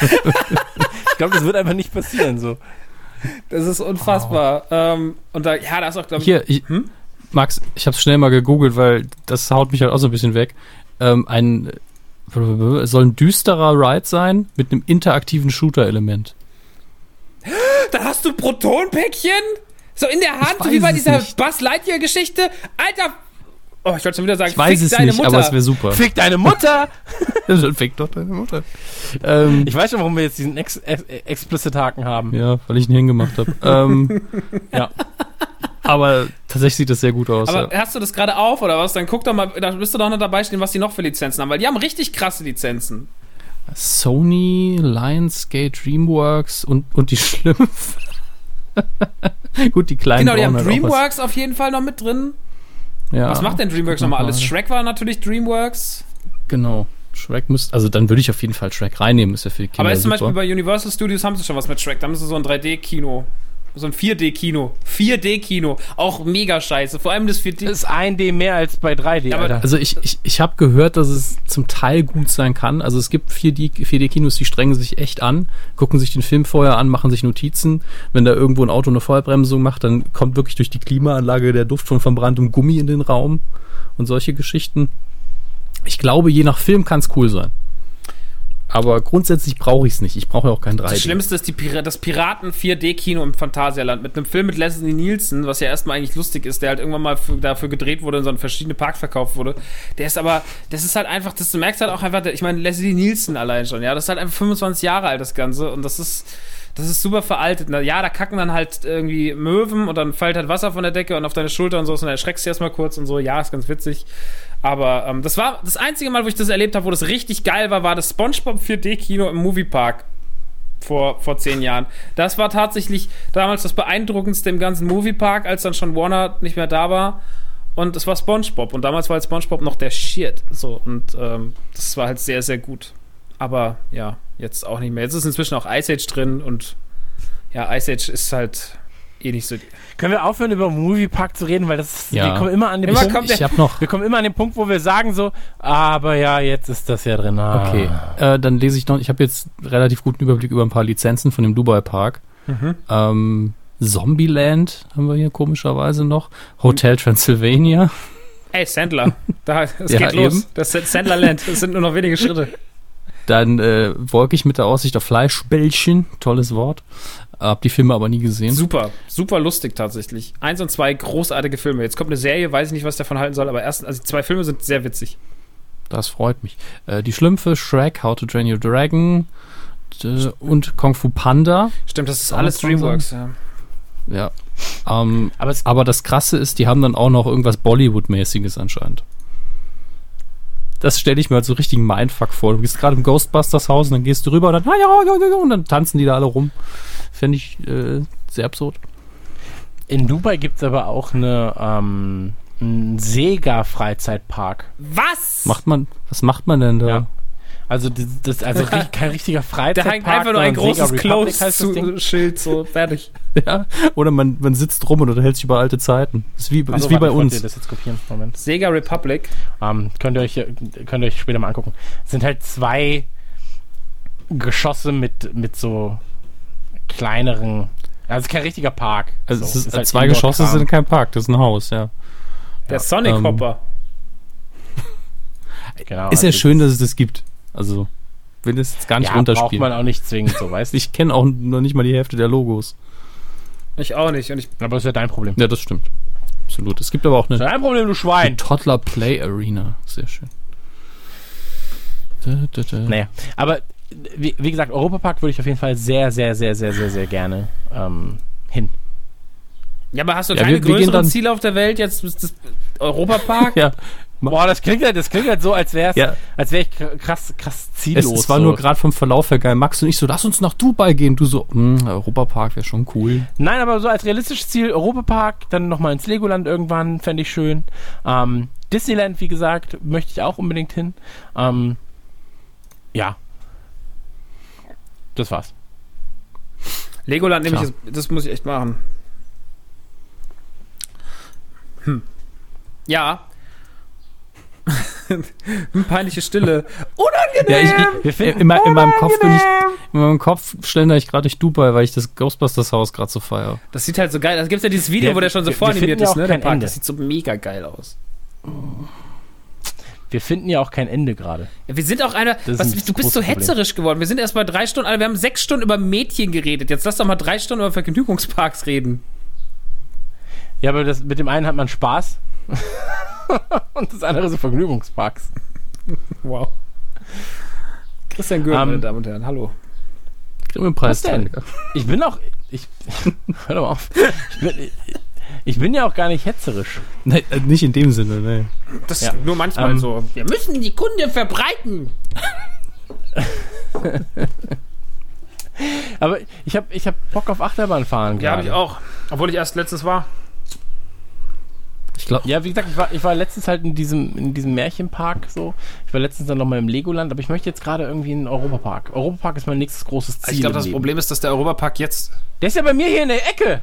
Ich glaube, das wird einfach nicht passieren, so. Das ist unfassbar. Wow. Ähm, und da, ja, da ist auch, glaube ich... Hier, ich, hm? Max, ich hab's schnell mal gegoogelt, weil das haut mich halt auch so ein bisschen weg. Ähm, ein, es soll ein düsterer Ride sein mit einem interaktiven Shooter-Element. Da hast du Protonpäckchen? So in der Hand, so wie bei dieser nicht. Buzz Lightyear-Geschichte? Alter... Oh, ich wollte schon wieder sagen, ich weiß fick es deine nicht, Mutter. Aber es wäre super. Fick deine Mutter! Fick doch deine Mutter. Ähm, ich weiß schon, warum wir jetzt diesen Ex- Ex- Explicit-Haken haben. Ja, weil ich ihn hingemacht habe. ähm, ja. Aber tatsächlich sieht das sehr gut aus. Aber ja. Hast du das gerade auf oder was? Dann guck doch mal, da bist du doch noch dabei stehen, was die noch für Lizenzen haben, weil die haben richtig krasse Lizenzen. Sony, Lionsgate, DreamWorks und, und die Schlümpfe. Gut, die kleinen. Genau, die haben halt DreamWorks auf jeden Fall noch mit drin. Ja, was macht denn DreamWorks nochmal alles? Shrek war natürlich DreamWorks. Genau. Shrek müsste, also dann würde ich auf jeden Fall Shrek reinnehmen, ist ja für die Kinder. Aber jetzt zum Beispiel bei Universal Studios haben sie schon was mit Shrek. Da haben sie so ein drei D-Kino. So ein vier D-Kino. vier D-Kino. Auch mega scheiße. Vor allem das vier D. Das ist ein D mehr als bei drei D. Aber Alter. Also ich, ich, ich habe gehört, dass es zum Teil gut sein kann. Also es gibt vier D-Kinos, die strengen sich echt an, gucken sich den Film vorher an, machen sich Notizen. Wenn da irgendwo ein Auto eine Vollbremsung macht, dann kommt wirklich durch die Klimaanlage der Duft von verbranntem Gummi in den Raum und solche Geschichten. Ich glaube, je nach Film kann es cool sein. Aber grundsätzlich brauche ich es nicht. Ich brauche ja auch kein drei D. Das Schlimmste ist die Pira- das Piraten-vier D-Kino im Phantasialand mit einem Film mit Leslie Nielsen, was ja erstmal eigentlich lustig ist, der halt irgendwann mal f- dafür gedreht wurde und so in verschiedene Parks verkauft wurde. Der ist aber, das ist halt einfach, das, du merkst halt auch einfach, ich meine, Leslie Nielsen allein schon, ja, das ist halt einfach fünfundzwanzig Jahre alt, das Ganze. Und das ist, das ist super veraltet. Na, ja, da kacken dann halt irgendwie Möwen und dann fällt halt Wasser von der Decke und auf deine Schulter und so und dann erschreckst du erstmal kurz und so. Ja, ist ganz witzig. Aber ähm, das war das einzige Mal, wo ich das erlebt habe, wo das richtig geil war, war das SpongeBob vier D-Kino im Moviepark. vor, vor zehn Jahren. Das war tatsächlich damals das Beeindruckendste im ganzen Moviepark, als dann schon Warner nicht mehr da war. Und es war SpongeBob. Und damals war halt SpongeBob noch der Shit. So, und ähm, das war halt sehr, sehr gut. Aber ja, jetzt auch nicht mehr. Jetzt ist inzwischen auch Ice Age drin. Und ja, Ice Age ist halt eh nicht so... Können wir aufhören, über Moviepark zu reden? Weil das, ja. wir, kommen immer an den immer Punkt, kommt der, ich hab noch. wir kommen immer an den Punkt, wo wir sagen so, aber ja, jetzt ist das ja drin. Ah. Okay, äh, dann lese ich noch. Ich habe jetzt einen relativ guten Überblick über ein paar Lizenzen von dem Dubai Park. Mhm. Ähm, Zombieland haben wir hier komischerweise noch. Hotel Transylvania. Ey, Sandler. Da, das ja, geht los. Eben. Das ist Sandlerland. Das sind nur noch wenige Schritte. Dann äh, wolkig mit der Aussicht auf Fleischbällchen. Tolles Wort. Hab die Filme aber nie gesehen. Super, super lustig tatsächlich. Eins und zwei großartige Filme. Jetzt kommt eine Serie, weiß ich nicht, was ich davon halten soll, aber erst, also zwei Filme sind sehr witzig. Das freut mich. Äh, die Schlümpfe, Shrek, How to Train Your Dragon d- und Kung Fu Panda. Stimmt, das ist alles DreamWorks, ja. Ja. Ähm, aber, es, aber das Krasse ist, die haben dann auch noch irgendwas Bollywood-mäßiges anscheinend. Das stelle ich mir halt so richtigen Mindfuck vor. Du bist gerade im Ghostbusters-Haus und dann gehst du rüber und dann, und dann tanzen die da alle rum. Fände ich äh, sehr absurd. In Dubai gibt es aber auch eine, ähm, einen Sega-Freizeitpark. Was? Macht man, was macht man denn da? Ja. Also, das, das, also kein richtiger Freizeitpark. Da hängt einfach nur ein großes Close-Schild so, fertig. Ja, oder man, man sitzt rum und unterhält sich über alte Zeiten. Ist wie, also, ist wie warte, bei ich uns. Ihr das jetzt kopieren. Moment. Sega Republic. Ähm, könnt ihr euch, könnt ihr euch später mal angucken. Es sind halt zwei Geschosse mit, mit so kleineren. Also, kein richtiger Park. Also, so, es ist halt zwei Geschosse sind kein Park, das ist ein Haus, ja. Der ja. Sonic ähm, Hopper. Genau, ist also ja schön, dass es das gibt. Also, will das jetzt gar nicht ja, runterspielen. Braucht man auch nicht zwingend so, weißt du? Ich kenne auch noch nicht mal die Hälfte der Logos. Ich auch nicht. Und ich aber das ist ja dein Problem. Ja, das stimmt. Absolut. Es gibt aber auch eine... Dein Problem, du Schwein! Toddler Play Arena. Sehr schön. Da, da, da. Naja, aber wie, wie gesagt, Europapark würde ich auf jeden Fall sehr, sehr, sehr, sehr, sehr, sehr gerne ähm, hin. Ja, aber hast du ja, keine wir, größeren wir Ziele auf der Welt? Jetzt ist das Europapark? Ja. Boah, das klingt halt, das klingt halt so, als wäre ja. als wäre ich krass, krass ziellos. Es, es war so. Nur gerade vom Verlauf her geil. Max und ich so, lass uns nach Dubai gehen. Du so, Europapark wäre schon cool. Nein, aber so als realistisches Ziel, Europapark, dann nochmal ins Legoland irgendwann, fände ich schön. Ähm, Disneyland, wie gesagt, möchte ich auch unbedingt hin. Ähm, ja. Das war's. Legoland nehme ich, das, das muss ich echt machen. Hm. Ja. Peinliche Stille. Unangenehm! Ja, ich, ich, in, in, Unangenehm. In meinem Kopf bin ich, in meinem Kopf schlendere ich gerade durch Dubai, weil ich das Ghostbusters-Haus gerade so feiere. Das sieht halt so geil aus. Da gibt es ja dieses Video, der, wo der schon so wir, voranimiert wir ist, ne? Der Park. Ende. Das sieht so mega geil aus. Oh. Wir finden ja auch kein Ende gerade. Ja, wir sind auch einer. Was, ein du bist so hetzerisch Problem. Geworden. Wir sind erst mal drei Stunden, wir haben sechs Stunden über Mädchen geredet. Jetzt lass doch mal drei Stunden über Vergnügungsparks reden. Ja, aber das, mit dem einen hat man Spaß. Und das andere sind Vergnügungsparks. Wow. Christian Gürtel, um, meine Damen und Herren, hallo. Grimme-Preis. Ich bin auch. Ich, hör doch mal auf. Ich bin, ich bin ja auch gar nicht hetzerisch. Nee, nicht in dem Sinne, ne. Das ist ja. nur manchmal um, so. Wir müssen die Kunde verbreiten. Aber ich hab, ich hab Bock auf Achterbahnfahren. Ja, habe ich auch. Obwohl ich erst letztens war. Ich glaub, ja, wie gesagt, ich war, ich war letztens halt in diesem, in diesem Märchenpark so. Ich war letztens dann nochmal im Legoland, aber ich möchte jetzt gerade irgendwie in den Europapark. Europapark ist mein nächstes großes Ziel. Ich glaube, das Leben. Problem ist, dass der Europapark jetzt... Der ist ja bei mir hier in der Ecke.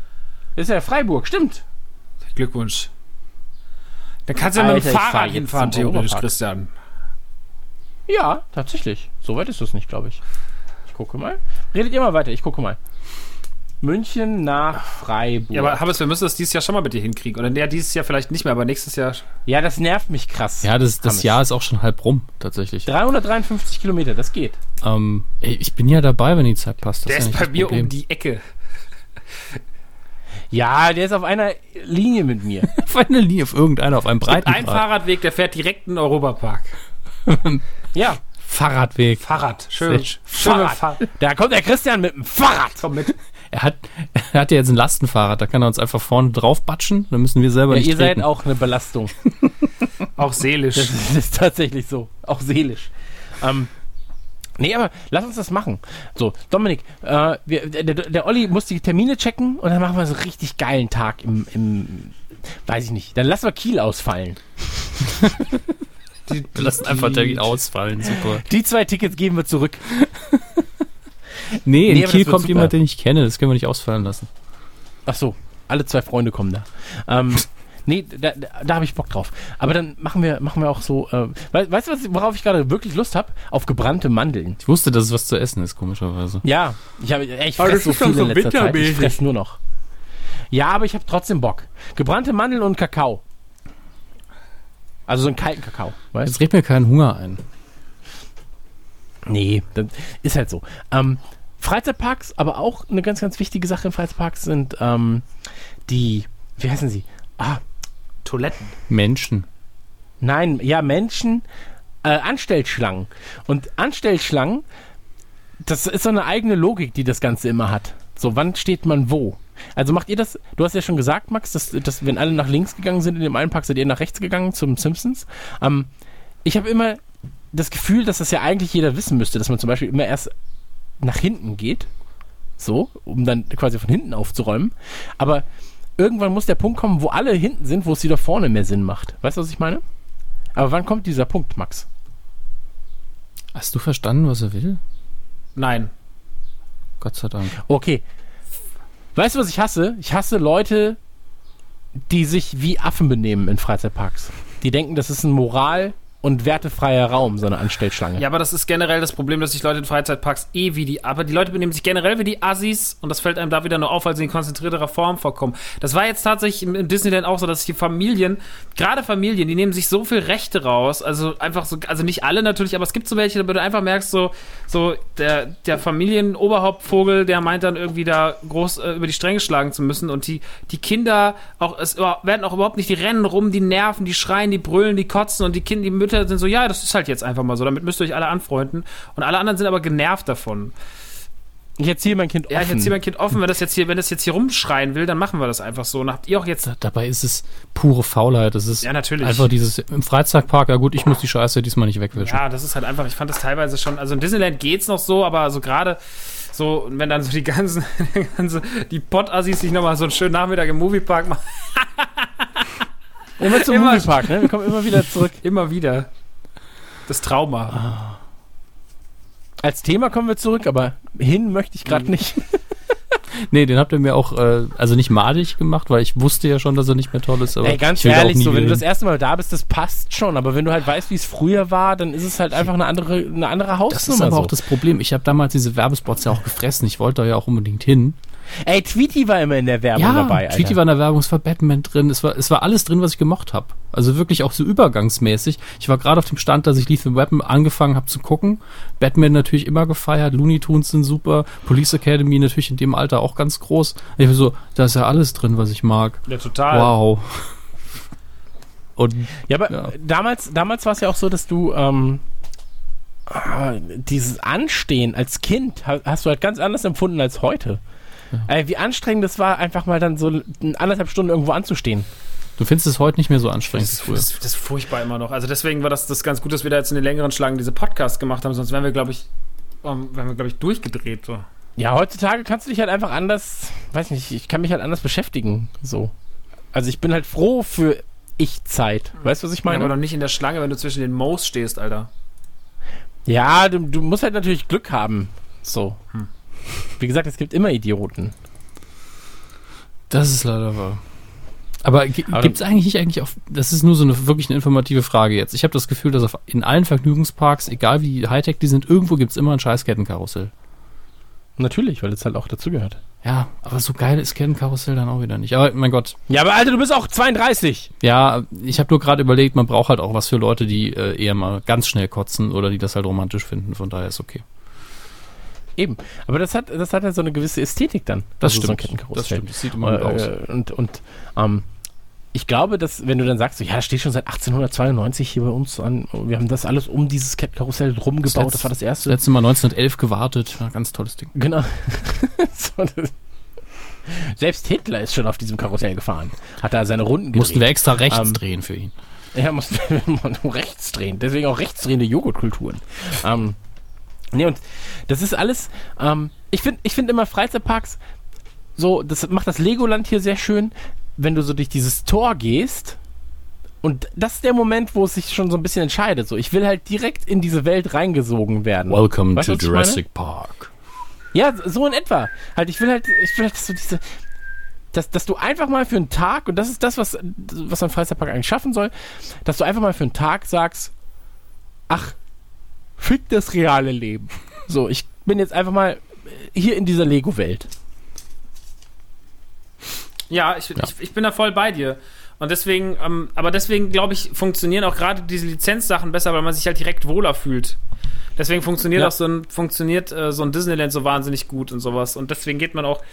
Der ist ja Freiburg, stimmt. Glückwunsch. Da kannst du ja mit dem Fahrrad hinfahren, theoretisch, Christian. Ja, tatsächlich. So weit ist das nicht, glaube ich. Ich gucke mal. Redet ihr mal weiter, ich gucke mal. München nach Freiburg. Ja, aber Habes, wir müssen das dieses Jahr schon mal mit dir hinkriegen. Oder ja, dieses Jahr vielleicht nicht mehr, aber nächstes Jahr. Ja, das nervt mich krass. Ja, das, das Jahr ist auch schon halb rum, tatsächlich. dreihundertdreiundfünfzig Kilometer, das geht. Ähm, ey, ich bin ja dabei, wenn die Zeit passt. Das der ist, ja ist bei mir Problem. Um die Ecke. Ja, der ist auf einer Linie mit mir. Auf einer Linie, auf irgendeiner, auf einem breiten Fahrradweg. Ein Fahrradweg, der fährt direkt in den Europapark. Ja. Fahrradweg. Fahrrad. Schön. Schön. Fahrrad. Fahrrad. Da kommt der Christian mit dem Fahrrad. Komm mit. Er hat, er hat ja jetzt ein Lastenfahrrad, da kann er uns einfach vorne drauf batschen, dann müssen wir selber ja, nicht ihr treten. Seid auch eine Belastung. Auch seelisch. Das ist, das ist tatsächlich so, auch seelisch. Ähm, Nee, aber lass uns das machen. So, Dominik, äh, wir, der, der Olli muss die Termine checken und dann machen wir so einen richtig geilen Tag im, im weiß ich nicht. Dann lassen wir Kiel ausfallen. Die, die, lassen einfach Termin ausfallen, super. Die zwei Tickets geben wir zurück. Nee, in nee, Kiel kommt super. Jemand, den ich kenne. Das können wir nicht ausfallen lassen. Ach so, alle zwei Freunde kommen da. Ähm, nee, da, da, da habe ich Bock drauf. Aber dann machen wir, machen wir auch so... Äh, weißt du, was, worauf ich gerade wirklich Lust habe? Auf gebrannte Mandeln. Ich wusste, dass es was zu essen ist, komischerweise. Ja, ich, ich fresse so viel so in letzter Zeit. Ich fresse nur noch. Ja, aber ich habe trotzdem Bock. Gebrannte Mandeln und Kakao. Also so einen kalten Kakao. Weißt? Jetzt red mir keinen Hunger ein. Nee, das ist halt so. Ähm, Freizeitparks, aber auch eine ganz, ganz wichtige Sache in Freizeitparks sind ähm, die, wie heißen sie? Ah, Toiletten. Menschen. Nein, ja, Menschen, äh, Anstellschlangen. Und Anstellschlangen, das ist so eine eigene Logik, die das Ganze immer hat. So, wann steht man wo? Also macht ihr das, du hast ja schon gesagt, Max, dass, dass wenn alle nach links gegangen sind in dem einen Park, seid ihr nach rechts gegangen zum Simpsons. Ähm, ich habe immer das Gefühl, dass das ja eigentlich jeder wissen müsste, dass man zum Beispiel immer erst nach hinten geht, so, um dann quasi von hinten aufzuräumen. Aber irgendwann muss der Punkt kommen, wo alle hinten sind, wo es wieder vorne mehr Sinn macht. Weißt du, was ich meine? Aber wann kommt dieser Punkt, Max? Hast du verstanden, was er will? Nein. Gott sei Dank. Okay. Weißt du, was ich hasse? Ich hasse Leute, die sich wie Affen benehmen in Freizeitparks. Die denken, das ist ein moral- und wertefreier Raum, so eine Anstellschlange. Ja, aber das ist generell das Problem, dass sich Leute in Freizeitparks eh wie die... Aber die Leute benehmen sich generell wie die Assis und das fällt einem da wieder nur auf, weil sie in konzentrierterer Form vorkommen. Das war jetzt tatsächlich im, im Disneyland auch so, dass die Familien, gerade Familien, die nehmen sich so viel Rechte raus, also einfach so, also nicht alle natürlich, aber es gibt so welche, wo du einfach merkst, so, so der, der Familienoberhauptvogel, der meint dann irgendwie da groß äh, über die Stränge schlagen zu müssen und die, die Kinder, auch es werden auch überhaupt nicht, die rennen rum, die nerven, die schreien, die brüllen, die kotzen und die Kinder, die Mütter sind so, ja, das ist halt jetzt einfach mal so, damit müsst ihr euch alle anfreunden und alle anderen sind aber genervt davon. Ich erziehe mein Kind offen. Ja, ich erziehe mein Kind offen, wenn das jetzt hier, wenn das jetzt hier rumschreien will, dann machen wir das einfach so und habt ihr auch jetzt... Dabei ist es pure Faulheit, es ist ja, natürlich. Einfach dieses, im Freizeitpark, ja gut, ich muss die Scheiße diesmal nicht wegwischen. Ja, das ist halt einfach, ich fand das teilweise schon, also in Disneyland geht's noch so, aber so gerade... So, wenn dann so die ganzen, die, ganze, die Pottassis sich nochmal so einen schönen Nachmittag im Moviepark machen. Immer zum immer, Moviepark, ne? Wir kommen immer wieder zurück. Immer wieder. Das Trauma. Als Thema kommen wir zurück, aber hin möchte ich gerade nicht. Nee, den habt ihr mir auch, äh, also nicht madig gemacht, weil ich wusste ja schon, dass er nicht mehr toll ist. Aber ey, ganz ehrlich, so, wenn du das erste Mal da bist, das passt schon. Aber wenn du halt weißt, wie es früher war, dann ist es halt einfach eine andere, eine andere Hausnummer. Das ist aber so auch das Problem. Ich habe damals diese Werbespots ja auch gefressen. Ich wollte da ja auch unbedingt hin. Ey, Tweety war immer in der Werbung ja, dabei, Alter. Tweety war in der Werbung, es war Batman drin, es war, es war alles drin, was ich gemocht habe. Also wirklich auch so übergangsmäßig. Ich war gerade auf dem Stand, dass ich Lethal Weapon angefangen habe zu gucken. Batman natürlich immer gefeiert, Looney Tunes sind super, Police Academy natürlich in dem Alter auch ganz groß. Ich war so, da ist ja alles drin, was ich mag. Ja, total. Wow. Und, ja, aber ja. damals, damals war es ja auch so, dass du... Ähm dieses Anstehen als Kind hast du halt ganz anders empfunden als heute. Ja. Wie anstrengend das war, einfach mal dann so anderthalb Stunden irgendwo anzustehen. Du findest es heute nicht mehr so anstrengend das, wie früher. Das, das ist furchtbar immer noch. Also deswegen war das, das ganz gut, dass wir da jetzt in den längeren Schlangen diese Podcasts gemacht haben, sonst wären wir, glaube ich, um, wären wir, glaube ich, durchgedreht. So. Ja, heutzutage kannst du dich halt einfach anders, weiß nicht, ich kann mich halt anders beschäftigen. So. Also ich bin halt froh für Ich-Zeit. Weißt du, was ich meine? Ja, aber doch nicht in der Schlange, wenn du zwischen den Moos stehst, Alter. Ja, du, du musst halt natürlich Glück haben. So. Hm. Wie gesagt, es gibt immer Idioten. Das ist leider wahr. Aber g- gibt es eigentlich nicht eigentlich auf... Das ist nur so eine wirklich eine informative Frage jetzt. Ich habe das Gefühl, dass auf, in allen Vergnügungsparks, egal wie Hightech die sind, irgendwo gibt es immer ein scheiß Kettenkarussell. Natürlich, weil es halt auch dazugehört. Ja, aber so geil ist Kettenkarussell dann auch wieder nicht. Aber mein Gott. Ja, aber Alter, du bist auch zweiunddreißig. Ja, ich habe nur gerade überlegt, man braucht halt auch was für Leute, die äh, eher mal ganz schnell kotzen oder die das halt romantisch finden. Von daher ist okay. Eben, aber das hat das hat ja so eine gewisse Ästhetik dann. Das also stimmt, so das stimmt, das sieht immer gut aus. Und, und ähm, ich glaube, dass, wenn du dann sagst, so, ja, das steht schon seit achtzehnhundertzweiundneunzig hier bei uns an, wir haben das alles um dieses Kettenkarussell rumgebaut, das, letzt, das war das erste. Das letzte Mal neunzehnhundertelf gewartet, ja, ganz tolles Ding. Genau. So, das, selbst Hitler ist schon auf diesem Karussell gefahren, hat da seine Runden gedreht. Mussten wir extra rechts ähm, drehen für ihn. Ja, mussten wir rechts drehen, deswegen auch rechtsdrehende Joghurtkulturen. Ähm, Nee, und das ist alles, ähm, ich finde ich find immer Freizeitparks, so, das macht das Legoland hier sehr schön, wenn du so durch dieses Tor gehst. Und das ist der Moment, wo es sich schon so ein bisschen entscheidet. So, ich will halt direkt in diese Welt reingesogen werden. Welcome weißt, to Jurassic Park. Ja, so in etwa. Halt, ich will halt, ich will halt, dass du diese, dass, dass du einfach mal für einen Tag, und das ist das, was, was ein Freizeitpark eigentlich schaffen soll, dass du einfach mal für einen Tag sagst, ach, fick das reale Leben. So, ich bin jetzt einfach mal hier in dieser Lego-Welt. Ja, ich, ja. ich, ich bin da voll bei dir. Und deswegen, ähm, aber deswegen, glaube ich, funktionieren auch gerade diese Lizenzsachen besser, weil man sich halt direkt wohler fühlt. Deswegen funktioniert ja. auch so ein, funktioniert äh, so ein Disneyland so wahnsinnig gut und sowas. Und deswegen geht man auch.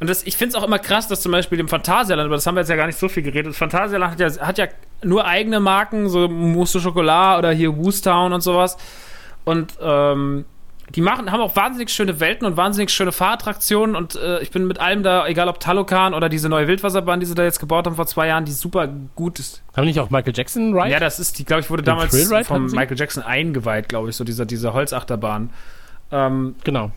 Und das, ich finde es auch immer krass, dass zum Beispiel im Phantasialand, aber das haben wir jetzt ja gar nicht so viel geredet, das Phantasialand hat ja, hat ja nur eigene Marken, so Mousse au Chocolat oder hier Woo's Town und sowas. Und ähm, die machen, haben auch wahnsinnig schöne Welten und wahnsinnig schöne Fahrattraktionen und äh, ich bin mit allem da, egal ob Talokan oder diese neue Wildwasserbahn, die sie da jetzt gebaut haben vor zwei Jahren, die super gut ist. Haben nicht auch Michael Jackson Ride? Ja, das ist die, glaube ich, wurde Den damals von Michael Jackson eingeweiht, glaube ich, so dieser, dieser Holzachterbahn. Ähm, genau.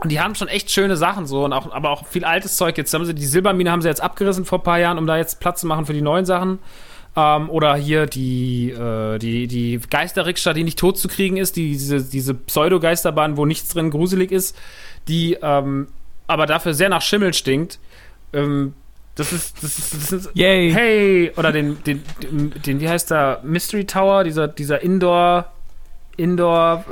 Und die haben schon echt schöne Sachen so, und auch, aber auch viel altes Zeug jetzt. Haben sie, die Silbermine haben sie jetzt abgerissen vor ein paar Jahren, um da jetzt Platz zu machen für die neuen Sachen. Ähm, oder hier die, äh, die, die Geisterrikscha, die nicht tot zu kriegen ist, die, diese, diese Pseudo-Geisterbahn, wo nichts drin gruselig ist, die ähm, aber dafür sehr nach Schimmel stinkt. Ähm, das ist, das ist, das ist Yay. Hey! Oder den, den, den, den, wie heißt der? Mystery Tower, dieser, dieser Indoor, Indoor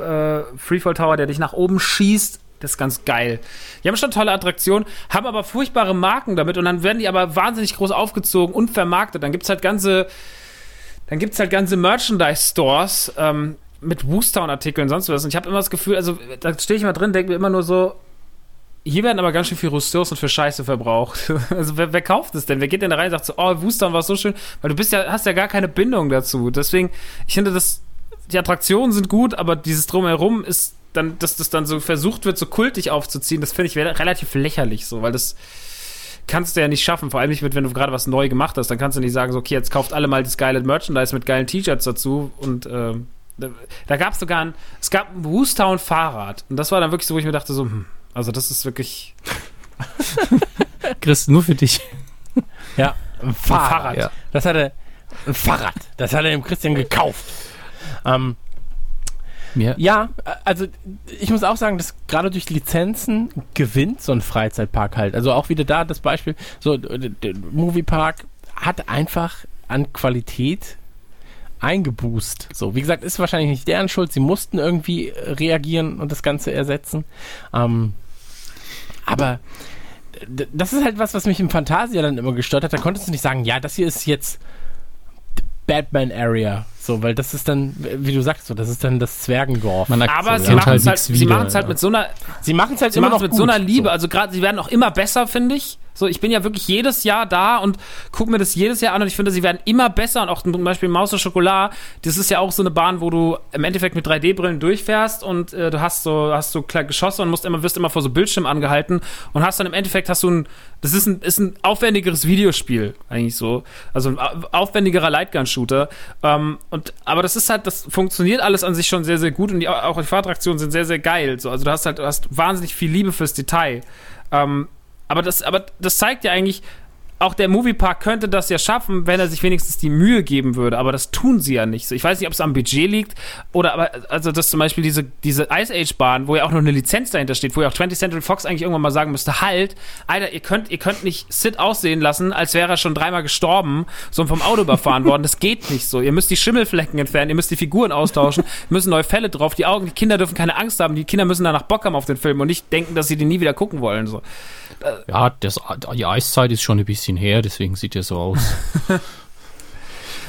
äh, Freefall Tower, der dich nach oben schießt. Das ist ganz geil. Die haben schon tolle Attraktionen, haben aber furchtbare Marken damit, und dann werden die aber wahnsinnig groß aufgezogen und vermarktet. Dann gibt's halt ganze, dann gibt's halt ganze Merchandise-Stores ähm, mit Woostown-Artikeln und sonst was. Und ich habe immer das Gefühl, also da stehe ich mal drin, denke mir immer nur so, hier werden aber ganz schön viele Ressourcen für Scheiße verbraucht. Also wer, wer kauft es denn? Wer geht denn da rein und sagt so, oh, Woostown war so schön, weil du bist ja, hast ja gar keine Bindung dazu. Deswegen, ich finde, das, die Attraktionen sind gut, aber dieses Drumherum ist dann, dass das dann so versucht wird, so kultig aufzuziehen, das finde ich relativ lächerlich so, weil das kannst du ja nicht schaffen, vor allem nicht mit, wenn du gerade was neu gemacht hast, dann kannst du nicht sagen, so, okay, jetzt kauft alle mal das geile Merchandise mit geilen T-Shirts dazu, und äh, da gab es sogar ein, es gab ein Woostown-Fahrrad, und das war dann wirklich so, wo ich mir dachte, so, hm, also das ist wirklich Chris, nur für dich. Ja, ein Fahrrad. Ein Fahrrad. Ja. Das hat er, ein Fahrrad, das hat er dem Christian gekauft. Ähm, Mir. Ja, also ich muss auch sagen, dass gerade durch Lizenzen gewinnt so ein Freizeitpark halt. Also auch wieder da das Beispiel, so der Moviepark hat einfach an Qualität eingeboost. So, wie gesagt, ist wahrscheinlich nicht deren Schuld, sie mussten irgendwie reagieren und das Ganze ersetzen. Ähm, aber d- das ist halt was, was mich im Phantasialand immer gestört hat. Da konntest du nicht sagen, ja, das hier ist jetzt Batman Area, so, weil das ist dann, wie du sagst, so, das ist dann das Zwergendorf. Man aber sie machen es halt, sie machen's halt ja. mit so einer, sie machen es halt sie immer noch mit gut, so einer Liebe. So. Also gerade, sie werden auch immer besser, finde ich. So, ich bin ja wirklich jedes Jahr da und gucke mir das jedes Jahr an, und ich finde, sie werden immer besser, und auch zum Beispiel Mousse au Chocolat. Das ist ja auch so eine Bahn, wo du im Endeffekt mit drei D Brillen durchfährst, und äh, du hast so, hast so klar Geschosse und musst immer, wirst immer vor so Bildschirm angehalten, und hast dann im Endeffekt hast du ein, das ist ein, ist ein aufwendigeres Videospiel eigentlich so, also ein aufwendigerer Lightgun-Shooter. Ähm, und aber das ist halt, das funktioniert alles an sich schon sehr sehr gut, und die, auch die Fahrattraktionen sind sehr sehr geil. So, also du hast halt, du hast wahnsinnig viel Liebe fürs Detail. Ähm, Aber das, aber das zeigt ja eigentlich, auch der Moviepark könnte das ja schaffen, wenn er sich wenigstens die Mühe geben würde. Aber das tun sie ja nicht. Ich weiß nicht, ob es am Budget liegt, oder aber, also, dass zum Beispiel diese, diese Ice Age-Bahn, wo ja auch noch eine Lizenz dahinter steht, wo ja auch twentieth Century Fox eigentlich irgendwann mal sagen müsste, halt, Alter, ihr könnt, ihr könnt nicht Sid aussehen lassen, als wäre er schon dreimal gestorben, so vom Auto überfahren worden. Das geht nicht so. Ihr müsst die Schimmelflecken entfernen, ihr müsst die Figuren austauschen, müssen neue Felle drauf, die Augen, die Kinder dürfen keine Angst haben, die Kinder müssen danach Bock haben auf den Film und nicht denken, dass sie den nie wieder gucken wollen, so. Ja, das, die Eiszeit ist schon ein bisschen her, deswegen sieht er so aus.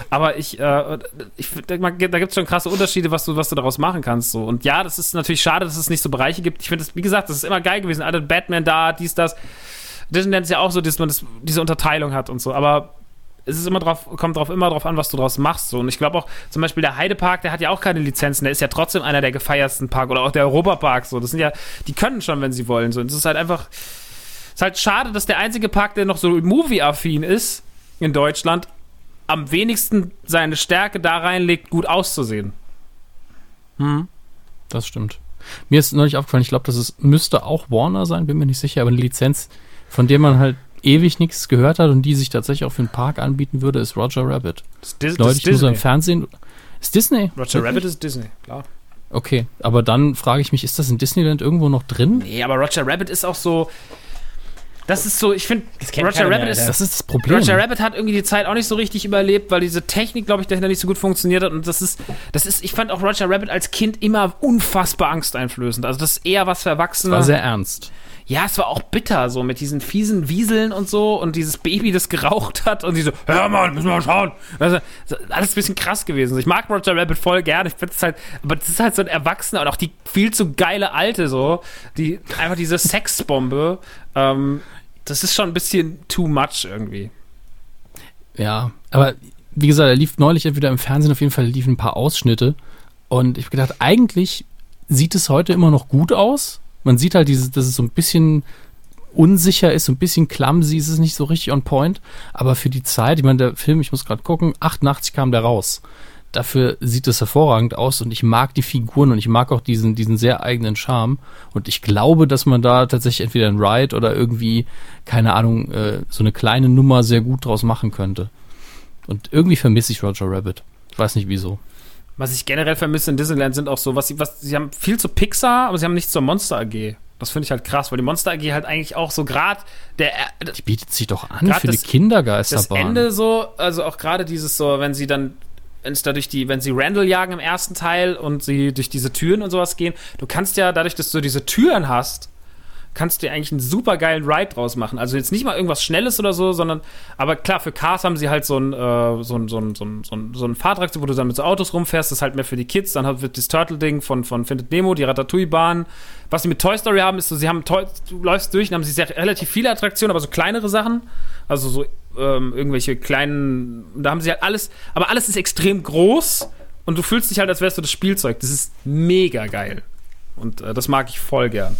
Aber ich, äh, ich denke, da gibt es schon krasse Unterschiede, was du, was du daraus machen kannst. So. Und ja, das ist natürlich schade, dass es nicht so Bereiche gibt. Ich finde, wie gesagt, das ist immer geil gewesen. Alter, Batman da, dies, das. Disneyland ist ja auch so, dass man das, diese Unterteilung hat und so. Aber es ist immer drauf, kommt drauf, immer drauf an, was du daraus machst. So. Und ich glaube auch, zum Beispiel der Heidepark, der hat ja auch keine Lizenzen. Der ist ja trotzdem einer der gefeiertsten Park. Oder auch der Europapark. So. Das sind ja, die können schon, wenn sie wollen. So. Und es ist halt einfach... Es ist halt schade, dass der einzige Park, der noch so movie-affin ist in Deutschland, am wenigsten seine Stärke da reinlegt, gut auszusehen. Hm, das stimmt. Mir ist neulich aufgefallen, ich glaube, das ist, müsste auch Warner sein, bin mir nicht sicher, aber eine Lizenz, von der man halt ewig nichts gehört hat und die sich tatsächlich auch für einen Park anbieten würde, ist Roger Rabbit. Das, das, Leute, das ich Disney. Nur so im Fernsehen. Ist Disney? Roger Rabbit ist Disney, klar. Okay, aber dann frage ich mich, ist das in Disneyland irgendwo noch drin? Nee, aber Roger Rabbit ist auch so. Das ist so, ich finde, Roger Rabbit mehr, ist, das ist das Problem. Roger Rabbit hat irgendwie die Zeit auch nicht so richtig überlebt, weil diese Technik, glaube ich, dahinter nicht so gut funktioniert hat. Und das ist, das ist, ich fand auch Roger Rabbit als Kind immer unfassbar angsteinflößend. Also das ist eher was für Erwachsene. Das war sehr ernst. Ja, es war auch bitter, so mit diesen fiesen Wieseln und so und dieses Baby, das geraucht hat und die so, ja Mann, müssen wir mal schauen. Also, alles ein bisschen krass gewesen. Ich mag Roger Rabbit voll gerne, ich finde es halt, aber das ist halt so ein Erwachsener und auch die viel zu geile Alte so, die einfach diese Sexbombe, ähm, das ist schon ein bisschen too much irgendwie. Ja, aber wie gesagt, er lief neulich entweder im Fernsehen, auf jeden Fall liefen ein paar Ausschnitte und ich habe gedacht, eigentlich sieht es heute immer noch gut aus. Man sieht halt, dieses, dass es so ein bisschen unsicher ist, so ein bisschen clumsy, ist es nicht so richtig on point, aber für die Zeit, ich meine, der Film, ich muss gerade gucken, achtundachtzig kam der raus. Dafür sieht es hervorragend aus und ich mag die Figuren und ich mag auch diesen, diesen sehr eigenen Charme und ich glaube, dass man da tatsächlich entweder ein Ride oder irgendwie, keine Ahnung, äh, so eine kleine Nummer sehr gut draus machen könnte. Und irgendwie vermisse ich Roger Rabbit. Ich weiß nicht, wieso. Was ich generell vermisse in Disneyland sind auch so, was sie, was, sie haben viel zu Pixar, aber sie haben nichts zur Monster A G. Das finde ich halt krass, weil die Monster A G halt eigentlich auch so gerade der... Die bietet sich doch an für das, die Kindergeisterbahn. Das Ende so, also auch gerade dieses so, wenn sie dann, dadurch die, wenn sie Randall jagen im ersten Teil und sie durch diese Türen und sowas gehen, du kannst ja dadurch, dass du diese Türen hast, kannst du dir eigentlich einen super geilen Ride draus machen. Also jetzt nicht mal irgendwas Schnelles oder so, sondern, aber klar, für Cars haben sie halt so einen äh, so ein, so ein, so ein, so ein, so ein Fahrtrakt, wo du dann mit so Autos rumfährst, das ist halt mehr für die Kids. Dann wird das Turtle-Ding von, von Findet Nemo, die Ratatouille-Bahn. Was sie mit Toy Story haben, ist so, sie haben Toy, du läufst durch, dann haben sie sehr, relativ viele Attraktionen, aber so kleinere Sachen, also so ähm, irgendwelche kleinen, da haben sie halt alles, aber alles ist extrem groß und du fühlst dich halt, als wärst du das Spielzeug. Das ist mega geil und äh, das mag ich voll gern.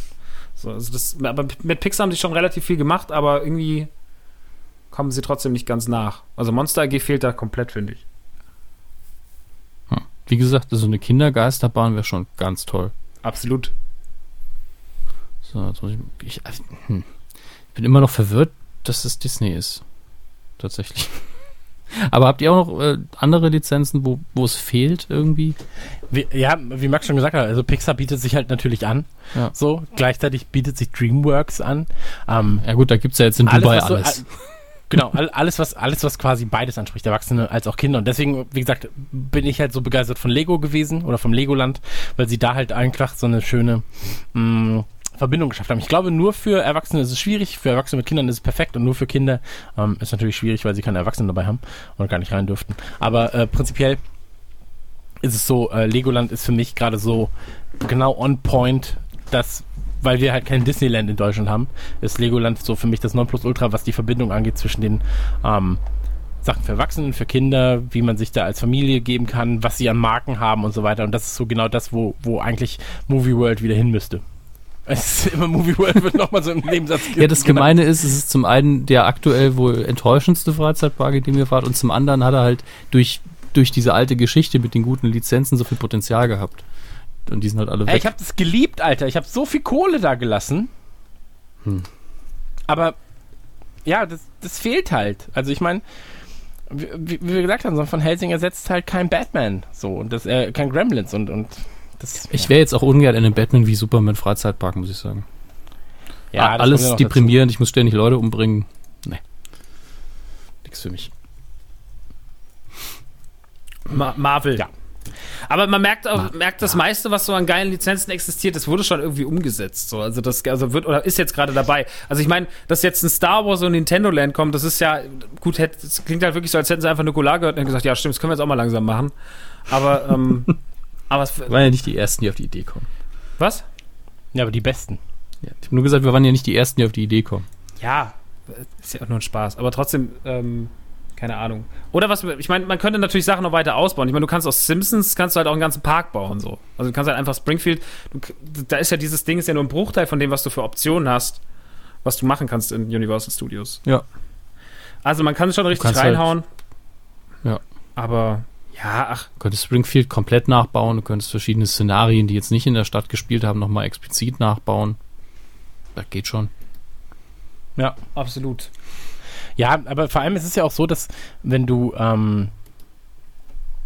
So, also das, aber mit Pixar haben sie schon relativ viel gemacht, aber irgendwie kommen sie trotzdem nicht ganz nach. Also Monster A G fehlt da komplett, finde ich. Hm. Wie gesagt, so eine Kindergeisterbahn wäre schon ganz toll. Absolut. So, jetzt muss ich, ich, hm. ich bin immer noch verwirrt, dass es Disney ist. Tatsächlich. Aber habt ihr auch noch äh, andere Lizenzen, wo, wo es fehlt irgendwie? Wie, ja, wie Max schon gesagt hat, also Pixar bietet sich halt natürlich an. Ja. So, gleichzeitig bietet sich DreamWorks an. Ähm, ja gut, da gibt es ja jetzt in alles, Dubai was so, alles. Al- genau, al- alles, was, alles, was quasi beides anspricht, Erwachsene als auch Kinder. Und deswegen, wie gesagt, bin ich halt so begeistert von Lego gewesen oder vom Legoland, weil sie da halt einfach so eine schöne... Mh, Verbindung geschafft haben. Ich glaube, nur für Erwachsene ist es schwierig, für Erwachsene mit Kindern ist es perfekt und nur für Kinder ähm, ist natürlich schwierig, weil sie keine Erwachsenen dabei haben und gar nicht rein dürften. Aber äh, prinzipiell ist es so, äh, Legoland ist für mich gerade so genau on point, dass, weil wir halt kein Disneyland in Deutschland haben, ist Legoland so für mich das Nonplusultra, was die Verbindung angeht zwischen den ähm, Sachen für Erwachsenen, für Kinder, wie man sich da als Familie geben kann, was sie an Marken haben und so weiter. Und das ist so genau das, wo, wo eigentlich Movie World wieder hin müsste. Es ist immer Movie World, wird nochmal so im Nebensatz genannt. Ja, das Gemeine ist, es ist zum einen der aktuell wohl enttäuschendste Freizeitpark, in dem wir fahren, und zum anderen hat er halt durch, durch diese alte Geschichte mit den guten Lizenzen so viel Potenzial gehabt. Und die sind halt alle weg. Ey, ich hab das geliebt, Alter. Ich hab so viel Kohle da gelassen. Hm. Aber, ja, das, das fehlt halt. Also, ich meine, wie, wie wir gesagt haben, von Helsing ersetzt halt kein Batman. So, und das, äh, kein Gremlins und, und, Das, ich wäre jetzt auch ungern in einem Batman wie Superman Freizeitpark, muss ich sagen. Ja, das alles deprimierend, dazu. Ich muss ständig Leute umbringen. Nee. Nix für mich. Ma- Marvel. Ja. Aber man merkt auch, Mar- merkt das ja. meiste, was so an geilen Lizenzen existiert, das wurde schon irgendwie umgesetzt. So. Also das also wird oder ist jetzt gerade dabei. Also ich meine, dass jetzt ein Star Wars und Nintendo Land kommt, das ist ja, gut, das klingt halt wirklich so, als hätten sie einfach nur Nukular gehört und gesagt, ja stimmt, das können wir jetzt auch mal langsam machen. Aber, ähm, Aber es wir waren ja nicht die Ersten, die auf die Idee kommen. Was? Ja, aber die Besten. Ja, ich habe nur gesagt, wir waren ja nicht die Ersten, die auf die Idee kommen. Ja, ist ja auch nur ein Spaß. Aber trotzdem, ähm, keine Ahnung. Oder was, ich meine, man könnte natürlich Sachen noch weiter ausbauen. Ich meine, du kannst aus Simpsons, kannst du halt auch einen ganzen Park bauen. So. Also du kannst halt einfach Springfield, du, da ist ja dieses Ding, ist ja nur ein Bruchteil von dem, was du für Optionen hast, was du machen kannst in Universal Studios. Ja. Also man kann es schon richtig reinhauen. Halt, ja. Aber... Ja, ach, du könntest Springfield komplett nachbauen, du könntest verschiedene Szenarien, die jetzt nicht in der Stadt gespielt haben, nochmal explizit nachbauen. Das geht schon. Ja, absolut. Ja, aber vor allem ist es ja auch so, dass wenn du ähm,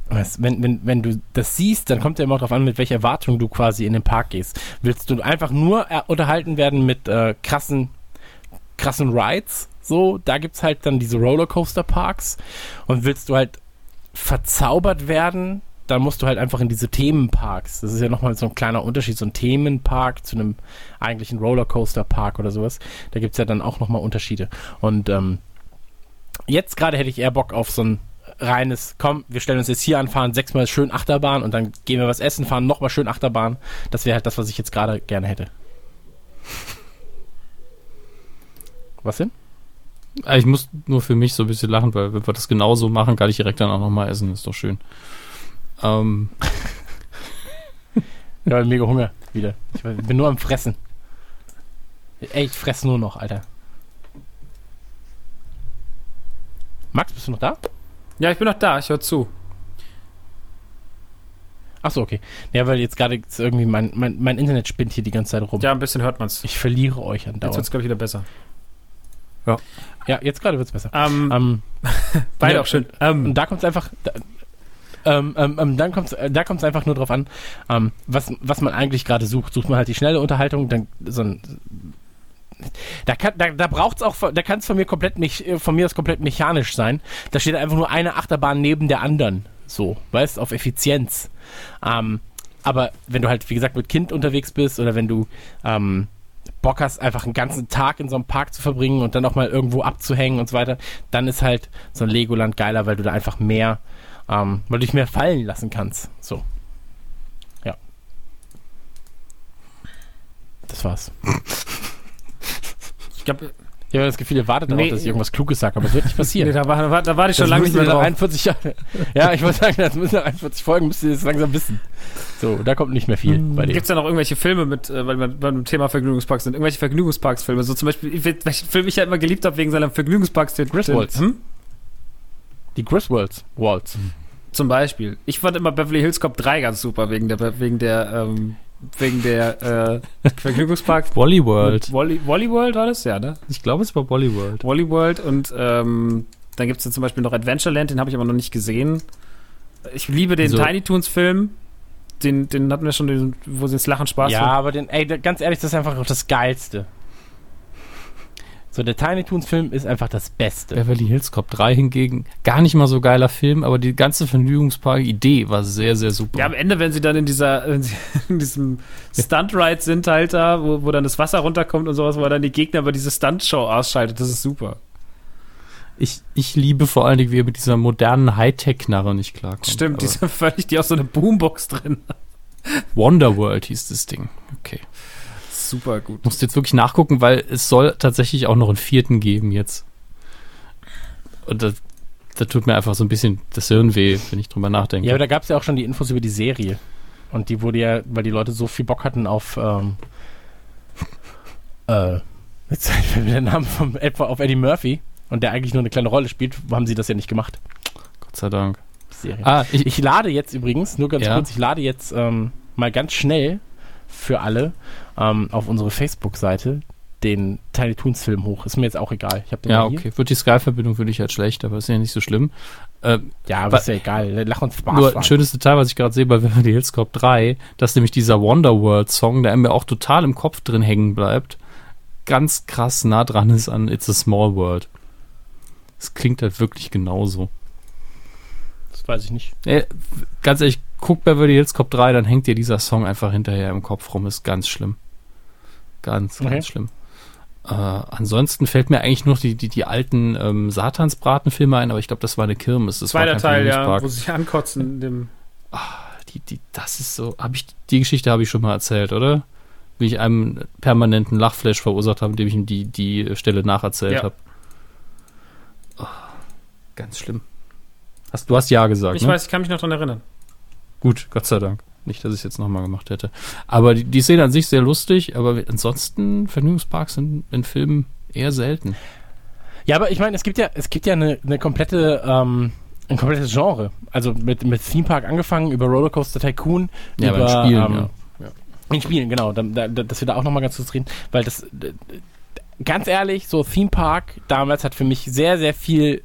was, wenn, wenn, wenn du das siehst, dann kommt ja immer auch darauf an, mit welcher Erwartung du quasi in den Park gehst. Willst du einfach nur äh, unterhalten werden mit äh, krassen krassen Rides? So, da gibt's halt dann diese Rollercoaster-Parks. Und willst du halt verzaubert werden, dann musst du halt einfach in diese Themenparks. Das ist ja nochmal so ein kleiner Unterschied, so ein Themenpark zu einem eigentlichen Rollercoaster-Park oder sowas. Da gibt es ja dann auch nochmal Unterschiede. Und ähm, jetzt gerade hätte ich eher Bock auf so ein reines, komm, wir stellen uns jetzt hier an, fahren sechsmal schön Achterbahn und dann gehen wir was essen, fahren nochmal schön Achterbahn. Das wäre halt das, was ich jetzt gerade gerne hätte. Was denn? Ich muss nur für mich so ein bisschen lachen, weil wenn wir das genauso machen, kann ich direkt dann auch nochmal essen. Ist doch schön. Ähm. Ich habe mega Hunger wieder. Ich bin nur am Fressen. Ey, ich fress nur noch, Alter. Max, bist du noch da? Ja, ich bin noch da. Ich höre zu. Achso, okay. Ja, weil jetzt gerade irgendwie mein, mein, mein Internet spinnt hier die ganze Zeit rum. Ja, ein bisschen hört man's. Ich verliere euch andauernd. Jetzt wird's, glaube ich, wieder besser. Ja, ja, jetzt gerade wird es besser. Ähm, ähm, beide ja, auch schön. Ähm, und da kommt es einfach, da, ähm, ähm, dann kommt's, da kommt es einfach nur drauf an, ähm, was, was man eigentlich gerade sucht. Sucht man halt die schnelle Unterhaltung, dann so ein, da kann, da, da braucht's auch, da kann es von mir komplett mich, von mir aus komplett mechanisch sein. Da steht einfach nur eine Achterbahn neben der anderen, so, weißt, auf Effizienz. Ähm, aber wenn du halt, wie gesagt, mit Kind unterwegs bist oder wenn du ähm, Bock hast, einfach einen ganzen Tag in so einem Park zu verbringen und dann auch mal irgendwo abzuhängen und so weiter, dann ist halt so ein Legoland geiler, weil du da einfach mehr, ähm, weil du dich mehr fallen lassen kannst. So. Ja. Das war's. Ich glaube, ich habe das Gefühl, ihr wartet darauf, nee, dass ich irgendwas Kluges sage, aber es wird nicht passieren. Nee, da, war, da, war, da warte ich schon lange nicht mehr drauf. einundvierzig Jahre, ja, ich wollte sagen, das müssen nach einundvierzig Folgen, müsst ihr das langsam wissen. So, da kommt nicht mehr viel bei dem. Gibt es ja noch irgendwelche Filme mit, weil wir beim Thema Vergnügungsparks sind, irgendwelche Vergnügungsparksfilme, so zum Beispiel, welchen Film ich ja immer geliebt habe wegen seiner Vergnügungsparks. Die Griswolds. Hm? Die Griswolds. Waltz. Hm. Zum Beispiel. Ich fand immer Beverly Hills Cop drei ganz super, wegen der, wegen der, ähm, wegen der äh, Vergnügungspark. Wally World. Wally, Wally World war das? Ja, ne? Ich glaube, es war Wally World. Wally World und ähm, dann gibt es ja zum Beispiel noch Adventureland, den habe ich aber noch nicht gesehen. Ich liebe den so. Tiny Toons-Film. Den, den hatten wir schon, den, wo sie ins Lachen Spaß haben. Ja, wird. aber den, ey, ganz ehrlich, das ist einfach auch das Geilste. So, der Tiny Toons-Film ist einfach das Beste. Beverly Hills Cop drei hingegen, gar nicht mal so geiler Film, aber die ganze Vergnügungspark-Idee war sehr, sehr super. Ja, am Ende, wenn sie dann in dieser, in, in diesem Stunt-Ride sind halt da, wo, wo dann das Wasser runterkommt und sowas, wo dann die Gegner über diese Stunt-Show ausschaltet, das ist super. Ich, ich liebe vor allen Dingen, wie er mit dieser modernen Hightech-Knarre nicht klarkommt. Stimmt, die sind völlig, die auch so eine Boombox drin. Wonderworld hieß das Ding. Okay. Super gut. Ich muss jetzt wirklich nachgucken, weil es soll tatsächlich auch noch einen vierten geben jetzt. Und das, das tut mir einfach so ein bisschen das Hirn weh, wenn ich drüber nachdenke. Ja, aber da gab es ja auch schon die Infos über die Serie. Und die wurde ja, weil die Leute so viel Bock hatten auf ähm, äh, jetzt fällt mir der Name von, auf Eddie Murphy. Und der eigentlich nur eine kleine Rolle spielt, haben sie das ja nicht gemacht. Gott sei Dank. Serie. Ah, ich, ich lade jetzt übrigens, nur ganz ja. kurz, ich lade jetzt ähm, mal ganz schnell für alle ähm, auf unsere Facebook-Seite den Tiny Toons Film hoch. Ist mir jetzt auch egal. Ich hab den ja, hier. Okay. Wird die Sky-Verbindung für dich halt schlecht, aber ist ja nicht so schlimm. Ähm, ja, aber wa- ist ja egal. Lach uns Spaß. Nur ein schönes Detail, was ich gerade sehe bei Beverly Hills Cop drei, dass nämlich dieser Wonderworld-Song, der mir auch total im Kopf drin hängen bleibt, ganz krass nah dran ist an It's a Small World. Es klingt halt wirklich genauso. Das weiß ich nicht. Ey, ganz ehrlich, guck Beverly Hills Cop drei, dann hängt dir dieser Song einfach hinterher im Kopf rum. Ist ganz schlimm. Ganz, ganz okay. schlimm. Äh, ansonsten fällt mir eigentlich nur die, die, die alten ähm, Satansbratenfilme ein, aber ich glaube, das war eine Kirmes. Das Zweiter war Teil, ja, wo sie sich ankotzen. In dem Ach, die, die, das ist so. Hab ich, die Geschichte habe ich schon mal erzählt, oder? Wie ich einem permanenten Lachflash verursacht habe, indem ich ihm die, die Stelle nacherzählt ja. habe. Oh, ganz schlimm. Hast, du hast ja gesagt, Ich ne? weiß, ich kann mich noch dran erinnern. Gut, Gott sei Dank. Nicht, dass ich es jetzt nochmal gemacht hätte. Aber die, die Szene an sich sehr lustig, aber ansonsten Vergnügungsparks sind in Filmen eher selten. Ja, aber ich meine, es gibt ja, es gibt ja eine, eine komplette ähm, Ein komplettes Genre. Also mit, mit Theme Park angefangen, über Rollercoaster Tycoon, ja, über beim Spielen, ähm, ja. Ja. In Spielen, genau. Da, da, dass wir da auch nochmal ganz kurz reden, weil das da, ganz ehrlich, so Theme Park damals hat für mich sehr, sehr viel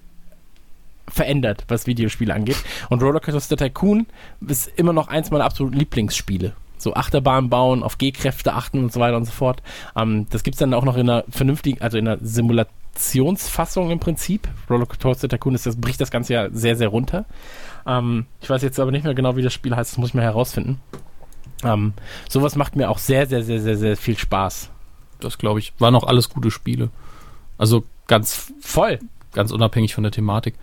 verändert, was Videospiele angeht. Und Rollercoaster Tycoon ist immer noch eins meiner absoluten Lieblingsspiele. So Achterbahn bauen, auf G-Kräfte achten und so weiter und so fort. Ähm, das gibt es dann auch noch in einer vernünftigen, also in einer Simulationsfassung im Prinzip. Rollercoaster Tycoon ist, das bricht das Ganze ja sehr, sehr runter. Ähm, ich weiß jetzt aber nicht mehr genau, wie das Spiel heißt, das muss ich mal herausfinden. Ähm, sowas macht mir auch sehr, sehr, sehr, sehr, sehr viel Spaß. Das glaube ich, waren auch alles gute Spiele. Also ganz voll, ganz unabhängig von der Thematik.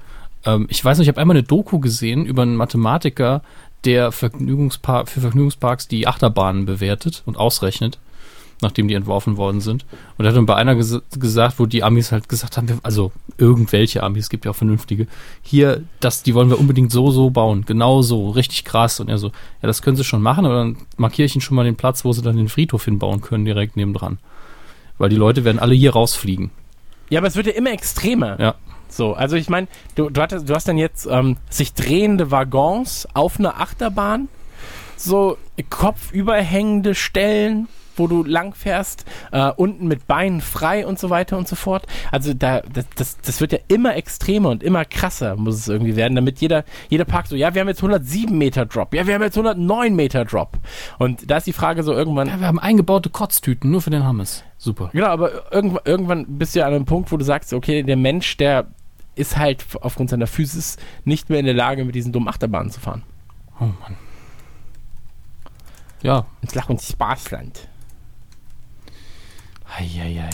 Ähm, ich weiß nicht, ich habe einmal eine Doku gesehen über einen Mathematiker, der Vergnügungspar- für Vergnügungsparks die Achterbahnen bewertet und ausrechnet, nachdem die entworfen worden sind. Und er hat dann bei einer ges- gesagt, wo die Amis halt gesagt haben, wir, also irgendwelche Amis, es gibt ja auch vernünftige, hier, das, die wollen wir unbedingt so, so bauen, genau so, richtig krass. Und er so, ja, das können sie schon machen, aber dann markiere ich ihnen schon mal den Platz, wo sie dann den Friedhof hinbauen können, direkt nebendran. Weil die Leute werden alle hier rausfliegen. Ja, aber es wird ja immer extremer. Ja. So, also ich meine, du, du, hattest, du hast dann jetzt ähm, sich drehende Waggons auf einer Achterbahn, so kopfüberhängende Stellen, wo du langfährst, äh, unten mit Beinen frei und so weiter und so fort. Also da, das, das, das wird ja immer extremer und immer krasser muss es irgendwie werden, damit jeder, jeder Park so, ja, wir haben jetzt hundertsieben Meter Drop, ja, wir haben jetzt hundertneun Meter Drop. Und da ist die Frage so irgendwann... Ja, wir haben eingebaute Kotztüten, nur für den Hammes. Super. Genau, aber irgendwann, irgendwann bist du ja an einem Punkt, wo du sagst, okay, der Mensch, der ist halt aufgrund seiner Physis nicht mehr in der Lage, mit diesen dummen Achterbahnen zu fahren. Oh Mann. Ja. Ins Lach- und Spaßland. Eieiei.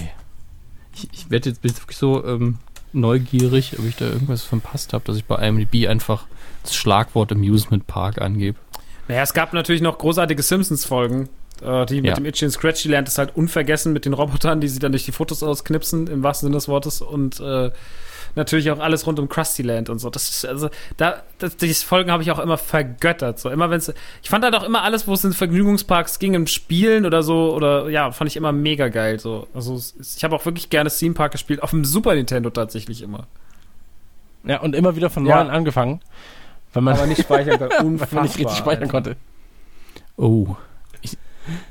Ich, ich werde jetzt, bin jetzt wirklich so ähm, neugierig, ob ich da irgendwas verpasst habe, dass ich bei IMDb einfach das Schlagwort Amusement Park angebe. Naja, es gab natürlich noch großartige Simpsons-Folgen, äh, die mit ja. dem Itchy und Scratchy lernt es halt unvergessen mit den Robotern, die sie dann durch die Fotos ausknipsen, im wahrsten Sinne des Wortes, und äh, natürlich auch alles rund um Krusty Land und so. Das ist, also, da, das, diese Folgen habe ich auch immer vergöttert. So, immer wenn's, ich fand halt auch immer alles, wo es in Vergnügungsparks ging, im Spielen oder so, oder ja, fand ich immer mega geil. So. Also, ich habe auch wirklich gerne Theme Park gespielt, auf dem Super Nintendo tatsächlich immer. Ja, und immer wieder von neuem ja. angefangen. Wenn man aber nicht speichern konnte. Weil man nicht richtig speichern Alter. konnte. Oh. Ich,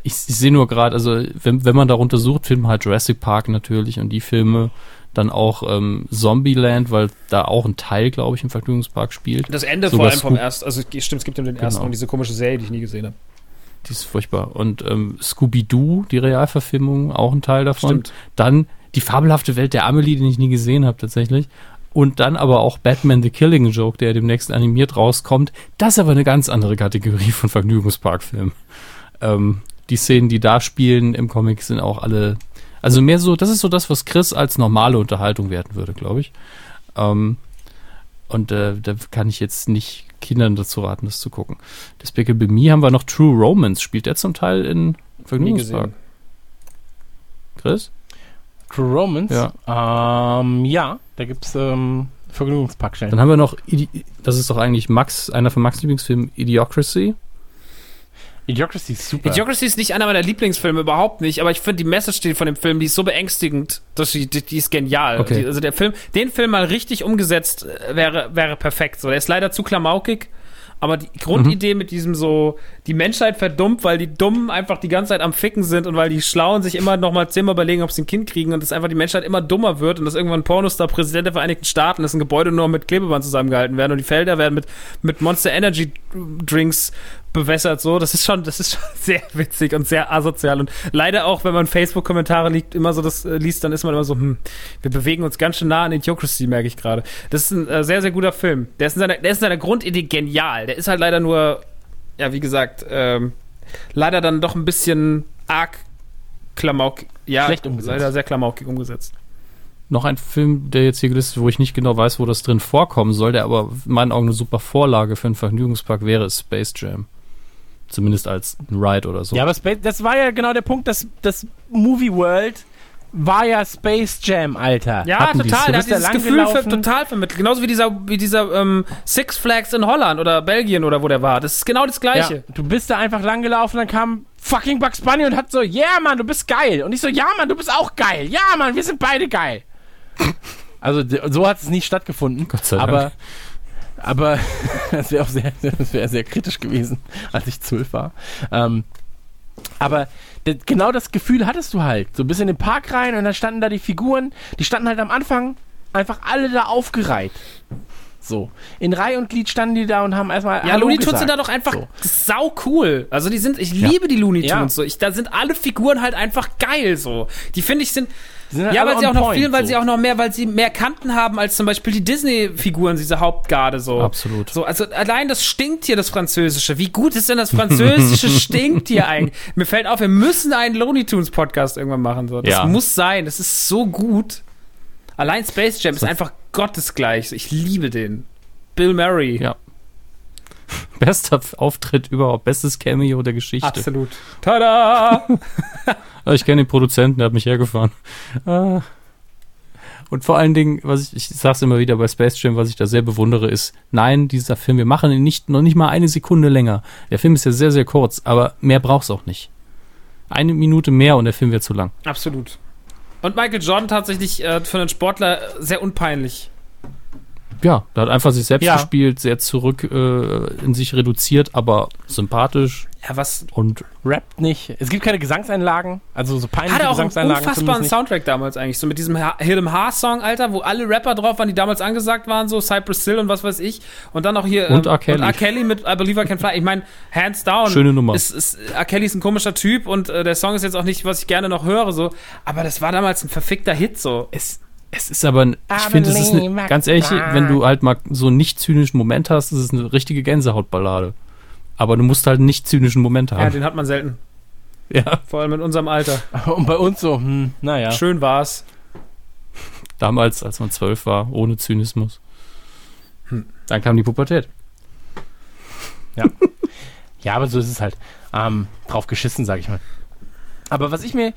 ich, ich sehe nur gerade, also, wenn, wenn man darunter sucht, Filme halt Jurassic Park natürlich und die Filme. Dann auch ähm, Zombieland, weil da auch ein Teil, glaube ich, im Vergnügungspark spielt. Das Ende sogar vor allem vom Sco- ersten, also stimmt, es gibt ja den ersten genau. und diese komische Serie, die ich nie gesehen habe. Die ist furchtbar. Und ähm, Scooby-Doo, die Realverfilmung, auch ein Teil davon. Stimmt. Dann die fabelhafte Welt der Amelie, den ich nie gesehen habe tatsächlich. Und dann aber auch Batman the Killing Joke, der demnächst animiert rauskommt. Das ist aber eine ganz andere Kategorie von Vergnügungsparkfilmen. Ähm, die Szenen, die da spielen im Comic, sind auch alle... Also mehr so, das ist so das, was Chris als normale Unterhaltung werten würde, glaube ich. Ähm, und äh, da kann ich jetzt nicht Kindern dazu raten, das zu gucken. Despicable Me haben wir noch True Romance. Spielt der zum Teil in Vergnügungspark? Chris? True Romance? Ja, ähm, ja da gibt es ähm, Vergnügungsparkstellen. Dann haben wir noch, das ist doch eigentlich Max, einer von Max' Lieblingsfilmen, Idiocracy. Idiocracy ist super. Idiocracy ist nicht einer meiner Lieblingsfilme, überhaupt nicht, aber ich finde die Message von dem Film, die ist so beängstigend, dass die, die, die ist genial. Okay. Die, also der Film, den Film mal richtig umgesetzt wäre, wäre perfekt. So, der ist leider zu klamaukig, aber die Grundidee mhm. mit diesem so, die Menschheit verdummt, weil die Dummen einfach die ganze Zeit am Ficken sind und weil die Schlauen sich immer nochmal zehnmal überlegen, ob sie ein Kind kriegen und dass einfach die Menschheit immer dummer wird und dass irgendwann ein Pornostar Präsident der Vereinigten Staaten ist, ein Gebäude nur mit Klebeband zusammengehalten werden und die Felder werden mit, mit Monster Energy Drinks bewässert, so, das ist schon, das ist schon sehr witzig und sehr asozial und leider auch, wenn man Facebook-Kommentare liest, immer so das äh, liest, dann ist man immer so, hm, wir bewegen uns ganz schön nah an Idiocracy, merke ich gerade. Das ist ein äh, sehr, sehr guter Film. Der ist in seiner, der ist in seiner Grundidee genial. Der ist halt leider nur, ja, wie gesagt, ähm, leider dann doch ein bisschen arg klamaukig, ja, schlecht umgesetzt. Leider sehr klamaukig umgesetzt. Noch ein Film, der jetzt hier gelistet ist, wo ich nicht genau weiß, wo das drin vorkommen soll, der aber in meinen Augen eine super Vorlage für einen Vergnügungspark wäre, ist Space Jam. Zumindest als Ride oder so. Ja, aber Space, das war ja genau der Punkt, dass das Movie World war ja Space Jam, Alter. Ja, hatten total. Da hat dieses Gefühl für, total vermittelt. Genauso wie dieser, wie dieser ähm, Six Flags in Holland oder Belgien oder wo der war. Das ist genau das Gleiche. Ja, du bist da einfach langgelaufen, dann kam fucking Bugs Bunny und hat so, yeah, Mann, du bist geil. Und ich so, ja, Mann, du bist auch geil. Ja, Mann, wir sind beide geil. Also so hat es nicht stattgefunden. Gott sei Dank. Aber Aber das wäre auch sehr, das wäre sehr kritisch gewesen, als ich zwölf war. Ähm, aber das, genau das Gefühl hattest du halt. So bist in den Park rein und dann standen da die Figuren, die standen halt am Anfang einfach alle da aufgereiht. So. In Reihe und Glied standen die da und haben erstmal. Ja, Hallo Looney Tunes sind da doch einfach so sau cool. Also die sind, ich liebe ja. die Looney Tunes ja. so. Ich, da sind alle Figuren halt einfach geil so. Die finde ich sind. sind ja, weil sie auch noch viel, weil so. sie auch noch mehr, weil sie mehr Kanten haben als zum Beispiel die Disney-Figuren, diese Hauptgarde so. Absolut. So, also allein das stinkt hier, das Französische. Wie gut ist denn das Französische stinkt hier eigentlich? Mir fällt auf, wir müssen einen Looney Tunes Podcast irgendwann machen. So. Das ja. muss sein. Das ist so gut. Allein Space Jam ist einfach gottesgleich. Ich liebe den. Bill Murray. Ja. Bester Auftritt überhaupt. Bestes Cameo der Geschichte. Absolut. Tada! Ich kenne den Produzenten, der hat mich hergefahren. Und vor allen Dingen, was ich, ich sag's immer wieder bei Space Jam, was ich da sehr bewundere, ist, nein, dieser Film, wir machen ihn nicht, noch nicht mal eine Sekunde länger. Der Film ist ja sehr, sehr kurz, aber mehr braucht's auch nicht. Eine Minute mehr und der Film wird zu lang. Absolut. Und Michael Jordan tatsächlich äh, für einen Sportler sehr unpeinlich. Ja, der hat einfach sich selbst ja. gespielt, sehr zurück äh, in sich reduziert, aber sympathisch. Ja, was? Und rappt nicht. Es gibt keine Gesangseinlagen, also so peinliche Gesangseinlagen. Hat er auch einen unfassbaren Soundtrack damals eigentlich, so mit diesem Hill'em Haar-Song, Alter, wo alle Rapper drauf waren, die damals angesagt waren, so Cypress Hill und was weiß ich. Und dann auch hier und ähm, R. Kelly. R. Kelly mit I Believe I Can Fly. Ich meine, hands down. Schöne Nummer. Ist, ist, R. Kelly ist ein komischer Typ und äh, der Song ist jetzt auch nicht, was ich gerne noch höre, so. Aber das war damals ein verfickter Hit, so. Es Es ist aber, ich finde, es ist eine, ganz ehrlich, wenn du halt mal so einen nicht zynischen Moment hast, ist es eine richtige Gänsehautballade. Aber du musst halt einen nicht zynischen Moment haben. Ja, den hat man selten. Ja. Vor allem in unserem Alter. Und bei uns so, hm, naja. Schön war's. Damals, als man zwölf war, ohne Zynismus. Hm. Dann kam die Pubertät. Ja. Ja, aber so ist es halt. Ähm, drauf geschissen, sag ich mal. Aber was ich mir...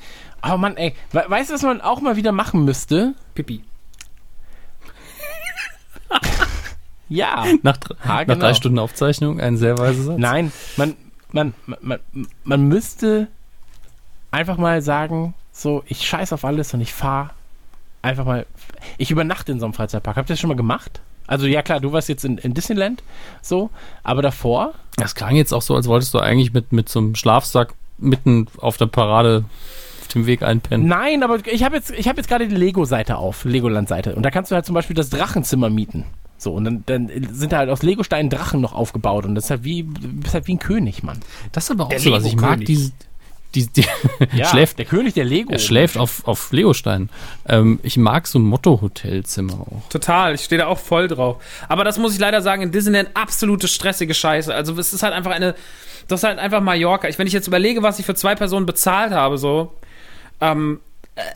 Oh Mann, ey. Weißt du, was man auch mal wieder machen müsste? Pipi. Ja. Nach, ha, genau. nach drei Stunden Aufzeichnung, ein sehr weiser Satz. Nein, man, man, man, man müsste einfach mal sagen, so, ich scheiß auf alles und ich fahre einfach mal... Ich übernachte in so einem Freizeitpark. Habt ihr das schon mal gemacht? Also ja klar, du warst jetzt in, in Disneyland, so, aber davor... Das klang jetzt auch so, als wolltest du eigentlich mit, mit so einem Schlafsack mitten auf der Parade... dem Weg einpennen. Nein, aber ich habe jetzt, ich hab jetzt gerade die Lego-Seite auf, Legoland-Seite. Und da kannst du halt zum Beispiel das Drachenzimmer mieten. So, und dann, dann sind da halt aus Legosteinen Drachen noch aufgebaut. Und das ist halt wie, bist halt wie ein König, Mann. Das ist aber auch der so, was ich mag. Die, die, die ja, schläft, der König der Lego. Er schläft auf, auf Legosteinen. Ähm, ich mag so ein Motto-Hotelzimmer auch. Total, ich stehe da auch voll drauf. Aber das muss ich leider sagen, in Disneyland absolute stressige Scheiße. Also es ist halt einfach eine, das ist halt einfach Mallorca. Ich, wenn ich jetzt überlege, was ich für zwei Personen bezahlt habe, so, Ähm,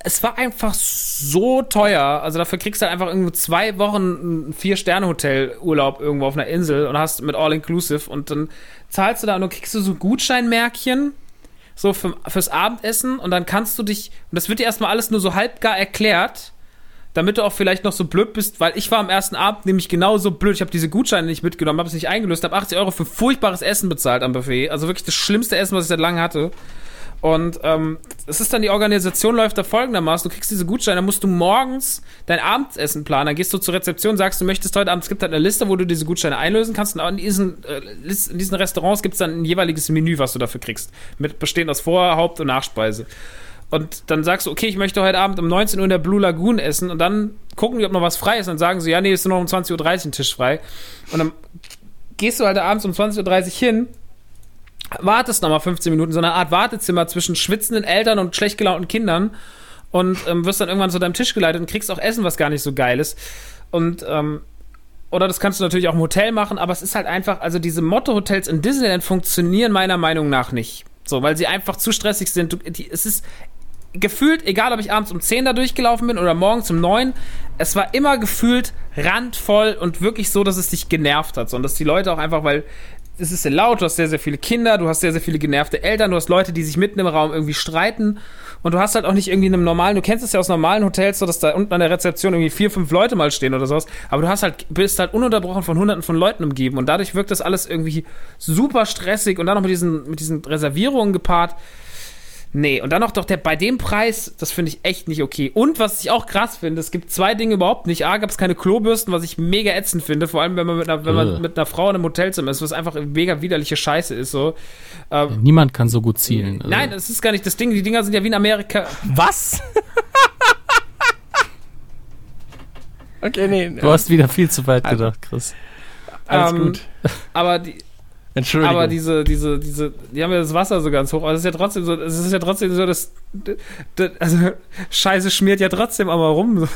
es war einfach so teuer, also dafür kriegst du halt einfach irgendwo zwei Wochen ein Vier-Sterne-Hotel-Urlaub irgendwo auf einer Insel und hast mit All-Inclusive und dann zahlst du da und dann kriegst du so Gutscheinmärkchen so für, fürs Abendessen und dann kannst du dich, und das wird dir erstmal alles nur so halbgar erklärt, damit du auch vielleicht noch so blöd bist, weil ich war am ersten Abend nämlich genauso blöd, ich habe diese Gutscheine nicht mitgenommen, habe es nicht eingelöst, habe achtzig Euro für furchtbares Essen bezahlt am Buffet, also wirklich das schlimmste Essen, was ich seit langem hatte. Und ähm, es ist dann, die Organisation läuft da folgendermaßen, du kriegst diese Gutscheine, dann musst du morgens dein Abendessen planen, dann gehst du zur Rezeption, sagst, du möchtest heute Abend, es gibt halt eine Liste, wo du diese Gutscheine einlösen kannst und in diesen, äh, in diesen Restaurants gibt es dann ein jeweiliges Menü, was du dafür kriegst, mit bestehend aus Vor-, Haupt- und Nachspeise. Und dann sagst du, okay, ich möchte heute Abend um neunzehn Uhr in der Blue Lagoon essen und dann gucken die, ob noch was frei ist und dann sagen sie, ja, nee, ist nur noch um zwanzig Uhr dreißig ein Tisch frei. Und dann gehst du halt abends um zwanzig Uhr dreißig hin, wartest nochmal fünfzehn Minuten, so eine Art Wartezimmer zwischen schwitzenden Eltern und schlecht gelaunten Kindern und ähm, wirst dann irgendwann zu deinem Tisch geleitet und kriegst auch Essen, was gar nicht so geil ist. Und, ähm, oder das kannst du natürlich auch im Hotel machen, aber es ist halt einfach, also diese Motto-Hotels in Disneyland funktionieren meiner Meinung nach nicht. So, weil sie einfach zu stressig sind. Du, die, es ist gefühlt, egal ob ich abends um zehn da durchgelaufen bin oder morgens um neun, es war immer gefühlt randvoll und wirklich so, dass es dich genervt hat. So, und dass die Leute auch einfach, weil es ist sehr laut, du hast sehr, sehr viele Kinder, du hast sehr, sehr viele genervte Eltern, du hast Leute, die sich mitten im Raum irgendwie streiten und du hast halt auch nicht irgendwie in einem normalen, du kennst es ja aus normalen Hotels, so dass da unten an der Rezeption irgendwie vier, fünf Leute mal stehen oder sowas, aber du hast halt, bist halt ununterbrochen von hunderten von Leuten umgeben und dadurch wirkt das alles irgendwie super stressig und dann noch mit diesen, mit diesen Reservierungen gepaart. Nee, und dann auch doch der, bei dem Preis, das finde ich echt nicht okay. Und was ich auch krass finde, es gibt zwei Dinge überhaupt nicht. A, gab es keine Klobürsten, was ich mega ätzend finde, vor allem wenn man mit einer, wenn man mit einer Frau in einem Hotelzimmer ist, was einfach mega widerliche Scheiße ist. So. Ähm, Niemand kann so gut zielen. Also. Nein, das ist gar nicht das Ding. Die Dinger sind ja wie in Amerika. Was? Okay, nee. Du hast wieder viel zu weit gedacht, Chris. Alles ähm, gut. Aber die... Entschuldigung. Aber diese, diese, diese, die haben ja das Wasser so ganz hoch, aber es ist ja trotzdem so, es ist ja trotzdem so, dass, das, also, Scheiße schmiert ja trotzdem einmal rum.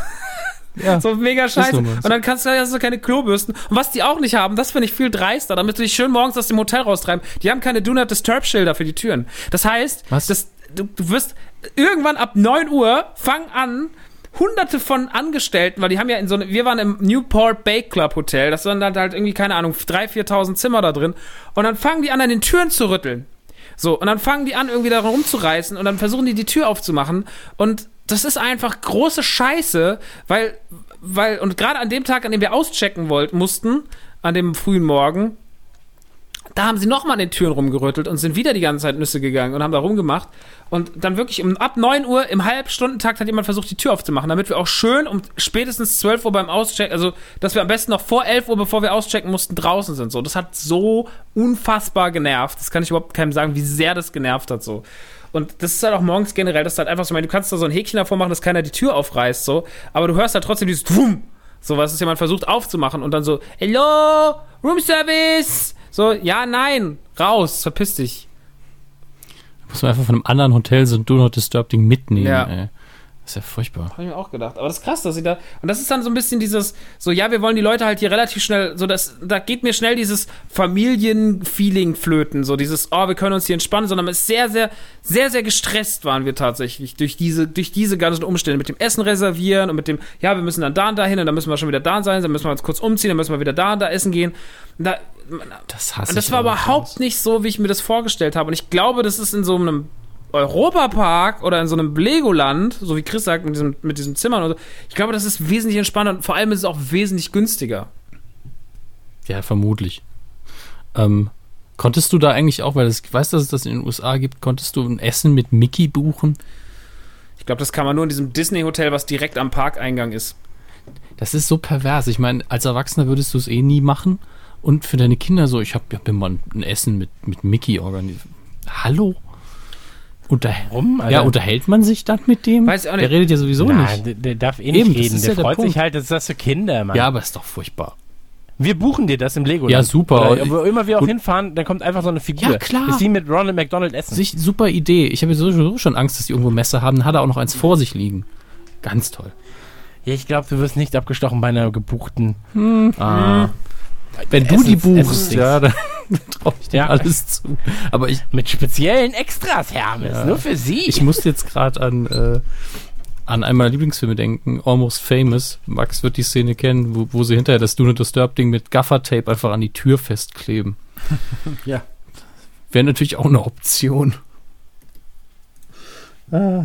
Ja, so mega scheiße. Und dann kannst du, hast du keine Klobürsten. Und was die auch nicht haben, das finde ich viel dreister, damit du dich schön morgens aus dem Hotel raustreiben. Die haben keine Do Not Disturb Schilder für die Türen. Das heißt, das, du, du wirst irgendwann ab neun Uhr fang an, Hunderte von Angestellten, weil die haben ja in so eine, wir waren im Newport Bay Club Hotel, das waren dann halt irgendwie, keine Ahnung, dreitausend, viertausend Zimmer da drin und dann fangen die an, an den Türen zu rütteln. So, und dann fangen die an, irgendwie daran rumzureißen und dann versuchen die, die Tür aufzumachen und das ist einfach große Scheiße, weil, weil, und gerade an dem Tag, an dem wir auschecken wollten, mussten, an dem frühen Morgen, da haben sie nochmal an den Türen rumgerüttelt und sind wieder die ganze Zeit Nüsse gegangen und haben da rumgemacht. Und dann wirklich um, ab neun Uhr im Halbstundentakt hat jemand versucht, die Tür aufzumachen, damit wir auch schön um spätestens zwölf Uhr beim Auschecken, also dass wir am besten noch vor elf Uhr, bevor wir auschecken mussten, draußen sind. So, das hat so unfassbar genervt. Das kann ich überhaupt keinem sagen, wie sehr das genervt hat. So. Und das ist halt auch morgens generell, das ist halt einfach so, ich meine, du kannst da so ein Häkchen davor machen, dass keiner die Tür aufreißt, so, aber du hörst halt trotzdem dieses Wumm, so, was ist jemand versucht aufzumachen und dann so, hello, Room Service! So, ja, nein, raus, verpiss dich. Da muss man einfach von einem anderen Hotel so ein Do Not Disturb Ding mitnehmen, ja. Ey. Das ist ja furchtbar. Habe ich mir auch gedacht. Aber das ist krass, dass sie da... Und das ist dann so ein bisschen dieses... So, ja, wir wollen die Leute halt hier relativ schnell... so das, da geht mir schnell dieses Familienfeeling flöten. So dieses, oh, wir können uns hier entspannen. Sondern es ist sehr, sehr, sehr, sehr gestresst waren wir tatsächlich durch diese, durch diese ganzen Umstände. Mit dem Essen reservieren und mit dem... Ja, wir müssen dann da und da hin und dann müssen wir schon wieder da sein. Dann müssen wir uns kurz umziehen. Dann müssen wir wieder da und da essen gehen. Und da, das hasse ich. Und das war überhaupt nicht so, wie ich mir das vorgestellt habe. Und ich glaube, das ist in so einem... Europapark oder in so einem Legoland, so wie Chris sagt, mit diesem, mit diesem Zimmern und so, ich glaube, das ist wesentlich entspannter und vor allem ist es auch wesentlich günstiger. Ja, vermutlich. Ähm, konntest du da eigentlich auch, weil ich weiß, dass es das in den U S A gibt, konntest du ein Essen mit Mickey buchen? Ich glaube, das kann man nur in diesem Disney-Hotel, was direkt am Parkeingang ist. Das ist so pervers. Ich meine, als Erwachsener würdest du es eh nie machen und für deine Kinder so, ich habe hab mir mal ein Essen mit, mit Mickey organisiert. Hallo? Unter- Warum, ja, unterhält man sich dann mit dem? Weiß ich auch nicht. Der redet ja sowieso Na, nicht. Der, der darf eh nicht Eben, reden. Der, ja der freut Punkt. sich halt, das ist das für Kinder, Mann. Ja, aber ist doch furchtbar. Wir buchen dir das im Legoland. Ja, super. Oder, wo immer wir auch Gut. hinfahren, dann kommt einfach so eine Figur. Ja, klar. Ist die mit Ronald McDonald essen. Sich, super Idee. Ich habe sowieso schon Angst, dass die irgendwo Messer haben. Dann hat er auch noch eins vor sich liegen. Ganz toll. Ja, ich glaube, du wirst nicht abgestochen bei einer gebuchten. Hm. Ah. Wenn Essens, du die buchst, ja, dann traue ich dir ja. alles zu. Aber ich, mit speziellen Extras, Hermes, ja. nur für sie. Ich musste jetzt gerade an, äh, an einen meiner Lieblingsfilme denken, Almost Famous. Max wird die Szene kennen, wo, wo sie hinterher das Do Not Disturb-Ding mit Gaffer-Tape einfach an die Tür festkleben. Ja. Wäre natürlich auch eine Option. Ah.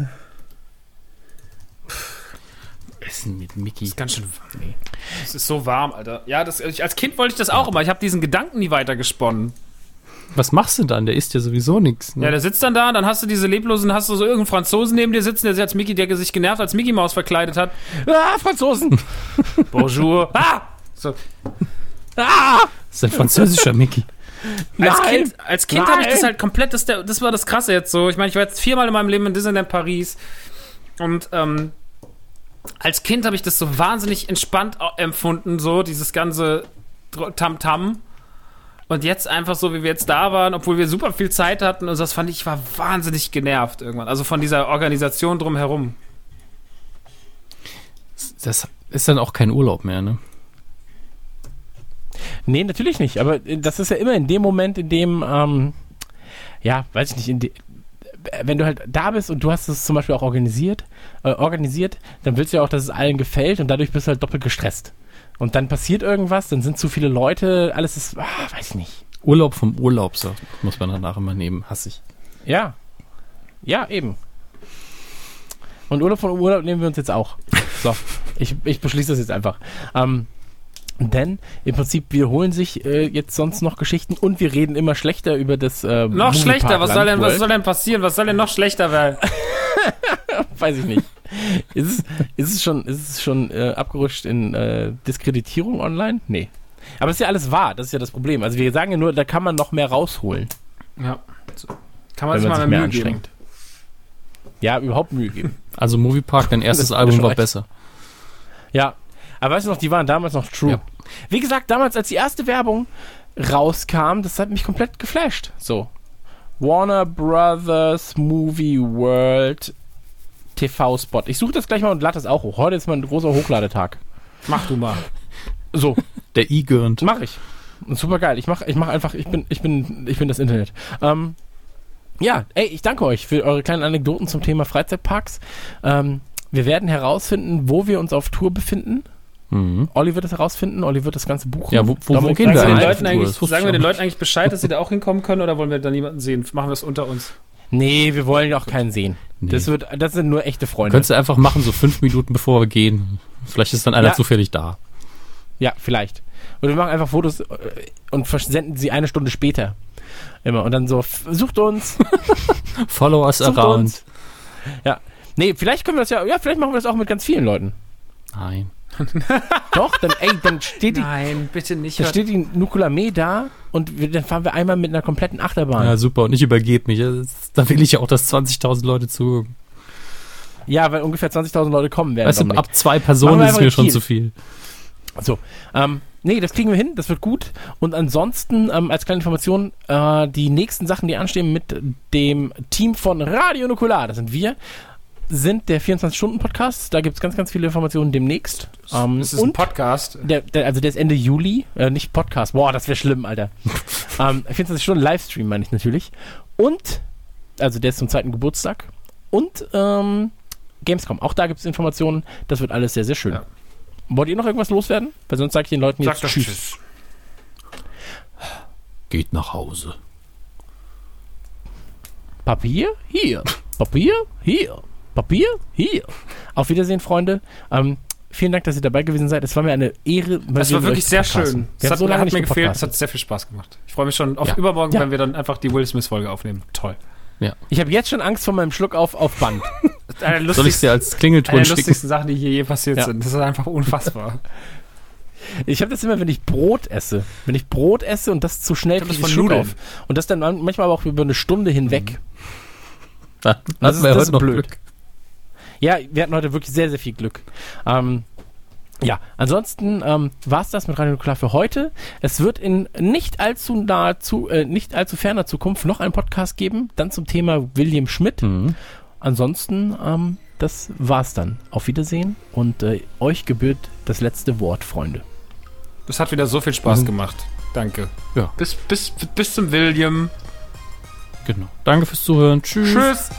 Essen mit Mickey. Das ist ganz schön warm. Es ist so warm, Alter. Ja, das, ich, als Kind wollte ich das auch immer. Ich habe diesen Gedanken nie weitergesponnen. Was machst du dann? Der isst ja sowieso nichts. Ne? Ja, der sitzt dann da, dann hast du diese leblosen, hast du so irgendeinen Franzosen neben dir sitzen, der sich als Mickey, der sich genervt als Mickey Maus verkleidet hat. Ah, Franzosen! Bonjour! Ah! So. Ah! Das ist ein französischer Mickey. Als Nein. Kind, als Kind habe ich das halt komplett, das, das war das Krasse jetzt so. Ich meine, ich war jetzt viermal in meinem Leben in Disneyland Paris und, ähm, als Kind habe ich das so wahnsinnig entspannt empfunden, so dieses ganze Tamtam. Und jetzt einfach so, wie wir jetzt da waren, obwohl wir super viel Zeit hatten. Und das fand ich, ich war wahnsinnig genervt irgendwann. Also von dieser Organisation drumherum. Das ist dann auch kein Urlaub mehr, ne? Nee, natürlich nicht. Aber das ist ja immer in dem Moment, in dem, ähm, ja, weiß ich nicht, in dem... wenn du halt da bist und du hast es zum Beispiel auch organisiert, äh, organisiert, dann willst du ja auch, dass es allen gefällt und dadurch bist du halt doppelt gestresst. Und dann passiert irgendwas, dann sind zu viele Leute, alles ist, ah, weiß nicht. Urlaub vom Urlaub, so, muss man danach immer nehmen, hasse ich. Ja, ja, eben. Und Urlaub vom Urlaub nehmen wir uns jetzt auch. So, ich, ich beschließe das jetzt einfach. Ähm, Denn im Prinzip wiederholen sich äh, jetzt sonst noch Geschichten und wir reden immer schlechter über das äh, Noch schlechter, was soll, denn, was soll denn passieren? Was soll denn noch schlechter werden? Weiß ich nicht. Ist es, ist es schon, ist es schon äh, abgerutscht in äh, Diskreditierung online? Nee. Aber es ist ja alles wahr, das ist ja das Problem. Also wir sagen ja nur, da kann man noch mehr rausholen. Ja. So. Kann man, wenn man sich mal mehr Mühe geben. Ja, überhaupt Mühe geben. Also Moviepark, dein erstes Album war besser. Ja. Aber weißt du noch, die waren damals noch true. Ja. Wie gesagt, damals, als die erste Werbung rauskam, das hat mich komplett geflasht. So. Warner Brothers Movie World T V-Spot. Ich suche das gleich mal und lade das auch hoch. Heute ist mal ein großer Hochladetag. Mach du mal. So. Der I gönnt. Mach ich. Super geil. Ich mach, ich mach einfach, ich bin, ich bin, ich bin das Internet. Ähm, ja, ey, ich danke euch für eure kleinen Anekdoten zum Thema Freizeitparks. Ähm, wir werden herausfinden, wo wir uns auf Tour befinden. Mhm. Olli wird es herausfinden, Olli wird das ganze buchen. Ja, wo, wo, Dominik, wo gehen wir den Leuten eigentlich, sagen wir den Leuten eigentlich Bescheid, dass sie da auch hinkommen können, oder wollen wir da niemanden sehen? Machen wir es unter uns? Nee, wir wollen auch keinen sehen. Nee. Das wird, das sind nur echte Freunde. Könntest du einfach machen, so fünf Minuten bevor wir gehen. Vielleicht ist dann einer ja. zufällig da. Ja, vielleicht. Und wir machen einfach Fotos und versenden sie eine Stunde später. Immer. Und dann so, sucht uns. Follow us sucht around. Uns. Ja. Nee, vielleicht können wir das ja, ja, vielleicht machen wir das auch mit ganz vielen Leuten. Nein. Doch, dann, ey, dann steht die. Nein, bitte nicht. Dann steht die Nukulamee da und wir, dann fahren wir einmal mit einer kompletten Achterbahn. Ja, super. Und ich übergebe mich. Da will ich ja auch, dass zwanzigtausend Leute zu. Ja, weil ungefähr zwanzigtausend Leute kommen werden. Weißt du, ab zwei Personen ist mir schon zu viel. So, ähm, nee, das kriegen wir hin, das wird gut. Und ansonsten, ähm, als kleine Information, äh, die nächsten Sachen, die anstehen mit dem Team von Radio Nukular, das sind wir, sind der vierundzwanzig-Stunden-Podcast. Da gibt es ganz, ganz viele Informationen demnächst. Ähm, das ist ein Podcast. Der, der, also der ist Ende Juli, äh, nicht Podcast. Boah, das wäre schlimm, Alter. ähm, vierundzwanzig-Stunden-Livestream meine ich natürlich. Und, also der ist zum zweiten Geburtstag. Und ähm, Gamescom, auch da gibt es Informationen. Das wird alles sehr, sehr schön. Ja. Wollt ihr noch irgendwas loswerden? Weil sonst sage ich den Leuten jetzt sag tschüss. tschüss. Geht nach Hause. Papier? Hier. Papier? Hier. Papier? Hier. Auf Wiedersehen, Freunde. Ähm, vielen Dank, dass ihr dabei gewesen seid. Es war mir eine Ehre. Das war wirklich sehr schön. Das hat, so lange hat mir gefehlt. Es hat sehr viel Spaß gemacht. Ich freue mich schon auf ja. übermorgen, ja. wenn wir dann einfach die Will Smith-Folge aufnehmen. Toll. Ja. Ich habe jetzt schon Angst vor meinem Schluck auf, auf Band. Soll ich dir als Klingelton schicken? Eine der lustigsten Sachen, die hier je passiert ja. sind. Das ist einfach unfassbar. Ich habe das immer, wenn ich Brot esse. Wenn ich Brot esse und das zu schnell kriege, ich Schluck auf. Und das dann manchmal aber auch über eine Stunde hinweg. Mhm. Das ist, das ist blöd. Glück. Ja, wir hatten heute wirklich sehr, sehr viel Glück. Ähm, ja, ansonsten ähm, war es das mit Radio Nukular für heute. Es wird in nicht allzu naher, zu, äh, nicht allzu ferner Zukunft noch einen Podcast geben, dann zum Thema William Schmidt. Mhm. Ansonsten, ähm, das war's dann. Auf Wiedersehen und äh, euch gebührt das letzte Wort, Freunde. Das hat wieder so viel Spaß mhm. gemacht. Danke. Ja. Bis, bis, bis zum William. Genau. Danke fürs Zuhören. Tschüss. Tschüss.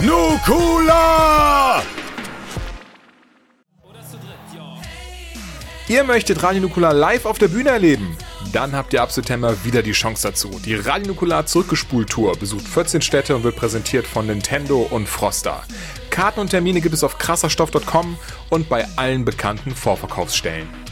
Nukular! Ihr möchtet Radio Nukular live auf der Bühne erleben? Dann habt ihr ab September wieder die Chance dazu. Die Radio Nukular Zurückgespult-Tour besucht vierzehn Städte und wird präsentiert von Nintendo und Frosta. Karten und Termine gibt es auf krasserstoff Punkt com und bei allen bekannten Vorverkaufsstellen.